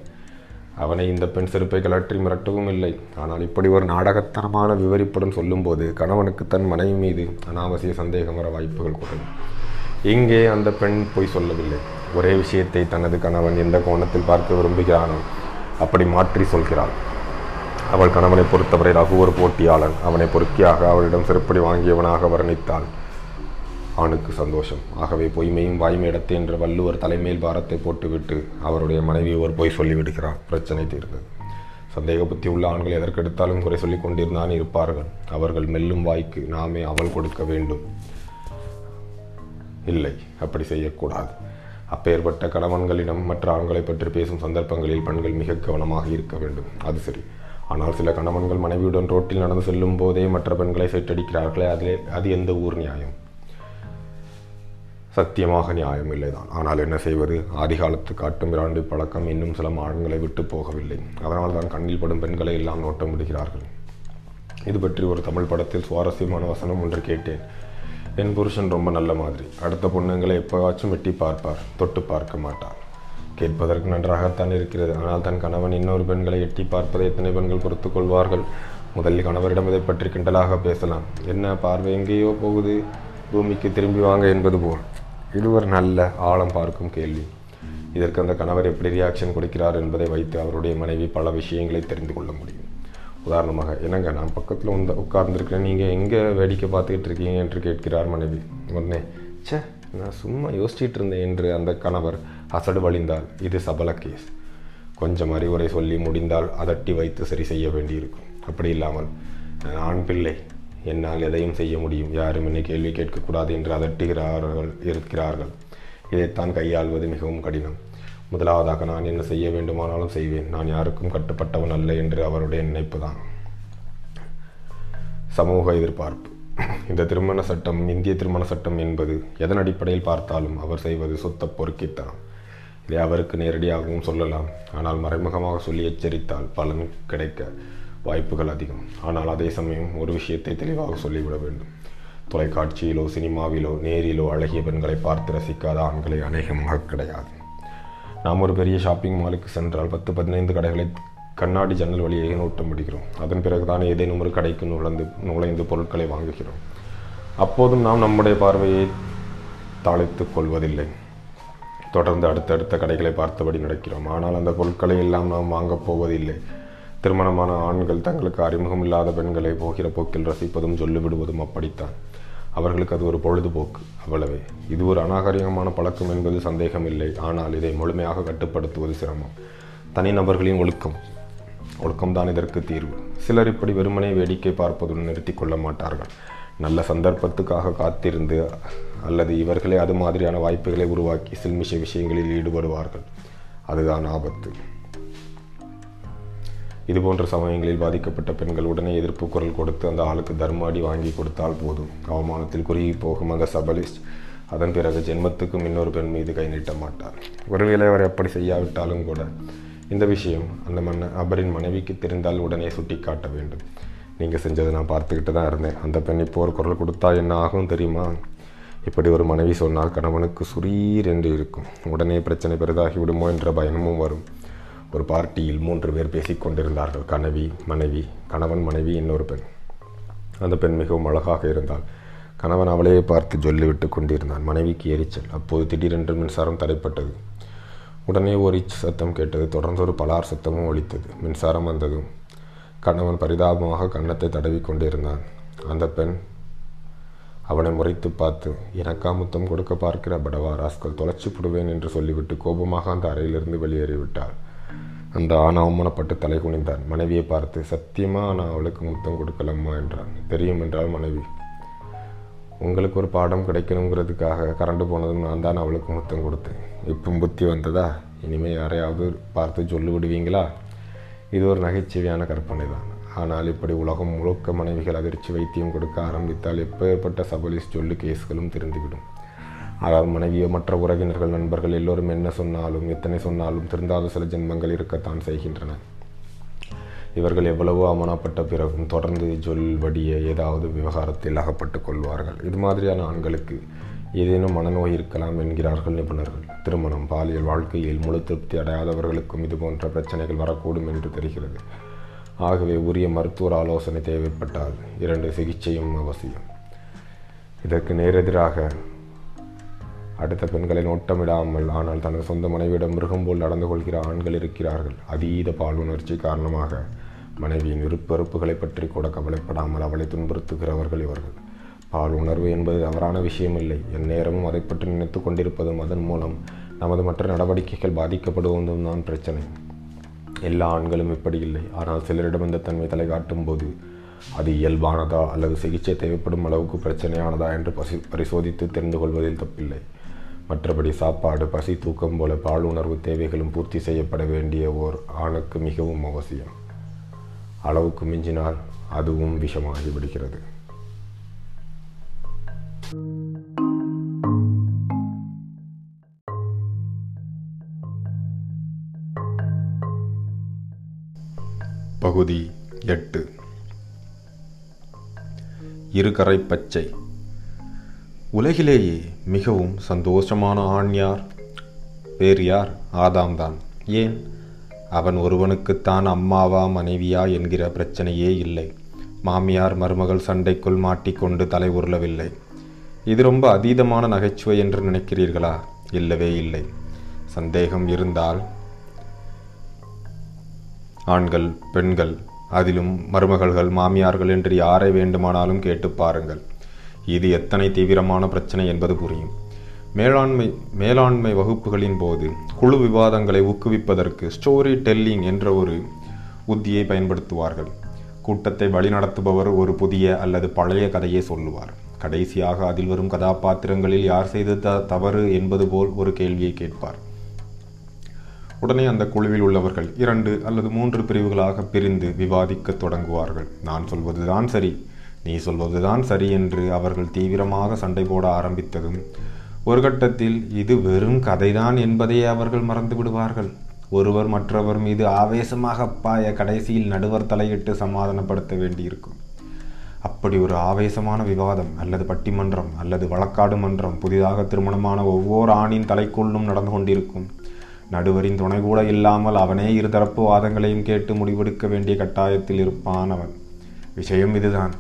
அவனை இந்த பெண் செருப்பை கலற்றி மிரட்டவும் இல்லை. ஆனால் இப்படி ஒரு நாடகத்தனமான விவரிப்புடன் சொல்லும்போது கணவனுக்கு தன் மனைவி மீது அனாவசிய சந்தேகம் வர வாய்ப்புகள் குறைவு. இங்கே அந்த பெண் போய் சொல்லவில்லை, ஒரே விஷயத்தை தனது கணவன் எந்த கோணத்தில் பார்க்க விரும்புகிறானோ அப்படி மாற்றி சொல்கிறாள். அவள் கணவனை பொறுத்தவரை ரகு ஒரு போட்டியாளன். அவனை பொறுக்கியாக அவளிடம் செருப்படி வாங்கியவனாக வர்ணித்தாள். ஆணுக்கு சந்தோஷம். ஆகவே பொய்மையும் வாய்மையிடத்து என்ற வள்ளுவர் தலைமையில் பாரத்தை போட்டுவிட்டு அவருடைய மனைவி ஒரு பொய் சொல்லிவிடுகிறார். பிரச்சனை தீர்ந்தது. சந்தேக புத்தி உள்ள ஆண்கள் எதற்கெடுத்தாலும் குறை சொல்லி கொண்டிருந்தான் இருப்பார்கள். அவர்கள் மெல்லும் வாய்க்கு நாமே அவள் கொடுக்க வேண்டும். இல்லை, அப்படி செய்யக்கூடாது. அப்பேற்பட்ட கணவன்களிடம் மற்ற ஆண்களை பற்றி பேசும் சந்தர்ப்பங்களில் பெண்கள் மிக கவனமாக இருக்க வேண்டும். அது சரி. ஆனால் சில கணவன்கள் மனைவியுடன் ரோட்டில் நடந்து செல்லும் போதே மற்ற பெண்களை சைட்டடிக்கிறார்களே, அது எந்த ஊர் நியாயம்? சத்தியமாக நியாயம் இல்லைதான். ஆனால் என்ன செய்வது? ஆதிகாலத்து காட்டும் மிராண்டி பழக்கம் இன்னும் சில ஆண்களை விட்டு போகவில்லை. அதனால் தான் கண்ணில் படும் பெண்களை எல்லாம் நோட்டமிடுகிறார்கள். இது பற்றி ஒரு தமிழ் படத்தில் சுவாரஸ்யமான வசனம் ஒன்று கேட்டேன். என் புருஷன் ரொம்ப நல்ல மாதிரி, அடுத்த பொண்ணுங்களை எப்போவாச்சும் வெட்டி பார்ப்பார், தொட்டு பார்க்க மாட்டார். கேட்பதற்கு நன்றாகத்தான் இருக்கிறது. ஆனால் தன் கணவன் இன்னொரு பெண்களை எட்டி பார்ப்பதை எத்தனை பெண்கள் பொறுத்து கொள்வார்கள்? முதலில் கணவரிடம் இதை பற்றி கிண்டலாக பேசலாம். என்ன பார்வை எங்கேயோ போகுது, பூமிக்கு திரும்பி வாங்க என்பது போல். இது ஒரு நல்ல ஆழம் பார்க்கும் கேள்வி. இதற்கு அந்த கணவர் எப்படி ரியாக்ஷன் கொடுக்கிறார் என்பதை வைத்து அவருடைய மனைவி பல விஷயங்களை தெரிந்து கொள்ள முடியும். உதாரணமாக, என்னங்க நான் பக்கத்தில் உட்கார்ந்துருக்கிறேன், நீங்கள் எங்கே வேடிக்கை பார்த்துக்கிட்டு இருக்கீங்க என்று கேட்கிறார் மனைவி. உடனே சே நான் சும்மா யோசிச்சுட்டு இருந்தேன் என்று அந்த கணவர் அசடு வழிந்தால் இது சபல கேஸ். கொஞ்சம் அறிவுரை சொல்லி முடிந்தால் அதட்டி வைத்து சரி செய்ய வேண்டியிருக்கும். அப்படி இல்லாமல் ஆண் பிள்ளை, என்னால் எதையும் செய்ய முடியும், யாரும் என்னை கேள்வி கேட்கக்கூடாது என்று இருக்கிறார்கள். இதைத்தான் கையாள்வது மிகவும் கடினம். முதலாவதாக, நான் என்ன செய்ய வேண்டுமானாலும் செய்வேன், நான் யாருக்கும் கட்டுப்பட்டவன் அல்ல என்று அவருடைய நினைப்பு தான். சமூக எதிர்பார்ப்பு. இந்த திருமண சட்டம், இந்திய திருமண சட்டம் என்பது எதன் அடிப்படையில் பார்த்தாலும் அவர் செய்வது சுத்த பொறுக்கித்தனம். அவருக்கு நேரடியாகவும் சொல்லலாம். ஆனால் மறைமுகமாக சொல்லி எச்சரித்தால் பலன் கிடைக்க வாய்ப்புகள் அதிகம். ஆனால் அதே சமயம் ஒரு விஷயத்தை தெளிவாக சொல்லிவிட வேண்டும். தொலைக்காட்சியிலோ சினிமாவிலோ நேரிலோ அழகிய பெண்களை பார்த்து ரசிக்காத ஆண்களை அநேகமாக கிடையாது. நாம் ஒரு பெரிய ஷாப்பிங் மாலுக்கு சென்றால் 10-15 கடைகளை கண்ணாடி ஜன்னல் வழியாக நோட்டம் பிடிக்கிறோம். அதன் பிறகுதான் ஏதேனும் ஒரு கடைக்கு நுழைந்து பொருட்களை வாங்குகிறோம். அப்போதும் நாம் நம்முடைய பார்வையை தாழ்த்து கொள்வதில்லை. தொடர்ந்து அடுத்தடுத்த கடைகளை பார்த்தபடி நடக்கிறோம். ஆனால் அந்த பொருட்களை எல்லாம் நாம் வாங்கப் போவதில்லை. திருமணமான ஆண்கள் தங்களுக்கு அறிமுகம் இல்லாத பெண்களை போகிற போக்கில் ரசிப்பதும் சொல்லிவிடுவதும் அப்படித்தான். அவர்களுக்கு அது ஒரு பொழுதுபோக்கு, அவ்வளவே. இது ஒரு அநாகரிகமான பழக்கம் என்பது சந்தேகமில்லை. ஆனால் இதை முழுமையாக கட்டுப்படுத்துவது சிரமம். தனிநபர்களின் ஒழுக்கம்தான் இதற்கு தீர்வு. சிலர் இப்படி வெறுமனே வேடிக்கை பார்ப்பதுடன் நிறுத்தி கொள்ள மாட்டார்கள். நல்ல சந்தர்ப்பத்துக்காக காத்திருந்து அல்லது இவர்களே அது மாதிரியான வாய்ப்புகளை உருவாக்கி சில்மிஷ விஷயங்களில் ஈடுபடுவார்கள். அதுதான் ஆபத்து. இதுபோன்ற சமயங்களில் பாதிக்கப்பட்ட பெண்கள் உடனே எதிர்ப்பு குரல் கொடுத்து அந்த ஆளுக்கு தர்ம அடி வாங்கி கொடுத்தால் போதும். அவமானத்தில் குறுகி போகும் அந்த சபலிஸ்ட் அதன் பிறகு ஜென்மத்துக்கும் இன்னொரு பெண் மீது கை நீட்ட மாட்டார். ஒருவேளை அவர் எப்படி செய்யாவிட்டாலும் கூட இந்த விஷயம் அந்த அவரின் மனைவிக்கு தெரிந்தால் உடனே சுட்டி காட்ட வேண்டும். நீங்கள் செஞ்சதை நான் பார்த்துக்கிட்டு தான் இருந்தேன். அந்த பெண் இப்போ ஒரு குரல் கொடுத்தா என்ன ஆகும் தெரியுமா? இப்படி ஒரு மனைவி சொன்னால் கணவனுக்கு சுரீர் என்று இருக்கும். உடனே பிரச்சனை பெரிதாகிவிடுமோ என்ற பயணமும் வரும். ஒரு பார்ட்டியில் 3 பேர் பேசிக்கொண்டிருந்தார்கள். கணவன், மனைவி, இன்னொரு பெண். அந்த பெண் மிகவும் அழகாக இருந்தால் கணவன் அவளையே பார்த்து சொல்லிவிட்டு கொண்டிருந்தான். மனைவிக்கு எரிச்சல். அப்போது திடீரென்று மின்சாரம் தடைப்பட்டது. உடனே ஒரு சத்தம் கேட்டது. தொடர்ந்து ஒரு பலார் சத்தமும் ஒலித்தது. மின்சாரம் வந்ததும் கணவன் பரிதாபமாக கன்னத்தை தடவி கொண்டிருந்தான். அந்த பெண் அவனை முறைத்து பார்த்து, எனக்கா முத்தம் கொடுக்க பார்க்கிற படவா ராஸ்கல், தொலைச்சி போடுவேன் என்று சொல்லிவிட்டு கோபமாக அந்த அறையிலிருந்து வெளியேறிவிட்டாள். அந்த ஆண் அவமானப்பட்டு தலை குனிந்தான். மனைவியை பார்த்து, சத்தியமாக நான் அவளுக்கு முத்தம் கொடுக்கலாமா என்றான். தெரியும் என்றால் மனைவி. உங்களுக்கு ஒரு பாடம் கிடைக்கணுங்கிறதுக்காக கரண்டு போனதும் நான் தான் அவளுக்கு முத்தம் கொடுத்தேன். இப்போ புத்தி வந்ததா? இனிமேல் யாரையாவது பார்த்து சொல்லி விடுவீங்களா? இது ஒரு நகைச்சுவையான கற்பனை தான். ஆனால் இப்படி உலகம் முழுக்க மனைவிகள் அதிர்ச்சி வைத்தியம் கொடுக்க ஆரம்பித்தால் எப்பேற்பட்ட சபலிஸ் சொல்லு கேஸ்களும் தெரிந்துவிடும். ஆனால் மனைவியோ மற்ற உறவினர்கள் நண்பர்கள் எல்லோரும் என்ன சொன்னாலும் எத்தனை சொன்னாலும் திருந்தாத சில ஜென்மங்கள் இருக்கத்தான் செய்கின்றன. இவர்கள் எவ்வளவோ அவமானப்பட்ட பிறகும் தொடர்ந்து சொல்வடிய ஏதாவது விவகாரத்தில் அகப்பட்டு கொள்வார்கள். இது மாதிரியான ஆண்களுக்கு ஏதேனும் மனநோய் இருக்கலாம் என்கிறார்கள் நிபுணர்கள். திருமணம், பாலியல் வாழ்க்கையில் முழு திருப்தி அடையாதவர்களுக்கும் இதுபோன்ற பிரச்சனைகள் வரக்கூடும் என்று தெரிகிறது. ஆகவே உரிய மருத்துவ ஆலோசனை தேவைப்பட்டால் 2 சிகிச்சையும் அவசியம். இதற்கு நேரெதிராக அடுத்த பெண்களை நோட்டமிடாமல் ஆனால் தனது சொந்த மனைவியிடம் மிருகம் போல் நடந்து கொள்கிற ஆண்கள் இருக்கிறார்கள். அதீத பாலுணர்ச்சி காரணமாக மனைவியின் விருப்பெறுப்புகளை பற்றி கூட கவலைப்படாமல் அவளை துன்புறுத்துகிறவர்கள் இவர்கள். பால் உணர்வு என்பது தவறான விஷயமில்லை. எந்நேரமும் அதை பற்றி நினைத்து கொண்டிருப்பதும் அதன் மூலம் நமது மற்ற நடவடிக்கைகள் பாதிக்கப்படுவதும் தான் பிரச்சனை. எல்லா ஆண்களும் இப்படி இல்லை. ஆனால் சிலரிடம் இந்த தன்மை தலை காட்டும் போது அது இயல்பானதா அல்லது சிகிச்சை தேவைப்படும் அளவுக்கு பிரச்சனையானதா என்று பரிசோதித்து தெரிந்து கொள்வதில் தப்பில்லை. மற்றபடி சாப்பாடு, பசி, தூக்கம் போல பால் உணர்வு தேவைகளும் பூர்த்தி செய்யப்பட வேண்டிய ஓர் ஆணுக்கு மிகவும் அவசியம். அளவுக்கு மிஞ்சினால் அதுவும் விஷமாகி விடுகிறது. பகுதி 8. இருகரை பச்சை. உலகிலேயே மிகவும் சந்தோஷமான ஆண் யார்? பேர் யார்? ஆதாம் தான். ஏன்? அவன் ஒருவனுக்குத்தான் அம்மாவா மனைவியா என்கிற பிரச்சனையே இல்லை. மாமியார் மருமகள் சண்டைக்குள் மாட்டிக்கொண்டு தலை உருளவில்லை. இது ரொம்ப அதீதமான நகைச்சுவை என்று நினைக்கிறீர்களா? இல்லவே இல்லை. சந்தேகம் இருந்தால் ஆண்கள், பெண்கள், அதிலும் மருமகள்கள், மாமியார்கள் என்று யாரை வேண்டுமானாலும் கேட்டு பாருங்கள். இது எத்தனை தீவிரமான பிரச்சனை என்பது புரியும். மேலாண்மை வகுப்புகளின் போது குழு விவாதங்களை ஊக்குவிப்பதற்கு ஸ்டோரி டெல்லிங் என்ற ஒரு உத்தியை பயன்படுத்துவார்கள். கூட்டத்தை வழிநடத்துபவர் ஒரு புதிய அல்லது பழைய கதையை சொல்லுவார். கடைசியாக அதில் வரும் கதாபாத்திரங்களில் யார் செய்த தவறு என்பது போல் ஒரு கேள்வியை கேட்பார். உடனே அந்த குழுவில் உள்ளவர்கள் 2 அல்லது 3 பிரிவுகளாக பிரிந்து விவாதிக்க தொடங்குவார்கள். நான் சொல்வதுதான் சரி, நீ சொல்வதுதான் சரி என்று அவர்கள் தீவிரமாக சண்டை போட ஆரம்பித்ததும் ஒரு கட்டத்தில் இது வெறும் கதைதான் என்பதையே அவர்கள் மறந்து விடுவார்கள். ஒருவர் மற்றவர் மீது ஆவேசமாக பாய கடைசியில் நடுவர் தலையிட்டு சமாதானப்படுத்த வேண்டியிருக்கும். அப்படி ஒரு ஆவேசமான விவாதம் அல்லது பட்டிமன்றம் அல்லது வழக்காடு மன்றம் புதிதாக திருமணமான ஒவ்வொரு ஆணின் தலைக்குள்ளும் நடந்து கொண்டிருக்கும். நடுவரின் துணை கூட இல்லாமல் அவனே இருதரப்பு வாதங்களையும் கேட்டு முடிவெடுக்க வேண்டிய கட்டாயத்தில் இருப்பான் அவன். விஷயம் இதுதான்,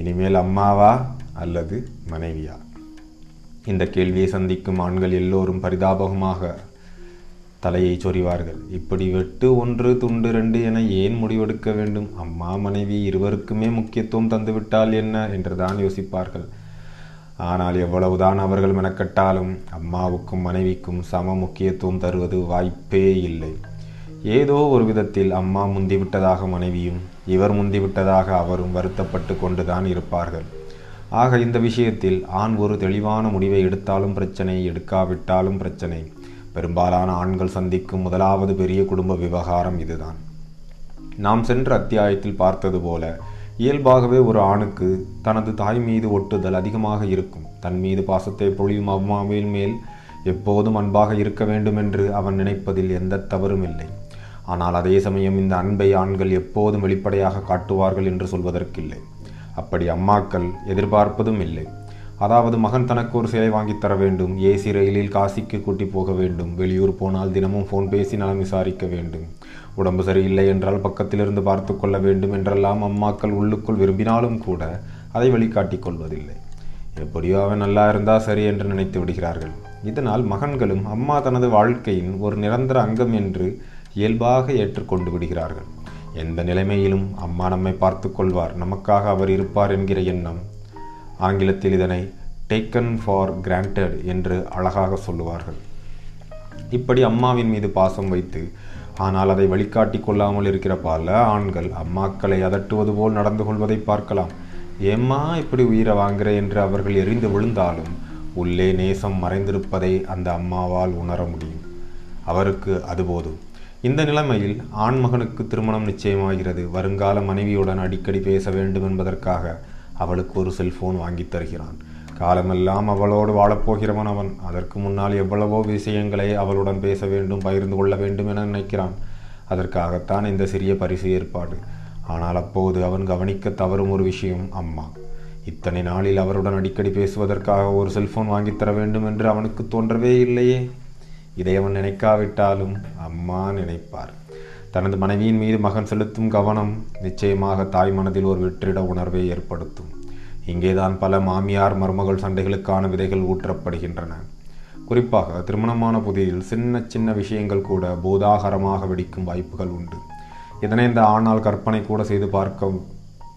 இனிமேல் அம்மாவா அல்லது மனைவியா? இந்த கேள்வியை சந்திக்கும் ஆண்கள் எல்லோரும் பரிதாபகமாக தலையை சொறிவார்கள். இப்படி வெட்டு ஒன்று துண்டு ரெண்டு என ஏன் முடிவெடுக்க வேண்டும்? அம்மா மனைவி இருவருக்குமே முக்கியத்துவம் தந்துவிட்டால் என்ன என்றுதான் யோசிப்பார்கள். ஆனால் எவ்வளவுதான் அவர்கள் மெனக்கட்டாலும் அம்மாவுக்கும் மனைவிக்கும் சம முக்கியத்துவம் தருவது வாய்ப்பே இல்லை. ஏதோ ஒரு விதத்தில் அம்மா முந்திவிட்டதாக மனைவியும் இவர் முந்திவிட்டதாக அவரும் வருத்தப்பட்டு கொண்டுதான் இருப்பார்கள். ஆக இந்த விஷயத்தில் ஆண் ஒரு தெளிவான முடிவை எடுத்தாலும் பிரச்சனை, எடுக்காவிட்டாலும் பிரச்சனை. பெரும்பாலான ஆண்கள் சந்திக்கும் முதலாவது பெரிய குடும்ப விவகாரம் இதுதான். நாம் சென்ற அத்தியாயத்தில் பார்த்தது போல இயல்பாகவே ஒரு ஆணுக்கு தனது தாய் மீது ஒட்டுதல் அதிகமாக இருக்கும். தன் மீது பாசத்தை பொழியும் அம்மாவின் மேல் எப்போதும் அன்பாக இருக்க வேண்டுமென்று அவன் நினைப்பதில் எந்த தவறும் இல்லை. ஆனால் அதே சமயம் இந்த அன்பை ஆண்கள் எப்போதும் வெளிப்படையாக காட்டுவார்கள் என்று சொல்வதற்கில்லை. அப்படி அம்மாக்கள் எதிர்பார்ப்பதும் இல்லை. அதாவது மகன் தனக்கு ஒரு சேலை வாங்கித் தர வேண்டும், ஏசி ரயிலில் காசிக்கு கூட்டி போக வேண்டும், வெளியூர் போனால் தினமும் ஃபோன் பேசி நலம் விசாரிக்க வேண்டும், உடம்பு சரியில்லை என்றால் பக்கத்திலிருந்து பார்த்து கொள்ள வேண்டும் என்றெல்லாம் அம்மாக்கள் உள்ளுக்குள் விரும்பினாலும் கூட அதை வெளிக்காட்டி கொள்வதில்லை. எப்படியோ அவன் நல்லா இருந்தால் சரி என்று நினைத்து விடுகிறார்கள். இதனால் மகன்களும் அம்மா தனது வாழ்க்கையின் ஒரு நிரந்தர அங்கம் என்று இயல்பாக ஏற்றுக்கொண்டு விடுகிறார்கள். எந்த நிலைமையிலும் அம்மா நம்மை பார்த்து கொள்வார், நமக்காக அவர் இருப்பார் என்கிற எண்ணம். ஆங்கிலத்தில் இதனை டேக்கன் ஃபார் கிராண்டட் என்று அழகாக சொல்லுவார்கள். இப்படி அம்மாவின் மீது பாசம் வைத்து ஆனால் அதை வழிகாட்டி கொள்ளாமல் இருக்கிற பல ஆண்கள் அம்மாக்களை அதட்டுவது போல் நடந்து கொள்வதை பார்க்கலாம். ஏம்மா இப்படி உயிரை வாங்குற என்று அவர்கள் எரிந்து விழுந்தாலும் உள்ளே நேசம் மறைந்திருப்பதை அந்த அம்மாவால் உணர முடியும். அவருக்கு அதுபோதும். இந்த நிலைமையில் ஆண்மகனுக்கு திருமணம் நிச்சயமாகிறது. வருங்கால மனைவியுடன் அடிக்கடி பேச வேண்டும் என்பதற்காக அவளுக்கு ஒரு செல்போன் வாங்கி தருகிறான். காலமெல்லாம் அவளோடு வாழப்போகிறவன் அவன். அதற்கு முன்னால் எவ்வளவோ விஷயங்களை அவளுடன் பேச வேண்டும், பகிர்ந்து கொள்ள வேண்டும் என நினைக்கிறான். அதற்காகத்தான் இந்த சிறிய பரிசு ஏற்பாடு. ஆனால் அப்போது அவன் கவனிக்க தவறும் ஒரு விஷயம், அம்மா இத்தனை நாளில் அவருடன் அடிக்கடி பேசுவதற்காக ஒரு செல்போன் வாங்கித்தர வேண்டும் என்று அவனுக்கு தோன்றவே இல்லையே. இதை அவன் நினைக்காவிட்டாலும் அம்மா நினைப்பார். தனது மனைவியின் மீது மகன் செலுத்தும் கவனம் நிச்சயமாக தாய் மனதில் ஒரு வெற்றிட உணர்வை ஏற்படுத்தும். இங்கேதான் பல மாமியார் மருமகள் சண்டைகளுக்கான விதைகள் ஊற்றப்படுகின்றன. குறிப்பாக திருமணமான புதியில் சின்ன சின்ன விஷயங்கள் கூட போதாகரமாக வெடிக்கும் வாய்ப்புகள் உண்டு. இதனை இந்த ஆணால் கற்பனை கூட செய்து பார்க்க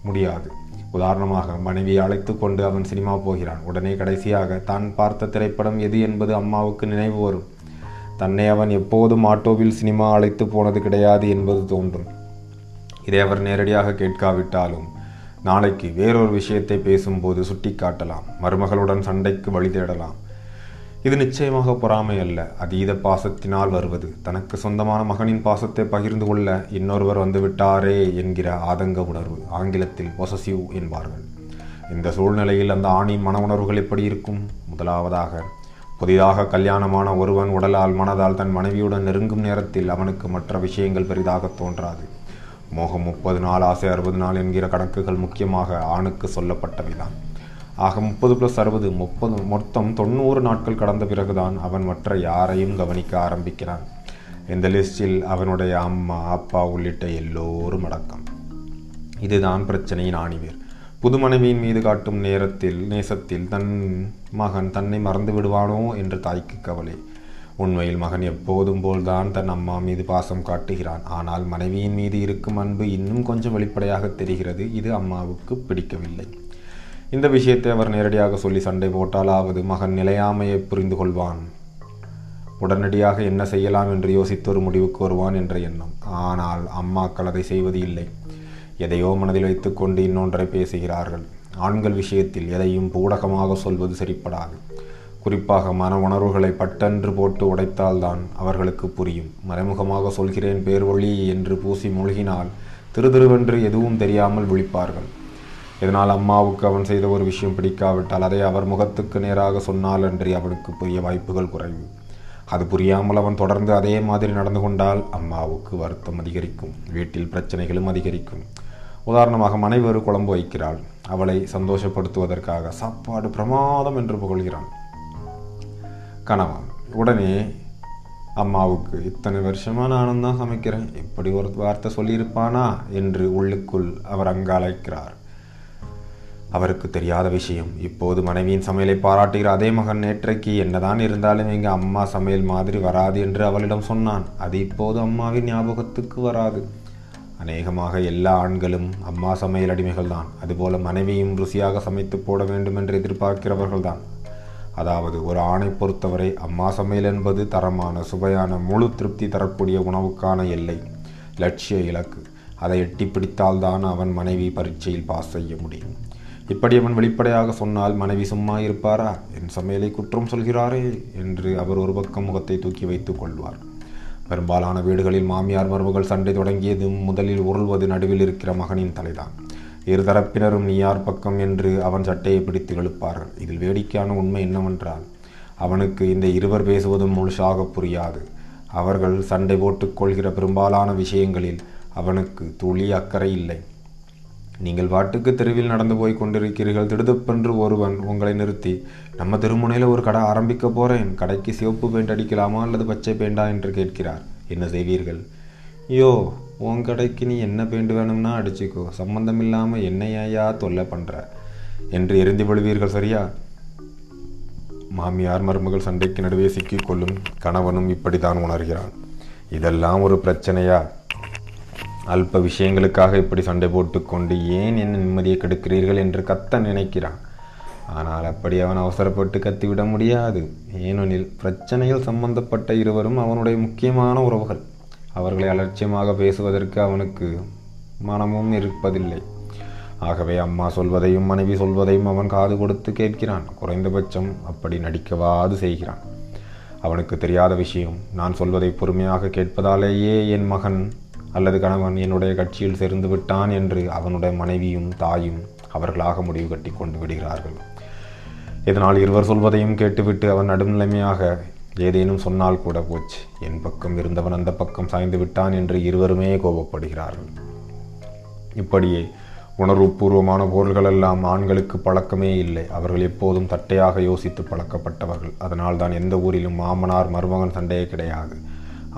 முடியாது. உதாரணமாக மனைவியை அழைத்து கொண்டு அவன் சினிமா போகிறான். உடனே கடைசியாக தான் பார்த்த திரைப்படம் எது என்பது அம்மாவுக்கு நினைவு வரும். தன்னை அவன் எப்போதும் ஆட்டோவில் சினிமா அழைத்து போனது கிடையாது என்பது தோன்றும். இதை அவர் நேரடியாக கேட்காவிட்டாலும் நாளைக்கு வேறொரு விஷயத்தை பேசும்போது சுட்டி காட்டலாம், மருமகளுடன் சண்டைக்கு வழி தேடலாம். இது நிச்சயமாக பொறாமை அல்ல, அதீத பாசத்தினால் வருவது. தனக்கு சொந்தமான மகனின் பாசத்தை பகிர்ந்து கொள்ள இன்னொருவர் வந்துவிட்டாரே என்கிற ஆதங்க உணர்வு. ஆங்கிலத்தில் பொசசிவ் என்பார்கள். இந்த சூழ்நிலையில் அந்த ஆணின் மன உணர்வுகள் எப்படி இருக்கும்? முதலாவதாக, புதிதாக கல்யாணமான ஒருவன் உடலால் மனதால் தன் மனைவியுடன் நெருங்கும் நேரத்தில் அவனுக்கு மற்ற விஷயங்கள் பெரிதாக தோன்றாது. மோகம் 30 நாள், ஆசை 60 நாள் என்கிற கணக்குகள் முக்கியமாக ஆணுக்கு சொல்லப்பட்டவைதான். ஆக 30 + 60 மொத்தம் 90 நாட்கள் கடந்த பிறகுதான் அவன் மற்ற யாரையும் கவனிக்க ஆரம்பிக்கிறான். இந்த லிஸ்டில் அவனுடைய அம்மா அப்பா உள்ளிட்ட எல்லோரும் அடக்கம். இதுதான் பிரச்சனையின் ஆணிவேர். புது மனைவியின் மீது காட்டும் நேசத்தில் தன் மகன் தன்னை மறந்து விடுவானோ என்று தாய்க்கு கவலை. உண்மையில் மகன் எப்போதும் போல்தான் தன் அம்மா மீது பாசம் காட்டுகிறான். ஆனால் மனைவியின் மீது இருக்கும் அன்பு இன்னும் கொஞ்சம் வெளிப்படையாக தெரிகிறது. இது அம்மாவுக்கு பிடிக்கவில்லை. இந்த விஷயத்தை அவர் நேரடியாக சொல்லி சண்டை போட்டாலாவது மகன் நிலையாமையை புரிந்து கொள்வான். உடனடியாக என்ன செய்யலாம் என்று யோசித்து ஒரு முடிவுக்கு வருவான் என்ற எண்ணம். ஆனால் அம்மாக்கள் அதை செய்வது இல்லை. எதையோ மனதில் வைத்துக்கொண்டு இன்னொன்றை பேசுகிறார்கள். ஆண்கள் விஷயத்தில் எதையும் பூடகமாக சொல்வது சரிப்படாது. குறிப்பாக மன உணர்வுகளை பட்டென்று போட்டு உடைத்தால்தான் அவர்களுக்கு புரியும். மறைமுகமாக சொல்கிறேன் பேர் ஒளி என்று பூசி மூழ்கினால் திருதிருவென்று எதுவும் தெரியாமல் விழிப்பார்கள். இதனால் அம்மாவுக்கு அவன் செய்த ஒரு விஷயம் பிடிக்காவிட்டால் அதை அவர் முகத்துக்கு நேராக சொன்னால் அன்றி அவனுக்கு புரிய வாய்ப்புகள் குறைவு. அது புரியாமல் அவன் தொடர்ந்து அதே மாதிரி நடந்து கொண்டால் அம்மாவுக்கு வருத்தம் அதிகரிக்கும், வீட்டில் பிரச்சனைகளும் அதிகரிக்கும். உதாரணமாக, மனைவி ஒரு குழம்பு வைக்கிறாள். அவளை சந்தோஷப்படுத்துவதற்காக சாப்பாடு பிரமாதம் என்று புகழ்கிறான் கணவன். உடனே அம்மாவுக்கு, இத்தனை வருஷமாக நானும் தான் சமைக்கிறேன், இப்படி ஒரு வார்த்தை சொல்லியிருப்பானா என்று உள்ளுக்குள் அவர் அங்காளிக்கிறார். அவருக்கு தெரியாத விஷயம், இப்போது மனைவியின் சமையலை பாராட்டுகிற அதே மகன் நேற்றைக்கு என்னதான் இருந்தாலும் எங்கள் அம்மா சமையல் மாதிரி வராது என்று அவளிடம் சொன்னான். அது இப்போது அம்மாவின் ஞாபகத்துக்கு வராது. அநேகமாக எல்லா ஆண்களும் அம்மா சமையல் அடிமைகள் தான். அதுபோல மனைவியும் ருசியாக சமைத்து போட வேண்டும் என்று எதிர்பார்க்கிறவர்கள் தான். அதாவது, ஒரு ஆணை பொறுத்தவரை அம்மா சமையல் என்பது தரமான, சுவையான, முழு திருப்தி தரக்கூடிய உணவுக்கான எல்லை, லட்சிய இலக்கு. அதை எட்டி பிடித்தால்தான் அவன் மனைவி பரீட்சையில் பாஸ் செய்ய முடியும். இப்படி அவன் வெளிப்படையாக சொன்னால் மனைவி சும்மா இருப்பாரா? என் சமையலை குற்றம் சொல்கிறாரே என்று அவர் ஒரு பக்கம் முகத்தை தூக்கி வைத்துக் கொள்வார். பெரும்பாலான வீடுகளில் மாமியார் மருமகள் சண்டை தொடங்கியதும் முதலில் உருள்வது நடுவில் இருக்கிற மகனின் தலைதான். இருதரப்பினரும் நீயார் பக்கம் என்று அவன் சட்டையை பிடித்து எழுப்பார்கள். இதில் வேடிக்கையான உண்மை என்னவென்றால், அவனுக்கு இந்த இருவர் பேசுவதும் முழுசாக புரியாது. அவர்கள் சண்டை போட்டுக்கொள்கிற பெரும்பாலான விஷயங்களில் அவனுக்கு துளி அக்கறை இல்லை. நீங்கள் வாட்டுக்கு தெருவில் நடந்து போய் கொண்டிருக்கிறீர்கள். திடுதப்பென்று ஒருவன் உங்களை நிறுத்தி, நம்ம தெருமுனையில் ஒரு கடை ஆரம்பிக்க போகிறேன், கடைக்கு சிவப்பு பெயிண்ட் அடிக்கலாமா அல்லது பச்சை பெயிண்டா என்று கேட்கிறார். என்ன செய்வீர்கள்? யோ, உன் கடைக்கு நீ என்ன பெயிண்ட் வேணும்னா அடிச்சுக்கோ, சம்மந்தம் இல்லாமல் என்னையா தொல்லை பண்ணுற என்று எரிந்து விழுவீர்கள். சரியா? மாமியார் மருமகள் சண்டைக்கு நடுவே சிக்கிக்கொள்ளும் கணவனும் இப்படி தான் உணர்கிறான். இதெல்லாம் ஒரு பிரச்சனையா? அல்ப விஷயங்களுக்காக இப்படி சண்டை போட்டுக்கொண்டு ஏன் என்ன நிம்மதியை கெடுக்கிறீர்கள் என்று கத்த நினைக்கிறான். ஆனால் அப்படி அவன் அவசரப்பட்டு கத்திவிட முடியாது. ஏனெனில் பிரச்சனையில் சம்பந்தப்பட்ட இருவரும் அவனுடைய முக்கியமான உறவுகள். அவர்களை அலட்சியமாக பேசுவதற்கு அவனுக்கு மனமும் இருப்பதில்லை. ஆகவே அம்மா சொல்வதையும் மனைவி சொல்வதையும் அவன் காது கொடுத்து கேட்கிறான். குறைந்தபட்சம் அப்படி நடிக்கவாது செய்கிறான். அவனுக்கு தெரியாத விஷயம், நான் சொல்வதை பொறுமையாக கேட்பதாலேயே என் மகன் அல்லது கணவன் என்னுடைய கட்சியில் சேர்ந்து விட்டான் என்று அவனுடைய மனைவியும் தாயும் அவர்களாக முடிவு கட்டி கொண்டு விடுகிறார்கள். இதனால் இருவர் சொல்வதையும் கேட்டுவிட்டு அவன் நடுநிலைமையாக ஏதேனும் சொன்னால் கூட, போச்சு, என் பக்கம் இருந்தவன் அந்த பக்கம் சாய்ந்து விட்டான் என்று இருவருமே கோபப்படுகிறார்கள். இப்படியே உணர்வுபூர்வமான பொருள்கள் எல்லாம் ஆண்களுக்கு பழக்கமே இல்லை. அவர்கள் எப்போதும் தட்டையாக யோசித்து பழக்கப்பட்டவர்கள். அதனால் தான் எந்த ஊரிலும் மாமனார் மருமகன் சண்டையே கிடையாது.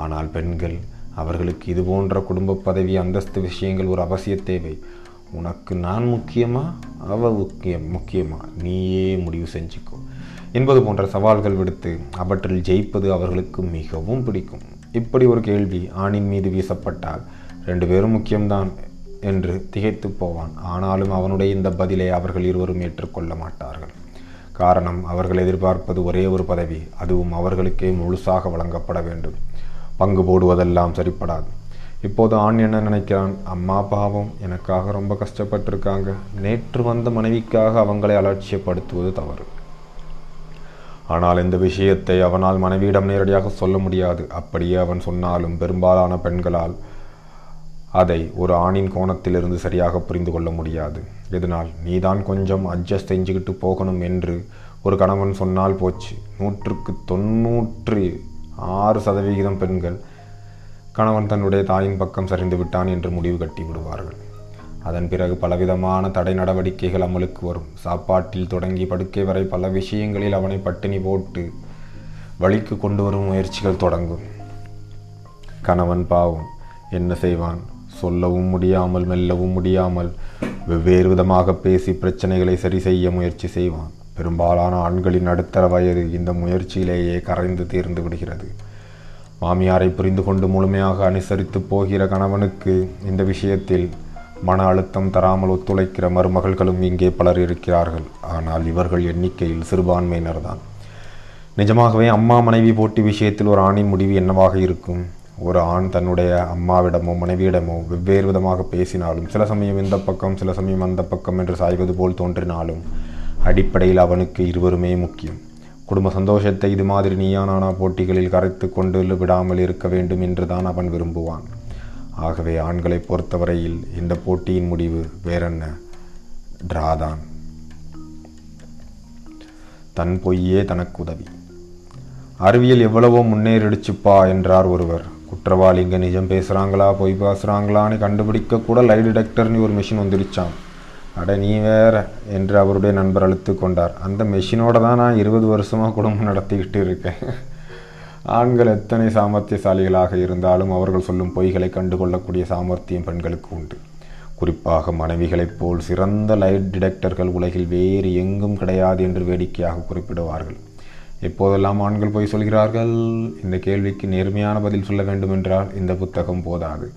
ஆனால் பெண்கள், அவர்களுக்கு இது போன்ற குடும்ப பதவி, அந்தஸ்து விஷயங்கள் ஒரு அவசிய தேவை. உனக்கு நான் முக்கியமா, அவள் முக்கியமா, நீயே முடிவு செஞ்சுக்கோ என்பது போன்ற சவால்கள் விடுத்து அவற்றில் ஜெயிப்பது அவர்களுக்கு மிகவும் பிடிக்கும். இப்படி ஒரு கேள்வி ஆணின் மீது வீசப்பட்டால் ரெண்டு பேரும் முக்கியம்தான் என்று திகைத்து போவான். ஆனாலும் அவனுடைய இந்த பதிலை அவர்கள் இருவரும் ஏற்றுக்கொள்ள மாட்டார்கள். காரணம், அவர்கள் எதிர்பார்ப்பது ஒரே ஒரு பதவி, அதுவும் அவர்களுக்கே முழுசாக வழங்கப்பட வேண்டும். பங்கு போடுவதெல்லாம் சரிப்படாது. இப்போது ஆண் என்ன நினைக்கிறான்? அம்மா பாவம் எனக்காக ரொம்ப கஷ்டப்பட்டிருக்காங்க, நேற்று வந்த மனைவிக்காக அவங்களை அலட்சியப்படுத்துவது தவறு. ஆனால் இந்த விஷயத்தை அவனால் மனைவியிடம் நேரடியாக சொல்ல முடியாது. அப்படியே அவன் சொன்னாலும் பெரும்பாலான பெண்களால் அதை ஒரு ஆணின் கோணத்திலிருந்து சரியாக புரிந்து கொள்ள முடியாது. இதனால் நீதான் கொஞ்சம் அட்ஜஸ்ட் செஞ்சுக்கிட்டு போகணும் என்று ஒரு கணவன் சொன்னால் போச்சு, 100க்கு 96% பெண்கள் கணவன் தன்னுடைய தாயின் பக்கம் சரிந்து விட்டான் என்று முடிவு கட்டி விடுவார்கள். அதன் பிறகு பலவிதமான தடை நடவடிக்கைகள் அமலுக்கு வரும். சாப்பாட்டில் தொடங்கி படுக்கை வரை பல விஷயங்களில் அவனை பட்டினி போட்டு வழிக்கு கொண்டு வரும் முயற்சிகள் தொடங்கும். கணவன் பாவம் என்ன செய்வான்? சொல்லவும் முடியாமல் மெல்லவும் முடியாமல் வெவ்வேறு விதமாக பேசி பிரச்சனைகளை சரி செய்ய முயற்சி செய்வான். பெரும்பாலான ஆண்களின் நடுத்தர வயது இந்த முயற்சியிலேயே கரைந்து தீர்ந்து விடுகிறது. மாமியாரை புரிந்து கொண்டு முழுமையாக அனுசரித்து போகிற கணவனுக்கு இந்த விஷயத்தில் மன அழுத்தம் தராமல் ஒத்துழைக்கிற மருமகள்களும் இங்கே பலர் இருக்கிறார்கள். ஆனால் இவர்கள் எண்ணிக்கையில் சிறுபான்மையினர் தான். நிஜமாகவே அம்மா மனைவி போட்டி விஷயத்தில் ஒரு ஆணின் முடிவு என்னவாக இருக்கும்? ஒரு ஆண் தன்னுடைய அம்மாவிடமோ மனைவியிடமோ வெவ்வேறு விதமாக பேசினாலும், சில சமயம் இந்த பக்கம் சில சமயம் அந்த பக்கம் என்று சாய்வது போல் தோன்றினாலும், அடிப்படையில் அவனுக்கு இருவருமே முக்கியம். குடும்ப சந்தோஷத்தை இது மாதிரி நீயானானா போட்டிகளில் கரைத்து கொண்டு விடாமல் இருக்க வேண்டும் என்று தான் அவன் விரும்புவான். ஆகவே ஆண்களை பொறுத்தவரையில் இந்த போட்டியின் முடிவு வேறென்ன? டிராதான். தன் பொய்யே தனக்கு உதவி. அறிவியல் எவ்வளவோ முன்னேறிடுச்சுப்பா என்றார் ஒருவர். குற்றவாளி இங்கே நிஜம் பேசுகிறாங்களா பொய் பேசுகிறாங்களான்னு கண்டுபிடிக்க கூட லை டிடெக்டர்னு ஒரு மிஷின் வந்துடுச்சான். அட நீ வேற என்று அவருடைய நண்பர் அழுத்து கொண்டார். அந்த மெஷினோட தான் நான் 20 வருஷமாக குடும்பம் நடத்திக்கிட்டு இருக்கேன். ஆண்கள் எத்தனை சாமர்த்தியசாலிகளாக இருந்தாலும் அவர்கள் சொல்லும் பொய்களை கண்டுகொள்ளக்கூடிய சாமர்த்தியம் பெண்களுக்கு உண்டு. குறிப்பாக மனைவிகளைப் போல் சிறந்த லைட் டிடெக்டர்கள் உலகில் வேறு எங்கும் கிடையாது என்று வேடிக்கையாக குறிப்பிடுவார்கள். எப்போதெல்லாம் ஆண்கள் பொய் சொல்கிறார்கள்? இந்த கேள்விக்கு நேர்மையான பதில் சொல்ல வேண்டுமென்றால் இந்த புத்தகம் போதாது.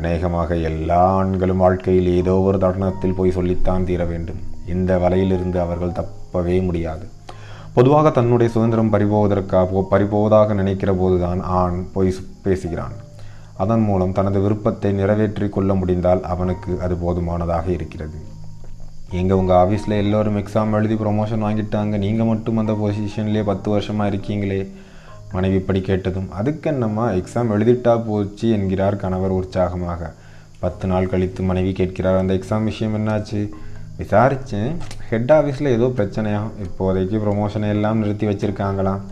அநேகமாக எல்லா ஆண்களும் வாழ்க்கையில் ஏதோ ஒரு தருணத்தில் போய் சொல்லித்தான் தீர வேண்டும். இந்த வலையிலிருந்து அவர்கள் தப்பவே முடியாது. பொதுவாக தன்னுடைய சுதந்திரம் பறிபோவதாக நினைக்கிற போதுதான் ஆண் போய் பேசுகிறான். அதன் மூலம் தனது விருப்பத்தை நிறைவேற்றி கொள்ள முடிந்தால் அவனுக்கு அது போதுமானதாக இருக்கிறது. எங்கள் உங்கள் ஆஃபீஸில் எல்லோரும் எக்ஸாம் எழுதி ப்ரொமோஷன் வாங்கிட்டாங்க, நீங்கள் மட்டும் அந்த பொசிஷன்லேயே 10 வருஷமாக இருக்கீங்களே, மனைவி இப்படி கேட்டதும் அதுக்கு என்னம்மா எக்ஸாம் எழுதிட்டா போச்சு என்கிறார் கணவர் உற்சாகமாக. 10 நாள் கழித்து மனைவி கேட்கிறார், அந்த எக்ஸாம் விஷயம் என்னாச்சு? விசாரித்தேன், ஹெட் ஆஃபீஸில் ஏதோ பிரச்சனையாக இப்போதைக்கு ப்ரொமோஷனை எல்லாம் நிறுத்தி வச்சுருக்காங்களாம்.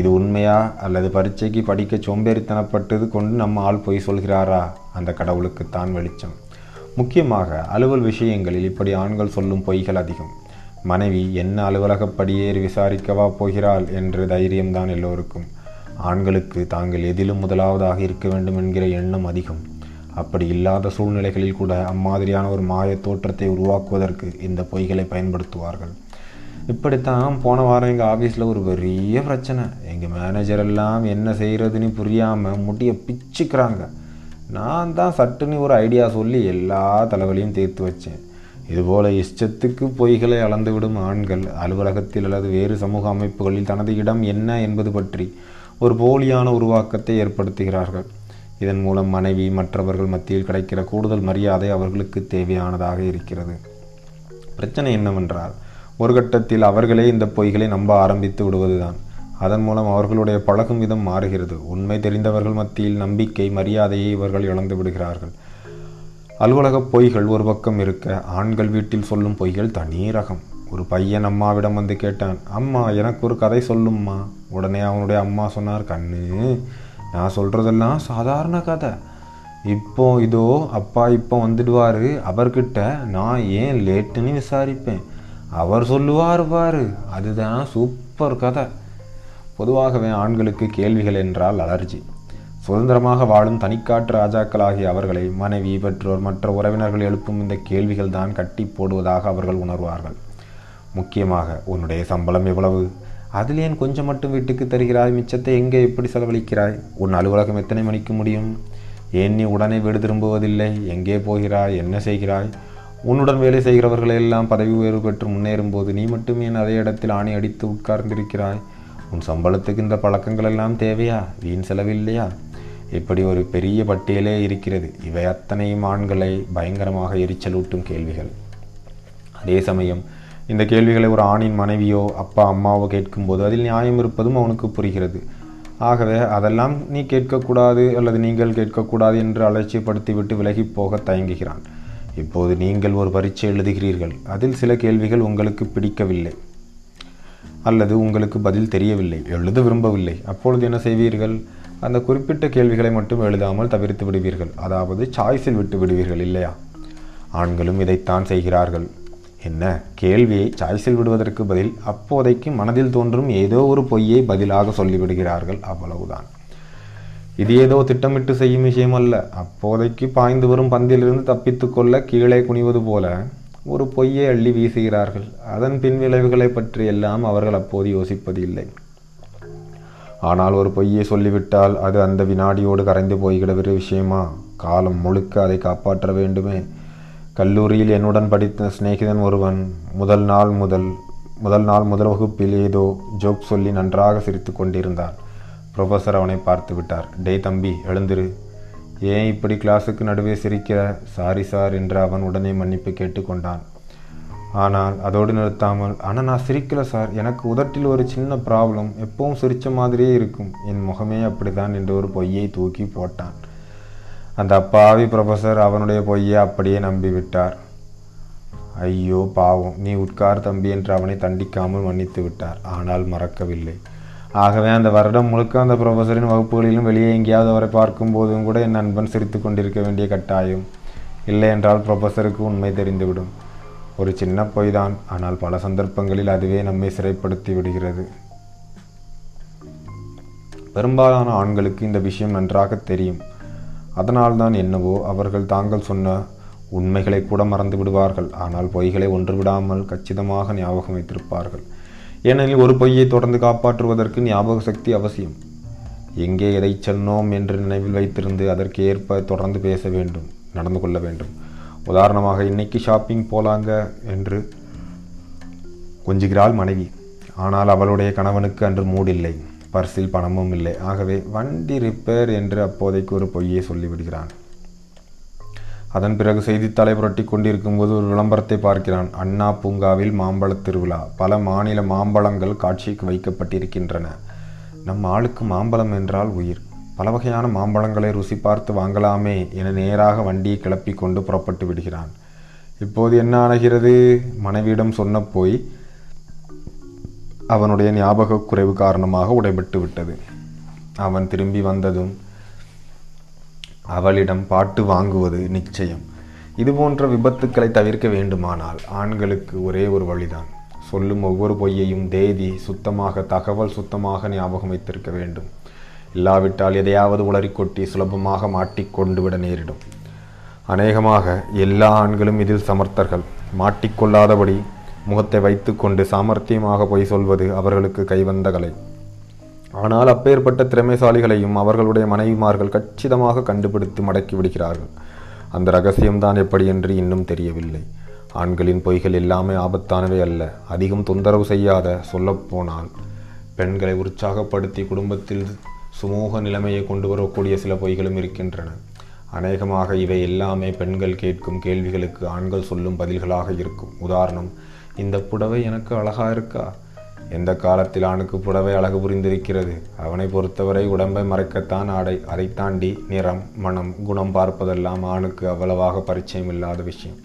இது உண்மையா அல்லது பரீட்சைக்கு படிக்க சோம்பேறித்தனப்பட்டது கொண்டு நம்ம ஆள் போய் சொல்கிறாரா? அந்த கடவுளுக்குத்தான் வெளிச்சம். முக்கியமாக அலுவல் விஷயங்களில் இப்படி ஆண்கள் சொல்லும் பொய்கள் அதிகம். மனைவி என்ன அலுவலக படியேறி விசாரிக்கவா போகிறாள் என்ற தைரியம்தான் எல்லோருக்கும். ஆண்களுக்கு தாங்கள் எதிலும் முதலாவதாக இருக்க வேண்டும் என்கிற எண்ணம் அதிகம். அப்படி இல்லாத சூழ்நிலைகளில் கூட அம்மாதிரியான ஒரு மாய தோற்றத்தை உருவாக்குவதற்கு இந்த பொய்களை பயன்படுத்துவார்கள். இப்படித்தான் போன வாரம் எங்கள் ஆஃபீஸில் ஒரு பெரிய பிரச்சனை. எங்கள் மேனேஜர் எல்லாம் என்ன செய்கிறதுன்னு புரியாமல் முடிய பிச்சுக்கிறாங்க. நான் தான் சட்டுன்னு ஒரு ஐடியா சொல்லி எல்லா தலைவலியும் தீர்த்து வச்சேன். இதுபோல இஷ்டத்துக்கு பொய்களை அளந்துவிடும் ஆண்கள் அலுவலகத்தில் அல்லது வேறு சமூக அமைப்புகளில் தனது இடம் என்ன என்பது பற்றி ஒரு போலியான உருவாக்கத்தை ஏற்படுத்துகிறார்கள். இதன் மூலம் மனைவி மற்றவர்கள் மத்தியில் கிடைக்கிற கூடுதல் மரியாதை அவர்களுக்கு தேவையானதாக இருக்கிறது. பிரச்சனை என்னவென்றால் ஒரு கட்டத்தில் அவர்களே இந்த பொய்களை நம்ப ஆரம்பித்து விடுவதுதான். அதன் மூலம் அவர்களுடைய பழகும் விதம் மாறுகிறது. உண்மை தெரிந்தவர்கள் மத்தியில் நம்பிக்கை மரியாதையை இவர்கள் இழந்து விடுகிறார்கள். அலுவலக பொய்கள் ஒரு பக்கம் இருக்க, ஆண்கள் வீட்டில் சொல்லும் பொய்கள் தனி ரகம். ஒரு பையன் அம்மாவிடம் வந்து கேட்டான், அம்மா எனக்கு ஒரு கதை சொல்லும்மா. உடனே அவனுடைய அம்மா சொன்னார், கண்ணு நான் சொல்கிறதெல்லாம் சாதாரண கதை. இப்போ இதோ அப்பா இப்போ வந்துடுவார், அவர்கிட்ட நான் ஏன் லேட்டுன்னு விசாரிப்பேன், அவர் சொல்லுவார் பாரு, அதுதான் சூப்பர் கதை. பொதுவாகவே ஆண்களுக்கு கேள்விகள் என்றால் அலர்ஜி. சுதந்திரமாக வாழும் தனிக்காட்டு ராஜாக்களாகிய அவர்களை மனைவி, பெற்றோர், மற்ற உறவினர்கள் எழுப்பும் இந்த கேள்விகள் தான் கட்டி போடுவதாக அவர்கள் உணர்வார்கள். முக்கியமாக உன்னுடைய சம்பளம் எவ்வளவு, அதில் ஏன் கொஞ்சம் மட்டும் வீட்டுக்கு தருகிறாய், மிச்சத்தை எங்கே எப்படி செலவழிக்கிறாய், உன் அலுவலகம் எத்தனை மணிக்கு முடியும், ஏன் நீ உடனே வீடு திரும்புவதில்லை, எங்கே போகிறாய், என்ன செய்கிறாய், உன்னுடன் வேலை செய்கிறவர்களையெல்லாம் பதவி உயர்வு பெற்று முன்னேறும் போது நீ மட்டும் ஏன் அதே இடத்தில் ஆணி அடித்து உட்கார்ந்திருக்கிறாய், உன் சம்பளத்துக்கு இந்த பழக்கங்கள் எல்லாம் தேவையா, வீண் செலவு இல்லையா, இப்படி ஒரு பெரிய பட்டியலே இருக்கிறது. இவை அத்தனையும் ஆண்களை பயங்கரமாக எரிச்சலூட்டும் கேள்விகள். அதே சமயம் இந்த கேள்விகளை ஒரு ஆணின் மனைவியோ அப்பா அம்மாவோ கேட்கும்போது அதில் நியாயம் இருப்பதும் அவனுக்கு புரிகிறது. ஆகவே அதெல்லாம் நீ கேட்கக்கூடாது அல்லது நீங்கள் கேட்கக்கூடாது என்று அலட்சியப்படுத்திவிட்டு விலகி போக தயங்குகிறான். இப்போது நீங்கள் ஒரு பரீட்சை எழுதுகிறீர்கள். அதில் சில கேள்விகள் உங்களுக்கு பிடிக்கவில்லை அல்லது உங்களுக்கு பதில் தெரியவில்லை, எழுத விரும்பவில்லை. அப்பொழுது என்ன செய்வீர்கள்? அந்த குறிப்பிட்ட கேள்விகளை மட்டும் எழுதாமல் தவிர்த்து விடுவீர்கள், அதாவது சாய்ஸில் விட்டு விடுவீர்கள் இல்லையா? ஆண்களும் இதைத்தான் செய்கிறார்கள். என்ன கேள்வியை சாய்ஸில் விடுவதற்கு பதில் அப்போதைக்கு மனதில் தோன்றும் ஏதோ ஒரு பொய்யை பதிலாக சொல்லிவிடுகிறார்கள், அவ்வளவுதான். இது ஏதோ திட்டமிட்டு செய்யும் விஷயம் அல்ல. அப்போதைக்கு பாய்ந்து வரும் பந்திலிருந்து தப்பித்து கொள்ள கீழே குனிவது போல ஒரு பொய்யை அள்ளி வீசுகிறார்கள். அதன் பின்விளைவுகளை பற்றி எல்லாம் அவர்கள் அப்போது யோசிப்பது இல்லை. ஆனால் ஒரு பொய்யை சொல்லிவிட்டால் அது அந்த வினாடியோடு கரைந்து போய்கிற விஷயமா? காலம் முழுக்க அதை காப்பாற்ற வேண்டுமே. கல்லூரியில் என்னுடன் படித்த சிநேகிதன் ஒருவன் முதல் நாள் முதல் வகுப்பில் ஏதோ ஜோக் சொல்லி நன்றாக சிரித்து கொண்டிருந்தான். ப்ரொஃபஸர் அவனை பார்த்து விட்டார். டே தம்பி எழுந்திரு, ஏன் இப்படி கிளாஸுக்கு நடுவே சிரிக்கிற? சாரி சார் என்று அவன் உடனே மன்னிப்பு கேட்டுக்கொண்டான். ஆனால் அதோடு நிறுத்தாமல், ஆனால் நான் சிரிக்கலை சார், எனக்கு உதட்டில் ஒரு சின்ன ப்ராப்ளம், எப்பவும் சிரித்த மாதிரியே இருக்கும், என் முகமே அப்படிதான் என்று ஒரு பொய்யை தூக்கி போட்டான். அந்த அப்பாவி ப்ரொஃபஸர் அவனுடைய பொய்யை அப்படியே நம்பிவிட்டார். ஐயோ பாவம், நீ உட்கார் தம்பி என்று அவனை தண்டிக்காமல் மன்னித்து விட்டார். ஆனால் மறக்கவில்லை. ஆகவே அந்த வருடம் முழுக்க அந்த ப்ரொஃபஸரின் வகுப்புகளிலும் வெளியே எங்கேயாவது அவரை பார்க்கும்போதும் கூட என் நண்பன் சிரித்து கொண்டிருக்க வேண்டிய கட்டாயம். இல்லை என்றால் ப்ரொஃபஸருக்கு உண்மை தெரிந்துவிடும். ஒரு சின்ன பொய்தான், ஆனால் பல சந்தர்ப்பங்களில் அதுவே நம்மை சிறைப்படுத்தி விடுகிறது. பெரும்பாலான ஆண்களுக்கு இந்த விஷயம் நன்றாக தெரியும். அதனால்தான் என்னவோ அவர்கள் தாங்கள் சொன்ன உண்மைகளை கூட மறந்து விடுவார்கள். ஆனால் பொய்களை ஒன்று விடாமல் கச்சிதமாக ஞாபகம் வைத்திருப்பார்கள். ஏனெனில் ஒரு பொய்யை தொடர்ந்து காப்பாற்றுவதற்கு ஞாபக சக்தி அவசியம். எங்கே எதை சொன்னோம் என்று நினைவில் வைத்திருந்து அதற்கு ஏற்ப தொடர்ந்து பேச வேண்டும், நடந்து கொள்ள வேண்டும். உதாரணமாக, இன்னைக்கு ஷாப்பிங் போலாங்க என்று கொஞ்சுகிறாள் மனைவி. ஆனால் அவளுடைய கணவனுக்கு அன்று மூடில்லை, பர்சில் பணமும் இல்லை. ஆகவே வண்டி ரிப்பேர் என்று அப்போதைக்கு ஒரு பொய்யை சொல்லிவிடுகிறான். அதன் பிறகு செய்தித்தாளை புரட்டி கொண்டிருக்கும்போது ஒரு விளம்பரத்தை பார்க்கிறான். அண்ணா பூங்காவில் மாம்பழ திருவிழா, பல மாநில மாம்பழங்கள் காட்சிக்கு வைக்கப்பட்டிருக்கின்றன. நம் ஆளுக்கு மாம்பழம் என்றால் உயிர். பல வகையான மாம்பழங்களை ருசி பார்த்து வாங்கலாமே என நேராக வண்டியை கிளப்பி கொண்டு புறப்பட்டு விடுகிறான். இப்போது என்ன ஆகிறது? மனைவியிடம் சொன்ன போய் அவனுடைய ஞாபக குறைவு காரணமாக உடைபட்டு விட்டது. அவன் திரும்பி வந்ததும் அவளிடம் பாட்டு வாங்குவது நிச்சயம். இதுபோன்ற விபத்துக்களை தவிர்க்க வேண்டுமானால் ஆண்களுக்கு ஒரே ஒரு வழிதான். சொல்லும் ஒவ்வொரு பொய்யையும் தேதி சுத்தமாக, தகவல் சுத்தமாக ஞாபகம் வைத்திருக்க வேண்டும். இல்லாவிட்டால் எதையாவது உளறிக்கொட்டி சுலபமாக மாட்டிக்கொண்டு விட நேரிடும். அநேகமாக எல்லா ஆண்களும் இதில் சமர்த்தர்கள். மாட்டிக்கொள்ளாதபடி முகத்தை வைத்து கொண்டு சாமர்த்தியமாக பொய் சொல்வது அவர்களுக்கு கைவந்த கலை. ஆனால் அப்பேற்பட்ட திறமைசாலிகளையும் அவர்களுடைய மனைவிமார்கள் கச்சிதமாக கண்டுபிடித்து மடக்கி விடுகிறார்கள். அந்த ரகசியம்தான் எப்படி என்று இன்னும் தெரியவில்லை. ஆண்களின் பொய்கள் எல்லாமே ஆபத்தானவை அல்ல. அதிகம் தொந்தரவு செய்யாத, சொல்லப்போனால் பெண்களை உற்சாகப்படுத்தி குடும்பத்தில் சுமூக நிலைமையை கொண்டு வரக்கூடிய சில பொய்களும் இருக்கின்றன. அநேகமாக இவை எல்லாமே பெண்கள் கேட்கும் கேள்விகளுக்கு ஆண்கள் சொல்லும் பதில்களாக இருக்கும். உதாரணம், இந்த புடவை எனக்கு அழகா இருக்கா? எந்த காலத்தில் ஆணுக்கு புடவை அழகு புரிந்திருக்கிறது? அவனை பொறுத்தவரை உடம்பை மறைக்கத்தான் ஆடை. அதை தாண்டி நிறம், மனம், குணம் பார்ப்பதெல்லாம் ஆணுக்கு அவ்வளவாக பரிச்சயம் இல்லாத விஷயம்.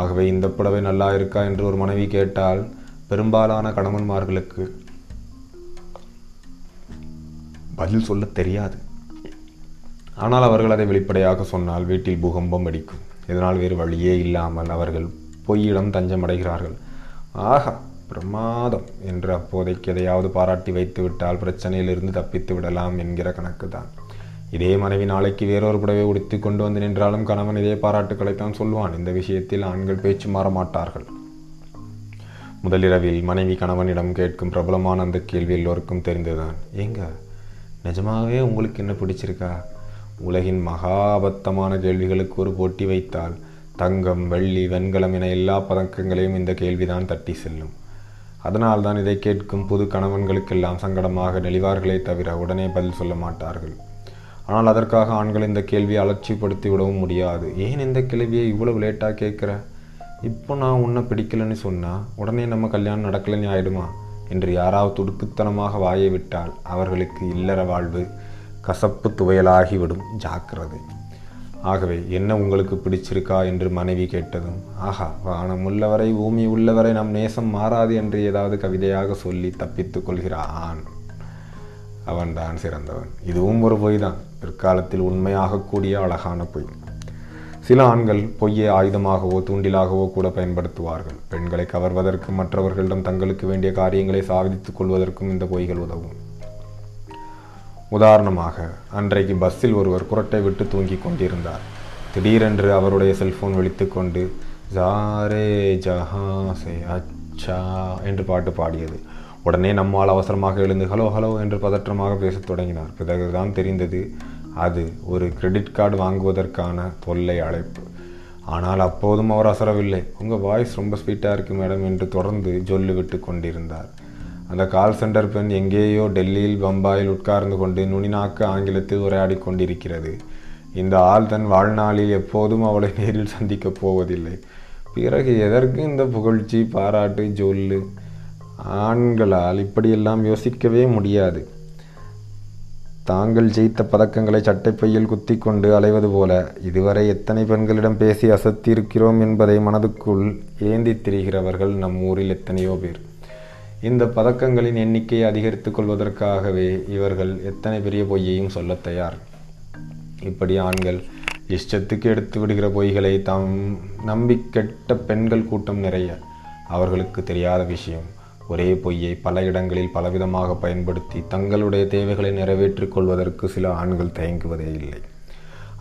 ஆகவே இந்த புடவை நல்லா இருக்கா என்று ஒரு மனைவி கேட்டால் பெரும்பாலான கணவன்மார்களுக்கு பதில் சொல்ல தெரியாது. ஆனால் அவர்கள் அதை வெளிப்படையாக சொன்னால் வீட்டில் பூகம்பம் வெடிக்கும். இதனால் வேறு வழியே இல்லாமல் அவர்கள் பொய்யிடம் தஞ்சமடைகிறார்கள். ஆஹா பிரமாதம் என்று அப்போதைக்கு எதையாவது பாராட்டி வைத்துவிட்டால் பிரச்சனையிலிருந்து தப்பித்து விடலாம் என்கிற கணக்கு தான். இதே மனைவி நாளைக்கு வேறொரு புடவை உடுத்தி கொண்டு வந்து நின்றாலும் கணவன் இதே பாராட்டுக்களைத்தான் சொல்வான். இந்த விஷயத்தில் ஆண்கள் பேச்சு மாற மாட்டார்கள். முதலிரவில் மனைவி கணவனிடம் கேட்கும் பிரபலமான அந்த கேள்வி எல்லோருக்கும் தெரிந்துதான். ஏங்க, நிஜமாகவே உங்களுக்கு என்ன பிடிச்சிருக்கா? உலகின் மகாபத்தமான கேள்விகளுக்கு ஒரு போட்டி வைத்தால் தங்கம், வெள்ளி, வெண்கலம் என எல்லா பதக்கங்களையும் இந்த கேள்விதான் தட்டி செல்லும். அதனால்தான் இதை கேட்கும் புது கணவன்களுக்கெல்லாம் சங்கடமாக நெளிவார்களே தவிர உடனே பதில் சொல்ல மாட்டார்கள். ஆனால் அதற்காக ஆண்கள் இந்த கேள்வியை அலட்சிப்படுத்தி விடவும் முடியாது. ஏன் இந்த கேள்வியை இவ்வளவு லேட்டாக கேட்குற? இப்போ நான் உன்னை பிடிக்கலன்னு சொன்னால் உடனே நம்ம கல்யாணம் நடக்கலன்னு ஆயிடுமா என்று யாராவது துடுக்குத்தனமாக வாயை விட்டால் அவர்களுக்கு இல்லற வாழ்வு கசப்பு துவையலாகிவிடும். ஜாக்கிரதை. ஆகவே என்ன உங்களுக்கு பிடிச்சிருக்கா என்று மனைவி கேட்டதும், ஆஹா வானம் உள்ளவரை பூமி உள்ளவரை நம் நேசம் மாறாது என்று ஏதாவது கவிதையாக சொல்லி தப்பித்து கொள்கிறான். அவன்தான் சிறந்தவன். இதுவும் ஒரு பொய் தான், பிற்காலத்தில் உண்மையாகக்கூடிய அழகான பொய். சில ஆண்கள் பொய்யை ஆயுதமாகவோ தூண்டிலாகவோ கூட பயன்படுத்துவார்கள். பெண்களை கவர்வதற்கும் மற்றவர்களிடம் தங்களுக்கு வேண்டிய காரியங்களை சாதித்துக் கொள்வதற்கும் இந்த பொய்கள் உதவும். உதாரணமாக, அன்றைக்கு பஸ்ஸில் ஒருவர் குரட்டை விட்டு தூங்கி கொண்டிருந்தார். திடீரென்று அவருடைய செல்போன் வெடித்து கொண்டு ஜாரே ஜஹாசே அச்சா என்று பாட்டு பாடியது. உடனே நம்மால் அவசரமாக எழுந்து ஹலோ ஹலோ என்று பதற்றமாக பேசத் தொடங்கினார். பிறகுதான் தெரிந்தது அது ஒரு கிரெடிட் கார்டு வாங்குவதற்கான தொல்லை அழைப்பு. ஆனால் அப்போதும் அவர் அசரவில்லை. உங்கள் வாய்ஸ் ரொம்ப ஸ்வீட்டாக இருக்குது மேடம் என்று தொடர்ந்து ஜொல்லு விட்டு கொண்டிருந்தார். அந்த கால் சென்டர் பெண் எங்கேயோ டெல்லியில், பம்பாயில் உட்கார்ந்து கொண்டு நுனிநாக்க ஆங்கிலத்தில் உரையாடி கொண்டிருக்கிறது. இந்த ஆள் தன் வாழ்நாளில் எப்போதும் அவளை நேரில் சந்திக்கப் போவதில்லை. பிறகு எதற்கு இந்த புகழ்ச்சி, பாராட்டு, ஜொல்லு? ஆண்களால் இப்படியெல்லாம் யோசிக்கவே முடியாது. தாங்கள் ஜெயித்த பதக்கங்களை சட்டைப்பையில் குத்தி கொண்டு அலைவது போல இதுவரை எத்தனை பெண்களிடம் பேசி அசத்தியிருக்கிறோம் என்பதை மனதுக்குள் ஏந்தி திரிகிறவர்கள் நம் ஊரில் எத்தனையோ பேர். இந்த பதக்கங்களின் எண்ணிக்கையை அதிகரித்து கொள்வதற்காகவே இவர்கள் எத்தனை பெரிய பொய்யையும் சொல்ல தயார். இப்படி ஆண்கள் இஷ்டத்துக்கு எடுத்து விடுகிற பொய்களை தாம் நம்பி கெட்ட பெண்கள் கூட்டம் நிறைய. அவர்களுக்கு தெரியாத விஷயம், ஒரே பொய்யை பல இடங்களில் பலவிதமாக பயன்படுத்தி தங்களுடைய தேவைகளை நிறைவேற்றிக் கொள்வதற்கு சில ஆண்கள் தயங்குவதே இல்லை.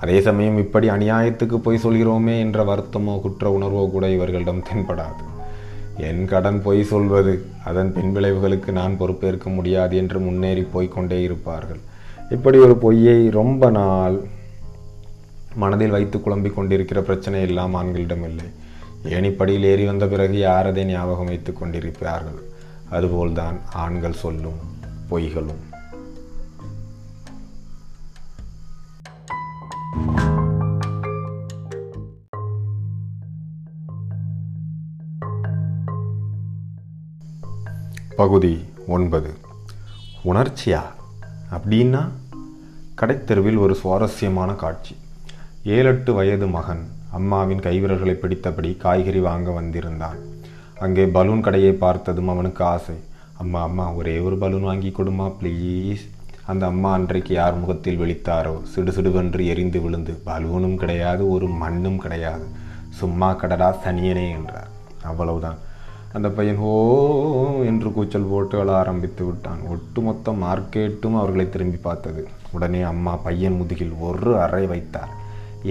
அதே சமயம் இப்படி அநியாயத்துக்கு பொய் சொல்கிறோமே என்ற வருத்தமோ குற்ற உணர்வோ கூட இவர்களிடம் தென்படாது. என் கடன் பொய் சொல்வது, அதன் பின்விளைவுகளுக்கு நான் பொறுப்பேற்க முடியாது என்று முன்னேறி போய்கொண்டே இருப்பார்கள். இப்படி ஒரு பொய்யை ரொம்ப நாள் மனதில் வைத்து குழம்பிக் கொண்டிருக்கிற பிரச்சனை எல்லாம் ஆண்களிடம் இல்லை. ஏணிப்படியில் ஏறி வந்த பிறகு யார் அதை ஞாபகம் வைத்து கொண்டிருப்பார்கள். அதுபோல்தான் ஆண்கள் சொல்லும் பொய்களும். பகுதி 9. உணர்ச்சியா அப்படின்னா? கடைத்தெருவில் ஒரு சுவாரஸ்யமான காட்சி. 7-8 வயது மகன் அம்மாவின் கைவிரல்களை பிடித்தபடி காய்கறி வாங்க வந்திருந்தான். அங்கே பலூன் கடையை பார்த்ததும் அவனுக்கு ஆசை. அம்மா ஒரே ஒரு பலூன் வாங்கி கொடுமா ப்ளீஸ். அந்த அம்மா அன்றைக்கு யார் முகத்தில் விழித்தாரோ சிடுசிடுவென்று எரிந்து விழுந்து, பலூனும் கிடையாது, ஒரு மண்ணும் கிடையாது, சும்மா கடடா சனியனே என்றார். அவ்வளவுதான், அந்த பையன் ஓ என்று கூச்சல் போட்டு அழ ஆரம்பித்து விட்டான். ஒட்டுமொத்த மார்க்கெட்டும் அவர்களை திரும்பி பார்த்தது. உடனே அம்மா பையன் முதுகில் ஒரு அறை வைத்தார்.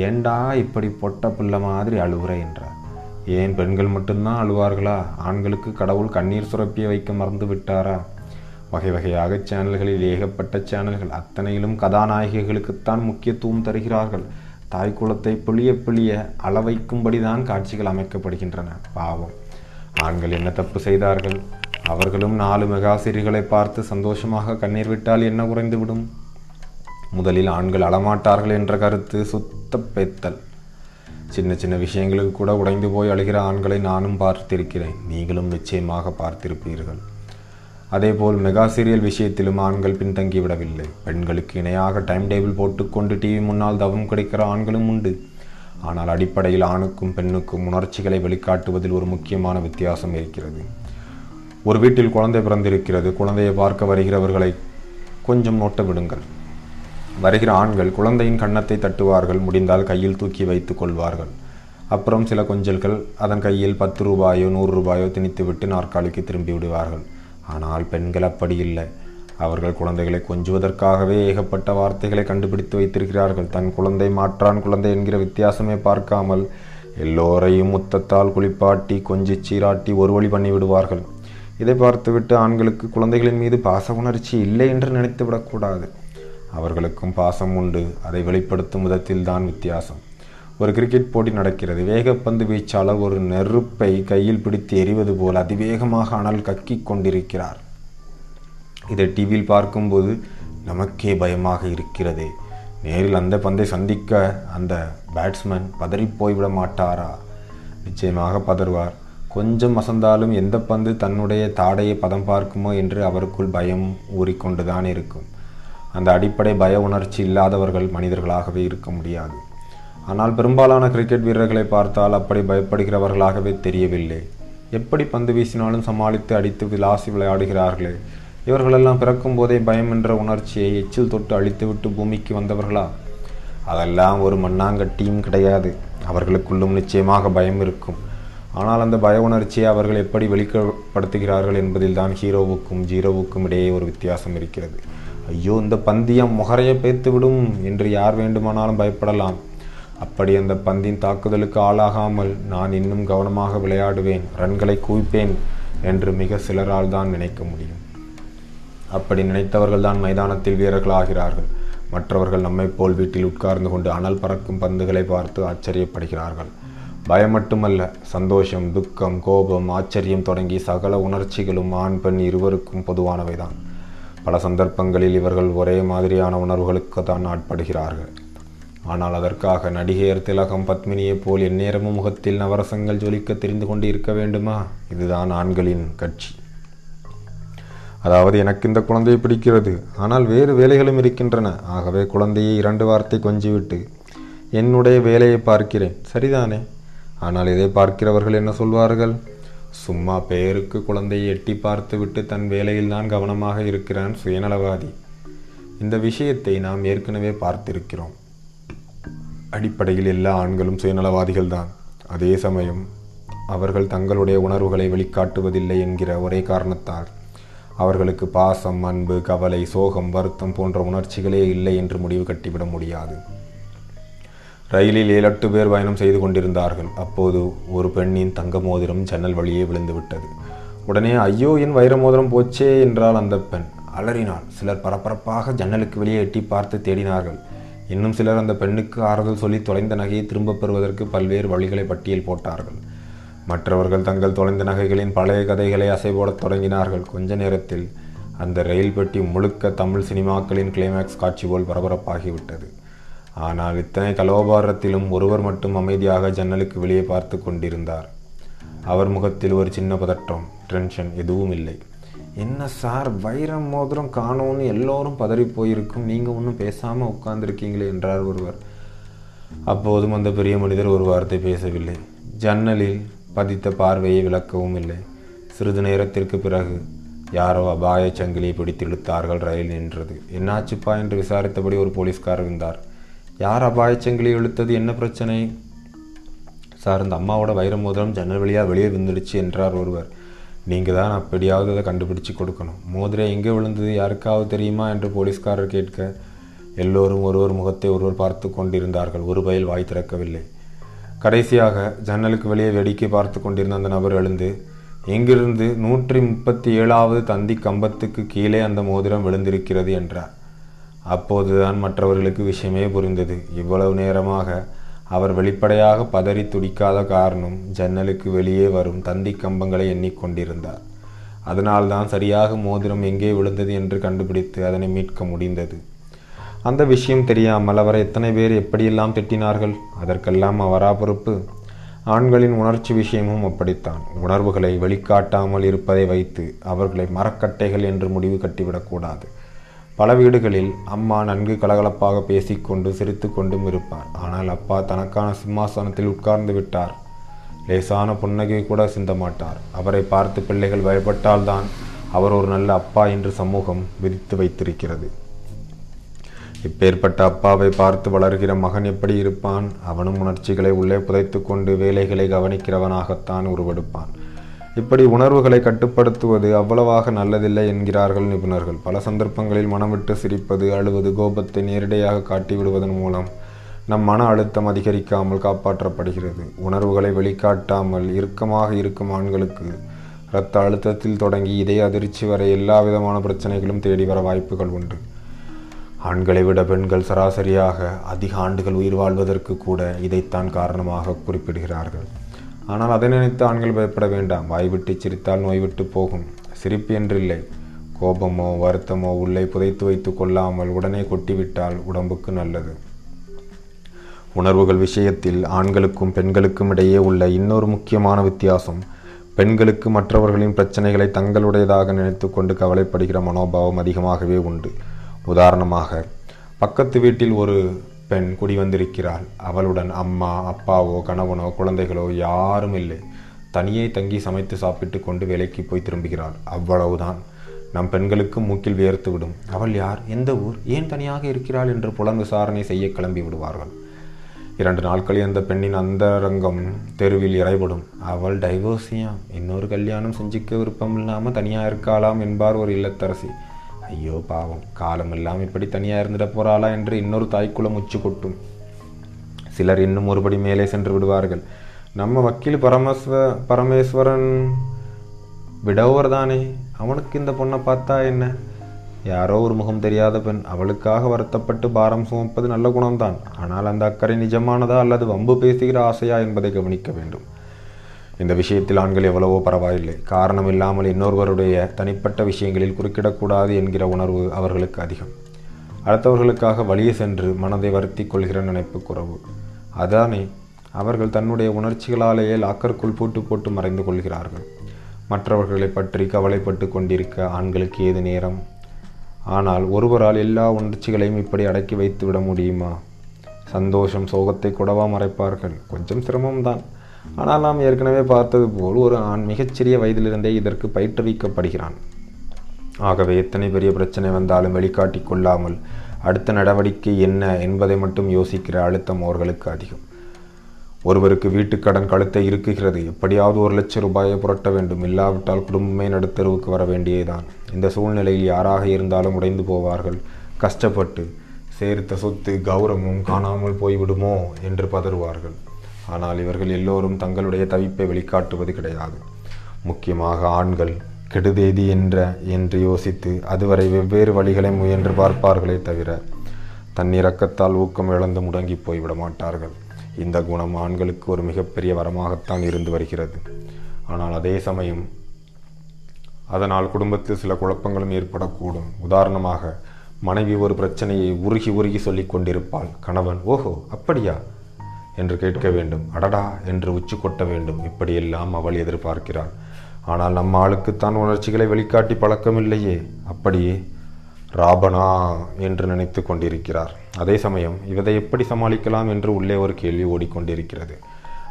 ஏண்டா இப்படி பொட்ட பிள்ளை மாதிரி அழுகுற என்றார். ஏன் பெண்கள் மட்டும்தான் அழுவார்களா? ஆண்களுக்கு கடவுள் கண்ணீர் சுரப்பியை வைக்க மறந்து விட்டாரா? வகை வகையாக சேனல்களில் ஏகப்பட்ட சேனல்கள், அத்தனையிலும் கதாநாயகிகளுக்குத்தான் முக்கியத்துவம் தருகிறார்கள். தாய்க்குளத்தை பிழிய பிழிய அள வைக்கும்படிதான் காட்சிகள் அமைக்கப்படுகின்றன. பாவம், ஆண்கள் என்ன தப்பு செய்தார்கள்? அவர்களும் 4 மெகா சீரியல்களை பார்த்து சந்தோஷமாக கண்ணீர் விட்டால் என்ன குறைந்துவிடும்? முதலில் ஆண்கள் அழமாட்டார்கள் என்ற கருத்து சுத்த பேத்தல். சின்ன சின்ன விஷயங்களுக்கு கூட உடைந்து போய் அழுகிற ஆண்களை நானும் பார்த்திருக்கிறேன், நீங்களும் நிச்சயமாக பார்த்திருப்பீர்கள். அதேபோல் மெகா சீரியல் விஷயத்திலும் ஆண்கள் பின்தங்கிவிடவில்லை. பெண்களுக்கு இணையாக டைம் டேபிள் போட்டுக்கொண்டு டிவி முன்னால் தவம் கிடைக்கிற ஆண்களும் உண்டு. ஆனால் அடிப்படையில் ஆணுக்கும் பெண்ணுக்கும் உணர்ச்சிகளை வெளிக்காட்டுவதில் ஒரு முக்கியமான வித்தியாசம் இருக்கிறது. ஒரு வீட்டில் குழந்தை பிறந்திருக்கிறது. குழந்தையை பார்க்க வருகிறவர்களை கொஞ்சம் நோட்ட விடுங்கள். வருகிற ஆண்கள் குழந்தையின் கன்னத்தை தட்டுவார்கள், முடிந்தால் கையில் தூக்கி வைத்து கொள்வார்கள். அப்புறம் சில கொஞ்சல்கள் அதன் கையில் 10 ரூபாயோ 100 ரூபாயோ திணித்துவிட்டு நாற்காலிக்கு திரும்பி விடுவார்கள். ஆனால் பெண்கள் அப்படி இல்லை. அவர்கள் குழந்தைகளை கொஞ்சுவதற்காகவே ஏகப்பட்ட வார்த்தைகளை கண்டுபிடித்து வைத்திருக்கிறார்கள். தன் குழந்தை மாற்றான் குழந்தை என்கிற வித்தியாசமே பார்க்காமல் எல்லோரையும் முத்தத்தால் குளிப்பாட்டி கொஞ்சி சீராட்டி ஒரு வழி பண்ணிவிடுவார்கள். இதை பார்த்துவிட்டு ஆண்களுக்கு குழந்தைகளின் மீது பாச உணர்ச்சி இல்லை என்று நினைத்துவிடக்கூடாது. அவர்களுக்கும் பாசம் உண்டு, அதை வெளிப்படுத்தும் விதத்தில் தான் வித்தியாசம். ஒரு கிரிக்கெட் போட்டி நடக்கிறது. வேகப்பந்து வீச்சாளர் ஒரு நெருப்பை கையில் பிடித்து எறிவது போல் அதிவேகமாக அனல் கக்கி கொண்டிருக்கிறார். இதை டிவியில் பார்க்கும்போது நமக்கே பயமாக இருக்கிறதே. நேரில் அந்த பந்தை சந்திக்க அந்த பேட்ஸ்மேன் பதறிப்போய்விட மாட்டாரா? நிச்சயமாக பதறுவார். கொஞ்சம் அசந்தாலும் எந்த பந்து தன்னுடைய தாடையை பதம் பார்க்குமோ என்று அவருக்குள் பயம் ஊறிக்கொண்டுதான் இருக்கும். அந்த அடிப்படை பய உணர்ச்சி இல்லாதவர்கள் மனிதர்களாகவே இருக்க முடியாது. ஆனால் பெரும்பாலான கிரிக்கெட் வீரர்களை பார்த்தால் அப்படி பயப்படுகிறவர்களாகவே தெரியவில்லை. எப்படி பந்து வீசினாலும் சமாளித்து அடித்து விளாசி விளையாடுகிறார்களே, இவர்களெல்லாம் பிறக்கும் போதே பயம் என்ற உணர்ச்சியை எச்சில் தொட்டு அழித்துவிட்டு பூமிக்கு வந்தவர்களா? அதெல்லாம் ஒரு மண்ணாங்கட்டியும் கிடையாது. அவர்களுக்குள்ளும் நிச்சயமாக பயம் இருக்கும். ஆனால் அந்த பய உணர்ச்சியை அவர்கள் எப்படி வெளிப்படுத்துகிறார்கள் என்பதில் தான் ஹீரோவுக்கும் ஜீரோவுக்கும் இடையே ஒரு வித்தியாசம் இருக்கிறது. ஐயோ, இந்த பந்தியம் முகரையை பேத்துவிடும் என்று யார் வேண்டுமானாலும் பயப்படலாம். அப்படி அந்த பந்தின் தாக்குதலுக்கு ஆளாகாமல் நான் இன்னும் கவனமாக விளையாடுவேன், ரன்களை குவிப்பேன் என்று மிக சிலரால் தான் நினைக்க முடியும். அப்படி நினைத்தவர்கள் தான் மைதானத்தில் வீரர்கள் ஆகிறார்கள். மற்றவர்கள் நம்மை போல் வீட்டில் உட்கார்ந்து கொண்டு அனல் பறக்கும் பந்துகளை பார்த்து ஆச்சரியப்படுகிறார்கள். பயம் மட்டுமல்ல, சந்தோஷம், துக்கம், கோபம், ஆச்சரியம் தொடங்கி சகல உணர்ச்சிகளும் ஆண் பெண் இருவருக்கும் பொதுவானவைதான். பல சந்தர்ப்பங்களில் இவர்கள் ஒரே மாதிரியான உணர்வுகளுக்கு தான் ஆட்படுகிறார்கள். ஆனால் அதற்காக நடிகையர் திலகம் பத்மினியைப் போல் எந்நேரமும் முகத்தில் நவரசங்கள் ஜொலிக்க தெரிந்து கொண்டு இருக்க வேண்டுமா? இதுதான் ஆண்களின் கட்சி. அதாவது எனக்கு இந்த குழந்தையை பிடிக்கிறது, ஆனால் வேறு வேலைகளும் இருக்கின்றன. ஆகவே குழந்தையை 2 வார்த்தை கொஞ்சிவிட்டு என்னுடைய வேலையை பார்க்கிறேன். சரிதானே? ஆனால் இதை பார்க்கிறவர்கள் என்ன சொல்வார்கள்? சும்மா பெயருக்கு குழந்தையை எட்டி பார்த்துவிட்டு தன் வேலையில் தான் கவனமாக இருக்கிறான் சுயநலவாதி. இந்த விஷயத்தை நாம் ஏற்கனவே பார்த்திருக்கிறோம். அடிப்படையில் எல்லா ஆண்களும் சுயநலவாதிகள் தான். அதே சமயம் அவர்கள் தங்களுடைய உணர்வுகளை வெளிக்காட்டுவதில்லை என்கிற ஒரே காரணத்தால் அவர்களுக்கு பாசம், அன்பு, கவலை, சோகம், வருத்தம் போன்ற உணர்ச்சிகளே இல்லை என்று முடிவு கட்டிவிட முடியாது. ரயிலில் 7-8 பேர் பயணம் செய்து கொண்டிருந்தார்கள். அப்போது ஒரு பெண்ணின் தங்க மோதிரம் ஜன்னல் வழியே விழுந்துவிட்டது. உடனே ஐயோ என் வைர மோதிரம் போச்சே என்றால் அந்த பெண் அலறினாள். சிலர் பரபரப்பாக ஜன்னலுக்கு வெளியே எட்டி பார்த்து தேடினார்கள். இன்னும் சிலர் அந்த பெண்ணுக்கு ஆறுதல் சொல்லி தொலைந்த நகையை திரும்பப் பெறுவதற்கு பல்வேறு வழிகளை பட்டியல் போட்டார்கள். மற்றவர்கள் தங்கள் தொலைந்த நகைகளின் பழைய கதைகளை அசைபோடத் தொடங்கினார்கள். கொஞ்ச நேரத்தில் அந்த ரயில் பெட்டி முழுக்க தமிழ் சினிமாக்களின் கிளைமேக்ஸ் காட்சி போல் பரபரப்பாகிவிட்டது. ஆனால் இத்தனை கலோபாரத்திலும் ஒருவர் மட்டும் அமைதியாக ஜன்னலுக்கு வெளியே பார்த்து கொண்டிருந்தார். அவர் முகத்தில் ஒரு சின்ன பதற்றம், டென்ஷன் எதுவும் இல்லை. என்ன சார், வைரம் மோதிரம் காணோன்னு எல்லோரும் பதறி போயிருக்கும், நீங்கள் ஒன்றும் பேசாமல் உட்கார்ந்துருக்கீங்களே என்றார் ஒருவர். அப்போதும் அந்த பெரிய மனிதர் ஒரு வார்த்தை பேசவில்லை. ஜன்னலில் பதித்த பார்வையை விளக்கவும் இல்லை. சிறிது நேரத்திற்கு பிறகு யாரோ அபாய சங்கிலியை பிடித்து இழுத்தார்கள். ரயில் நின்றது. என்னாச்சுப்பா என்று விசாரித்தபடி ஒரு போலீஸ்காரர் இருந்தார். யார் அபாயச்சங்கிலியை இழுத்தது, என்ன பிரச்சனை? சார், இந்த அம்மாவோட வைர மோதிரம் ஜன்னல் வழியாக வெளியே விழுந்துடுச்சு என்றார் ஒருவர். நீங்கள் தான் அப்படியாவது அதை கண்டுபிடிச்சி கொடுக்கணும். மோதிரம் எங்கே விழுந்தது யாருக்காவது தெரியுமா என்று போலீஸ்காரர் கேட்க எல்லோரும் ஒருவர் முகத்தை ஒருவர் பார்த்து கொண்டிருந்தார்கள். ஒரு பையில் வாய் திறக்கவில்லை. கடைசியாக ஜன்னலுக்கு வெளியே வேடிக்கை பார்த்து கொண்டிருந்த அந்த நபர் எழுந்து எங்கிருந்து 137வது தந்தி கம்பத்துக்கு கீழே அந்த மோதிரம் விழுந்திருக்கிறது என்றார். அப்போதுதான் மற்றவர்களுக்கு விஷயமே புரிந்தது. இவ்வளவு நேரமாக அவர் வெளிப்படையாக பதறி துடிக்காத காரணம் ஜன்னலுக்கு வெளியே வரும் தந்தி கம்பங்களை எண்ணிக்கொண்டிருந்தார். அதனால்தான் சரியாக மோதிரம் எங்கே விழுந்தது என்று கண்டுபிடித்து அதனை மீட்க முடிந்தது. அந்த விஷயம் தெரியாமல் அவரை எத்தனை பேர் எப்படியெல்லாம் திட்டினார்கள். அதற்கெல்லாம் அவரா பொறுப்பு? ஆண்களின் உணர்ச்சி விஷயமும் அப்படித்தான். உணர்வுகளை வெளிக்காட்டாமல் இருப்பதை வைத்து அவர்களை மரக்கட்டைகள் என்று முடிவு கட்டிவிடக்கூடாது. பல வீடுகளில் அம்மா நன்கு கலகலப்பாக பேசிக்கொண்டு சிரித்து கொண்டும் இருப்பார். ஆனால் அப்பா தனக்கான சிம்மாசனத்தில் உட்கார்ந்து விட்டார். லேசான புன்னகை கூட சிந்த மாட்டார். அவரை பார்த்து பிள்ளைகள் பயப்பட்டால்தான் அவர் ஒரு நல்ல அப்பா என்று சமூகம் விதித்து வைத்திருக்கிறது. இப்பேற்பட்ட அப்பாவை பார்த்து வளர்கிற மகன் எப்படி இருப்பான்? அவனும் உணர்ச்சிகளை உள்ளே புதைத்து கொண்டு வேலைகளை கவனிக்கிறவனாகத்தான் உருவெடுப்பான். இப்படி உணர்வுகளை கட்டுப்படுத்துவது அவ்வளவாக நல்லதில்லை என்கிறார்கள் நிபுணர்கள். பல சந்தர்ப்பங்களில் மனம் விட்டு சிரிப்பது, அழுவது, கோபத்தை நேரடியாக காட்டிவிடுவதன் மூலம் நம் மன அழுத்தம் அதிகரிக்காமல் காப்பாற்றப்படுகிறது. உணர்வுகளை வெளிக்காட்டாமல் இறுக்கமாக இருக்கும் ஆண்களுக்கு இரத்த அழுத்தத்தில் தொடங்கி இதய அதிர்ச்சி வரை எல்லா விதமான பிரச்சனைகளும் தேடி வர வாய்ப்புகள் உண்டு. ஆண்களை விட பெண்கள் சராசரியாக அதிக ஆண்டுகள் உயிர் வாழ்வதற்கு கூட இதைத்தான் காரணமாக குறிப்பிடுகிறார்கள். ஆனால் அதை நினைத்து ஆண்கள் பயப்பட வேண்டாம். வாய்விட்டு சிரித்தால் நோய்விட்டு போகும். சிரிப்பு என்றில்லை, கோபமோ வருத்தமோ உள்ளே புதைத்து வைத்து கொள்ளாமல் உடனே கொட்டிவிட்டால் உடம்புக்கு நல்லது. உணர்வுகள் விஷயத்தில் ஆண்களுக்கும் பெண்களுக்கும் இடையே உள்ள இன்னொரு முக்கியமான வித்தியாசம், பெண்களுக்கு மற்றவர்களின் பிரச்சனைகளை தங்களுடையதாக நினைத்து கொண்டு கவலைப்படுகிற மனோபாவம் அதிகமாகவே உண்டு. உதாரணமாக, பக்கத்து வீட்டில் ஒரு பெண் குடி வந்திருக்கிறாள். அவளுடன் அம்மா, அப்பாவோ, கணவனோ, குழந்தைகளோ யாரும் இல்லை. தனியே தங்கி சமைத்து சாப்பிட்டு கொண்டு வேலைக்கு போய் திரும்புகிறாள். அவ்வளவுதான். நம் பெண்களுக்கு மூக்கில் வியர்த்து விடும். அவள் யார், எந்த ஊர், ஏன் தனியாக இருக்கிறாள் என்று புலன் விசாரணை செய்ய கிளம்பி விடுவார்கள். 2 நாட்களில் அந்த பெண்ணின் அந்தரங்கம் தெருவில் இறைபடும். அவள் டைவோர்ஸியாம், இன்னொரு கல்யாணம் செஞ்சுக்க விருப்பம் இல்லாமல் தனியாக இருக்கலாம் என்பார் ஒரு இல்லத்தரசி. ஐயோ பாவம், காலமெல்லாம் இப்படி தனியாக இருந்துட போகிறாளா என்று இன்னொரு தாய்க்குளம் உச்சி கொட்டும். சிலர் இன்னும் ஒருபடி மேலே சென்று விடுவார்கள். நம்ம வக்கீல் பரமேஸ்வரன் விடவர் தானே, அவனுக்கு இந்த பொண்ணை பார்த்தா என்ன? யாரோ ஒரு முகம் தெரியாத பெண், அவளுக்காக வருத்தப்பட்டு பாரம் சுமப்பது நல்ல குணம்தான். ஆனால் அந்த அக்கறை நிஜமானதா அல்லது வம்பு பேசுகிற ஆசையா என்பதை கவனிக்க வேண்டும். இந்த விஷயத்தில் ஆண்கள் எவ்வளவோ பரவாயில்லை. காரணம் இல்லாமல் இன்னொருவருடைய தனிப்பட்ட விஷயங்களில் குறுக்கிடக்கூடாது என்கிற உணர்வு அவர்களுக்கு அதிகம். அடுத்தவர்களுக்காக வழியே சென்று மனதை வருத்தி கொள்கிற நினைப்பு குறைவு. அதானே அவர்கள் தன்னுடைய உணர்ச்சிகளாலேயே லாக்கருக்குள் பூட்டு போட்டு மறைந்து கொள்கிறார்கள். மற்றவர்களை பற்றி கவலைப்பட்டு கொண்டிருக்க ஆண்களுக்கு ஏது நேரம்? ஆனால் ஒருவரால் எல்லா உணர்ச்சிகளையும் இப்படி அடக்கி வைத்து விட முடியுமா? சந்தோஷம் சோகத்தை கூடவா மறைப்பார்கள்? கொஞ்சம் சிரமம்தான். ஆனால் நாம் ஏற்கனவே பார்த்தது போல் ஒரு ஆண் மிகச்சிறிய வயதிலிருந்தே இதற்கு பயிற்றுவிக்கப்படுகிறான். ஆகவே எத்தனை பெரிய பிரச்சனை வந்தாலும் வெளிக்காட்டி கொள்ளாமல் அடுத்த நடவடிக்கை என்ன என்பதை மட்டும் யோசிக்கிற அழுத்தம் அவர்களுக்கு அதிகம். ஒருவருக்கு வீட்டுக்கடன் கழுத்தை இருக்குகிறது. எப்படியாவது 1,00,000 ரூபாயை புரட்ட வேண்டும். இல்லாவிட்டால் குடும்பமே நடுத்தருவுக்கு வர வேண்டியதுதான். இந்த சூழ்நிலையில் யாராக இருந்தாலும் உடைந்து போவார்கள். கஷ்டப்பட்டு சேர்த்த சொத்து கௌரவமும் காணாமல் போய்விடுமோ என்று பதறுவார்கள். ஆனால் இவர்கள் எல்லோரும் தங்களுடைய தவிப்பை வெளிக்காட்டுவது கிடையாது. முக்கியமாக ஆண்கள் கெடுதேதி என்று யோசித்து அதுவரை வெவ்வேறு வழிகளை முயன்று பார்ப்பார்களே தவிர தன்னிரக்கத்தால் ஊக்கம் இழந்து முடங்கி போய்விட மாட்டார்கள். இந்த குணம் ஆண்களுக்கு ஒரு மிகப்பெரிய வரமாகத்தான் இருந்து வருகிறது. ஆனால் அதே சமயம் அதனால் குடும்பத்தில் சில குழப்பங்களும் ஏற்படக்கூடும். உதாரணமாக, மனைவி ஒரு பிரச்சனையை உருகி சொல்லிக் கொண்டிருப்பாள். கணவன் ஓஹோ அப்படியா என்று கேட்க வேண்டும். அடடா என்று உச்சி கொட்ட வேண்டும். இப்படியெல்லாம் அவள் எதிர்பார்க்கிறாள். ஆனால் நம்ம ஆளுக்குத்தான் உணர்ச்சிகளை வெளிக்காட்டி பழக்கமில்லையே. அப்படியே ராபனா என்று நினைத்து கொண்டிருக்கிறார். அதே சமயம் இதை எப்படி சமாளிக்கலாம் என்று உள்ளே ஒரு கேள்வி ஓடிக்கொண்டிருக்கிறது.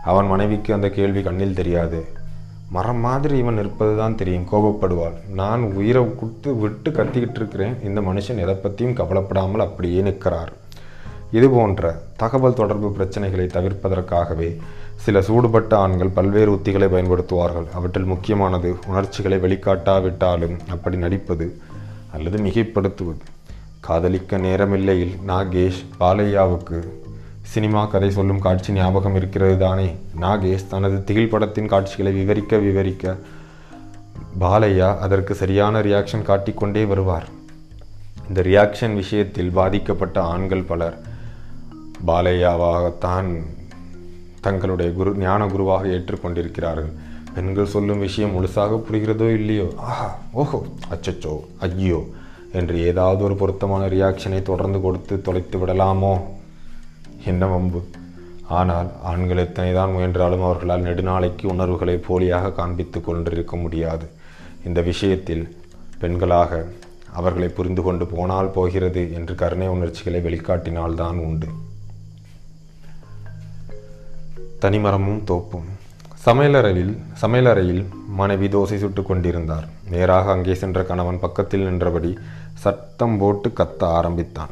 அவன் மனைவிக்கு அந்த கேள்வி கண்ணில் தெரியாது. மரம் மாதிரி இவன் நிற்பது தான் தெரியும். கோபப்படுவாள். நான் உயிரை விட்டு கத்திக்கிட்டு இருக்கிறேன், இந்த மனுஷன் எதை பற்றியும் கவலைப்படாமல் அப்படியே நிற்கிறார். இதுபோன்ற தகவல் தொடர்பு பிரச்சனைகளை தவிர்ப்பதற்காகவே சில சூடுபட்ட ஆண்கள் பல்வேறு உத்திகளை பயன்படுத்துவார்கள். அவற்றில் முக்கியமானது உணர்ச்சிகளை வெளிக்காட்டாவிட்டாலும் அப்படி நடிப்பது அல்லது மிகைப்படுத்துவது. காதலிக்க நேரமில்லையில் நாகேஷ் பாலையாவுக்கு சினிமா கதை சொல்லும் காட்சி ஞாபகம் இருக்கிறது தானே? நாகேஷ் தனது திகில் படத்தின் காட்சிகளை விவரிக்க பாலையா அதற்கு சரியான ரியாக்ஷன் காட்டிக்கொண்டே வருவார். இந்த ரியாக்ஷன் விஷயத்தில் பாதிக்கப்பட்ட ஆண்கள் பலர் பாலையாவாகத்தான் தங்களுடைய ஞானகுருவாக ஏற்றுக்கொண்டிருக்கிறார்கள். பெண்கள் சொல்லும் விஷயம் முழுசாக புரிகிறதோ இல்லையோ, ஆஹா, ஓஹோ, அச்சச்சோ, ஐயோ என்று ஏதாவது ஒரு பொருத்தமான ரியாக்ஷனை தொடர்ந்து கொடுத்து தொலைத்து விடலாமோ என்ன வம்பு. ஆனால் ஆண்கள் எத்தனைதான் முயன்றாலும் அவர்களால் நெடுநாளைக்கு உணர்வுகளை போலியாக காண்பித்து கொண்டிருக்க முடியாது. இந்த விஷயத்தில் பெண்களாக அவர்களை புரிந்து கொண்டு போனால் போகிறது என்று கருணை உணர்ச்சிகளை வெளிக்காட்டினால்தான் உண்டு. தனிமரமும் தோப்பும். சமையலறையில் மனைவி தோசை சுட்டு கொண்டிருந்தார். நேராக அங்கே சென்ற கணவன் பக்கத்தில் நின்றபடி சத்தம் போட்டு கத்த ஆரம்பித்தான்.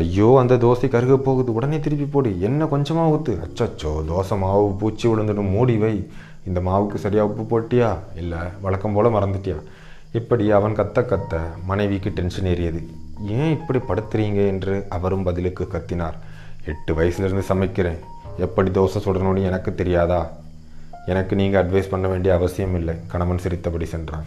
ஐயோ, அந்த தோசை கருக போகுது, உடனே திருப்பி போடு, என்ன கொஞ்சமாக ஊத்து, அச்சோ தோசை மாவு பூச்சி விழுந்துடும், மூடி வை, இந்த மாவுக்கு சரியாக உப்பு போட்டியா, இல்லை வழக்கம் போல் மறந்துட்டியா, இப்படி அவன் கத்த மனைவிக்கு டென்ஷன் ஏறியது. ஏன் இப்படி படுத்துறீங்க என்று அவரும் பதிலுக்கு கத்தினார். 8 வயசுலேருந்து சமைக்கிறேன், எப்படி தோசை சுடணும்னு எனக்கு தெரியாதா? எனக்கு நீங்கள் அட்வைஸ் பண்ண வேண்டிய அவசியம் இல்லை. கணவன் சிரித்தபடி சென்றான்.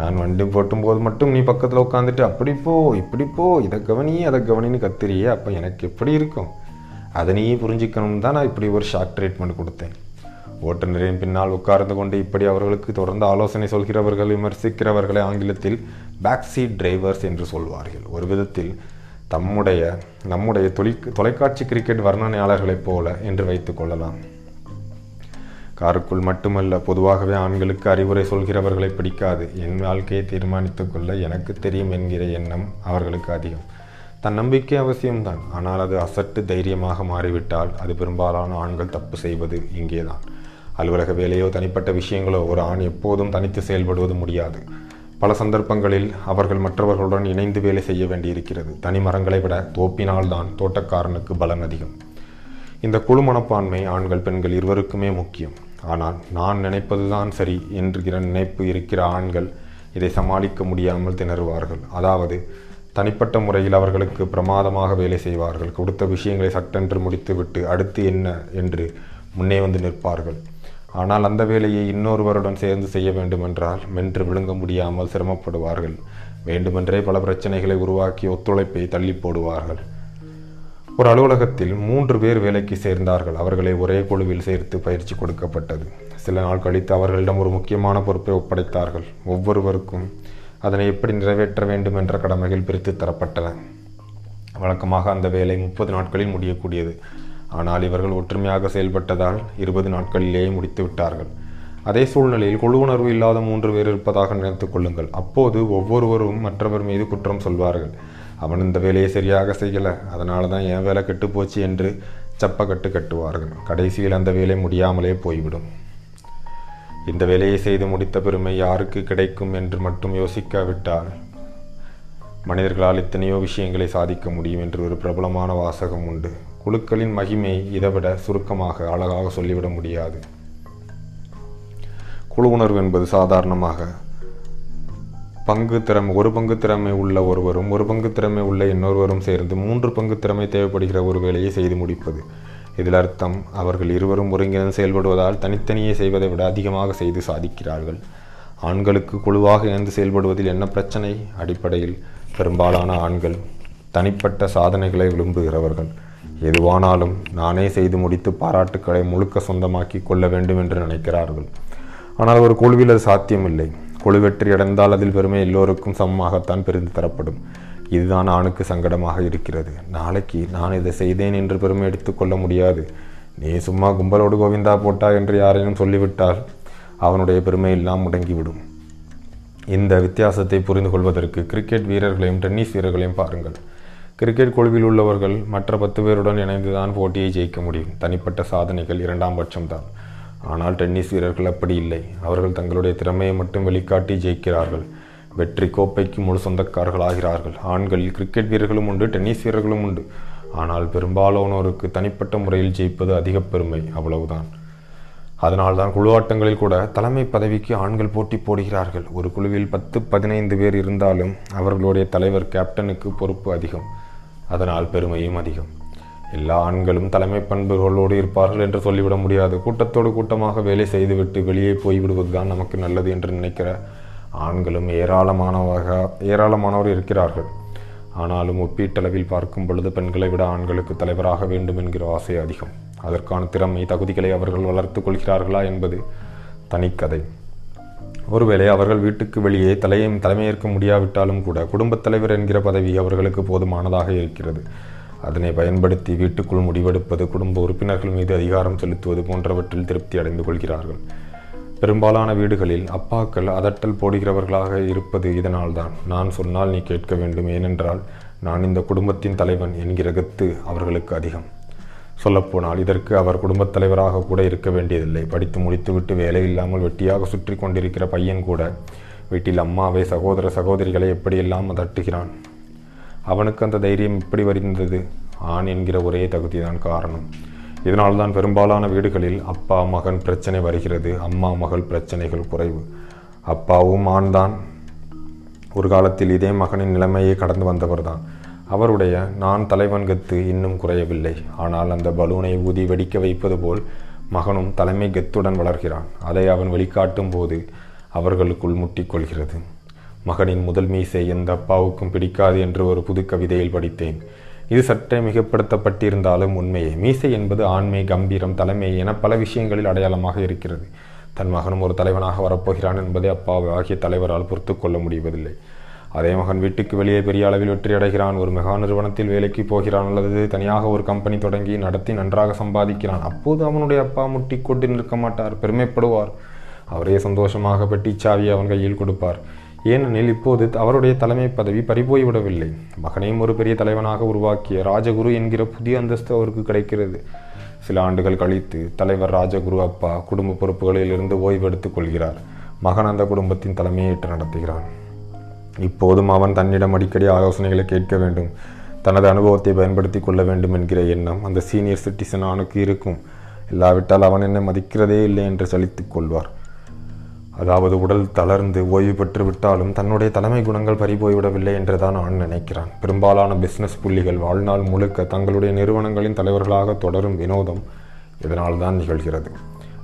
நான் வண்டி போட்டும் போது மட்டும் நீ பக்கத்தில் உட்காந்துட்டு அப்படி போ இப்படி போ, இதை கவனி அதை கவனின்னு கத்திரியே, அப்போ எனக்கு எப்படி இருக்கும்? அதை நீயே புரிஞ்சிக்கணும் தான் நான் இப்படி ஒரு ஷாக் ட்ரீட்மெண்ட் கொடுத்தேன். ஓட்டுநரின் பின்னால் உட்கார்ந்து கொண்டு இப்படி அவர்களுக்கு தொடர்ந்து ஆலோசனை சொல்கிறவர்கள் விமர்சிக்கிறவர்களை ஆங்கிலத்தில் பேக் சீட் டிரைவர்ஸ் என்று சொல்வார்கள். ஒரு விதத்தில் நம்முடைய தொலைக்காட்சி கிரிக்கெட் வர்ணனையாளர்களைப் போல என்று வைத்து கொள்ளலாம். காருக்குள் மட்டுமல்ல, பொதுவாகவே ஆண்களுக்கு அறிவுரை சொல்கிறவர்களை பிடிக்காது. என் வாழ்க்கையை தீர்மானித்து கொள்ள எனக்கு தெரியும் என்கிற எண்ணம் அவர்களுக்கு அதிகம். தன் நம்பிக்கை அவசியம்தான். ஆனால் அது அசட்டு தைரியமாக மாறிவிட்டால் அது பெரும்பாலான ஆண்கள் தப்பு செய்வது இங்கேதான். அலுவலக வேலையோ தனிப்பட்ட விஷயங்களோ ஒரு ஆண் எப்போதும் தனித்து செயல்படுவது முடியாது. பல சந்தர்ப்பங்களில் அவர்கள் மற்றவர்களுடன் இணைந்து வேலை செய்ய வேண்டியிருக்கிறது. தனி மரங்களை விட தோப்பினால்தான் தோட்டக்காரனுக்கு பலன் அதிகம். இந்த குழு மனப்பான்மை ஆண்கள் பெண்கள் இருவருக்குமே முக்கியம். ஆனால் நான் நினைப்பதுதான் சரி என்கிற நினைப்பு இருக்கிற ஆண்கள் இதை சமாளிக்க முடியாமல் திணறுவார்கள். அதாவது தனிப்பட்ட முறையில் அவர்களுக்கு பிரமாதமாக வேலை செய்வார்கள். கொடுத்த விஷயங்களை சட்டென்று முடித்துவிட்டு அடுத்து என்ன என்று முன்னே வந்து நிற்பார்கள். ஆனால் அந்த வேலையை இன்னொருவருடன் சேர்ந்து செய்ய வேண்டுமென்றால் மென்று விழுங்க முடியாமல் சிரமப்படுவார்கள். வேண்டுமென்றே பல பிரச்சனைகளை உருவாக்கி ஒத்துழைப்பை தள்ளி போடுவார்கள். ஒரு அலுவலகத்தில் 3 பேர் வேலைக்கு சேர்ந்தார்கள். அவர்களை ஒரே குழுவில் சேர்த்து பயிற்சி கொடுக்கப்பட்டது. சில நாள் கழித்து அவர்களிடம் ஒரு முக்கியமான பொறுப்பை ஒப்படைத்தார்கள். ஒவ்வொருவருக்கும் அதனை எப்படி நிறைவேற்ற வேண்டும் என்ற கடமைகள் பிரித்து தரப்பட்டன. வழக்கமாக அந்த வேலை 30 நாட்களில் முடியக்கூடியது. ஆனால் இவர்கள் ஒற்றுமையாக செயல்பட்டதால் 20 நாட்களிலேயே முடித்து விட்டார்கள். அதே சூழ்நிலையில் குழு உணர்வு இல்லாத 3 பேர் இருப்பதாக நினைத்துக் கொள்ளுங்கள். அப்போது ஒவ்வொருவரும் மற்றவர் மீது குற்றம் சொல்வார்கள். அவன் இந்த வேலையை சரியாக செய்யலை, அதனால தான் என் வேலை கெட்டு போச்சு என்று சப்பக்கட்டு கட்டுவார்கள். கடைசியில் அந்த வேலை முடியாமலே போய்விடும். இந்த வேலையை செய்து முடித்த பெருமை யாருக்கு கிடைக்கும் என்று மட்டும் யோசிக்காவிட்டால் மனிதர்களால் எத்தனையோ விஷயங்களை சாதிக்க முடியும் என்று ஒரு பிரபலமான வாசகம் உண்டு. குழுக்களின் மகிமை இதைவிட சுருக்கமாக அழகாக சொல்லிவிட முடியாது. குழு உணர்வு என்பது சாதாரணமாக ஒரு பங்கு திறமை உள்ள ஒருவரும் ஒரு பங்கு திறமை உள்ள இன்னொருவரும் சேர்ந்து 3 பங்கு திறமை தேவைப்படுகிற ஒரு வேலையை செய்து முடிப்பது. இதில் அர்த்தம், அவர்கள் இருவரும் ஒருங்கிணைந்து செயல்படுவதால் தனித்தனியே செய்வதை விட அதிகமாக செய்து சாதிக்கிறார்கள். ஆண்களுக்கு குழுவாக இணைந்து செயல்படுவதில் என்ன பிரச்சனை? அடிப்படையில் பெரும்பாலான ஆண்கள் தனிப்பட்ட சாதனைகளை விரும்புகிறவர்கள். எதுவானாலும் நானே செய்து முடித்து பாராட்டுக்களை முழுக்க சொந்தமாக்கி கொள்ள வேண்டும் என்று நினைக்கிறார்கள். ஆனால் ஒரு குழுவில் அது சாத்தியமில்லை. குழு வெற்றி அடைந்தால் அதில் பெருமை எல்லோருக்கும் சமமாகத்தான் பிரிந்து தரப்படும். இதுதான் ஆணுக்கு சங்கடமாக இருக்கிறது. நாளைக்கு நான் இதை செய்தேன் என்று பெருமை எடுத்துக்கொள்ள முடியாது. நீ சும்மா கும்பலோடு கோவிந்தா போட்டா என்று யாரையும் சொல்லிவிட்டால் அவனுடைய பெருமையெல்லாம் முடங்கிவிடும். இந்த வித்தியாசத்தை புரிந்து கொள்வதற்கு கிரிக்கெட் வீரர்களையும் டென்னிஸ் வீரர்களையும் பாருங்கள். கிரிக்கெட் குழுவில் உள்ளவர்கள் மற்ற 10 பேருடன் இணைந்து தான் போட்டியை ஜெயிக்க முடியும். தனிப்பட்ட சாதனைகள் 2ஆம் பட்சம்தான். ஆனால் டென்னிஸ் வீரர்கள் அப்படி இல்லை. அவர்கள் தங்களுடைய திறமையை மட்டும் வெளிக்காட்டி ஜெயிக்கிறார்கள். வெற்றி கோப்பைக்கு முழு சொந்தக்காரர்கள் ஆகிறார்கள். ஆண்களில் கிரிக்கெட் வீரர்களும் உண்டு, டென்னிஸ் வீரர்களும் உண்டு. ஆனால் பெரும்பாலானோருக்கு தனிப்பட்ட முறையில் ஜெயிப்பது அதிக பெருமை, அவ்வளவுதான். அதனால்தான் குழு ஆட்டங்களில் கூட தலைமை பதவிக்கு ஆண்கள் போட்டி போடுகிறார்கள். ஒரு குழுவில் 10-15 பேர் இருந்தாலும் அவர்களுடைய தலைவர் கேப்டனுக்கு பொறுப்பு அதிகம். அதனால் பெருமையும் அதிகம். எல்லா ஆண்களும் தலைமை பண்புகளோடு இருப்பார்கள் என்று சொல்லிவிட முடியாது. கூட்டத்தோடு கூட்டமாக வேலை செய்துவிட்டு வெளியே போய்விடுவதுதான் நமக்கு நல்லது என்று நினைக்கிற ஆண்களும் ஏராளமானோர் இருக்கிறார்கள். ஆனாலும் ஒப்பீட்டளவில் பார்க்கும் பொழுது பெண்களை விட ஆண்களுக்கு தலைவராக வேண்டும் என்கிற ஆசை அதிகம். அதற்கான திறமை தகுதிகளை அவர்கள் வளர்த்து கொள்கிறார்களா என்பது தனிக்கதை. ஒருவேளை அவர்கள் வீட்டுக்கு வெளியே தலைமையேற்க முடியாவிட்டாலும் கூட குடும்பத் தலைவர் என்கிற பதவி அவர்களுக்கு போதுமானதாக இருக்கிறது. அதனை பயன்படுத்தி வீட்டுக்குள் முடிவெடுப்பது, குடும்ப உறுப்பினர்கள் மீது அதிகாரம் செலுத்துவது போன்றவற்றில் திருப்தி அடைந்து கொள்கிறார்கள். பெரும்பாலான வீடுகளில் அப்பாக்கள் அதட்டல் போடுகிறவர்களாக இருப்பது இதனால்தான். நான் சொன்னால் நீ கேட்க வேண்டும், ஏனென்றால் நான் இந்த குடும்பத்தின் தலைவன் என்கிற கத்து அவர்களுக்கு அதிகம். சொல்லப்போனால் இதற்கு அவர் குடும்பத் தலைவராக கூட இருக்க வேண்டியதில்லை. படித்து முடித்துவிட்டு வேலை இல்லாமல் வெட்டியாக சுற்றி கொண்டிருக்கிற பையன் கூட வீட்டில் அம்மாவை, சகோதர சகோதரிகளை எப்படியெல்லாம் அதட்டுகிறான். அவனுக்கு அந்த தைரியம் எப்படி வருந்தது? ஆண் என்கிற ஒரே தகுதிதான் காரணம். இதனால்தான் பெரும்பாலான வீடுகளில் அப்பா மகன் பிரச்சனை வருகிறது, அம்மா மகள் பிரச்சனைகள் குறைவு. அப்பாவும் ஆண் தான். ஒரு காலத்தில் இதே மகனின் நிலைமையை கடந்து வந்தவர் தான். அவருடைய நான் தலைவன் கத்து இன்னும் குறையவில்லை. ஆனால் அந்த பலூனை ஊதி வெடிக்க வைப்பது போல் மகனும் தலைமை கத்துடன் வளர்கிறான். அதை அவன் வெளிக்காட்டும் போது அவர்களுக்குள் முட்டிக்கொள்கிறது. மகனின் முதல் மீசை எந்த அப்பாவுக்கும் பிடிக்காது என்று ஒரு புது கவிதையில் படித்தேன். இது சற்றே மிகப்படுத்தப்பட்டிருந்தாலும் உண்மையே. மீசை என்பது ஆண்மை, கம்பீரம், தலைமை என பல விஷயங்களில் அடையாளமாக இருக்கிறது. தன் மகனும் ஒரு தலைவனாக வரப்போகிறான் என்பதை அப்பாவாகிய தலைவரால் பொறுத்து கொள்ள முடிவதில்லை. அதே மகன் வீட்டுக்கு வெளியே பெரிய அளவில் வெற்றி அடைகிறான். ஒரு மெகா நிறுவனத்தில் வேலைக்கு போகிறான் அல்லது தனியாக ஒரு கம்பெனி தொடங்கி நடத்தி நன்றாக சம்பாதிக்கிறான். அப்போது அவனுடைய அப்பா முட்டிக்கொண்டு நிற்க மாட்டார், பெருமைப்படுவார். அவரே சந்தோஷமாக பெட்டிச்சாவியை அவன் கையில் கொடுப்பார். ஏனெனில் இப்போது அவருடைய தலைமை பதவி பறிபோய்விடவில்லை. மகனையும் ஒரு பெரிய தலைவனாக உருவாக்கிய ராஜகுரு என்கிற புதிய அந்தஸ்து அவருக்கு கிடைக்கிறது. சில ஆண்டுகள் கழித்து தலைவர் ராஜகுரு அப்பா குடும்ப பொறுப்புகளிலிருந்து ஓய்வெடுத்துக் கொள்கிறார். மகன் அந்த குடும்பத்தின் தலைமையேற்று நடத்துகிறான். இப்போதும் அவன் தன்னிடம் அடிக்கடி ஆலோசனைகளை கேட்க வேண்டும், தனது அனுபவத்தை பயன்படுத்தி கொள்ள வேண்டும் என்கிற எண்ணம் அந்த சீனியர் சிட்டிசன் ஆணுக்கு இருக்கும். இல்லாவிட்டால் அவன் என்னை மதிக்கிறதே இல்லை என்று சலித்து கொள்வார். அதாவது உடல் தளர்ந்து ஓய்வு பெற்று விட்டாலும் தன்னுடைய தலைமை குணங்கள் பறிபோய்விடவில்லை என்றுதான் ஆண் நினைக்கிறான். பெரும்பாலான பிஸ்னஸ் புள்ளிகள் வாழ்நாள் முழுக்க தங்களுடைய நிறுவனங்களின் தலைவர்களாக தொடரும் வினோதம் இதனால் தான் நிகழ்கிறது.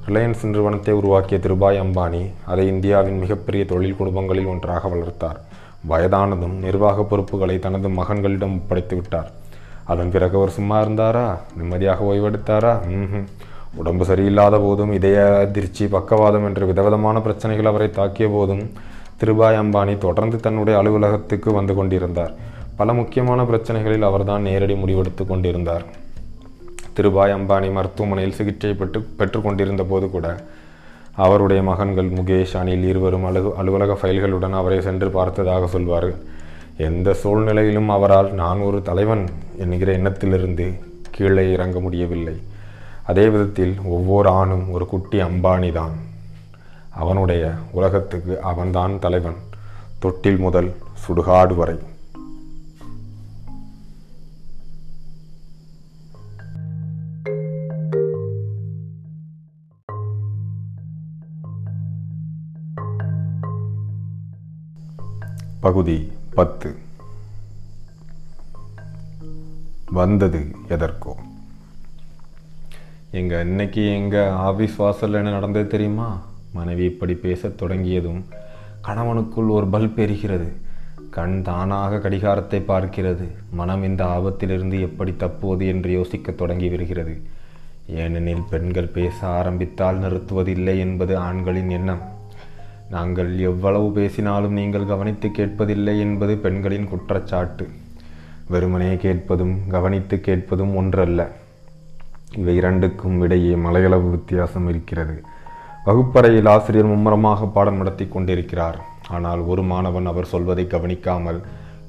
ரிலையன்ஸ் நிறுவனத்தை உருவாக்கிய திருபாய் அம்பானி அதை இந்தியாவின் மிகப்பெரிய தொழில் குடும்பங்களில் ஒன்றாக வளர்த்தார். வயதானதும் நிர்வாக பொறுப்புகளை தனது மகன்களிடம் ஒப்படைத்து விட்டார். அதன் பிறகு அவர் சும்மா இருந்தாரா? நிம்மதியாக ஓய்வெடுத்தாரா? உடம்பு சரியில்லாத போதும், இதய அதிர்ச்சி, பக்கவாதம் என்று விதவிதமான பிரச்சனைகள் அவரை தாக்கிய போதும் திருபாய் அம்பானி தொடர்ந்து தன்னுடைய அலுவலகத்துக்கு வந்து கொண்டிருந்தார். பல முக்கியமான பிரச்சனைகளில் அவர்தான் நேரடி முடிவெடுத்து கொண்டிருந்தார். திருபாய் அம்பானி மருத்துவமனையில் சிகிச்சை பெற்றுக்கொண்டிருந்த போது கூட அவருடைய மகன்கள் முகேஷ், அனில் இருவரும் அலுவலக ஃபைல்களுடன் அவரை சென்று பார்த்ததாக சொல்வார்கள். எந்த சூழ்நிலையிலும் அவரால் நான் ஒரு தலைவன் என்கிற எண்ணத்திலிருந்து கீழே இறங்க முடியவில்லை. அதே விதத்தில் ஒவ்வொரு ஆணும் ஒரு குட்டி அம்பானிதான். அவனுடைய உலகத்துக்கு அவன்தான் தலைவன், தொட்டில் முதல் சுடுகாடு வரை. பகுதி 10. வந்தது எதற்கோ. இன்னைக்கு எங்கள் ஆஃபீஸ் வாசலில் என்ன நடந்தது தெரியுமா? மனைவி இப்படி பேசத் தொடங்கியதும் கணவனுக்குள் ஒரு பல்ப் எரிகிறது. கண் தானாக கடிகாரத்தை பார்க்கிறது. மனம் இந்த ஆபத்திலிருந்து எப்படி தப்புவது என்று யோசிக்க தொடங்கி வருகிறது. ஏனெனில் பெண்கள் பேச ஆரம்பித்தால் நிறுத்துவதில்லை என்பது ஆண்களின் எண்ணம். நாங்கள் எவ்வளவு பேசினாலும் நீங்கள் கவனித்து கேட்பதில்லை என்பது பெண்களின் குற்றச்சாட்டு. வெறுமனே கேட்பதும் கவனித்து கேட்பதும் ஒன்றல்ல. இவை இரண்டுக்கும் இடையே மலையளவு வித்தியாசம் இருக்கிறது. வகுப்பறையில் ஆசிரியர் மும்முரமாக பாடம் நடத்தி கொண்டிருக்கிறார். ஆனால் ஒரு மாணவன் அவர் சொல்வதை கவனிக்காமல்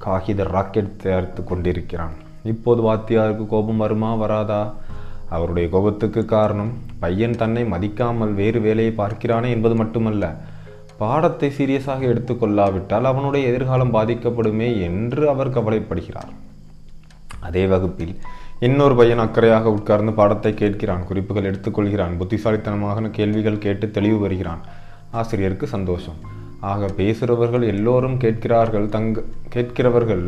காகித ராக்கெட் தயாரித்து கொண்டிருக்கிறான். இப்போது வாத்தியாருக்கு கோபம் வருமா வராதா? அவருடைய கோபத்துக்கு காரணம் பையன் தன்னை மதிக்காமல் வேறு வேலையை பார்க்கிறானே என்பது மட்டுமல்ல, பாடத்தை சீரியஸாக எடுத்துக்கொள்ளாவிட்டால் அவனுடைய எதிர்காலம் பாதிக்கப்படுமே என்று அவர் கவலைப்படுகிறார். அதே வகுப்பில் இன்னொரு பையன் அக்கறையாக உட்கார்ந்து பாடத்தை கேட்கிறான், குறிப்புகள் எடுத்துக்கொள்கிறான், புத்திசாலித்தனமாக கேள்விகள் கேட்டு தெளிவு பெறுகிறான். ஆசிரியருக்கு சந்தோஷம். ஆக பேசுகிறவர்கள் எல்லோரும் கேட்கிறவர்கள்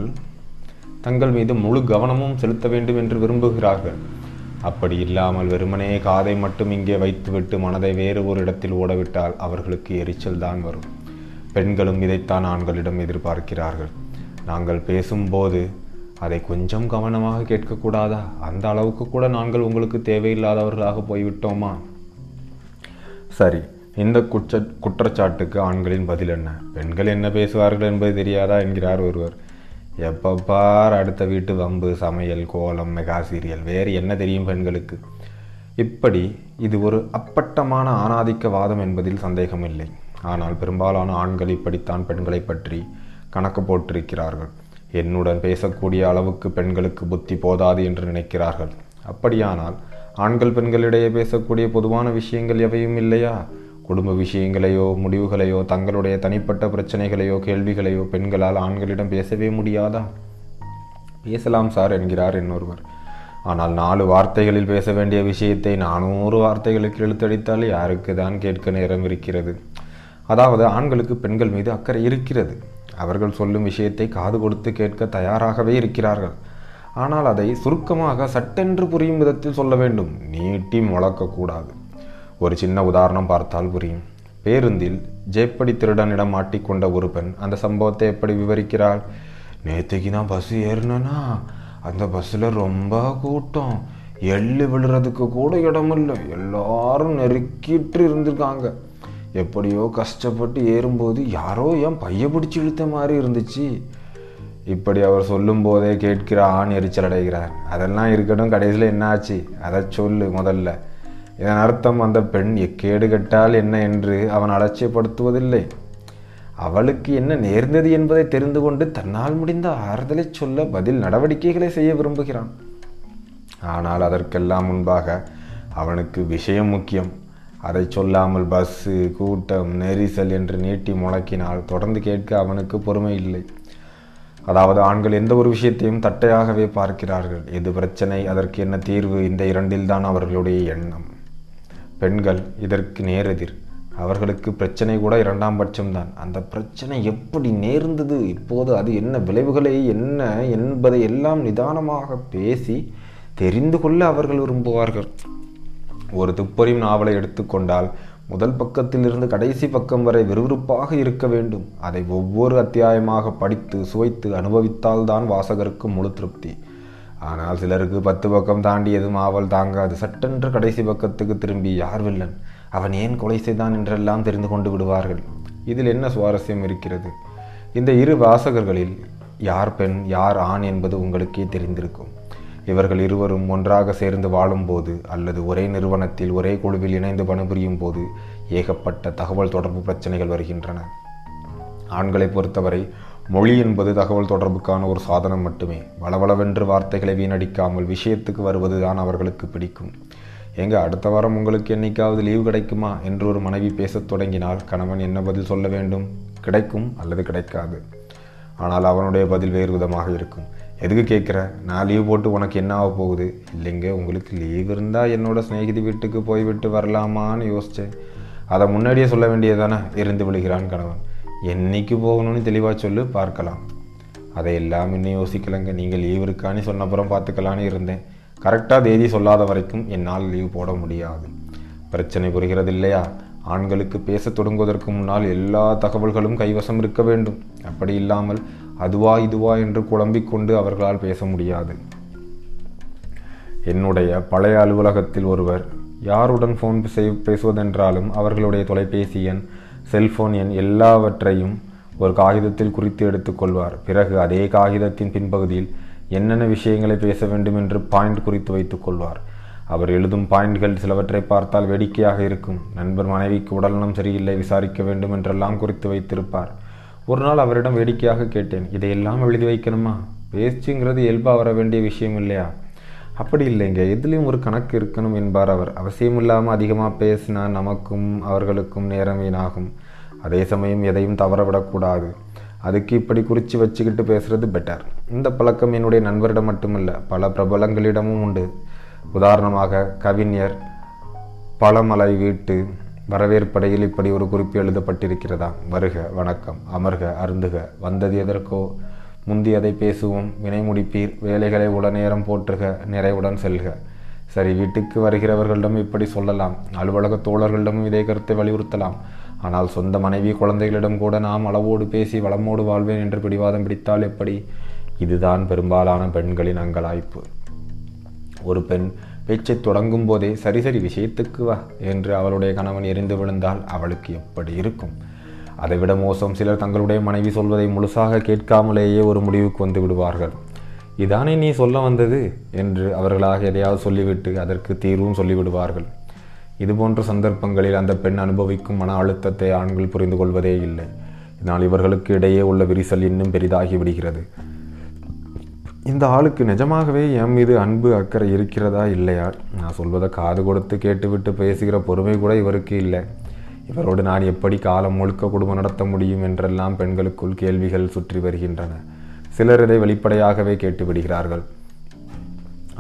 தங்கள் மீது முழு கவனமும் செலுத்த வேண்டும் என்று விரும்புகிறார்கள். அப்படி இல்லாமல் வெறுமனே காதை மட்டும் இங்கே வைத்துவிட்டு மனதை வேறு ஒரு இடத்தில் ஓடவிட்டால் அவர்களுக்கு எரிச்சல் தான் வரும். பெண்களும் இதைத்தான் ஆண்களிடம் எதிர்பார்க்கிறார்கள். நாங்கள் பேசும்போது அதை கொஞ்சம் கவனமாக கேட்கக்கூடாதா? அந்த அளவுக்கு கூட நாங்கள் உங்களுக்கு தேவையில்லாதவர்களாக போய்விட்டோமா? சரி, இந்த குற்றச்சாட்டுக்கு ஆண்களின் பதில் என்ன? பெண்கள் என்ன பேசுவார்கள் என்பது தெரியாதா என்கிறார் ஒருவர். எப்பப்பார் அடுத்த வீட்டு வம்பு, சமையல், கோலம், மெகா சீரியல், வேறு என்ன தெரியும் பெண்களுக்கு? இப்படி இது ஒரு அப்பட்டமான ஆணாதிக்கவாதம் என்பதில் சந்தேகமில்லை. ஆனால் பெரும்பாலான ஆண்கள் இப்படித்தான் பெண்களை பற்றி கணக்கு போட்டிருக்கிறார்கள். என்னுடன் பேசக்கூடிய அளவுக்கு பெண்களுக்கு புத்தி போதாது என்று நினைக்கிறார்கள். அப்படியானால் ஆண்கள் பெண்களிடையே பேசக்கூடிய பொதுவான விஷயங்கள் எவையும் இல்லையா? குடும்ப விஷயங்களையோ முடிவுகளையோ தங்களுடைய தனிப்பட்ட பிரச்சனைகளையோ கேள்விகளையோ பெண்களால் ஆண்களிடம் பேசவே முடியாதா? பேசலாம் சார் என்கிறார் இன்னொருவர். ஆனால் 4 வார்த்தைகளில் பேச வேண்டிய விஷயத்தை 400 வார்த்தைகளுக்கு இழுத்தடித்தால் யாருக்கு தான் கேட்க நேரம் இருக்கிறது? அதாவது ஆண்களுக்கு பெண்கள் மீது அக்கறை இருக்கிறது. அவர்கள் சொல்லும் விஷயத்தை காது கொடுத்து கேட்க தயாராகவே இருக்கிறார்கள். ஆனால் அதை சுருக்கமாக சட்டென்று புரியும் விதத்தில் சொல்ல வேண்டும், நீட்டி முழக்கக்கூடாது. ஒரு சின்ன உதாரணம் பார்த்தால் புரியும். பேருந்தில் ஜேப்படி திருடனிடம் மாட்டிக்கொண்ட ஒரு பெண் அந்த சம்பவத்தை எப்படி விவரிக்கிறாள்? நேற்றுக்கு தான் பஸ் ஏறினா, அந்த பஸ்ஸில் ரொம்ப கூட்டம், எள்ளு விழுறதுக்கு கூட இடமில்லை, எல்லாரும் நெருக்கிட்டு இருந்திருக்காங்க. எப்படியோ கஷ்டப்பட்டு ஏறும்போது யாரோ என் பைய பிடிச்சி இழுத்த மாதிரி இருந்துச்சு. இப்படி அவர் சொல்லும் போதே கேட்கிற ஆண் எரிச்சல் அடைகிறார். அதெல்லாம் இருக்கட்டும், கடைசியில் என்ன ஆச்சு அதை சொல்லு முதல்ல. இதன் அர்த்தம் அந்த பெண் எக்கேடு கட்டால் என்ன என்று அவன் அலட்சியப்படுத்துவதில்லை. அவளுக்கு என்ன நேர்ந்தது என்பதை தெரிந்து கொண்டு தன்னால் முடிந்த ஆறுதலை சொல்ல பதில் நடவடிக்கைகளை செய்ய விரும்புகிறான். ஆனால் அதற்கெல்லாம் முன்பாக அவனுக்கு விஷயம் முக்கியம். அதை சொல்லாமல் பஸ்ஸு, கூட்டம், நெரிசல் என்று நீட்டி முழக்கினால் தொடர்ந்து கேட்க அவனுக்கு பொறுமை இல்லை. அதாவது ஆண்கள் எந்த ஒரு விஷயத்தையும் தட்டையாகவே பார்க்கிறார்கள். எது பிரச்சனை, அதற்கு என்ன தீர்வு, இந்த இரண்டில்தான் அவர்களுடைய எண்ணம். பெண்கள் இதற்கு நேரெதிர். அவர்களுக்கு பிரச்சனை கூட 2ஆம் பட்சம்தான். அந்த பிரச்சனை எப்படி நேர்ந்தது, இப்போது அது என்ன, விளைவுகளை என்ன என்பதை எல்லாம் நிதானமாக பேசி தெரிந்து கொள்ள அவர்கள் விரும்புவார்கள். ஒரு துப்பறியும் நாவலை எடுத்துக்கொண்டால் முதல் பக்கத்திலிருந்து கடைசி பக்கம் வரை விறுவிறுப்பாக இருக்க வேண்டும். அதை ஒவ்வொரு அத்தியாயமாக படித்து சுவைத்து அனுபவித்தால்தான் வாசகருக்கு முழு திருப்தி. ஆனால் சிலருக்கு 10 பக்கம் தாண்டியதும் ஆவல் தாங்காது. சட்டென்று கடைசி பக்கத்துக்கு திரும்பி யார் வில்லன், அவன் ஏன் கொலை செய்தான் என்றெல்லாம் தெரிந்து கொண்டு விடுவார்கள். இதில் என்ன சுவாரஸ்யம் இருக்கிறது? இந்த 2 வாசகர்களில் யார் பெண் யார் ஆண் என்பது உங்களுக்கே தெரிந்திருக்கும். இவர்கள் இருவரும் ஒன்றாக சேர்ந்து வாழும்போது அல்லது ஒரே நிறுவனத்தில் ஒரே குழுவில் இணைந்து பணிபுரியும் போது ஏகப்பட்ட தகவல் தொடர்பு பிரச்சனைகள் வருகின்றன. ஆண்களை பொறுத்தவரை மொழி என்பது தகவல் தொடர்புக்கான ஒரு சாதனம் மட்டுமே. வளவளவென்று வார்த்தைகளை வீணடிக்காமல் விஷயத்துக்கு வருவதுதான் அவர்களுக்கு பிடிக்கும். எங்க அடுத்த வாரம் உங்களுக்கு என்னைக்காவது லீவு கிடைக்குமா என்று ஒரு மனைவி பேசத் தொடங்கினால் கணவன் என்ன பதில் சொல்ல வேண்டும்? கிடைக்கும் அல்லது கிடைக்காது. ஆனால் அவனுடைய பதில் வேறு விதமாக இருக்கும். எதுக்கு கேட்குற? நான் லீவ் போட்டு உனக்கு என்ன ஆக போகுது? இல்லைங்க, உங்களுக்கு லீவ் இருந்தால் என்னோட ஸ்நேகிதி வீட்டுக்கு போய்விட்டு வரலாமான்னு யோசித்தேன். அதை முன்னாடியே சொல்ல வேண்டியதானே? இருந்து விழுகிறான் கணவன். என்னைக்கு போகணும்னு தெளிவாக சொல்லு, பார்க்கலாம். அதையெல்லாம் இன்னும் யோசிக்கலங்க. நீங்கள் லீவ் இருக்கான்னு சொன்னப்புறம் பார்த்துக்கலான்னு இருந்தேன். கரெக்டாக தேதி சொல்லாத வரைக்கும் என்னால் லீவ் போட முடியாது. பிரச்சனை புரிகிறது இல்லையா? ஆண்களுக்கு பேச தொடங்குவதற்கு முன்னால் எல்லா தகவல்களும் கைவசம் இருக்க வேண்டும். அப்படி இல்லாமல் அதுவா இதுவா என்று குழம்பிக்கொண்டு அவர்களால் பேச முடியாது. என்னுடைய பழைய அலுவலகத்தில் ஒருவர் யாருடன் ஃபோன் பேசுவதென்றாலும் அவர்களுடைய தொலைபேசி எண், செல்போன் எண் எல்லாவற்றையும் ஒரு காகிதத்தில் குறித்து எடுத்துக்கொள்வார். பிறகு அதே காகிதத்தின் பின்பகுதியில் என்னென்ன விஷயங்களை பேச வேண்டும் என்று பாயிண்ட் குறித்து வைத்துக்கொள்வார். அவர் எழுதும் பாயிண்ட்கள் சிலவற்றை பார்த்தால் வேடிக்கையாக இருக்கும். நண்பர் மனைவிக்கு உடல்நலம் சரியில்லை, விசாரிக்க வேண்டும் என்றெல்லாம் குறித்து வைத்திருப்பார். ஒரு நாள் அவரிடம் வேடிக்கையாக கேட்டேன், இதையெல்லாம் எழுதி வைக்கணுமா? பேச்சுங்கிறது இயல்பாக வர வேண்டிய விஷயம் இல்லையா? அப்படி இல்லைங்க, எதுலேயும் ஒரு கணக்கு இருக்கணும் என்பார் அவர். அவசியமில்லாமல் அதிகமாக பேசினா நமக்கும் அவர்களுக்கும் நேரம் வீணாகும். அதே சமயம் எதையும் தவறவிடக்கூடாது. அதுக்கு இப்படி குறித்து வச்சுக்கிட்டு பேசுகிறது பெட்டர். இந்த பழக்கம் என்னுடைய நண்பரிடம் மட்டுமல்ல, பல பிரபலங்களிடமும் உண்டு. உதாரணமாக கவிஞர் பழமலை வீட்டு வரவேற்படையில் இப்படி ஒரு குறிப்பு எழுதப்பட்டிருக்கிறதா: வருக, வணக்கம், அமர்க, அருந்துக, வந்தது எதற்கோ, முந்தியதை பேசுவோம், வினை முடிப்பீர், வேலைகளை உட நேரம் போற்றுக, நிறைவுடன் செல்க. சரி, வீட்டுக்கு வருகிறவர்களிடம் இப்படி சொல்லலாம், அலுவலக தோழர்களிடமும் இதே கருத்தை வலியுறுத்தலாம். ஆனால் சொந்த மனைவி, குழந்தைகளிடம் கூட நாம் அளவோடு பேசி வளமோடு வாழ்வேன் என்று பிடிவாதம் பிடித்தால் எப்படி? இதுதான் பெரும்பாலான பெண்களின் அங்கலாய்ப்பு. ஒரு பெண் பேச்சை தொடங்கும் போதே சரி சரி விஷயத்துக்கு வா என்று அவளுடைய கணவன் எரிந்து விழுந்தால் அவளுக்கு எப்படி இருக்கும்? அதைவிட மோசம், சிலர் தங்களுடைய மனைவி சொல்வதை முழுசாக கேட்காமலேயே ஒரு முடிவுக்கு வந்து விடுவார்கள். இதானே நீ சொல்ல வந்தது என்று அவர்களாக எதையாவது சொல்லிவிட்டு அதற்கு தீர்வும் சொல்லிவிடுவார்கள். இதுபோன்ற சந்தர்ப்பங்களில் அந்த பெண் அனுபவிக்கும் மன அழுத்தத்தை ஆண்கள் புரிந்து கொள்வதே இல்லை. இதனால் இவர்களுக்கு இடையே உள்ள விரிசல் இன்னும் பெரிதாகி விடுகிறது. இந்த ஆளுக்கு நிஜமாகவே என் மீது அன்பு, அக்கறை இருக்கிறதா இல்லையா? நான் சொல்வதை காது கொடுத்து கேட்டுவிட்டு பேசுகிற பொறுமை கூட இவருக்கு இல்லை. இவரோடு நான் எப்படி காலம் முழுக்க குடும்பம் நடத்த முடியும் என்றெல்லாம் பெண்களுக்குள் கேள்விகள் சுற்றி வருகின்றன. சிலர் இதை வெளிப்படையாகவே கேட்டுவிடுகிறார்கள்.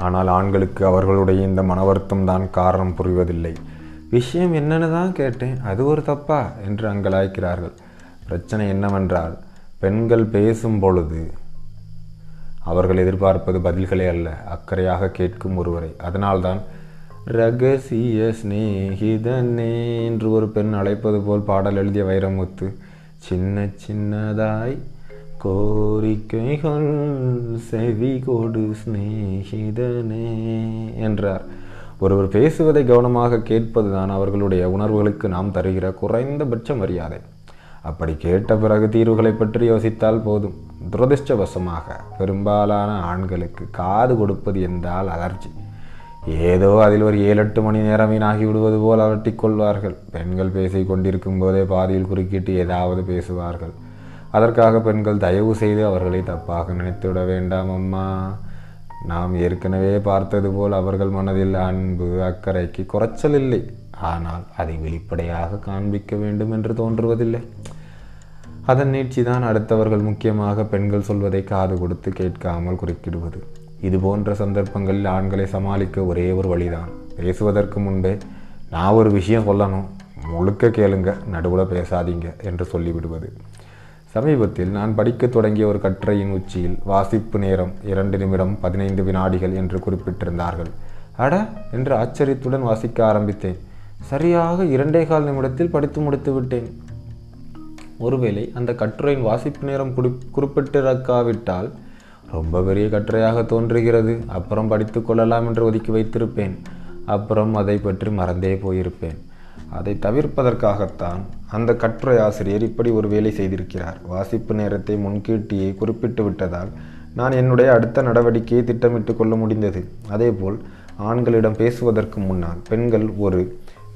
ஆனால் ஆண்களுக்கு அவர்களுடைய இந்த மன வருத்தம் தான் காரணம் புரிவதில்லை. விஷயம் என்னென்னு தான் கேட்டேன், அது ஒரு தப்பா என்று அங்கலாய்க்கிறார்கள். பிரச்சனை என்னவென்றால், பெண்கள் பேசும் பொழுது அவர்கள் எதிர்பார்ப்பது பதில்களே அல்ல, அக்கறையாக கேட்கும் ஒருவரை. அதனால்தான் ரகசிய ஸ்நேகிதனே என்று ஒரு பெண் அழைப்பது போல் பாடல் எழுதிய வைரமுத்து, சின்ன சின்னதாய் கோரிக்கைகள் செவி கொடு ஸ்நேகிதனே என்றார். ஒருவர் பேசுவதை கவனமாக கேட்பதுதான் அவர்களுடைய உணர்வுகளுக்கு நாம் தருகிற குறைந்தபட்ச மரியாதை. அப்படி கேட்ட பிறகு தீர்வுகளை பற்றி யோசித்தால் போதும். துரதிர்ஷ்டவசமாக பெரும்பாலான ஆண்களுக்கு காது கொடுப்பது என்றால் அலர்ஜி. ஏதோ அதில் ஒரு 7-8 மணி நேரம் வீணாகி விடுவது போல் அலட்டிக்கொள்வார்கள். பெண்கள் பேசி கொண்டிருக்கும் போதே பாதியில் குறுக்கிட்டு ஏதாவது பேசுவார்கள். அதற்காக பெண்கள் தயவு செய்து அவர்களை தப்பாக நினைத்துவிட வேண்டாம் அம்மா. நாம் ஏற்கனவே பார்த்தது போல் அவர்கள் மனதில் அன்பு, அக்கறைக்கு குறைச்சல் இல்லை. ஆனால் அதை வெளிப்படையாக காண்பிக்க வேண்டும் என்று தோன்றுவதில்லை. அதன் நீட்சிதான் அடுத்தவர்கள், முக்கியமாக பெண்கள் சொல்வதை காது கொடுத்து கேட்காமல் குறுக்கிடுவது. இதுபோன்ற சந்தர்ப்பங்களில் ஆண்களை சமாளிக்க ஒரே ஒரு வழிதான், பேசுவதற்கு முன்பே நான் ஒரு விஷயம் சொல்லணும், முழுக்க கேளுங்க, நடுவில் பேசாதீங்க என்று சொல்லிவிடுவது. சமீபத்தில் நான் படிக்க தொடங்கிய ஒரு கட்டுரையின் உச்சியில் வாசிப்பு நேரம் 2 நிமிடம் 15 வினாடிகள் என்று குறிப்பிட்டிருந்தார்கள். அட என்று ஆச்சரியத்துடன் வாசிக்க ஆரம்பித்தேன். சரியாக 2.25 நிமிடத்தில் படித்து முடித்து விட்டேன். ஒருவேளை அந்த கட்டுரையின் வாசிப்பு நேரம் குறிப்பிட்டிருக்காவிட்டால் ரொம்ப பெரிய கட்டுரையாக தோன்றுகிறது, அப்புறம் படித்து கொள்ளலாம் என்று ஒதுக்கி வைத்திருப்பேன். அப்புறம் அதை பற்றி மறந்தே போயிருப்பேன். அதை தவிர்ப்பதற்காகத்தான் அந்த கட்டுரை ஆசிரியர் இப்படி ஒரு வேலை செய்திருக்கிறார். வாசிப்பு நேரத்தை முன்கூட்டியே குறிப்பிட்டு விட்டதால் நான் என்னுடைய அடுத்த நடவடிக்கையை திட்டமிட்டு கொள்ள முடிந்தது. அதேபோல் ஆண்களிடம் பேசுவதற்கு முன்னால் பெண்கள் ஒரு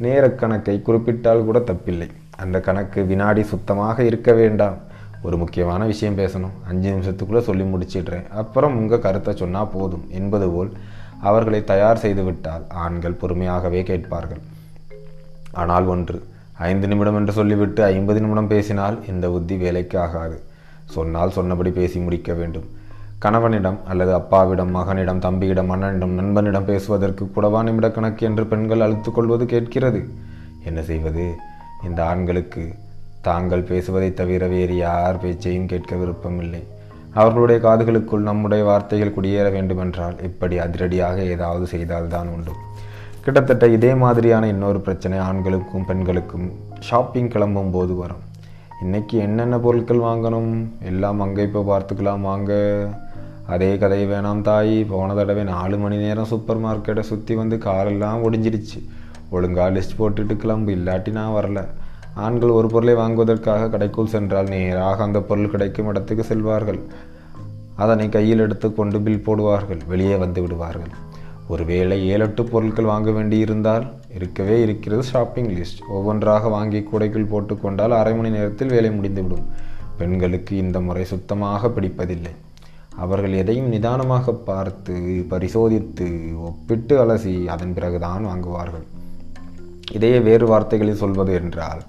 நேர கணக்கை குறிப்பிட்டால் கூட தப்பில்லை. அந்த கணக்கு வினாடி சுத்தமாக இருக்க வேண்டாம். ஒரு முக்கியமான விஷயம் பேசணும், 5 நிமிஷத்துக்குள்ளே சொல்லி முடிச்சிடுறேன், அப்புறம் உங்கள் கருத்தை சொன்னால் போதும் என்பது போல் அவர்களை தயார் செய்து விட்டால் ஆண்கள் பொறுமையாகவே கேட்பார்கள். ஆனால் ஒன்று, 5 நிமிடம் என்று சொல்லிவிட்டு 50 நிமிடம் பேசினால் இந்த உத்தி வேலைக்கு ஆகாது. சொன்னால் சொன்னபடி பேசி முடிக்க வேண்டும். கணவனிடம் அல்லது அப்பாவிடம், மகனிடம், தம்பியிடம், அண்ணனிடம், நண்பனிடம் பேசுவதற்கு கூடவா நிமிடக்கணக்கு என்று பெண்கள் அழுத்துக்கொள்வது கேட்கிறது. என்ன செய்வது? இந்த ஆண்களுக்கு தாங்கள் பேசுவதை தவிர வேறு யார் பேச்சையும் கேட்க விருப்பமில்லை. அவர்களுடைய காதுகளுக்குள் நம்முடைய வார்த்தைகள் குடியேற வேண்டுமென்றால் இப்படி அதிரடியாக ஏதாவது செய்தால்தான் உண்டு. கிட்டத்தட்ட இதே மாதிரியான இன்னொரு பிரச்சனை ஆண்களுக்கும் பெண்களுக்கும் ஷாப்பிங் கிளம்பும் போது வரும். இன்றைக்கி என்னென்ன பொருட்கள் வாங்கணும், எல்லாம் அங்கே இப்போ பார்த்துக்கலாம் வாங்க, அதே கதையை வேணாம் தாய், போன தடவை 4 மணி நேரம் சூப்பர் மார்க்கெட்டை சுற்றி வந்து காலெல்லாம் ஒடிஞ்சிடுச்சு, ஒழுங்காக லிஸ்ட் போட்டுட்டு கிளம்பு, இல்லாட்டி நான் வரல. ஆண்கள் ஒரு பொருளை வாங்குவதற்காக கடைக்குள் சென்றால் நேராக அந்த பொருள் கிடைக்கும் இடத்துக்கு செல்வார்கள். அதனை கையில் எடுத்து கொண்டு பில் போடுவார்கள், வெளியே வந்து விடுவார்கள். ஒருவேளை 7-8 பொருட்கள் வாங்க வேண்டியிருந்தால் இருக்கவே இருக்கிறது ஷாப்பிங் லிஸ்ட். ஒவ்வொன்றாக வாங்கி கூடைக்குள் போட்டுக்கொண்டால் 1/2 மணி நேரத்தில் வேலை முடிந்துவிடும். பெண்களுக்கு இந்த முறை சுத்தமாக பிடிப்பதில்லை. அவர்கள் எதையும் நிதானமாக பார்த்து பரிசோதித்து ஒப்பிட்டு அலசி அதன் பிறகுதான் வாங்குவார்கள். இதையே வேறு வார்த்தைகளில் சொல்வது என்றால்,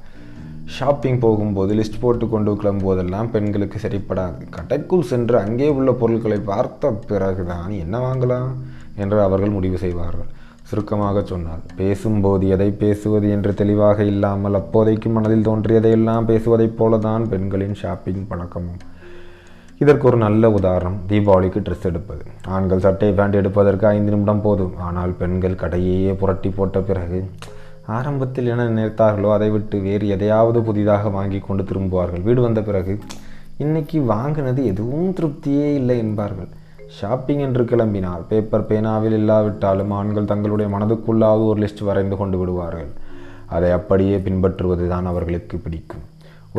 ஷாப்பிங் போகும்போது லிஸ்ட் போட்டு கொண்டு கிளம்புவதெல்லாம் பெண்களுக்கு சரிப்படாது. கடைக்குள் சென்று அங்கே உள்ள பொருட்களை பார்த்த பிறகுதான் என்ன வாங்கலாம் என்று அவர்கள் முடிவு செய்வார்கள். சுருக்கமாக சொன்னால், பேசும்போது எதை பேசுவது என்று தெளிவாக இல்லாமல் அப்போதைக்கு மனதில் தோன்றியதையெல்லாம் பேசுவதைப் போல தான் பெண்களின் ஷாப்பிங் பழக்கமும். இதற்கு ஒரு நல்ல உதாரணம், தீபாவளிக்கு ட்ரெஸ் எடுப்பது. ஆண்கள் சட்டை பேண்ட் எடுப்பதற்கு 5 நிமிடம் போதும். ஆனால் பெண்கள் கடையே புரட்டி போட்ட பிறகு ஆரம்பத்தில் என்ன நினைத்தார்களோ அதை விட்டு வேறு எதையாவது புதிதாக வாங்கி கொண்டு திரும்புவார்கள். வீடு வந்த பிறகு இன்றைக்கி வாங்கினது எதுவும் திருப்தியே இல்லை என்பார்கள். ஷாப்பிங் என்று கிளம்பினால் பேப்பர் பேனாவில் இல்லாவிட்டாலும் ஆண்கள் தங்களுடைய மனதுக்குள்ளாவது ஒரு லிஸ்ட் வரைந்து கொண்டு விடுவார்கள். அதை அப்படியே பின்பற்றுவது தான் அவர்களுக்கு பிடிக்கும்.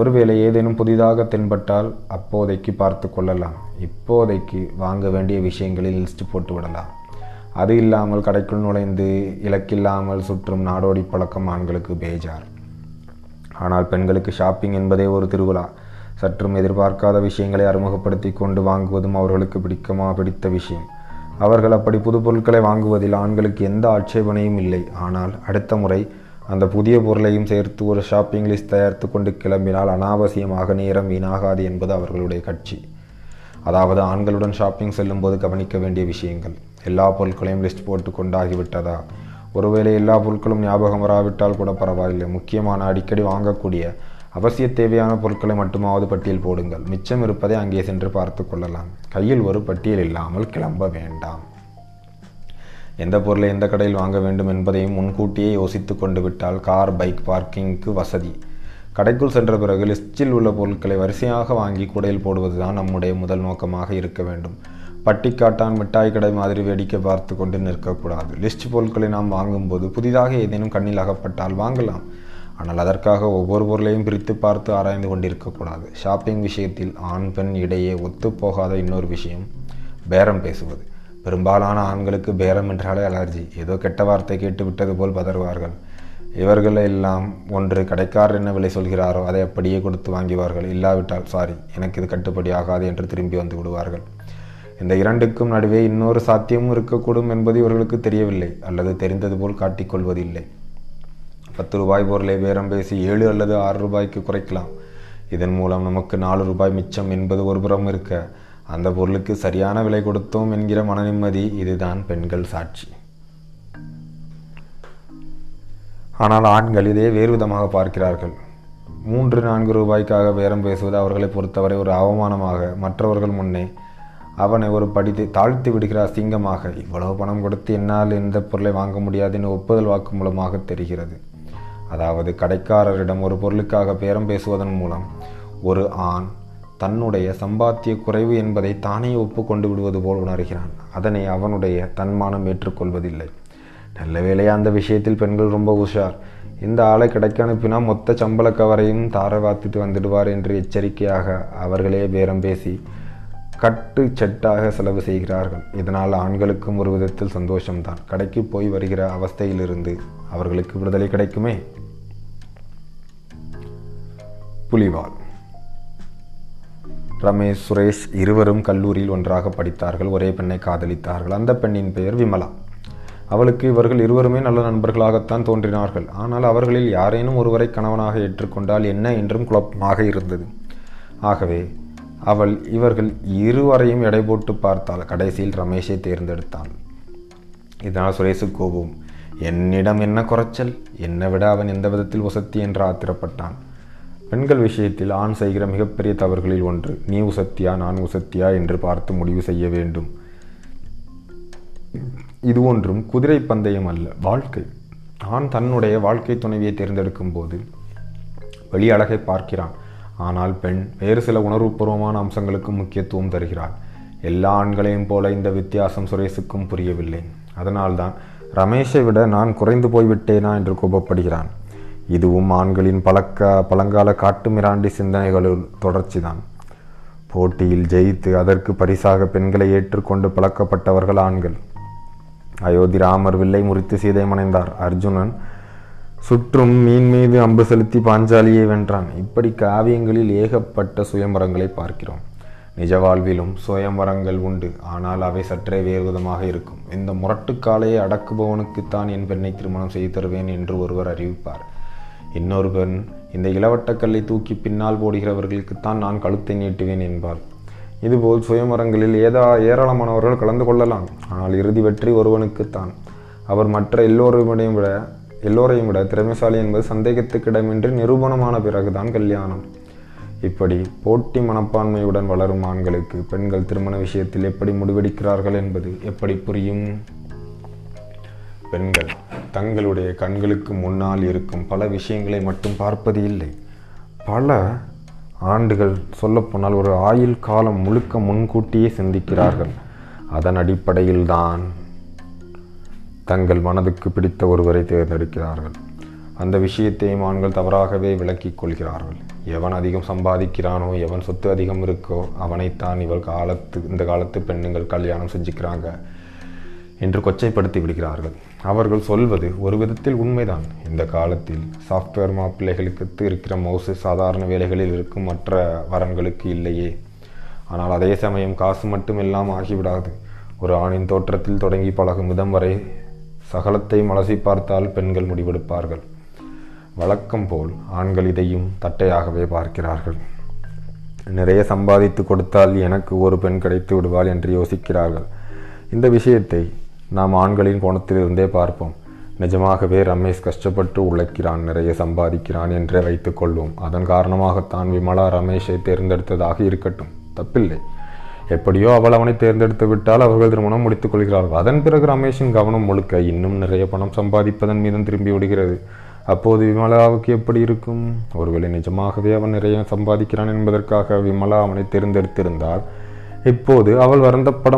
ஒருவேளை ஏதேனும் புதிதாக தென்பட்டால் அப்போதைக்கு பார்த்து கொள்ளலாம். இப்போதைக்கு வாங்க வேண்டிய விஷயங்களில் லிஸ்ட் போட்டு விடலாம். அது இல்லாமல் கடைக்குள் நுழைந்து இலக்கில்லாமல் சுற்றும் நாடோடி பழக்கம் ஆண்களுக்கு பேஜார். ஆனால் பெண்களுக்கு ஷாப்பிங் என்பதே ஒரு திருவிழா. சற்றும் எதிர்பார்க்காத விஷயங்களை அறிமுகப்படுத்தி கொண்டு வாங்குவதும் அவர்களுக்கு பிடித்த விஷயம். அவர்கள் அப்படி புது பொருட்களை வாங்குவதில் ஆண்களுக்கு எந்த ஆட்சேபனையும் இல்லை. ஆனால் அடுத்த முறை அந்த புதிய பொருளையும் சேர்த்து ஒரு ஷாப்பிங் லிஸ்ட் தயாரித்து கொண்டு கிளம்பினால் அனாவசியமாக நேரம் வீணாகாது என்பது அவர்களுடைய கட்சி. அதாவது, ஆண்களுடன் ஷாப்பிங் செல்லும்போது கவனிக்க வேண்டிய விஷயங்கள். எல்லா பொருட்களையும் லிஸ்ட் போட்டு கொண்டாகிவிட்டதா? ஒருவேளை எல்லா பொருட்களும் ஞாபகம் வராவிட்டால் கூட பரவாயில்லை, முக்கியமான அடிக்கடி வாங்கக்கூடிய அவசிய தேவையான பொருட்களை மட்டுமாவது பட்டியல் போடுங்கள். மிச்சம் இருப்பதை அங்கே சென்று பார்த்து கொள்ளலாம். கையில் ஒரு பட்டியல் இல்லாமல் கிளம்ப வேண்டாம். எந்த பொருளை எந்த கடையில் வாங்க வேண்டும் என்பதையும் முன்கூட்டியே யோசித்து கொண்டு விட்டால் கார், பைக் பார்க்கிங்க்கு வசதி. கடைக்குள் சென்ற பிறகு லிஸ்டில் உள்ள பொருட்களை வரிசையாக வாங்கி கூடையில் போடுவது தான் நம்முடைய முதல் நோக்கமாக இருக்க வேண்டும். பட்டிக்காட்டான் மிட்டாய் கடை மாதிரி வேடிக்கை பார்த்து கொண்டு நிற்கக்கூடாது. லிஸ்ட் பொருட்களை நாம் வாங்கும்போது புதிதாக ஏதேனும் கண்ணில் அகப்பட்டால் வாங்கலாம். ஆனால் அதற்காக ஒவ்வொரு பொருளையும் பிரித்து பார்த்து ஆராய்ந்து கொண்டிருக்கக்கூடாது. ஷாப்பிங் விஷயத்தில் ஆண் பெண் இடையே ஒத்துப்போகாத இன்னொரு விஷயம், பேரம் பேசுவது. பெரும்பாலான ஆண்களுக்கு பேரம் என்றாலே அலர்ஜி. ஏதோ கெட்ட வார்த்தை கேட்டு விட்டது போல் பதறுவார்கள். இவர்கள் எல்லாம் ஒன்று, கடைக்காரர் என்ன விலை சொல்கிறாரோ அதை அப்படியே கொடுத்து வாங்குவார்கள். இல்லாவிட்டால் சாரி எனக்கு இது கட்டுப்படி ஆகாது என்று திரும்பி வந்து விடுவார்கள். இந்த இரண்டுக்கும் நடுவே இன்னொரு சாத்தியமும் இருக்கக்கூடும் என்பது இவர்களுக்கு தெரியவில்லை, அல்லது தெரிந்தது போல் காட்டிக்கொள்வதில்லை. 10 ரூபாய் பொருளை பேரம் பேசி 7 அல்லது 6 ரூபாய்க்கு குறைக்கலாம். இதன் மூலம் நமக்கு 4 ரூபாய் மிச்சம் என்பது ஒரு புறம் இருக்க, அந்த பொருளுக்கு சரியான விலை கொடுத்தோம் என்கிற மன நிம்மதி இதுதான் பெண்கள் சாட்சி. ஆனால் ஆண்கள் இதை வேறு விதமாக பார்க்கிறார்கள். 3-4 ரூபாய்க்காக பேரம் பேசுவது அவர்களை பொறுத்தவரை ஒரு அவமானமாக, மற்றவர்கள் முன்னே அவனை ஒரு படித்து தாழ்த்து விடுகிற அசிங்கமாக, இவ்வளவு பணம் கொடுத்து என்னால் எந்த பொருளை வாங்க முடியாதுன்னு ஒப்புதல் வாக்கு மூலமாக தெரிகிறது. அதாவது, கடைக்காரரிடம் ஒரு பொருளுக்காக பேரம் பேசுவதன் மூலம் ஒரு ஆண் தன்னுடைய சம்பாத்திய குறைவு என்பதை தானே ஒப்புக்கொண்டு விடுவது போல் உணர்கிறான். அதனை அவனுடைய தன்மானம் ஏற்றுக்கொள்வதில்லை. நல்ல வேளையாக அந்த விஷயத்தில் பெண்கள் ரொம்ப உஷார். இந்த ஆளை கடைக்கு அனுப்பினா மொத்த சம்பள கவரையும் தாரை வார்த்துட்டு வந்துடுவார் என்று எச்சரிக்கையாக அவர்களே பேரம் பேசி கட்டு செட்டாக செலவு செய்கிறார்கள். இதனால் ஆண்களுக்கும் ஒரு விதத்தில் சந்தோஷம்தான். கடைக்கு போய் வருகிற அவஸ்தையிலிருந்து அவர்களுக்கு விடுதலை கிடைக்குமே. புலிவால் ரமேஷ் சுரேஷ் இருவரும் கல்லூரியில் ஒன்றாக படித்தார்கள். ஒரே பெண்ணை காதலித்தார்கள். அந்த பெண்ணின் பெயர் விமலா. அவளுக்கு இவர்கள் இருவருமே நல்ல நண்பர்களாகத்தான் தோன்றினார்கள். ஆனால் அவர்களில் யாரேனும் ஒருவரை கணவனாக ஏற்றுக்கொண்டால் என்ன என்றும் குழப்பமாக இருந்தது. ஆகவே அவள் இவர்கள் இருவரையும் எடை போட்டு பார்த்தாள். கடைசியில் ரமேஷை தேர்ந்தெடுத்தாள். இதனால் சுரேஷு கோபம். என்னிடம் என்ன குறைச்சல், என்னை விட அவன் எந்த விதத்தில் உசத்தி என்று ஆத்திரப்பட்டான். பெண்கள் விஷயத்தில் ஆண் செய்கிற மிகப்பெரிய தவறுகளில் ஒன்று நீ உசத்தியா நான் உசத்தியா என்று பார்த்து முடிவு செய்ய வேண்டும். இது ஒன்றும் குதிரை பந்தயம் அல்ல, வாழ்க்கை. ஆண் தன்னுடைய வாழ்க்கை துணைவியை தேர்ந்தெடுக்கும் போது வெளி அழகை பார்க்கிறான். ஆனால் பெண் வேறு சில உணர்வுபூர்வமான அம்சங்களுக்கு முக்கியத்துவம் தருகிறாள். எல்லா ஆண்களையும் போல இந்த வித்தியாசம் சுரேஷுக்கும் புரியவில்லை. அதனால்தான் ரமேஷை விட நான் குறைந்து போய்விட்டேனா என்று கோபப்படுகிறான். இதுவும் ஆண்களின் பழங்கால காட்டுமிராண்டி சிந்தனைகளின் தொடர்ச்சிதான். போட்டியில் ஜெயித்து அதற்கு பரிசாக பெண்களை ஏற்றுக்கொண்டு பழக்கப்பட்டவர்கள் ஆண்கள். அயோத்தி ராமர் வில்லை முறித்து சீதை மனைந்தார். அர்ஜுனன் சுற்றும் மீன் மீது அம்பு செலுத்தி பாஞ்சாலியை வென்றான். இப்படி காவியங்களில் ஏகப்பட்ட சுயம்பரங்களை பார்க்கிறோம். நிஜ வாழ்விலும் சுயம்பரங்கள் உண்டு. ஆனால் அவை சற்றே வேறு விதமாக இருக்கும். இந்த முரட்டுக்காலையை அடக்குபவனுக்குத்தான் என் பெண்ணை திருமணம் செய்து தருவேன் என்று ஒருவர் அறிவிப்பார். இன்னொரு பெண் இந்த இளவட்டக்கல்லை தூக்கி பின்னால் போடுகிறவர்களுக்குத்தான் நான் கழுத்தை நீட்டுவேன் என்பார். இதுபோல் சுயமரங்களில் ஏராளமானவர்கள் கலந்து கொள்ளலாம். ஆனால் இறுதி வெற்றி ஒருவனுக்குத்தான். அவர் மற்ற எல்லோரையும் விட திறமைசாலி என்பது சந்தேகத்துக்கிடமின்றி நிரூபணமான பிறகுதான் கல்யாணம். இப்படி போட்டி மனப்பான்மையுடன் வளரும் ஆண்களுக்கு பெண்கள் திருமண விஷயத்தில் எப்படி முடிவெடுக்கிறார்கள் என்பது எப்படி புரியும்? பெண்கள் தங்களுடைய கண்களுக்கு முன்னால் இருக்கும் பல விஷயங்களை மட்டும் பார்ப்பது இல்லை. பல ஆண்டுகள், சொல்லப்போனால் ஒரு ஆயுள் காலம் முழுக்க முன்கூட்டியே சிந்திக்கிறார்கள். அதன் அடிப்படையில் தான் தங்கள் மனதுக்கு பிடித்த ஒருவரை தேர்ந்தெடுக்கிறார்கள். அந்த விஷயத்தையும் ஆண்கள் தவறாகவே விளக்கிக் கொள்கிறார்கள். எவன் அதிகம் சம்பாதிக்கிறானோ, எவன் சொத்து அதிகம் இருக்கோ, அவனைத்தான் இந்த காலத்து பெண்ணுங்கள் கல்யாணம் செஞ்சுக்கிறாங்க என்று கொச்சைப்படுத்தி விடுகிறார்கள். அவர்கள் சொல்வது ஒரு விதத்தில் உண்மைதான். இந்த காலத்தில் சாஃப்ட்வேர் மாப்பிள்ளைகளுக்கு இருக்கிற மவுசு சாதாரண வேலைகளில் இருக்கும் மற்ற வரன்களுக்கு இல்லையே. ஆனால் அதே சமயம் காசு மட்டும் எல்லாம் ஆகிவிடாது. ஒரு ஆணின் தோற்றத்தில் தொடங்கி பழகும் விதம் வரை சகலத்தை அலசி பார்த்தால் பெண்கள் முடிவெடுப்பார்கள். வழக்கம் போல் ஆண்கள் இதையும் தட்டையாகவே பார்க்கிறார்கள். நிறைய சம்பாதித்து கொடுத்தால் எனக்கு ஒரு பெண் கிடைத்து விடுவாள் என்று யோசிக்கிறார்கள். இந்த விஷயத்தை நாம் ஆண்களின் கோணத்திலிருந்தே பார்ப்போம். நிஜமாகவே ரமேஷ் கஷ்டப்பட்டு உழைக்கிறான், நிறைய சம்பாதிக்கிறான் என்றே வைத்துக்கொள்வோம். அதன் காரணமாகத்தான் விமலா ரமேஷை தேர்ந்தெடுத்ததாக இருக்கட்டும், தப்பில்லை. எப்படியோ அவள் அவனை தேர்ந்தெடுத்து விட்டால் அவர்கள் திருமணம் முடித்துக் கொள்கிறார்கள். அதன் பிறகு ரமேஷின் கவனம் முழுக்க இன்னும் நிறைய பணம் சம்பாதிப்பதன் மீதும் திரும்பி விடுகிறது. அப்போது விமலாவுக்கு எப்படி இருக்கும்? ஒருவேளை நிஜமாகவே அவன் நிறைய சம்பாதிக்கிறான் என்பதற்காக விமலா அவனை தேர்ந்தெடுத்திருந்தால் இப்போது அவள் வருத்தப்பட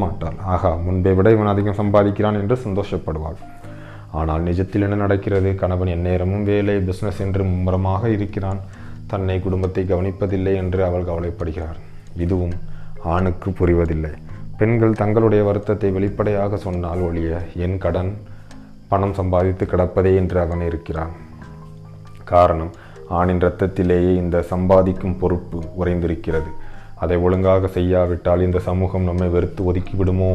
மாட்டாள். ஆகா, முன்பை விட இவன் அதிகம் சம்பாதிக்கிறான் என்று சந்தோஷப்படுவாள். ஆனால் நிஜத்தில் என்ன நடக்கிறது? கணவன் எந்நேரமும் வேலை, பிஸ்னஸ் என்று மும்முரமாக இருக்கிறான். தன்னை, குடும்பத்தை கவனிப்பதில்லை என்று அவள் கவலைப்படுகிறார். இதுவும் ஆணுக்கு புரிவதில்லை. பெண்கள் தங்களுடைய வருத்தத்தை வெளிப்படையாக சொன்னால் ஒழிய என் கடன் பணம் சம்பாதித்து கிடப்பதே என்று அவன் இருக்கிறான். காரணம், ஆணின் இரத்தத்திலேயே இந்த சம்பாதிக்கும் பொறுப்பு உறைந்திருக்கிறது. அதை ஒழுங்காக செய்யாவிட்டால் இந்த சமூகம் நம்மை வெறுத்து ஒதுக்கிவிடுமோ,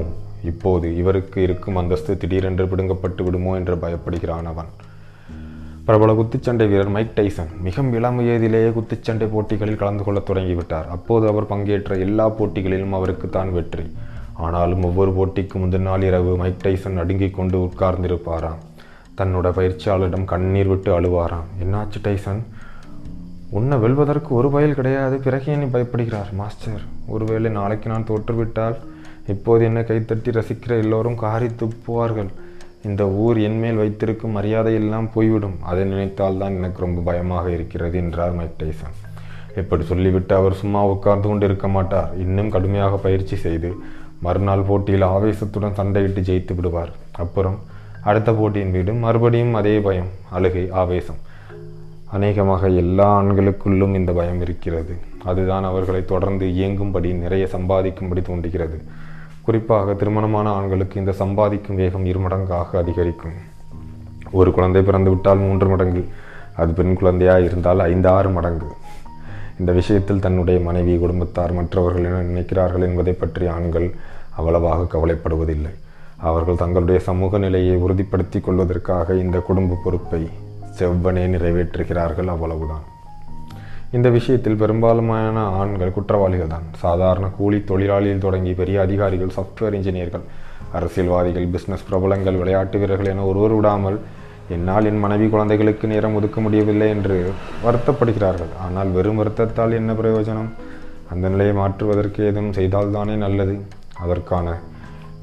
இப்போது இவருக்கு இருக்கும் அந்தஸ்து திடீரென்று பிடுங்கப்பட்டு விடுமோ என்று பயப்படுகிறான் அவன். பிரபல குத்துச்சண்டை வீரர் மைக் டைசன் மிக இளம் வயதிலேயே குத்துச்சண்டை போட்டிகளில் கலந்து கொள்ளத் தொடங்கிவிட்டார். அப்போது அவர் பங்கேற்ற எல்லா போட்டிகளிலும் அவருக்கு தான் வெற்றி. ஆனாலும் ஒவ்வொரு போட்டிக்கு முந்தின நாள் இரவு மைக் டைசன் அடுங்கிக் கொண்டு உட்கார்ந்திருப்பாராம். தன்னோட பயிற்சியாளரிடம் கண்ணீர் விட்டு அழுவாராம். என்னாச்சு டைசன், உன்னை வெல்வதற்கு ஒரு பயல் கிடையாது, பிறகு என்னை பயப்படுகிறார்? மாஸ்டர், ஒருவேளை நாளைக்கு நான் தோற்றுவிட்டால் இப்போது என்னை கைத்தட்டி ரசிக்கிற எல்லோரும் காரி துப்புவார்கள். இந்த ஊர் என்மேல் வைத்திருக்கும் மரியாதை எல்லாம் போய்விடும். அதை நினைத்தால் தான் எனக்கு ரொம்ப பயமாக இருக்கிறது என்றார் மைக் டைசன். இப்படி சொல்லிவிட்டு அவர் சும்மா உட்கார்ந்து கொண்டு இருக்க மாட்டார். இன்னும் கடுமையாக பயிற்சி செய்து மறுநாள் போட்டியில் ஆவேசத்துடன் சண்டையிட்டு ஜெயித்து விடுவார். அப்புறம் அடுத்த போட்டியின் வீடு மறுபடியும் அதே பயம், அழுகை, ஆவேசம். அநேகமாக எல்லா ஆண்களுக்குள்ளும் இந்த பயம் இருக்கிறது. அதுதான் அவர்களை தொடர்ந்து இயங்கும்படி நிறைய சம்பாதிக்கும்படி தூண்டுகிறது. குறிப்பாக திருமணமான ஆண்களுக்கு இந்த சம்பாதிக்கும் வேகம் 2 மடங்காக அதிகரிக்கும். ஒரு குழந்தை பிறந்துவிட்டால் 3 மடங்கு, அது பெண் குழந்தையாக இருந்தால் 5-6 மடங்கு. இந்த விஷயத்தில் தன்னுடைய மனைவி, குடும்பத்தார், மற்றவர்கள் என்ன நினைக்கிறார்கள் என்பதை பற்றி ஆண்கள் அவ்வளவாக கவலைப்படுவதில்லை. அவர்கள் தங்களுடைய சமூக நிலையை உறுதிப்படுத்தி கொள்வதற்காக இந்த குடும்ப பொறுப்பை செவ்வனே நிறைவேற்றுகிறார்கள், அவ்வளவுதான். இந்த விஷயத்தில் பெரும்பாலான ஆண்கள் குற்றவாளிகள் தான். சாதாரண கூலி தொழிலாளியில் தொடங்கி பெரிய அதிகாரிகள், சாஃப்ட்வேர் இன்ஜினியர்கள், அரசியல்வாதிகள், பிஸ்னஸ் பிரபலங்கள், விளையாட்டு வீரர்கள் என ஒருவர் விடாமல் என்னால் என் மனைவி, குழந்தைகளுக்கு நேரம் ஒதுக்க முடியவில்லை என்று வருத்தப்படுகிறார்கள். ஆனால் வெறும் வருத்தத்தால் என்ன பிரயோஜனம்? அந்த நிலையை மாற்றுவதற்கு ஏதும் செய்தால்தானே நல்லது. அதற்கான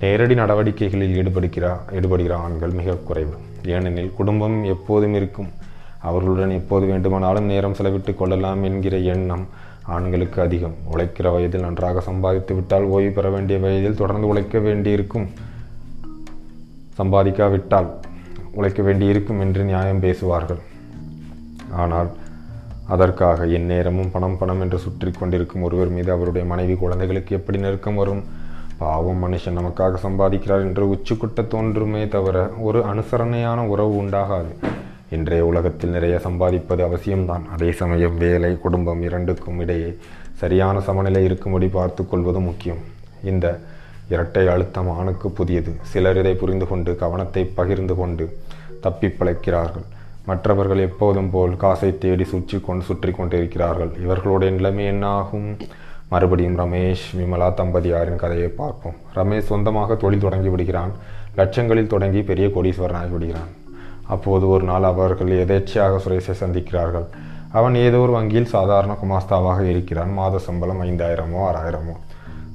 நேரடி நடவடிக்கைகளில் ஈடுபடுகிற ஆண்கள் மிக குறைவு. ஏனெனில் குடும்பம் எப்போதும் இருக்கும், அவர்களுடன் எப்போது வேண்டுமானாலும் நேரம் செலவிட்டு கொள்ளலாம் என்கிற எண்ணம் ஆண்களுக்கு அதிகம். உழைக்கிற வயதில் நன்றாக சம்பாதித்து விட்டால் ஓய்வு பெற வேண்டிய வயதில் தொடர்ந்து உழைக்க வேண்டியிருக்கும் என்று நியாயம் பேசுவார்கள். ஆனால் அதற்காக என் நேரமும் பணம் என்று சுற்றி கொண்டிருக்கும் ஒருவர் மீது அவருடைய மனைவி, குழந்தைகளுக்கு எப்படி நெருக்கம் வரும்? பாவம் மனுஷன் நமக்காக சம்பாதிக்கிறார் என்று உச்சுக்குட்ட தோன்றுமே தவிர ஒரு அனுசரணையான உறவு உண்டாகாது. இன்றைய உலகத்தில் நிறைய சம்பாதிப்பது அவசியம்தான். அதே சமயம் வேலை, குடும்பம் இரண்டுக்கும் இடையே சரியான சமநிலை இருக்கும்படி பார்த்து கொள்வது முக்கியம். இந்த இரட்டை அழுத்தம் ஆணுக்கு புதியது. சிலர் இதை புரிந்து கொண்டு கவனத்தை பகிர்ந்து கொண்டு தப்பி பிழைக்கிறார்கள். மற்றவர்கள் எப்போதும் போல் காசை தேடி சுற்றி கொண்டிருக்கிறார்கள். இவர்களுடைய நிலைமை என்ன ஆகும்? மறுபடியும் ரமேஷ், விமலா தம்பதியாரின் கதையை பார்ப்போம். ரமேஷ் சொந்தமாக தொழில் தொடங்கி விடுகிறான். லட்சங்களில் தொடங்கி பெரிய கோடீஸ்வரனாகி விடுகிறான். அப்போது ஒரு நாள் அவர்கள் எதேச்சையாக சுரேஷை சந்திக்கிறார்கள். அவன் ஏதோ ஒரு வங்கியில் சாதாரண குமாஸ்தாவாக இருக்கிறான். மாத சம்பளம் 5000-6000.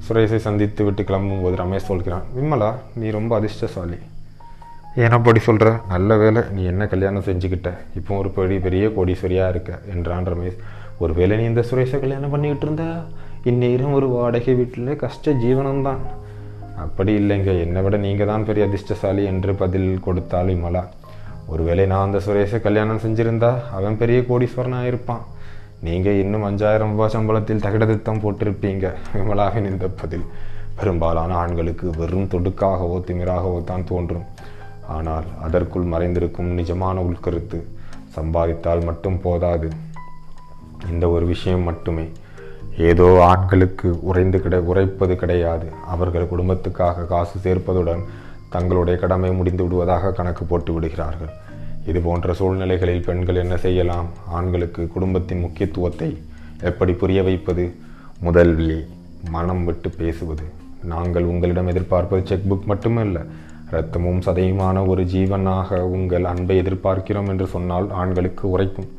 சுரேஷை சந்தித்து விட்டு கிளம்பும்போது ரமேஷ் சொல்கிறான், விமலா, நீ ரொம்ப அதிர்ஷ்டசாலி. ஏன் அப்படி சொல்கிற? நல்ல வேலை நீ என்ன கல்யாணம் செஞ்சுக்கிட்ட, இப்போ ஒரு பெரிய கோடீஸ்வரியாக இருக்க என்றான் ரமேஷ். ஒரு வேலை நீ இந்த சுரேஷை கல்யாணம் பண்ணிக்கிட்டு இருந்தா இந்நேரம் ஒரு வாடகை வீட்டில் கஷ்ட ஜீவனம்தான். அப்படி இல்லைங்க, என்னை விட நீங்கள் தான் பெரிய அதிர்ஷ்டசாலி என்று பதில் கொடுத்தாள் விமலா. ஒருவேளை நான் அந்த சுரேஷை கல்யாணம் செஞ்சுருந்தா அவன் பெரிய கோடீஸ்வரனாக இருப்பான். நீங்கள் இன்னும் 5000 ரூபாய் சம்பளத்தில் தகிடதித்தம் போட்டிருப்பீங்க. விமலாவின் இந்த பதில் பெரும்பாலான ஆண்களுக்கு வெறும் தொடுக்காகவோ திமிராகவோ தான் தோன்றும். ஆனால் அதற்குள் மறைந்திருக்கும் நிஜமான உள்கருத்து, சம்பாதித்தால் மட்டும் போதாது. இந்த ஒரு விஷயம் மட்டுமே ஏதோ ஆண்களுக்கு உரைப்பது கிடையாது. அவர்கள் குடும்பத்துக்காக காசு சேர்ப்பதுடன் தங்களுடைய கடமை முடிந்து விடுவதாக கணக்கு போட்டு விடுகிறார்கள். இது போன்ற சூழ்நிலைகளில் பெண்கள் என்ன செய்யலாம்? ஆண்களுக்கு குடும்பத்தின் முக்கியத்துவத்தை எப்படி புரிய வைப்பது? முதலில் மனம் விட்டு பேசுவது. நாங்கள் உங்களிடம் எதிர்பார்ப்பது செக் புக் மட்டுமல்ல, இரத்தமும் சதையுமான ஒரு ஜீவனாக உங்கள் அன்பை எதிர்பார்க்கிறோம் என்று சொன்னால் ஆண்களுக்கு உரைக்கும்.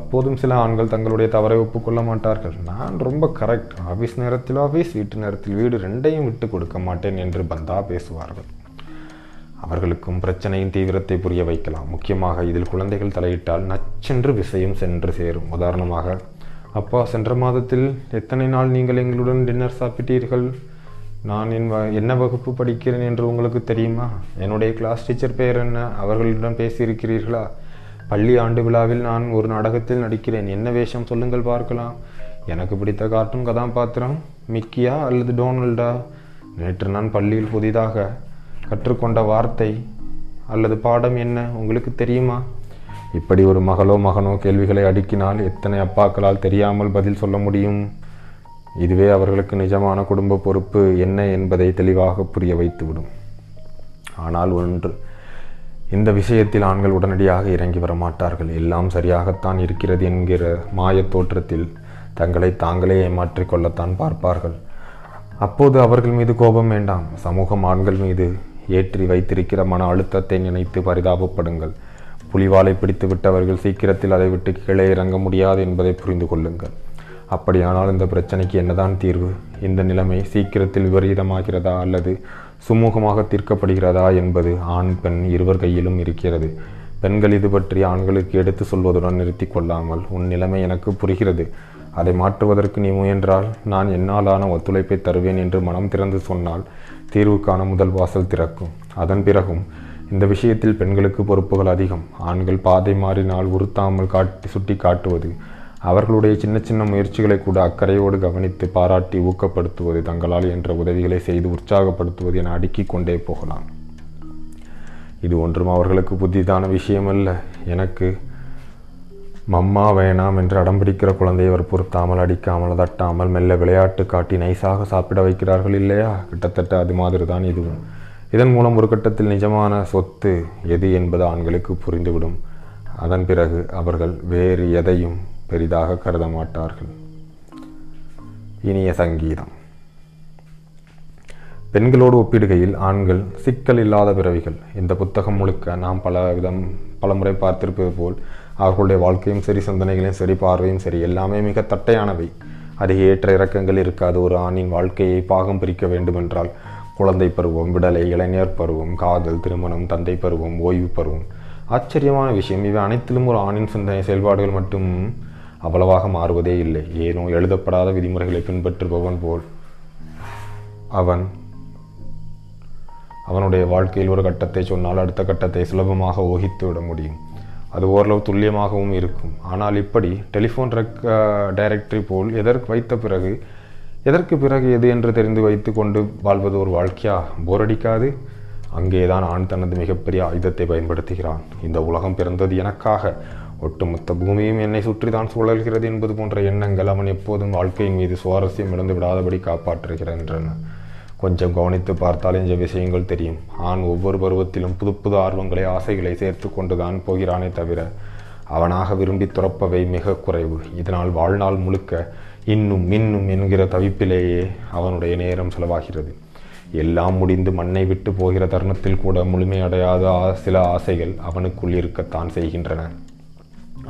அப்போதும் சில ஆண்கள் தங்களுடைய தவறை ஒப்புக்கொள்ள மாட்டார்கள். நான் ரொம்ப கரெக்ட், ஆஃபீஸ் நேரத்தில் ஆஃபீஸ், வீட்டு நேரத்தில் வீடு, ரெண்டையும் விட்டு கொடுக்க மாட்டேன் என்று பந்தா பேசுவார்கள். அவர்களுக்கும் பிரச்சனையின் தீவிரத்தை புரிய வைக்கலாம். முக்கியமாக இதில் குழந்தைகள் தலையிட்டால் நச்சென்று விஷயம் சென்று சேரும். உதாரணமாக, அப்பா, சென்ற மாதத்தில் எத்தனை நாள் நீங்கள் எங்களுடன் டின்னர் சாப்பிட்டீர்கள்? நான் என்ன வகுப்பு படிக்கிறேன் என்று உங்களுக்கு தெரியுமா? என்னுடைய கிளாஸ் டீச்சர் பெயர் என்ன? அவர்களிடம் பேசியிருக்கிறீர்களா? பள்ளி ஆண்டு விழாவில் நான் ஒரு நாடகத்தில் நடிக்கிறேன். என்ன வேஷம்? சொல்லுங்கள் பார்க்கலாம். எனக்கு பிடித்த கார்ட்டூன் கதாபாத்திரம் மிக்கியா அல்லது டொனால்டா? நேற்று நான் பள்ளியில் புதிதாக கற்றுக்கொண்ட வார்த்தை அல்லது பாடம் என்ன உங்களுக்கு தெரியுமா? இப்படி ஒரு மகளோ மகனோ கேள்விகளை அடுக்கினால் எத்தனை அப்பாக்களால் தெரியாமல் பதில் சொல்ல முடியும்? இதுவே அவர்களுக்கு நிஜமான குடும்ப பொறுப்பு என்ன என்பதை தெளிவாக புரிய வைத்துவிடும். ஆனால் ஒன்று, இந்த விஷயத்தில் ஆண்கள் உடனடியாக இறங்கி வர மாட்டார்கள். எல்லாம் சரியாகத்தான் இருக்கிறது என்கிற மாயத் தோற்றத்தில் தங்களை தாங்களே ஏமாற்றிக்கொள்ளத்தான் பார்ப்பார்கள். அப்போது அவர்கள் மீது கோபம் வேண்டாம், சமூகம் ஆண்கள் மீது ஏற்றி வைத்திருக்கிற மன அழுத்தத்தை நினைத்து பரிதாபப்படுங்கள். புலிவாலை பிடித்து விட்டவர்கள் சீக்கிரத்தில் அதை விட்டு கீழே இறங்க முடியாது என்பதை புரிந்து கொள்ளுங்கள். அப்படியானால் இந்த பிரச்சனைக்கு என்னதான் தீர்வு? இந்த நிலைமை சீக்கிரத்தில் விபரீதமாகிறதா அல்லது சுமூகமாக தீர்க்கப்படுகிறதா என்பது ஆண் பெண் இருவர் கையிலும் இருக்கிறது. பெண்கள் இது பற்றி ஆண்களுக்கு எடுத்து சொல்வதுடன் நிறுத்தி கொள்ளாமல், உன் நிலைமை எனக்கு புரிகிறது, அதை மாற்றுவதற்கு நீ முயன்றால் நான் என்னாலான ஒத்துழைப்பை தருவேன் என்று மனம் திறந்து சொன்னால் தீர்வுக்கான முதல் வாசல் திறக்கும். அதன் பிறகும் இந்த விஷயத்தில் பெண்களுக்கு பொறுப்புகள் அதிகம். ஆண்கள் பாதை மாறினால் உறுத்தாமல் சுட்டி காட்டுவது, அவர்களுடைய சின்ன சின்ன முயற்சிகளை கூட அக்கறையோடு கவனித்து பாராட்டி ஊக்கப்படுத்துவது, தங்களால் என்ற உதவிகளை செய்து உற்சாகப்படுத்துவது என அடுக்கிக் கொண்டே போகலாம். இது ஒன்றும் அவர்களுக்கு புதிதான விஷயமல்ல. எனக்கு மம்மா வேணாம் என்று அடம்பிடிக்கிற குழந்தையை வற்புறுத்தாமல், அடிக்காமல், தட்டாமல், மெல்ல விளையாட்டு காட்டி நைசாக சாப்பிட வைக்கிறார்கள் இல்லையா? கிட்டத்தட்ட அது மாதிரி தான் இதுவும். இதன் மூலம் ஒரு கட்டத்தில் நிஜமான சொத்து எது என்பது ஆண்களுக்கு புரிந்துவிடும். அதன் பிறகு அவர்கள் வேறு எதையும் பெரிதாக கருத மாட்டார்கள். இனிய சங்கீதம். பெண்களோடு ஒப்பிடுகையில் ஆண்கள் சிக்கல் இல்லாத பிறவிகள். இந்த புத்தகம் முழுக்க நாம் பலமுறை பார்த்திருப்பது போல் அவர்களுடைய வாழ்க்கையும் சரி, சிந்தனைகளையும் சரி, பார்வையும் சரி, எல்லாமே மிக தட்டையானவை. அதிக ஏற்ற இறக்கங்கள் இருக்காது. ஒரு ஆணின் வாழ்க்கையை பாகம் பிரிக்க வேண்டுமென்றால் குழந்தை பருவம், விடலை, இளைஞர் பருவம், காதல், திருமணம், தந்தை பருவம், ஓய்வு பருவம். ஆச்சரியமான விஷயம், இவை அனைத்திலும் ஒரு ஆணின் சிந்தனை செயல்பாடுகள் மட்டும் அவ்வளவாக மாறுவதே இல்லை. ஏனோ எழுதப்படாத விதிமுறைகளை பின்பற்றுபவன் போல் அவனுடைய வாழ்க்கையில் ஒரு கட்டத்தை சொன்னால் அடுத்த கட்டத்தை சுலபமாக ஊகித்து விட முடியும். அது ஓரளவு துல்லியமாகவும் இருக்கும். ஆனால் இப்படி டெலிஃபோன் டைரக்டரி போல் எதற்கு பிறகு எது என்று தெரிந்து வைத்து கொண்டு வாழ்வது ஒரு வாழ்க்கையா? போரடிக்காது? அங்கேதான் ஆண் தனது மிகப்பெரிய ஆயுதத்தை பயன்படுத்துகிறான். இந்த உலகம் பிறந்தது எனக்காக, ஒட்டுமொத்த பூமியும் என்னை சுற்றி தான் சுழல்கிறது என்பது போன்ற எண்ணங்கள் அவன் எப்போதும் வாழ்க்கையின் மீது சுவாரஸ்யம் இழந்து விடாதபடி காப்பாற்றுகின்றன. கொஞ்சம் கவனித்து பார்த்தால் இந்த விஷயங்கள் தெரியும். ஆண் ஒவ்வொரு பருவத்திலும் புது புது ஆர்வங்களை, ஆசைகளை சேர்த்து கொண்டுதான் போகிறானே தவிர அவனாக விரும்பி துறப்பவை மிக குறைவு. இதனால் வாழ்நாள் முழுக்க இன்னும் இன்னும் என்கிற தவிப்பிலேயே அவனுடைய நேரம் செலவாகிறது. எல்லாம் முடிந்து மண்ணை விட்டு போகிற தருணத்தில் கூட முழுமையடையாத சில ஆசைகள் அவனுக்குள் இருக்கத்தான் செய்கின்றன.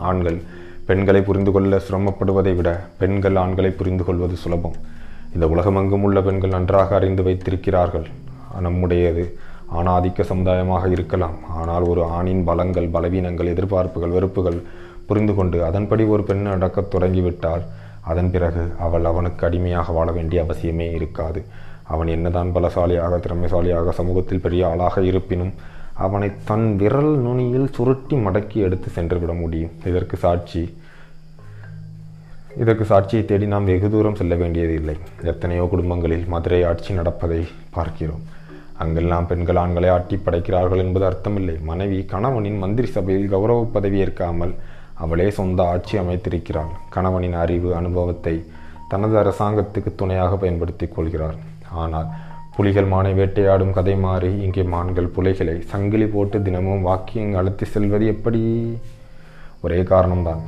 ஆண்கள் பெண்களை புரிந்து கொள்ள சிரமப்படுவதை விட பெண்கள் ஆண்களை புரிந்து கொள்வது சுலபம். இந்த உலகமெங்கும் உள்ள பெண்கள் நன்றாக அறிந்து வைத்திருக்கிறார்கள். நம்முடையது ஆணாதிக்க சமுதாயமாக இருக்கலாம். ஆனால் ஒரு ஆணின் பலங்கள், பலவீனங்கள், எதிர்பார்ப்புகள், வெறுப்புகள் புரிந்து கொண்டு அதன்படி ஒரு பெண் நடக்கத் தொடங்கிவிட்டால் அதன் பிறகு அவள் அவனுக்கு அடிமையாக வாழ வேண்டிய அவசியமே இருக்காது. அவன் என்னதான் பலசாலியாக, திறமைசாலியாக, சமூகத்தில் பெரிய ஆளாக இருப்பினும் அவனை தன் விரல் நுனியில் சுருட்டி மடக்கி எடுத்து சென்றுவிட முடியும். இதற்கு சாட்சியை தேடி நாம் வெகு தூரம் செல்ல வேண்டியதில்லை. எத்தனையோ குடும்பங்களில் மதுரை ஆட்சி நடப்பதை பார்க்கிறோம். அங்கெல்லாம் பெண்கள் ஆண்களை ஆட்டி படைக்கிறார்கள் என்பது அர்த்தமில்லை. மனைவி கணவனின் மந்திரி சபையில் கௌரவ பதவி ஏற்காமல் அவளே சொந்த ஆட்சி அமைத்திருக்கிறாள். கணவனின் அறிவு, அனுபவத்தை தனது அரசாங்கத்துக்கு துணையாக பயன்படுத்தி கொள்கிறார். ஆனால் புலிகள் மானை வேட்டையாடும் கதை மாறி இங்கே மான்கள் புலிகளை சங்கிலி போட்டு தினமும் வாக்கியம் அழுத்தி செல்வது எப்படி? ஒரே காரணம்தான்,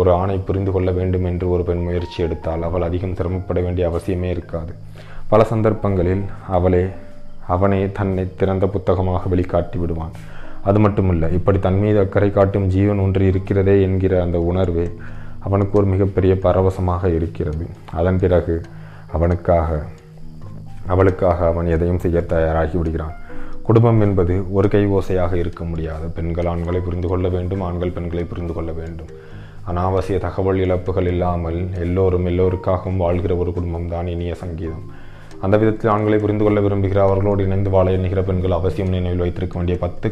ஒரு ஆணை புரிந்து கொள்ள வேண்டும் என்று ஒரு பெண் முயற்சி எடுத்தால் அவள் அதிகம் சிரமப்பட வேண்டிய அவசியமே இருக்காது. பல சந்தர்ப்பங்களில் அவனே தன்னை திறந்த புத்தகமாக வெளிக்காட்டி விடுவான். அது மட்டுமல்ல, இப்படி தன் மீது அக்கறை காட்டும் ஜீவன் ஒன்று இருக்கிறதே என்கிற அந்த உணர்வே அவனுக்கு ஒரு மிகப்பெரிய பரவசமாக இருக்கிறது. அதன் பிறகு அவளுக்காக அவன் எதையும் செய்ய தயாராகி விடுகிறான். குடும்பம் என்பது ஒரு கை ஓசையாக இருக்க முடியாது. பெண்கள் ஆண்களை புரிந்து கொள்ள வேண்டும், ஆண்கள் பெண்களை புரிந்து கொள்ள வேண்டும். அனாவசிய தகவல் இழப்புகள் இல்லாமல் எல்லோரும் எல்லோருக்காகவும் வாழ்கிற ஒரு குடும்பம்தான் இனிய சங்கீதம். அந்த விதத்தில் ஆண்களை புரிந்து கொள்ள விரும்புகிற, அவர்களோடு இணைந்து வாழ எண்ணுகிற பெண்கள் அவசியம் நினைவில் வைத்திருக்க வேண்டிய 10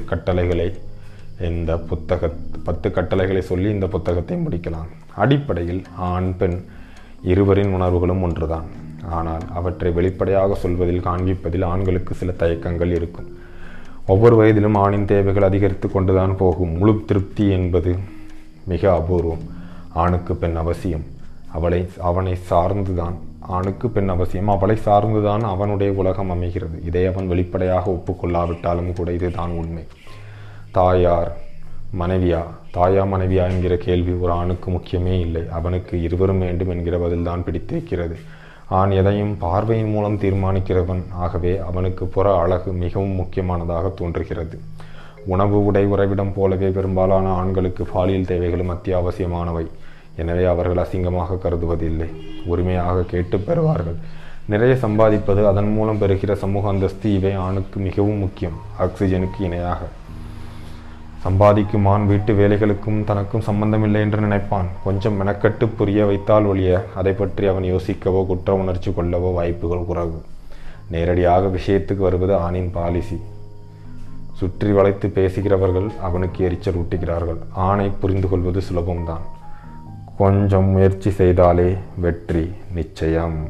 கட்டளைகளை சொல்லி இந்த புத்தகத்தை முடிக்கலாம். அடிப்படையில் ஆண் பெண் இருவரின் உணர்வுகளும் ஒன்றுதான். ஆனால் அவற்றை வெளிப்படையாக சொல்வதில், காண்பிப்பதில் ஆண்களுக்கு சில தயக்கங்கள் இருக்கும். ஒவ்வொரு வயதிலும் ஆணின் தேவைகள் அதிகரித்து கொண்டுதான் போகும். முழு திருப்தி என்பது மிக அபூர்வம். ஆணுக்கு பெண் அவசியம், அவனை சார்ந்துதான் அவனுடைய உலகம் அமைகிறது. இதை அவன் வெளிப்படையாக ஒப்புக்கொள்ளாவிட்டாலும் கூட இதுதான் உண்மை. தாயா மனைவியா என்கிற கேள்வி ஒரு ஆணுக்கு முக்கியமே இல்லை. அவனுக்கு இருவரும் வேண்டும் என்கிற பதில்தான் பிடித்திருக்கிறது. ஆண் எதையும் பார்வையின் மூலம் தீர்மானிக்கிறவன். ஆகவே அவனுக்கு புற அழகு மிகவும் முக்கியமானதாக தோன்றுகிறது. உணவு, உடை, உறைவிடம் போலவே பெரும்பாலான ஆண்களுக்கு பாலியல் தேவைகளும் அத்தியாவசியமானவை. எனவே அவர்கள் அசிங்கமாக கருதுவதில்லை, உரிமையாக கேட்டு பெறுவார்கள். நிறைய சம்பாதிப்பது, அதன் மூலம் பெறுகிற சமூக அந்தஸ்து, இவை ஆணுக்கு மிகவும் முக்கியம். ஆக்சிஜனுக்கு இணையாக சம்பாதிக்கும் ஆண் வீட்டு வேலைகளுக்கும் தனக்கும் சம்பந்தமில்லை என்று நினைப்பான். கொஞ்சம் மெனக்கட்டு புரிய வைத்தால் ஒழிய அதை பற்றி அவன் யோசிக்கவோ குற்ற உணர்ச்சி கொள்ளவோ வாய்ப்புகள் குறைவு. நேரடியாக விஷயத்துக்கு வருவது ஆணின் பாலிசி. சுற்றி வளைத்து பேசுகிறவர்கள் அவனுக்கு எரிச்சல் ஊட்டுகிறார்கள். ஆணை புரிந்து கொள்வது சுலபம்தான். கொஞ்சம் முயற்சி செய்தாலே வெற்றி நிச்சயம்.